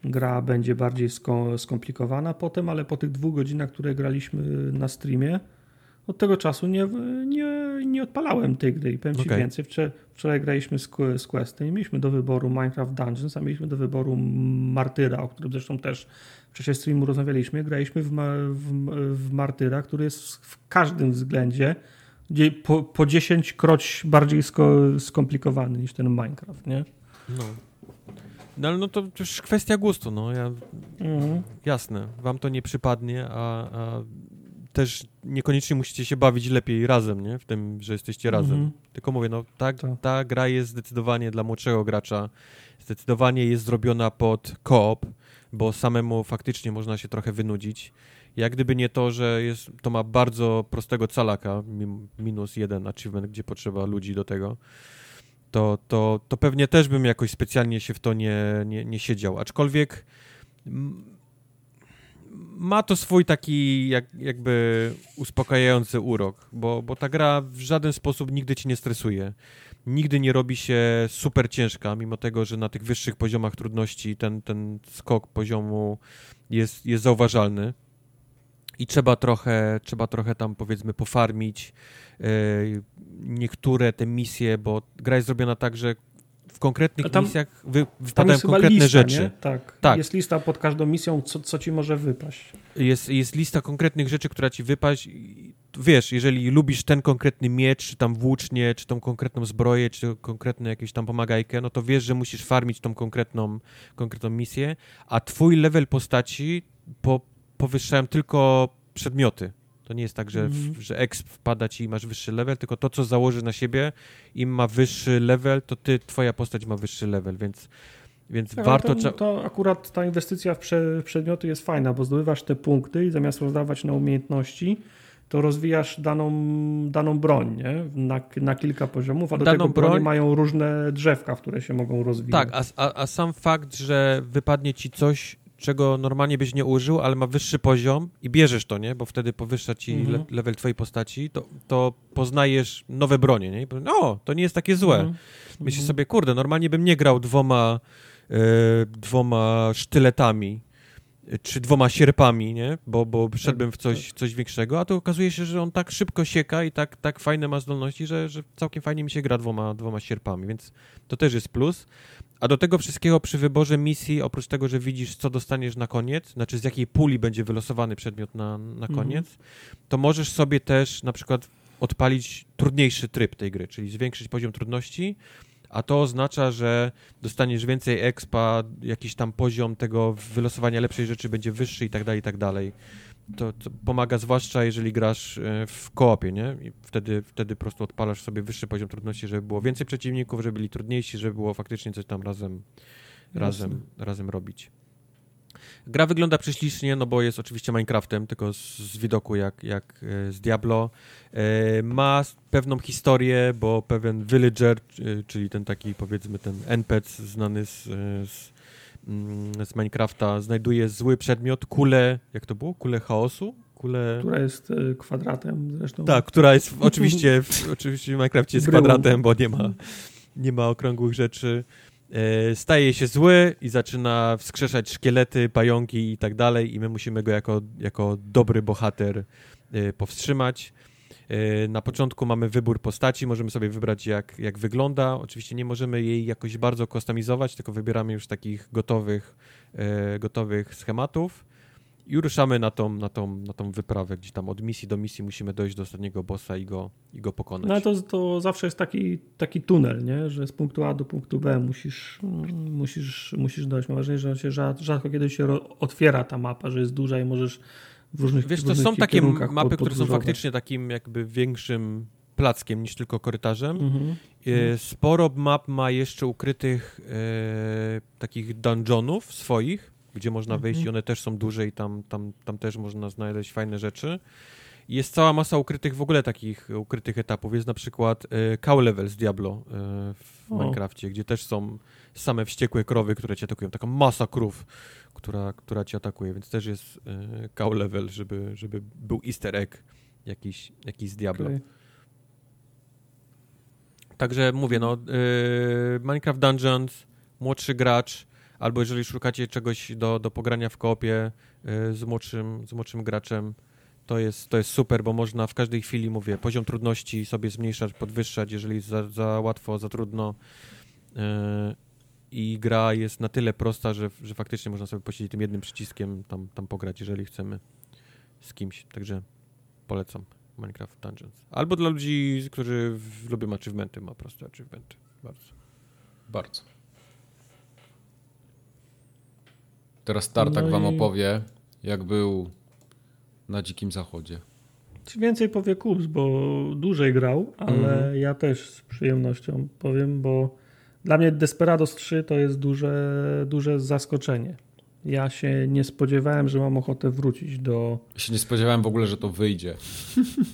gra będzie bardziej sko- skomplikowana potem, ale po tych dwóch godzinach, które graliśmy na streamie, od tego czasu nie, nie, nie odpalałem tej gry i powiem ci okay. więcej. Wczoraj, wczoraj graliśmy z, z Questem i mieliśmy do wyboru Minecraft Dungeons, a mieliśmy do wyboru Martyra, o którym zresztą też w czasie streamu rozmawialiśmy. Graliśmy w, w, w Martyra, który jest w każdym względzie po, po dziesięć kroć bardziej sko, skomplikowany niż ten Minecraft, nie? No. No ale no to już kwestia gustu, no. Ja, mhm. Jasne, wam to nie przypadnie, a... a... też niekoniecznie musicie się bawić lepiej razem, nie? W tym, że jesteście razem. Mm-hmm. Tylko mówię, no ta, ta gra jest zdecydowanie dla młodszego gracza, zdecydowanie jest zrobiona pod koop, bo samemu faktycznie można się trochę wynudzić. Jak gdyby nie to, że jest, to ma bardzo prostego calaka, minus jeden achievement, gdzie potrzeba ludzi do tego, to, to, to pewnie też bym jakoś specjalnie się w to nie, nie, nie siedział. Aczkolwiek... M- Ma to swój taki jak, jakby uspokajający urok, bo, bo ta gra w żaden sposób nigdy cię nie stresuje. Nigdy nie robi się super ciężka, mimo tego, że na tych wyższych poziomach trudności ten, ten skok poziomu jest, jest zauważalny. I trzeba trochę, trzeba trochę tam powiedzmy pofarmić yy, niektóre te misje, bo gra jest zrobiona tak, że w konkretnych tam, misjach wy, wypadają konkretne lista, rzeczy. Nie? Tak. tak, jest lista pod każdą misją, co, co ci może wypaść. Jest, jest lista konkretnych rzeczy, która ci wypaść. Wiesz, jeżeli lubisz ten konkretny miecz, czy tam włócznie, czy tą konkretną zbroję, czy konkretną jakąś tam pomagajkę, no to wiesz, że musisz farmić tą konkretną, konkretną misję, a twój level postaci po, powyższają tylko przedmioty. To nie jest tak, że, mm. że exp wpada ci i masz wyższy level, tylko to, co założy na siebie, im ma wyższy level, to ty, twoja postać ma wyższy level, więc, więc tak, warto... To, to akurat ta inwestycja w, prze, w przedmioty jest fajna, bo zdobywasz te punkty i zamiast rozdawać na umiejętności, to rozwijasz daną, daną broń, nie? Na, na kilka poziomów, a do daną tego broń... broni mają różne drzewka, w które się mogą rozwijać. Tak, a, a, a sam fakt, że wypadnie ci coś, czego normalnie byś nie użył, ale ma wyższy poziom i bierzesz to, nie? Bo wtedy powyższa ci mm-hmm. le- level twojej postaci, to, to poznajesz nowe bronie, nie? No, to nie jest takie złe. Mm-hmm. Myślisz sobie, kurde, normalnie bym nie grał dwoma, yy, dwoma sztyletami czy dwoma sierpami, nie? Bo, bo szedłbym w coś, coś większego, a to okazuje się, że on tak szybko sieka i tak, tak fajne ma zdolności, że, że całkiem fajnie mi się gra dwoma, dwoma sierpami, więc to też jest plus. A do tego wszystkiego przy wyborze misji, oprócz tego, że widzisz, co dostaniesz na koniec, znaczy z jakiej puli będzie wylosowany przedmiot na, na koniec, mm-hmm. to możesz sobie też na przykład odpalić trudniejszy tryb tej gry, czyli zwiększyć poziom trudności, a to oznacza, że dostaniesz więcej expa, jakiś tam poziom tego wylosowania lepszej rzeczy będzie wyższy i tak dalej, i tak dalej. To, to pomaga zwłaszcza, jeżeli grasz w koopie, nie? I wtedy, wtedy po prostu odpalasz sobie wyższy poziom trudności, żeby było więcej przeciwników, żeby byli trudniejsi, żeby było faktycznie coś tam razem, razem, razem robić. Gra wygląda prześlicznie, no bo jest oczywiście Minecraftem, tylko z, z widoku jak, jak z Diablo. E, ma pewną historię, bo pewien villager, czyli ten taki powiedzmy ten N P C znany z, z z Minecrafta znajduje zły przedmiot, kulę, jak to było? Kulę chaosu? Kulę... Która jest y, kwadratem zresztą. Tak, która jest w, oczywiście, w, oczywiście w Minecrafcie jest Bryłą. kwadratem, bo nie ma, nie ma okrągłych rzeczy. E, staje się zły i zaczyna wskrzeszać szkielety, pająki i tak dalej i my musimy go jako, jako dobry bohater y, powstrzymać. Na początku mamy wybór postaci, możemy sobie wybrać jak, jak wygląda. Oczywiście nie możemy jej jakoś bardzo kustomizować, tylko wybieramy już takich gotowych, e, gotowych schematów i ruszamy na tą, na, tą, na tą wyprawę, gdzie tam od misji do misji musimy dojść do ostatniego bossa i go, i go pokonać. No ale to, to zawsze jest taki, taki tunel, nie? Że z punktu A do punktu B musisz, musisz, musisz dojść. Mam wrażenie, że się rzadko kiedy się otwiera ta mapa, że jest duża i możesz w różnych, wiesz, w różnych to są takie mapy, które są faktycznie takim jakby większym plackiem niż tylko korytarzem. Mhm. Sporo map ma jeszcze ukrytych e, takich dungeonów swoich, gdzie można wejść, mhm. i one też są duże i tam, tam, tam też można znaleźć fajne rzeczy. Jest cała masa ukrytych, w ogóle takich ukrytych etapów. Jest na przykład e, cow level z Diablo e, w o. Minecrafcie, gdzie też są same wściekłe krowy, które cię atakują. Taka masa krów, która, która cię atakuje, więc też jest e, cow level, żeby, żeby był easter egg jakiś, jakiś z Diablo. Okay. Także mówię, no, e, Minecraft Dungeons, młodszy gracz, albo jeżeli szukacie czegoś do, do pogrania w koopie e, z, młodszym, z młodszym graczem, To jest, to jest super, bo można w każdej chwili, mówię, poziom trudności sobie zmniejszać, podwyższać, jeżeli za, za łatwo, za trudno. Yy, I gra jest na tyle prosta, że, że faktycznie można sobie posiedzieć tym jednym przyciskiem, tam, tam pograć, jeżeli chcemy z kimś. Także polecam Minecraft Dungeons. Albo dla ludzi, którzy w, lubią achievementy, ma proste achievementy. Bardzo. Bardzo. Teraz Tartak no i... wam opowie, jak był... na Dzikim Zachodzie. Więcej powie Kubs, bo dłużej grał, ale mm. ja też z przyjemnością powiem, bo dla mnie Desperados trzy to jest duże, duże zaskoczenie. Ja się nie spodziewałem, że mam ochotę wrócić do... Ja się nie spodziewałem w ogóle, że to wyjdzie.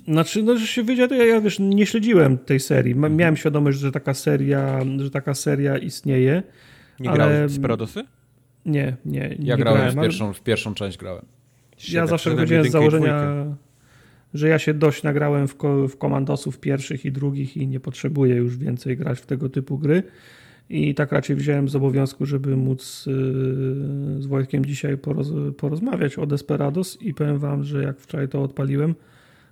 Znaczy, no, że się wyjdzie, to ja, ja wiesz, nie śledziłem tej serii. Miałem mm. świadomość, że taka seria, że taka seria istnieje. Nie ale... grałeś w Desperadosy? Nie, nie. Ja nie grałem, grałem w, pierwszą, ale... w pierwszą część grałem. Ja tak zawsze wychodziłem z założenia, że ja się dość nagrałem w, ko- w komandosów pierwszych i drugich i nie potrzebuję już więcej grać w tego typu gry. I tak raczej wziąłem z obowiązku, żeby móc yy, z Wojtkiem dzisiaj poroz- porozmawiać o Desperados i powiem wam, że jak wczoraj to odpaliłem,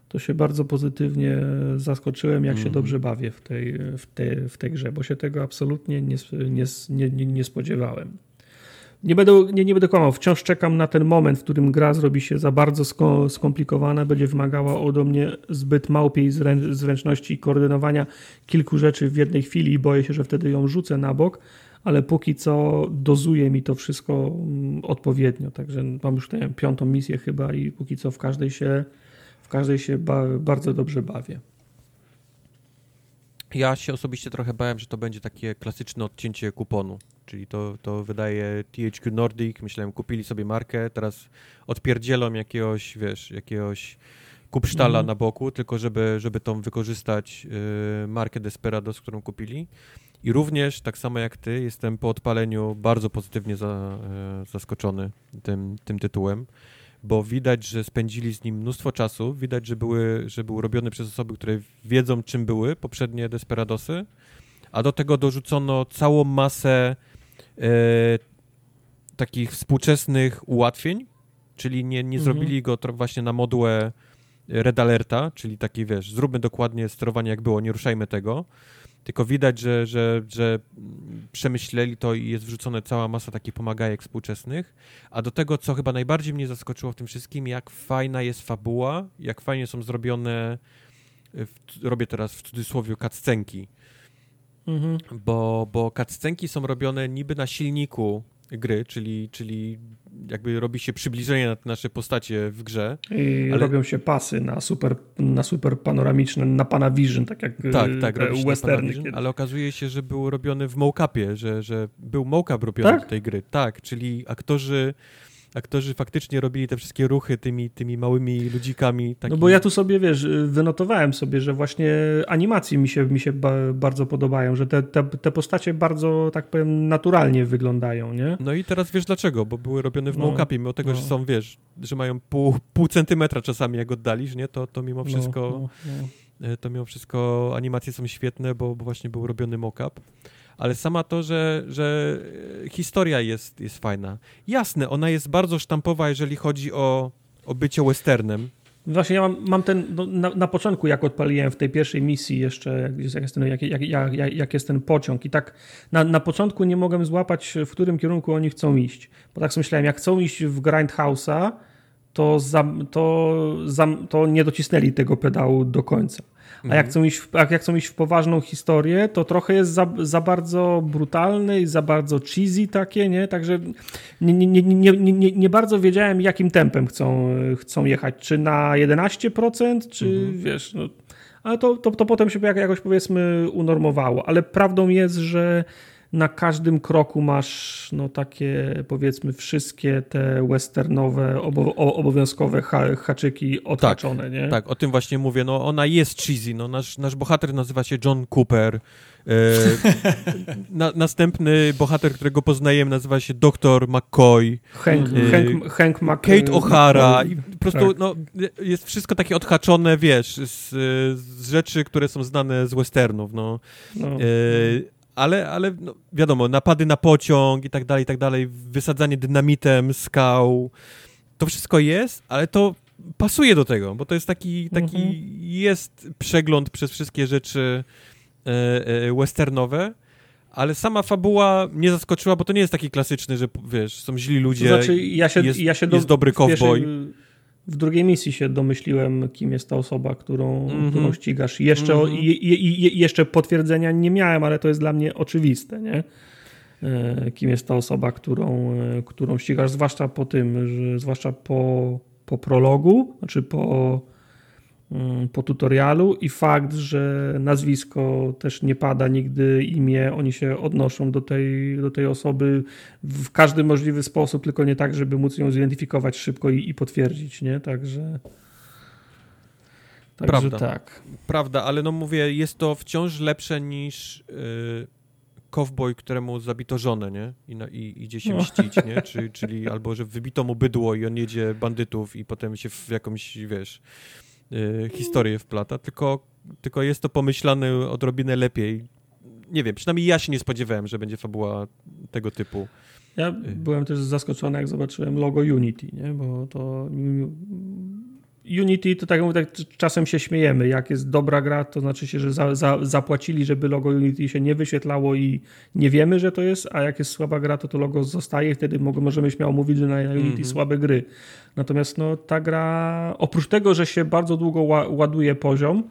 to się bardzo pozytywnie zaskoczyłem, jak mm. się dobrze bawię w tej, w, te, w tej grze, bo się tego absolutnie nie, nie, nie, nie, nie spodziewałem. Nie będę, nie, nie będę kłamał, wciąż czekam na ten moment, w którym gra zrobi się za bardzo sko- skomplikowana, będzie wymagała ode mnie zbyt małpiej zrę- zręczności i koordynowania kilku rzeczy w jednej chwili i boję się, że wtedy ją rzucę na bok, ale póki co dozuje mi to wszystko odpowiednio, także mam już tę piątą misję chyba i póki co w każdej się, w każdej się ba- bardzo dobrze bawię. Ja się osobiście trochę bałem, że to będzie takie klasyczne odcięcie kuponu, czyli to, to wydaje T H Q Nordic, myślałem, kupili sobie markę, teraz odpierdzielą jakiegoś, wiesz, jakiegoś kupsztala mm. na boku, tylko żeby, żeby tą wykorzystać yy, markę Desperados, którą kupili. I również, tak samo jak ty, jestem po odpaleniu bardzo pozytywnie za, yy, zaskoczony tym, tym tytułem, bo widać, że spędzili z nim mnóstwo czasu, widać, że, były, że był robiony przez osoby, które wiedzą, czym były poprzednie Desperadosy, a do tego dorzucono całą masę e, takich współczesnych ułatwień, czyli nie, nie mhm. zrobili go tro- właśnie na modłę Red Alerta, czyli taki, wiesz, zróbmy dokładnie sterowanie jak było, nie ruszajmy tego, tylko widać, że, że, że przemyśleli to i jest wrzucone cała masa takich pomagajek współczesnych, a do tego, co chyba najbardziej mnie zaskoczyło w tym wszystkim, jak fajna jest fabuła, jak fajnie są zrobione, w, robię teraz w cudzysłowie, cutscenki, mhm. bo, bo cutscenki są robione niby na silniku gry, czyli, czyli jakby robi się przybliżenie na nasze postacie w grze. I ale... robią się pasy na super, na super panoramiczne, na Panavision, tak jak tak, tak, westerny. Ale okazuje się, że był robiony w mocupie, że, że był mocup robiony tak? do tej gry. Tak, czyli aktorzy... Aktorzy faktycznie robili te wszystkie ruchy tymi, tymi małymi ludzikami. Takimi. No bo ja tu sobie, wiesz, wynotowałem sobie, że właśnie animacje mi się, mi się ba- bardzo podobają, że te, te, te postacie bardzo, tak powiem, naturalnie wyglądają, nie? No i teraz wiesz dlaczego, bo były robione w no, mocupie, mimo tego, no. że są, wiesz, że mają pół, pół centymetra czasami, jak oddalisz, nie? To, to mimo wszystko no, no, no. to mimo wszystko animacje są świetne, bo, bo właśnie był robiony mock-up. Ale sama to, że, że historia jest, jest fajna. Jasne, ona jest bardzo sztampowa, jeżeli chodzi o, o bycie westernem. Właśnie ja mam, mam ten, no, na, na początku jak odpaliłem w tej pierwszej misji jeszcze, jak jest, jak jest, ten, jak, jak, jak, jak jest ten pociąg i tak na, na początku nie mogłem złapać, w którym kierunku oni chcą iść. Bo tak sobie myślałem, jak chcą iść w Grindhouse'a, to, za, to, za, to nie docisnęli tego pedału do końca. A jak chcą iść w, jak chcą iść w poważną historię, to trochę jest za, za bardzo brutalny i za bardzo cheesy takie, nie? Także nie, nie, nie, nie, nie bardzo wiedziałem, jakim tempem chcą, chcą jechać. Czy na jedenaście procent, czy mhm. wiesz... No, ale to, to, to potem się jakoś, powiedzmy, unormowało. Ale prawdą jest, że na każdym kroku masz no takie, powiedzmy, wszystkie te westernowe, obo- obowiązkowe ha- haczyki odhaczone, tak, nie? Tak, o tym właśnie mówię. No ona jest cheesy. No, nasz, nasz bohater nazywa się John Cooper. E, na, następny bohater, którego poznajemy, nazywa się doktor McCoy. Hank, e, Hank, Hank McCoy. Kate O'Hara. I po prostu tak. No, jest wszystko takie odhaczone, wiesz, z, z rzeczy, które są znane z westernów. No. No. E, Ale, ale no, wiadomo, napady na pociąg i tak dalej, i tak dalej, wysadzanie dynamitem skał, to wszystko jest, ale to pasuje do tego, bo to jest taki, taki mm-hmm. jest przegląd przez wszystkie rzeczy e, e, westernowe, ale sama fabuła mnie zaskoczyła, bo to nie jest taki klasyczny, że wiesz, są źli ludzie, to znaczy, ja się, jest, ja się do... jest dobry kowboj. W drugiej misji się domyśliłem, kim jest ta osoba, którą, mm-hmm. którą ścigasz. Jeszcze, mm-hmm. je, je, jeszcze potwierdzenia nie miałem, ale to jest dla mnie oczywiste, nie? Kim jest ta osoba, którą, którą ścigasz, zwłaszcza po tym, że, zwłaszcza po, po prologu, znaczy po, po tutorialu i fakt, że nazwisko też nie pada nigdy, imię, oni się odnoszą do tej, do tej osoby w każdy możliwy sposób, tylko nie tak, żeby móc ją zidentyfikować szybko i, i potwierdzić, nie? Także, także prawda, tak. Prawda, ale no mówię, jest to wciąż lepsze niż yy, kowboj, któremu zabito żonę, nie? I, no, i idzie się no. mścić, nie? Czy, czyli albo, że wybito mu bydło i on jedzie bandytów i potem się w jakąś, wiesz... historię wplata, tylko, tylko jest to pomyślane odrobinę lepiej. Nie wiem, przynajmniej ja się nie spodziewałem, że będzie fabuła tego typu. Ja byłem też zaskoczony, jak zobaczyłem logo Unity, nie? Bo to Unity, to tak jak mówię, tak czasem się śmiejemy. Jak jest dobra gra, to znaczy się, że za, za, zapłacili, żeby logo Unity się nie wyświetlało i nie wiemy, że to jest, a jak jest słaba gra, to to logo zostaje i wtedy możemy śmiało mówić, że na Unity mm-hmm. słabe gry. Natomiast no, ta gra, oprócz tego, że się bardzo długo ła, ładuje poziom,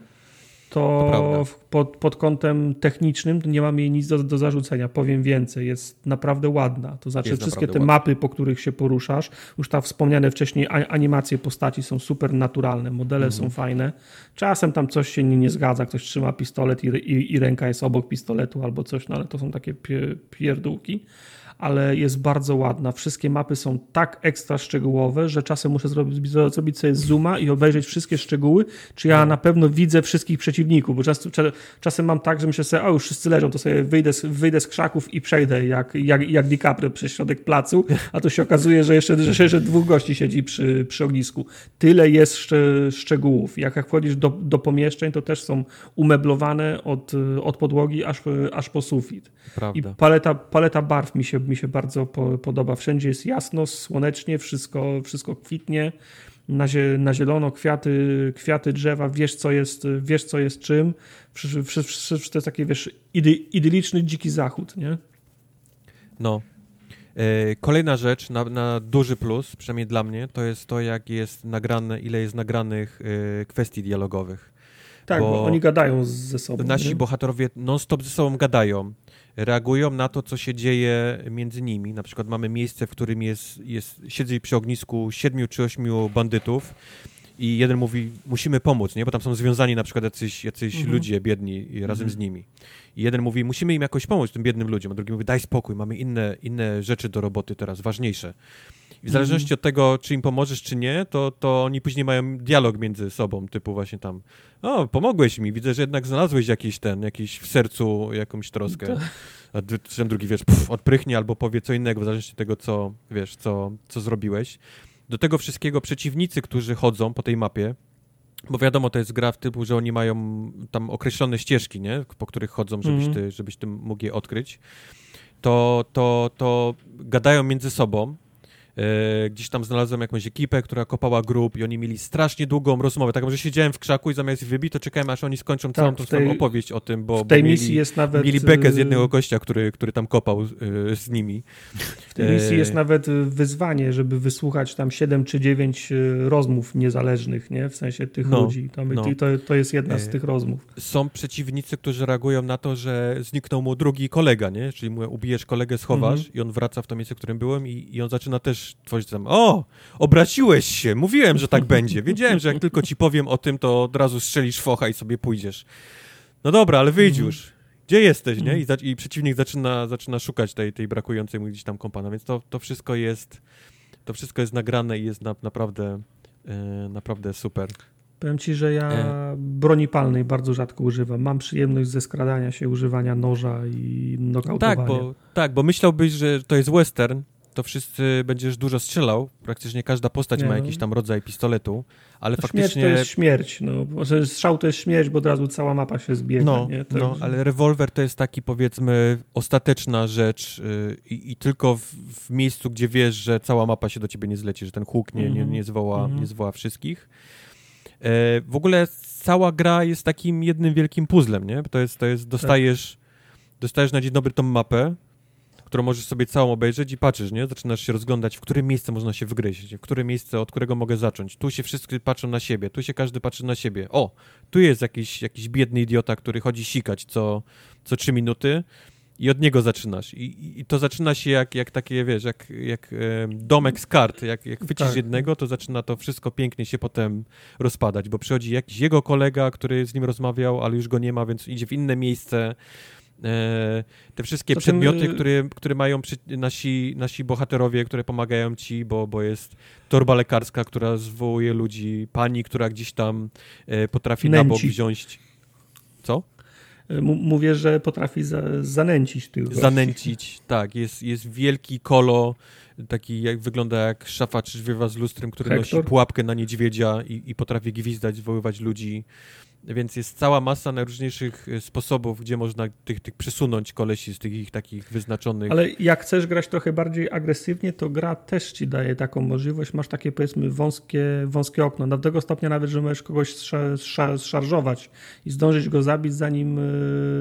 to, to pod, pod kątem technicznym nie mam jej nic do, do zarzucenia. Powiem więcej, jest naprawdę ładna. To znaczy jest wszystkie te ładna. Mapy, po których się poruszasz, już ta wspomniane wcześniej animacje postaci są super naturalne, modele mhm. są fajne. Czasem tam coś się nie, nie zgadza, ktoś trzyma pistolet i, i, i ręka jest obok pistoletu albo coś, no ale to są takie pie, pierdółki. Ale jest bardzo ładna. Wszystkie mapy są tak ekstra szczegółowe, że czasem muszę zrobić, zrobić sobie zooma i obejrzeć wszystkie szczegóły, czy ja na pewno widzę wszystkich przeciwników, bo czas, czas, czasem mam tak, że myślę sobie, o już wszyscy leżą, to sobie wyjdę z, wyjdę z krzaków i przejdę jak, jak, jak DiCaprio przez środek placu, a tu się okazuje, że jeszcze że, że dwóch gości siedzi przy, przy ognisku. Tyle jest szczegółów. Jak, jak wchodzisz do, do pomieszczeń, to też są umeblowane od, od podłogi aż, aż po sufit. Prawda. I paleta, paleta barw mi się mi się bardzo po, podoba. Wszędzie jest jasno, słonecznie, wszystko, wszystko kwitnie, na, zie, na zielono, kwiaty, kwiaty drzewa, wiesz co jest, wiesz co jest czym. Wsz, wsz, wsz, wsz, to jest taki, wiesz, idy, idyliczny dziki zachód, nie? No. E, kolejna rzecz na, na duży plus, przynajmniej dla mnie, to jest to, jak jest nagrane, ile jest nagranych e, kwestii dialogowych. Tak, bo, bo oni gadają ze sobą. Nasi nie? bohaterowie non-stop ze sobą gadają. Reagują na to, co się dzieje między nimi. Na przykład mamy miejsce, w którym jest, jest siedzi przy ognisku siedmiu czy ośmiu bandytów i jeden mówi, musimy pomóc, nie? Bo tam są związani na przykład jacyś, jacyś mhm. ludzie biedni razem mhm. z nimi. I jeden mówi, musimy im jakoś pomóc, tym biednym ludziom, a drugi mówi, daj spokój, mamy inne, inne rzeczy do roboty teraz, ważniejsze. I w zależności mm. od tego, czy im pomożesz, czy nie, to, to oni później mają dialog między sobą, typu właśnie tam, o, pomogłeś mi, widzę, że jednak znalazłeś jakiś ten, jakiś w sercu jakąś troskę. To... A ten drugi, wiesz, pff, odprychnie albo powie co innego, w zależności od tego, co, wiesz, co, co zrobiłeś. Do tego wszystkiego przeciwnicy, którzy chodzą po tej mapie, bo wiadomo, to jest gra w typu, że oni mają tam określone ścieżki, nie? Po których chodzą, żebyś ty, żebyś ty mógł je odkryć, to, to, to gadają między sobą. Yy, gdzieś tam znalazłem jakąś ekipę, która kopała grób i oni mieli strasznie długą rozmowę. Tak, że siedziałem w krzaku i zamiast ich wybić, to czekałem, aż oni skończą całą tak, tą tej, opowieść o tym, bo, w tej bo misji mieli, jest nawet... mieli bekę z jednego gościa, który, który tam kopał yy, z nimi. W tej yy. misji jest nawet wyzwanie, żeby wysłuchać tam siedem czy dziewięć rozmów niezależnych, nie? W sensie tych no, ludzi. Tam, no. to, to jest jedna z tych rozmów. Są przeciwnicy, którzy reagują na to, że zniknął mu drugi kolega, nie? Czyli mu ubijesz kolegę, schowasz mhm. i on wraca w to miejsce, w którym byłem i, i on zaczyna też wiesz, tworzyć tam, o, obraciłeś się, mówiłem, że tak będzie, wiedziałem, że jak tylko ci powiem o tym, to od razu strzelisz focha i sobie pójdziesz. No dobra, ale wyjdź mm. już. Gdzie jesteś, mm. nie? I, za, i przeciwnik zaczyna, zaczyna szukać tej, tej brakującej mu gdzieś tam kompana, więc to, to wszystko jest to wszystko jest nagrane i jest na, naprawdę, e, naprawdę super. Powiem ci, że ja e. broni palnej bardzo rzadko używam. Mam przyjemność ze skradania się, używania noża i nokautowania. Tak, bo, tak, bo myślałbyś, że to jest western, to wszyscy będziesz dużo strzelał. Praktycznie każda postać nie, ma jakiś tam rodzaj pistoletu, ale no faktycznie... Śmierć to jest śmierć. No. Strzał to jest śmierć, bo od razu cała mapa się zbiega. No, nie? To no jest... ale rewolwer to jest taki, powiedzmy, ostateczna rzecz yy, i tylko w, w miejscu, gdzie wiesz, że cała mapa się do ciebie nie zleci, że ten huk nie, mm-hmm. nie, nie, zwoła, mm-hmm. nie zwoła wszystkich. Yy, w ogóle cała gra jest takim jednym wielkim puzzlem, nie? To jest, to jest dostajesz, tak. dostajesz na dzień dobry tą mapę, którą możesz sobie całą obejrzeć i patrzysz, nie? Zaczynasz się rozglądać, w którym miejsce można się wygryźć, w którym miejsce, od którego mogę zacząć. Tu się wszyscy patrzą na siebie, tu się każdy patrzy na siebie. O, tu jest jakiś, jakiś biedny idiota, który chodzi sikać co, co trzy minuty i od niego zaczynasz. I, i to zaczyna się jak, jak takie, wiesz, jak, jak domek z kart. Jak, jak chwycisz tak. jednego, to zaczyna to wszystko pięknie się potem rozpadać, bo przychodzi jakiś jego kolega, który z nim rozmawiał, ale już go nie ma, więc idzie w inne miejsce. Te wszystkie Zatem... przedmioty, które, które mają przy, nasi, nasi bohaterowie, które pomagają ci, bo, bo jest torba lekarska, która zwołuje ludzi, pani, która gdzieś tam e, potrafi Nęci. na bok wziąć. Co? M- mówię, że potrafi za- zanęcić tych Zanęcić, gości. tak. Jest, jest wielki kolo, taki jak wygląda jak szafa czy żwiewa z lustrem, który Hektor? nosi pułapkę na niedźwiedzia i, i potrafi gwizdać, zwoływać ludzi. Więc jest cała masa najróżniejszych sposobów, gdzie można tych, tych przesunąć kolesi z tych ich takich wyznaczonych. Ale jak chcesz grać trochę bardziej agresywnie, to gra też ci daje taką możliwość. Masz takie, powiedzmy, wąskie, wąskie okno. Do tego stopnia nawet, że możesz kogoś strza- strza- szarżować i zdążyć go zabić, zanim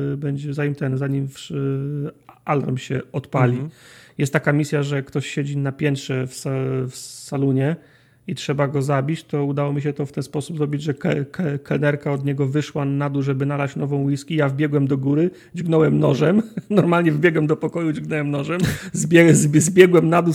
yy, będzie, zanim ten, zanim yy, alarm się odpali. Mhm. Jest taka misja, że ktoś siedzi na piętrze w, sa- w salonie i trzeba go zabić, to udało mi się to w ten sposób zrobić, że ke- ke- kelnerka od niego wyszła na dół, żeby nalać nową whisky. Ja wbiegłem do góry, dźgnąłem nożem. Normalnie wbiegłem do pokoju, dźgnąłem nożem. Zbieg- zbiegłem na dół,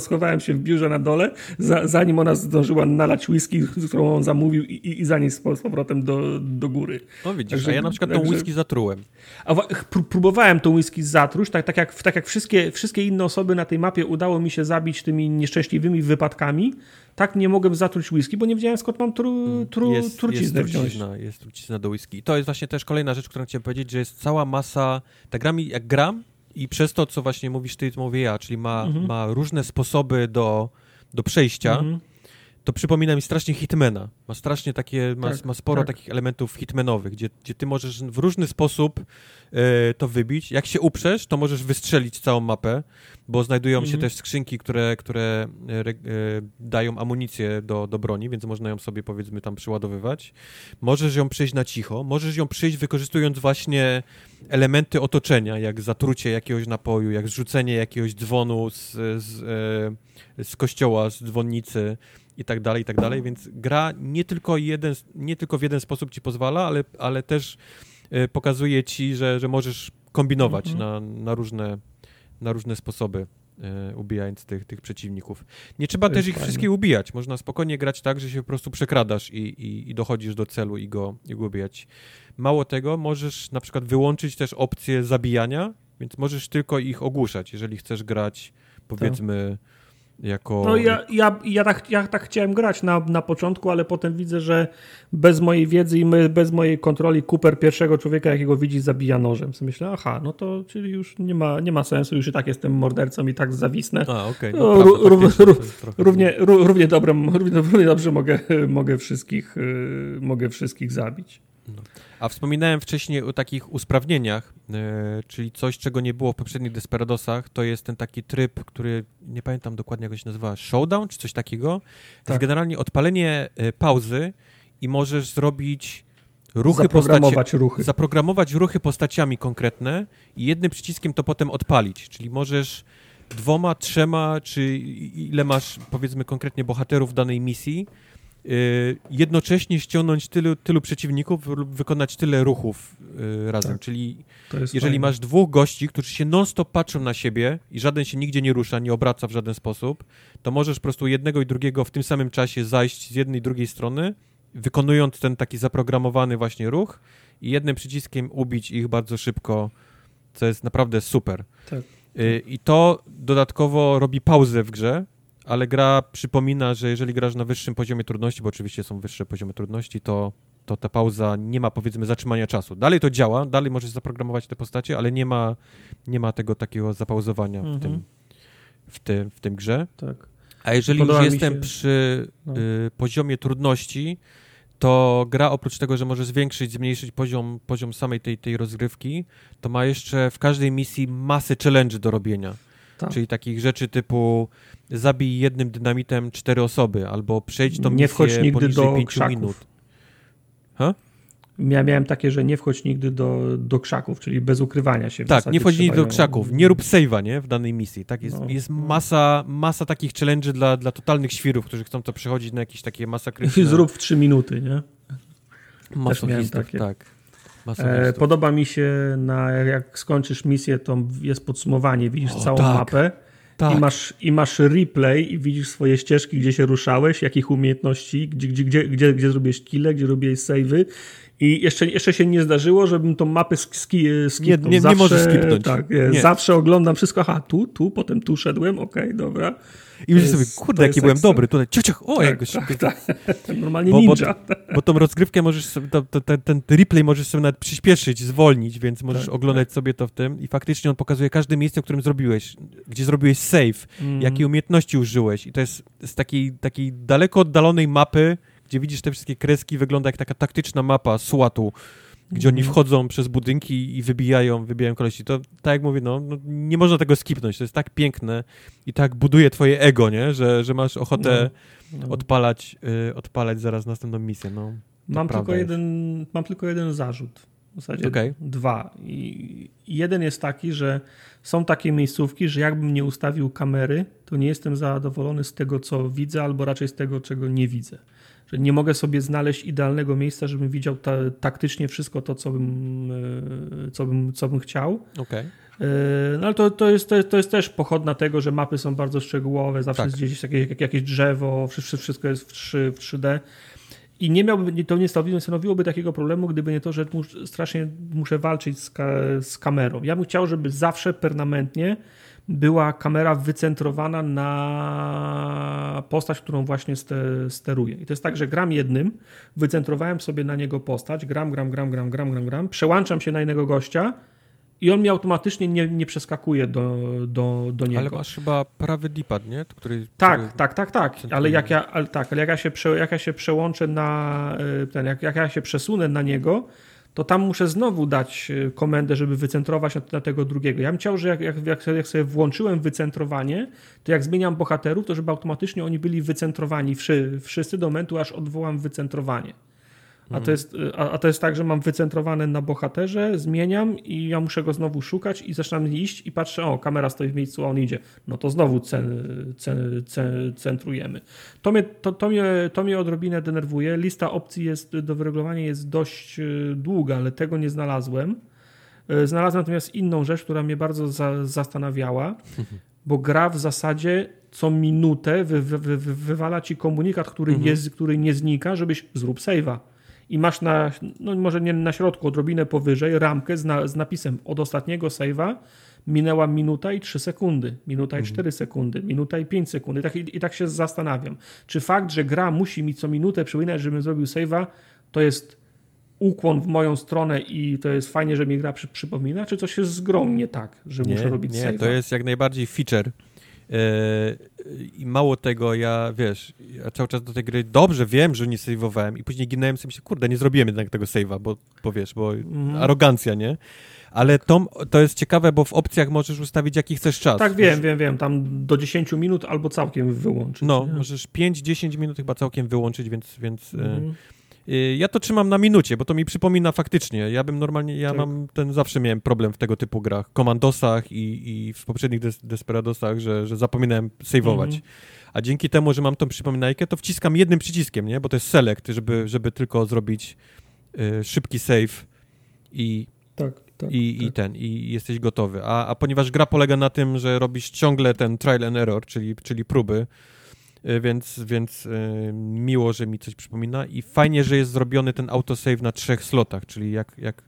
schowałem się w biurze na dole, za- zanim ona zdążyła nalać whisky, którą on zamówił i, i-, i za niej z powrotem do, do góry. No widzisz, także, a ja na przykład także... tą whisky zatrułem. A w- pr- próbowałem tą whisky zatruć, tak, tak jak, tak jak wszystkie, wszystkie inne osoby na tej mapie udało mi się zabić tymi nieszczęśliwymi wypadkami. Tak, nie mogłem zatruć whisky, bo nie wiedziałem, skąd mam tru, tru, jest, truciznę jest trucizna, wziąć. Jest trucizna do whisky. I to jest właśnie też kolejna rzecz, którą chciałem powiedzieć, że jest cała masa... Ta gra, jak gram i przez to, co właśnie mówisz ty, to mówię ja, czyli ma, mhm. ma różne sposoby do, do przejścia, mhm. to przypomina mi strasznie Hitmana. Ma strasznie takie, ma, tak, ma sporo tak. takich elementów hitmanowych, gdzie, gdzie ty możesz w różny sposób e, to wybić. Jak się uprzesz, to możesz wystrzelić całą mapę, bo znajdują mhm. się też skrzynki, które, które re, e, dają amunicję do, do broni, więc można ją sobie, powiedzmy, tam przyładowywać. Możesz ją przejść na cicho, możesz ją przejść wykorzystując właśnie elementy otoczenia, jak zatrucie jakiegoś napoju, jak zrzucenie jakiegoś dzwonu z, z, e, z kościoła, z dzwonnicy, i tak dalej, i tak dalej, więc gra nie tylko, jeden, nie tylko w jeden sposób ci pozwala, ale, ale też y, pokazuje ci, że, że możesz kombinować mm-hmm. na, na, różne, na różne sposoby, y, ubijając tych, tych przeciwników. Nie trzeba też ich fajnie. wszystkich ubijać, można spokojnie grać tak, że się po prostu przekradasz i, i, i dochodzisz do celu i go, i go ubijać. Mało tego, możesz na przykład wyłączyć też opcję zabijania, więc możesz tylko ich ogłuszać, jeżeli chcesz grać, powiedzmy... To. Jako... No ja, ja, ja, tak, ja tak chciałem grać na, na początku, ale potem widzę, że bez mojej wiedzy i my, bez mojej kontroli Cooper pierwszego człowieka, jakiego widzi, zabija nożem. So myślę, aha, no to czyli już nie ma, nie ma sensu, już i tak jestem mordercą i tak zawisnę. A, okej. Okay. No, no, ró- ró- ró- ró- równie, ró- równie, dobrze, równie dobrze mogę, mogę, wszystkich, yy, mogę wszystkich zabić. No. A wspominałem wcześniej o takich usprawnieniach, yy, czyli coś, czego nie było w poprzednich Desperadosach, to jest ten taki tryb, który, nie pamiętam dokładnie jak go się nazywa, showdown czy coś takiego. Tak. To jest generalnie odpalenie y, pauzy i możesz zrobić ruchy zaprogramować postaci- ruchy. Zaprogramować ruchy postaciami konkretne i jednym przyciskiem to potem odpalić, czyli możesz dwoma, trzema, czy ile masz, powiedzmy, konkretnie bohaterów danej misji, jednocześnie ściągnąć tylu, tylu przeciwników lub wykonać tyle ruchów razem. Tak. Czyli jeżeli fajne. Masz dwóch gości, którzy się non-stop patrzą na siebie i żaden się nigdzie nie rusza, nie obraca w żaden sposób, to możesz po prostu jednego i drugiego w tym samym czasie zajść z jednej i drugiej strony, wykonując ten taki zaprogramowany właśnie ruch i jednym przyciskiem ubić ich bardzo szybko, co jest naprawdę super. Tak. I to dodatkowo robi pauzę w grze, ale gra przypomina, że jeżeli grasz na wyższym poziomie trudności, bo oczywiście są wyższe poziomy trudności, to, to ta pauza nie ma, powiedzmy, zatrzymania czasu. Dalej to działa, dalej możesz zaprogramować te postacie, ale nie ma, nie ma tego takiego zapauzowania mhm. w tym, w tym, w tym grze. Tak. A jeżeli Podoba już jestem się... przy no. y, poziomie trudności, to gra oprócz tego, że może zwiększyć, zmniejszyć poziom, poziom samej tej, tej rozgrywki, to ma jeszcze w każdej misji masę challenge'y do robienia. Tak. Czyli takich rzeczy typu zabij jednym dynamitem cztery osoby, albo przejdź tą misję poniżej pięciu minut. Ha? Ja miałem takie, że nie wchodź nigdy do, do krzaków, czyli bez ukrywania się. Tak, nie wchodź nigdy do krzaków, nie rób save'a, nie, w danej misji. Tak, jest, no. jest masa, masa takich challenge'y dla, dla totalnych świrów, którzy chcą to przechodzić na jakieś takie masakryczne... Zrób w trzy minuty, nie? Masochistów, tak. E, podoba mi się, na, jak skończysz misję, to jest podsumowanie, widzisz o, całą tak. mapę. Tak. I, masz, I masz replay i widzisz swoje ścieżki, gdzie się ruszałeś, jakich umiejętności, gdzie, gdzie, gdzie, gdzie, gdzie zrobiłeś kille, gdzie robiłeś save'y. I jeszcze, jeszcze się nie zdarzyło, żebym tą mapę skipnął. Ski, nie, nie, nie możesz skipnąć. Tak, nie. Zawsze oglądam wszystko, aha, tu, tu, potem tu szedłem, okej, okay, dobra. I myślę sobie, kurde, jaki byłem ekstra. dobry, tutaj ciach, ciach, o, tak, jakoś. Tak, tak. Normalnie bo, ninja. Bo, bo tą rozgrywkę możesz sobie, to, to, ten, ten replay możesz sobie nawet przyspieszyć, zwolnić, więc możesz tak, oglądać tak. sobie to w tym i faktycznie on pokazuje każde miejsce, w którym zrobiłeś, gdzie zrobiłeś save, mm. jakie umiejętności użyłeś i to jest z takiej, takiej daleko oddalonej mapy, gdzie widzisz te wszystkie kreski, wygląda jak taka taktyczna mapa SWAT-u, gdzie oni wchodzą przez budynki i wybijają, wybijają kolesi. To tak jak mówię, no, no nie można tego skipnąć, to jest tak piękne i tak buduje twoje ego, nie? Że, że masz ochotę no, no. odpalać, y, odpalać zaraz następną misję. No, mam, tylko jeden, mam tylko jeden zarzut, w zasadzie okay. dwa. I jeden jest taki, że są takie miejscówki, że jakbym nie ustawił kamery, to nie jestem zadowolony z tego, co widzę, albo raczej z tego, czego nie widzę. Że nie mogę sobie znaleźć idealnego miejsca, żebym widział ta, taktycznie wszystko to, co bym, co bym, co bym chciał. Okay. No ale to, to, jest, to jest też pochodna tego, że mapy są bardzo szczegółowe, zawsze tak. gdzieś jakieś, jakieś drzewo, wszystko jest w, trzy, w trzy D. I nie miałby, to nie stanowiłoby takiego problemu, gdyby nie to, że strasznie muszę walczyć z, z kamerą. Ja bym chciał, żeby zawsze permanentnie była kamera wycentrowana na postać, którą właśnie steruję. I to jest tak, że gram jednym, wycentrowałem sobie na niego postać, gram, gram, gram, gram, gram, gram, gram, przełączam się na innego gościa i on mi automatycznie nie, nie przeskakuje do, do, do niego. Ale masz chyba prawy D-pad, nie? Który, tak, który... tak, tak, tak, ale jak ja, ale tak. Ale jak ja się, prze, jak ja się przełączę na... Ten, jak, jak ja się przesunę na niego, to tam muszę znowu dać komendę, żeby wycentrować na, na tego drugiego. Ja bym chciał, że jak, jak, jak sobie włączyłem wycentrowanie, to jak zmieniam bohaterów, to żeby automatycznie oni byli wycentrowani wszyscy, wszyscy do momentu, aż odwołam wycentrowanie. A to, jest, a, a to jest tak, że mam wycentrowane na bohaterze, zmieniam i ja muszę go znowu szukać i zaczynam iść i patrzę, o, kamera stoi w miejscu, a on idzie. No to znowu cen, cen, cen, centrujemy. To mnie, to, to, mnie, to mnie odrobinę denerwuje. Lista opcji jest do wyregulowania jest dość długa, ale tego nie znalazłem. Znalazłem natomiast inną rzecz, która mnie bardzo za, zastanawiała, bo gra w zasadzie co minutę wy, wy, wy, wy, wywala ci komunikat, który, mhm. nie, który nie znika, żebyś zrób save'a. I masz na, no może nie na środku, odrobinę powyżej, ramkę z, na, z napisem od ostatniego save'a minęła minuta i trzy sekundy, minuta i mhm. cztery sekundy, minuta i pięć sekund. I tak, i, i tak się zastanawiam, czy fakt, że gra musi mi co minutę przypominać, żebym zrobił save'a, to jest ukłon w moją stronę i to jest fajnie, że mi gra przy, przypomina, czy coś jest z grą nie tak, że nie, muszę robić save'a? Nie, to jest jak najbardziej feature. I mało tego, ja wiesz, ja cały czas do tej gry dobrze wiem, że nie save'owałem i później ginąłem sobie się, kurde, nie zrobiłem jednak tego save'a, bo, bo wiesz, bo mm. arogancja, nie? Ale to, to jest ciekawe, bo w opcjach możesz ustawić jaki chcesz czas. Tak, wiem, możesz... wiem, wiem, tam do dziesięć minut albo całkiem wyłączyć. No, nie? Możesz pięć dziesięć minut chyba całkiem wyłączyć, więc, więc mm. Ja to trzymam na minucie, bo to mi przypomina faktycznie. Ja bym normalnie, ja tak. mam ten, zawsze miałem problem w tego typu grach, Commandosach i, i w poprzednich des, Desperadosach, że, że zapominałem save'ować. Mm. A dzięki temu, że mam tą przypominajkę, to wciskam jednym przyciskiem, nie? Bo to jest select, żeby, żeby tylko zrobić y, szybki save i, tak, tak, i, tak. i ten, i jesteś gotowy. A, a ponieważ gra polega na tym, że robisz ciągle ten trial and error, czyli, czyli próby, Więc, więc yy, miło, że mi coś przypomina i fajnie, że jest zrobiony ten autosave na trzech slotach, czyli jak, jak,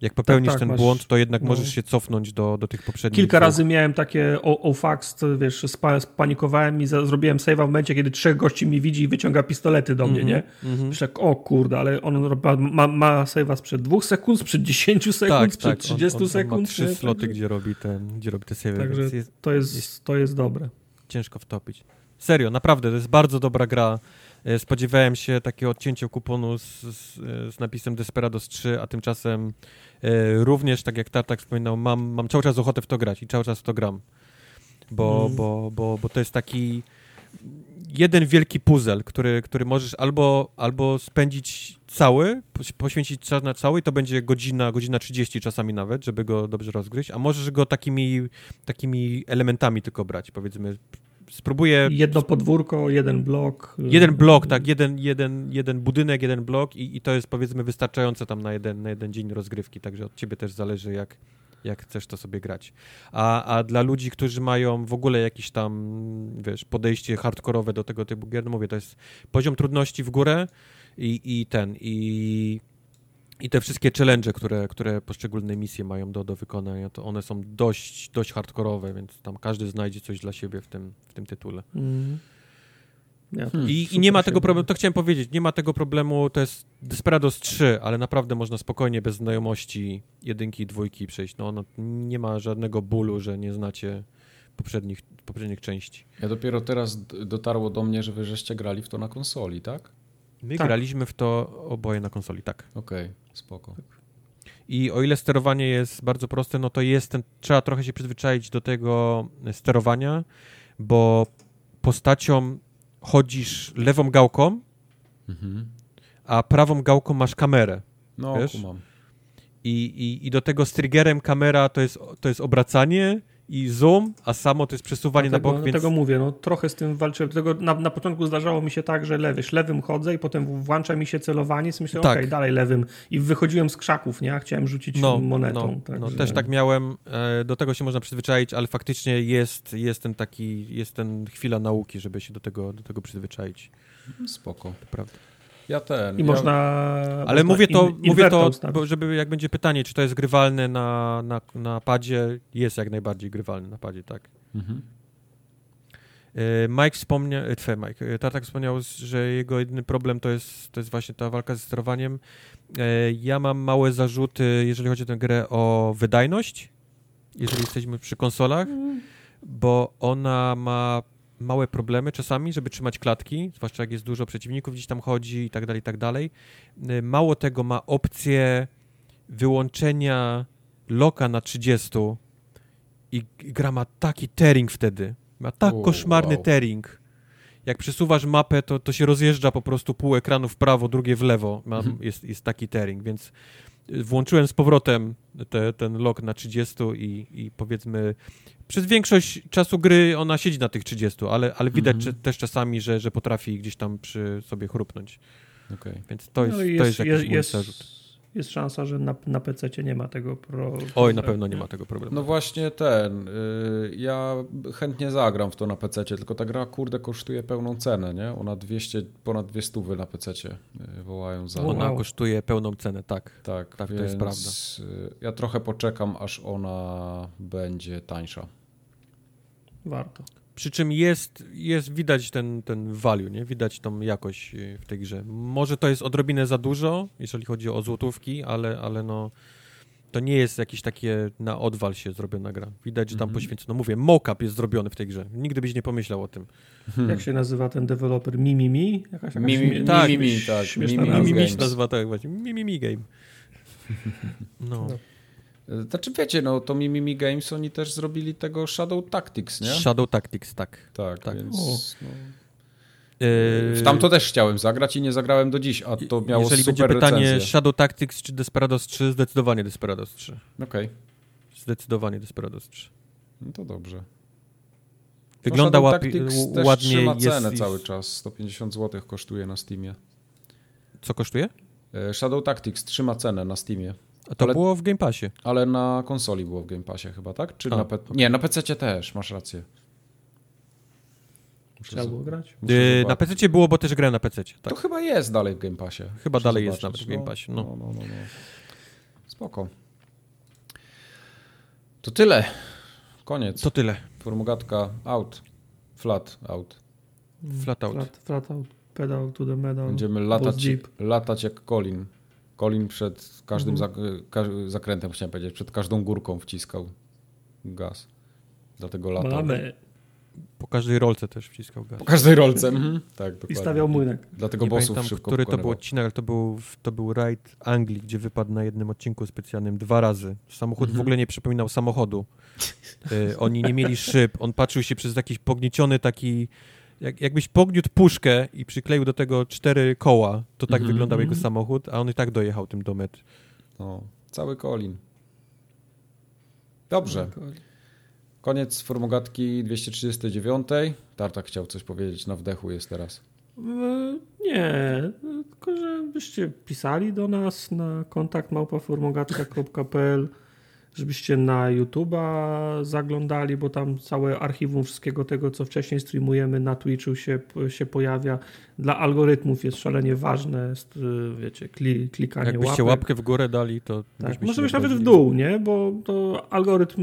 jak popełnisz tak, tak, ten masz, błąd, to jednak no. możesz się cofnąć do, do tych poprzednich. Kilka dwóch. razy miałem takie o, o fax, wiesz, spa, spanikowałem i za, zrobiłem save'a w momencie, kiedy trzech gości mi widzi i wyciąga pistolety do mnie, mm-hmm, nie? Mm-hmm. Myślę, o kurde, ale on ma, ma save'a sprzed dwóch sekund, sprzed dziesięciu sekund, tak, sprzed trzydziestu sekund. On ma trzy nie? sloty, tak, gdzie robi ten, gdzie robi te save'y. Także jest, to, jest, jest, to jest dobre. Ciężko wtopić. Serio, naprawdę, to jest bardzo dobra gra. Spodziewałem się takiego odcięcia kuponu z, z, z napisem Desperados trzy, a tymczasem e, również, tak jak Tartak wspominał, mam, mam cały czas ochotę w to grać i cały czas w to gram, bo, mm. bo, bo, bo to jest taki jeden wielki puzzle, który, który możesz albo, albo spędzić cały, poświęcić czas na cały i to będzie godzina, godzina trzydzieści czasami nawet, żeby go dobrze rozgryźć, a możesz go takimi, takimi elementami tylko brać, powiedzmy. Spróbuję... Jedno podwórko, jeden blok. Jeden blok, tak. Jeden, jeden, jeden budynek, jeden blok i, i to jest, powiedzmy, wystarczające tam na jeden, na jeden dzień rozgrywki, także od ciebie też zależy, jak, jak chcesz to sobie grać. A, a dla ludzi, którzy mają w ogóle jakieś tam, wiesz, podejście hardkorowe do tego typu gier, no mówię, to jest poziom trudności w górę i, i ten, i... I te wszystkie challenge, które, które poszczególne misje mają do, do wykonania, to one są dość, dość hardkorowe, więc tam każdy znajdzie coś dla siebie w tym, w tym tytule. Mm. Ja hmm, I, I nie ma tego problemu, to chciałem powiedzieć, nie ma tego problemu, to jest Desperados trzy, ale naprawdę można spokojnie, bez znajomości jedynki i dwójki przejść. No, no, nie ma żadnego bólu, że nie znacie poprzednich, poprzednich części. Ja dopiero teraz dotarło do mnie, że wy żeście grali w to na konsoli, tak? My tak. graliśmy w to oboje na konsoli, tak. Okej, okay, spoko. I o ile sterowanie jest bardzo proste, no to jest ten, trzeba trochę się przyzwyczaić do tego sterowania, bo postacią chodzisz lewą gałką, mhm. a prawą gałką masz kamerę. No, wiesz? Kumam. I, i, I do tego z triggerem kamera to jest, to jest obracanie i zoom, a samo to jest przesuwanie dlatego, na bok, więc... Dlatego mówię, no trochę z tym walczyłem. Dlatego na, na początku zdarzało mi się tak, że lewyś, lewym chodzę i potem włącza mi się celowanie i myślę, tak. okej, okay, dalej lewym. I wychodziłem z krzaków, nie? A chciałem rzucić no, monetą. No, no, też tak miałem. Do tego się można przyzwyczaić, ale faktycznie jest, jest ten taki, jest ten chwila nauki, żeby się do tego, do tego przyzwyczaić. Spoko. Prawda. Ja ten. I ja... można. Ale można mówię to, in, mówię to bo żeby jak będzie pytanie, czy to jest grywalne na, na, na padzie, jest jak najbardziej grywalne na padzie, tak. Mhm. Mike wspomniał, tfe, Mike, Tartak wspomniał, że jego jedyny problem to jest, to jest właśnie ta walka ze sterowaniem. Ja mam małe zarzuty, jeżeli chodzi o tę grę, o wydajność, jeżeli jesteśmy przy konsolach, bo ona ma małe problemy czasami, żeby trzymać klatki, zwłaszcza jak jest dużo przeciwników, gdzieś tam chodzi i tak dalej, i tak dalej. Mało tego, ma opcję wyłączenia loka na trzydzieści i gra ma taki tearing wtedy. Ma tak oh, koszmarny wow. tearing. Jak przesuwasz mapę, to, to się rozjeżdża po prostu pół ekranu w prawo, drugie w lewo. Ma, hmm. jest, jest taki tearing, więc włączyłem z powrotem te, ten lock na trzydzieści i, i powiedzmy przez większość czasu gry ona siedzi na tych trzydziestu, ale, ale widać mm-hmm. też czasami, że, że potrafi gdzieś tam przy sobie chrupnąć. Okay. Więc to jest, no jest, to jest jakiś jest, mój zarzut. Jest szansa, że na, na pececie nie ma tego problemu. Oj, na pewno nie ma tego problemu. No właśnie ten. Yy, ja chętnie zagram w to na pececie, tylko ta gra, kurde, kosztuje pełną cenę, nie? Ona dwieście, ponad dwie stówy na pececie yy, wołają za. Ona wow. kosztuje pełną cenę, tak. Tak, tak, to jest prawda. Yy, ja trochę poczekam, aż ona będzie tańsza. Warto. Przy czym jest, jest widać ten, ten value, nie? Widać tą jakość w tej grze. Może to jest odrobinę za dużo, jeżeli chodzi o złotówki, ale, ale no, to nie jest jakieś takie na odwal się zrobiona gra. Widać, że tam mm-hmm. poświęcono. No mówię, mock-up jest zrobiony w tej grze. Nigdy byś nie pomyślał o tym. Hmm. Jak się nazywa ten deweloper? Mimimi? Jakaś, jakaś Mimimi, mi, tak. Mimimi, tak. Śmieszna Mimimi, Mimimi się nazywa tak właśnie. Mimimi Game. No. no. Znaczy wiecie, no to Mimimi Games, oni też zrobili tego Shadow Tactics, nie? Shadow Tactics, tak. Tak, tak. Więc, no. Yy... W tamto też chciałem zagrać i nie zagrałem do dziś, a to miało super recenzję. Jeżeli będzie pytanie recenzję. Shadow Tactics czy Desperados trzy, zdecydowanie Desperados trzy. Okej. Okay. Zdecydowanie Desperados trzy. No to dobrze. Wygląda no, łapi- też ładnie. Trzyma cenę jest, cały jest... czas, sto pięćdziesiąt złotych kosztuje na Steamie. Co kosztuje? Shadow Tactics trzyma cenę na Steamie. A to ale, było w Game Passie. Ale na konsoli było w Game Passie chyba, tak? Czy a, na pe- okay. Nie, na P C też, masz rację. Trzeba było grać? Yy, na P C było, bo też grałem na P C. Tak. To chyba jest dalej w Game Passie. Chyba muszę dalej zobaczyć. Jest nawet w Game Passie. No. No, no, no, no. Spoko. To tyle. Koniec. To tyle. Formogatka out. Flat out. Flat out. Flat, flat out. Pedal to the metal. Będziemy latać, latać jak Colin. Colin przed każdym mhm. zak- zakrętem, chciałem powiedzieć, przed każdą górką wciskał gaz. Dlatego latał. Mamy. Po każdej rolce też wciskał gaz. Po każdej rolce. Mhm. Tak, dokładnie. I stawiał młynek. Dlatego nie bossów pamiętam, szybko który pokonywał. To był odcinek, ale to był, to był rajd Anglii, gdzie wypadł na jednym odcinku specjalnym dwa razy. Samochód mhm. w ogóle nie przypominał samochodu. y, oni nie mieli szyb. On patrzył się przez jakiś pognieciony taki... Jak, jakbyś pogniótł puszkę i przykleił do tego cztery koła, to tak mm-hmm. wyglądał jego samochód, a on i tak dojechał tym do mety. No, cały Colin. Dobrze. Koniec formogatki dwieście trzydzieści dziewięć. Tartak chciał coś powiedzieć, na wdechu jest teraz. Nie, tylko żebyście pisali do nas na kontakt małpa formogatka kropka p l, żebyście na YouTube'a zaglądali, bo tam całe archiwum wszystkiego tego, co wcześniej streamujemy na Twitchu się, się pojawia. Dla algorytmów jest szalenie ważne, wiecie, kli, klikanie łapek. Jakbyście łapek. łapkę w górę dali, to... Tak, może być nawet w dół, nie? Bo to algorytm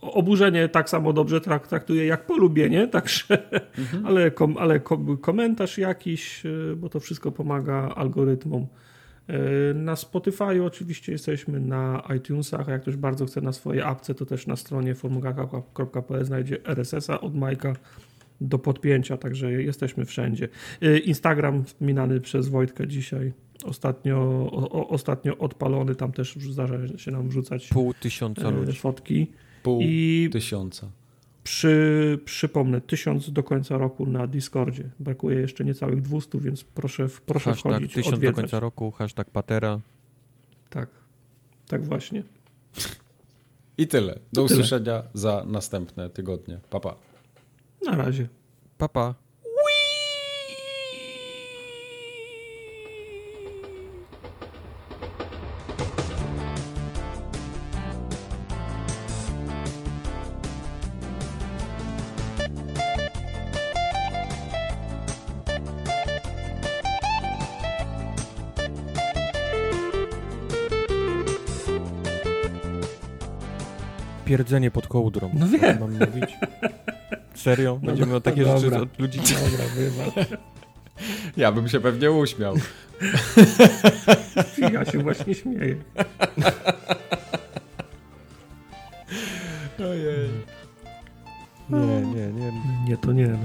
oburzenie tak samo dobrze traktuje jak polubienie, także mhm. ale, kom, ale kom, komentarz jakiś, bo to wszystko pomaga algorytmom. Na Spotify oczywiście jesteśmy, na iTunesach, a jak ktoś bardzo chce na swoje apce, to też na stronie formuga kropka p l znajdzie R S S a od Majka do podpięcia, także jesteśmy wszędzie. Instagram wspominany przez Wojtka dzisiaj, ostatnio, o, ostatnio odpalony, tam też zdarza się nam wrzucać pół tysiąca ludzi. Fotki. Pół I tysiąca. Przy, przypomnę, tysiąc do końca roku na Discordzie. Brakuje jeszcze niecałych dwieście, więc proszę, proszę hashtag wchodzić, tysiąc odwiedzać. Do końca roku, hashtag patera. Tak, tak właśnie. I tyle. Do I usłyszenia tyle. Za następne tygodnie. Pa, pa. Na razie. Pa, pa. Pierdzenie pod kołdrą. No wiem. Mam mówić. Serio? Będziemy no, o takie dobra. Rzeczy od ludzi... Dobra, wybacz. Ja bym się pewnie uśmiał. Ja się właśnie śmieję. Ojej. Nie, nie, nie. Nie, to nie. No.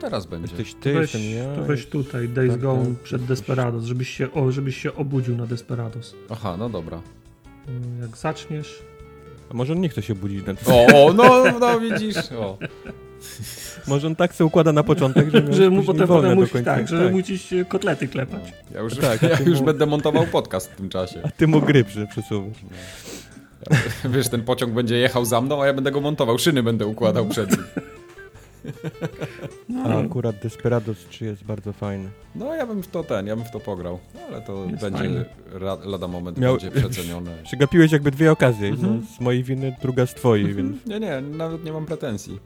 Teraz będzie. Jesteś ty, weź, ja. Weź tutaj Days tak, Gone tak, przed Desperados, żebyś się, o, żebyś się obudził na Desperados. Aha, no dobra. Jak zaczniesz... A może on nie chce się budzić na Desperados. O, no, no widzisz. O. Może on tak się układa na początek, żeby, żeby mu potem wolne musisz, do końca. Tak, żeby tak. Musisz kotlety klepać. No. Ja już, tak, ja już mu... będę montował podcast w tym czasie. A ty mu gry przesuwasz. No. Ja, wiesz, ten pociąg będzie jechał za mną, a ja będę go montował. Szyny będę układał przed nim. No. A akurat Desperados trzy jest bardzo fajny. No ja bym w to ten, ja bym w to pograł. Ale to jest będzie ra, lada moment Miał... będzie przecenione. Przegapiłeś jakby dwie okazje. Mm-hmm. Z mojej winy, druga z twojej, mm-hmm. więc... Nie, nie, nawet nie mam pretensji.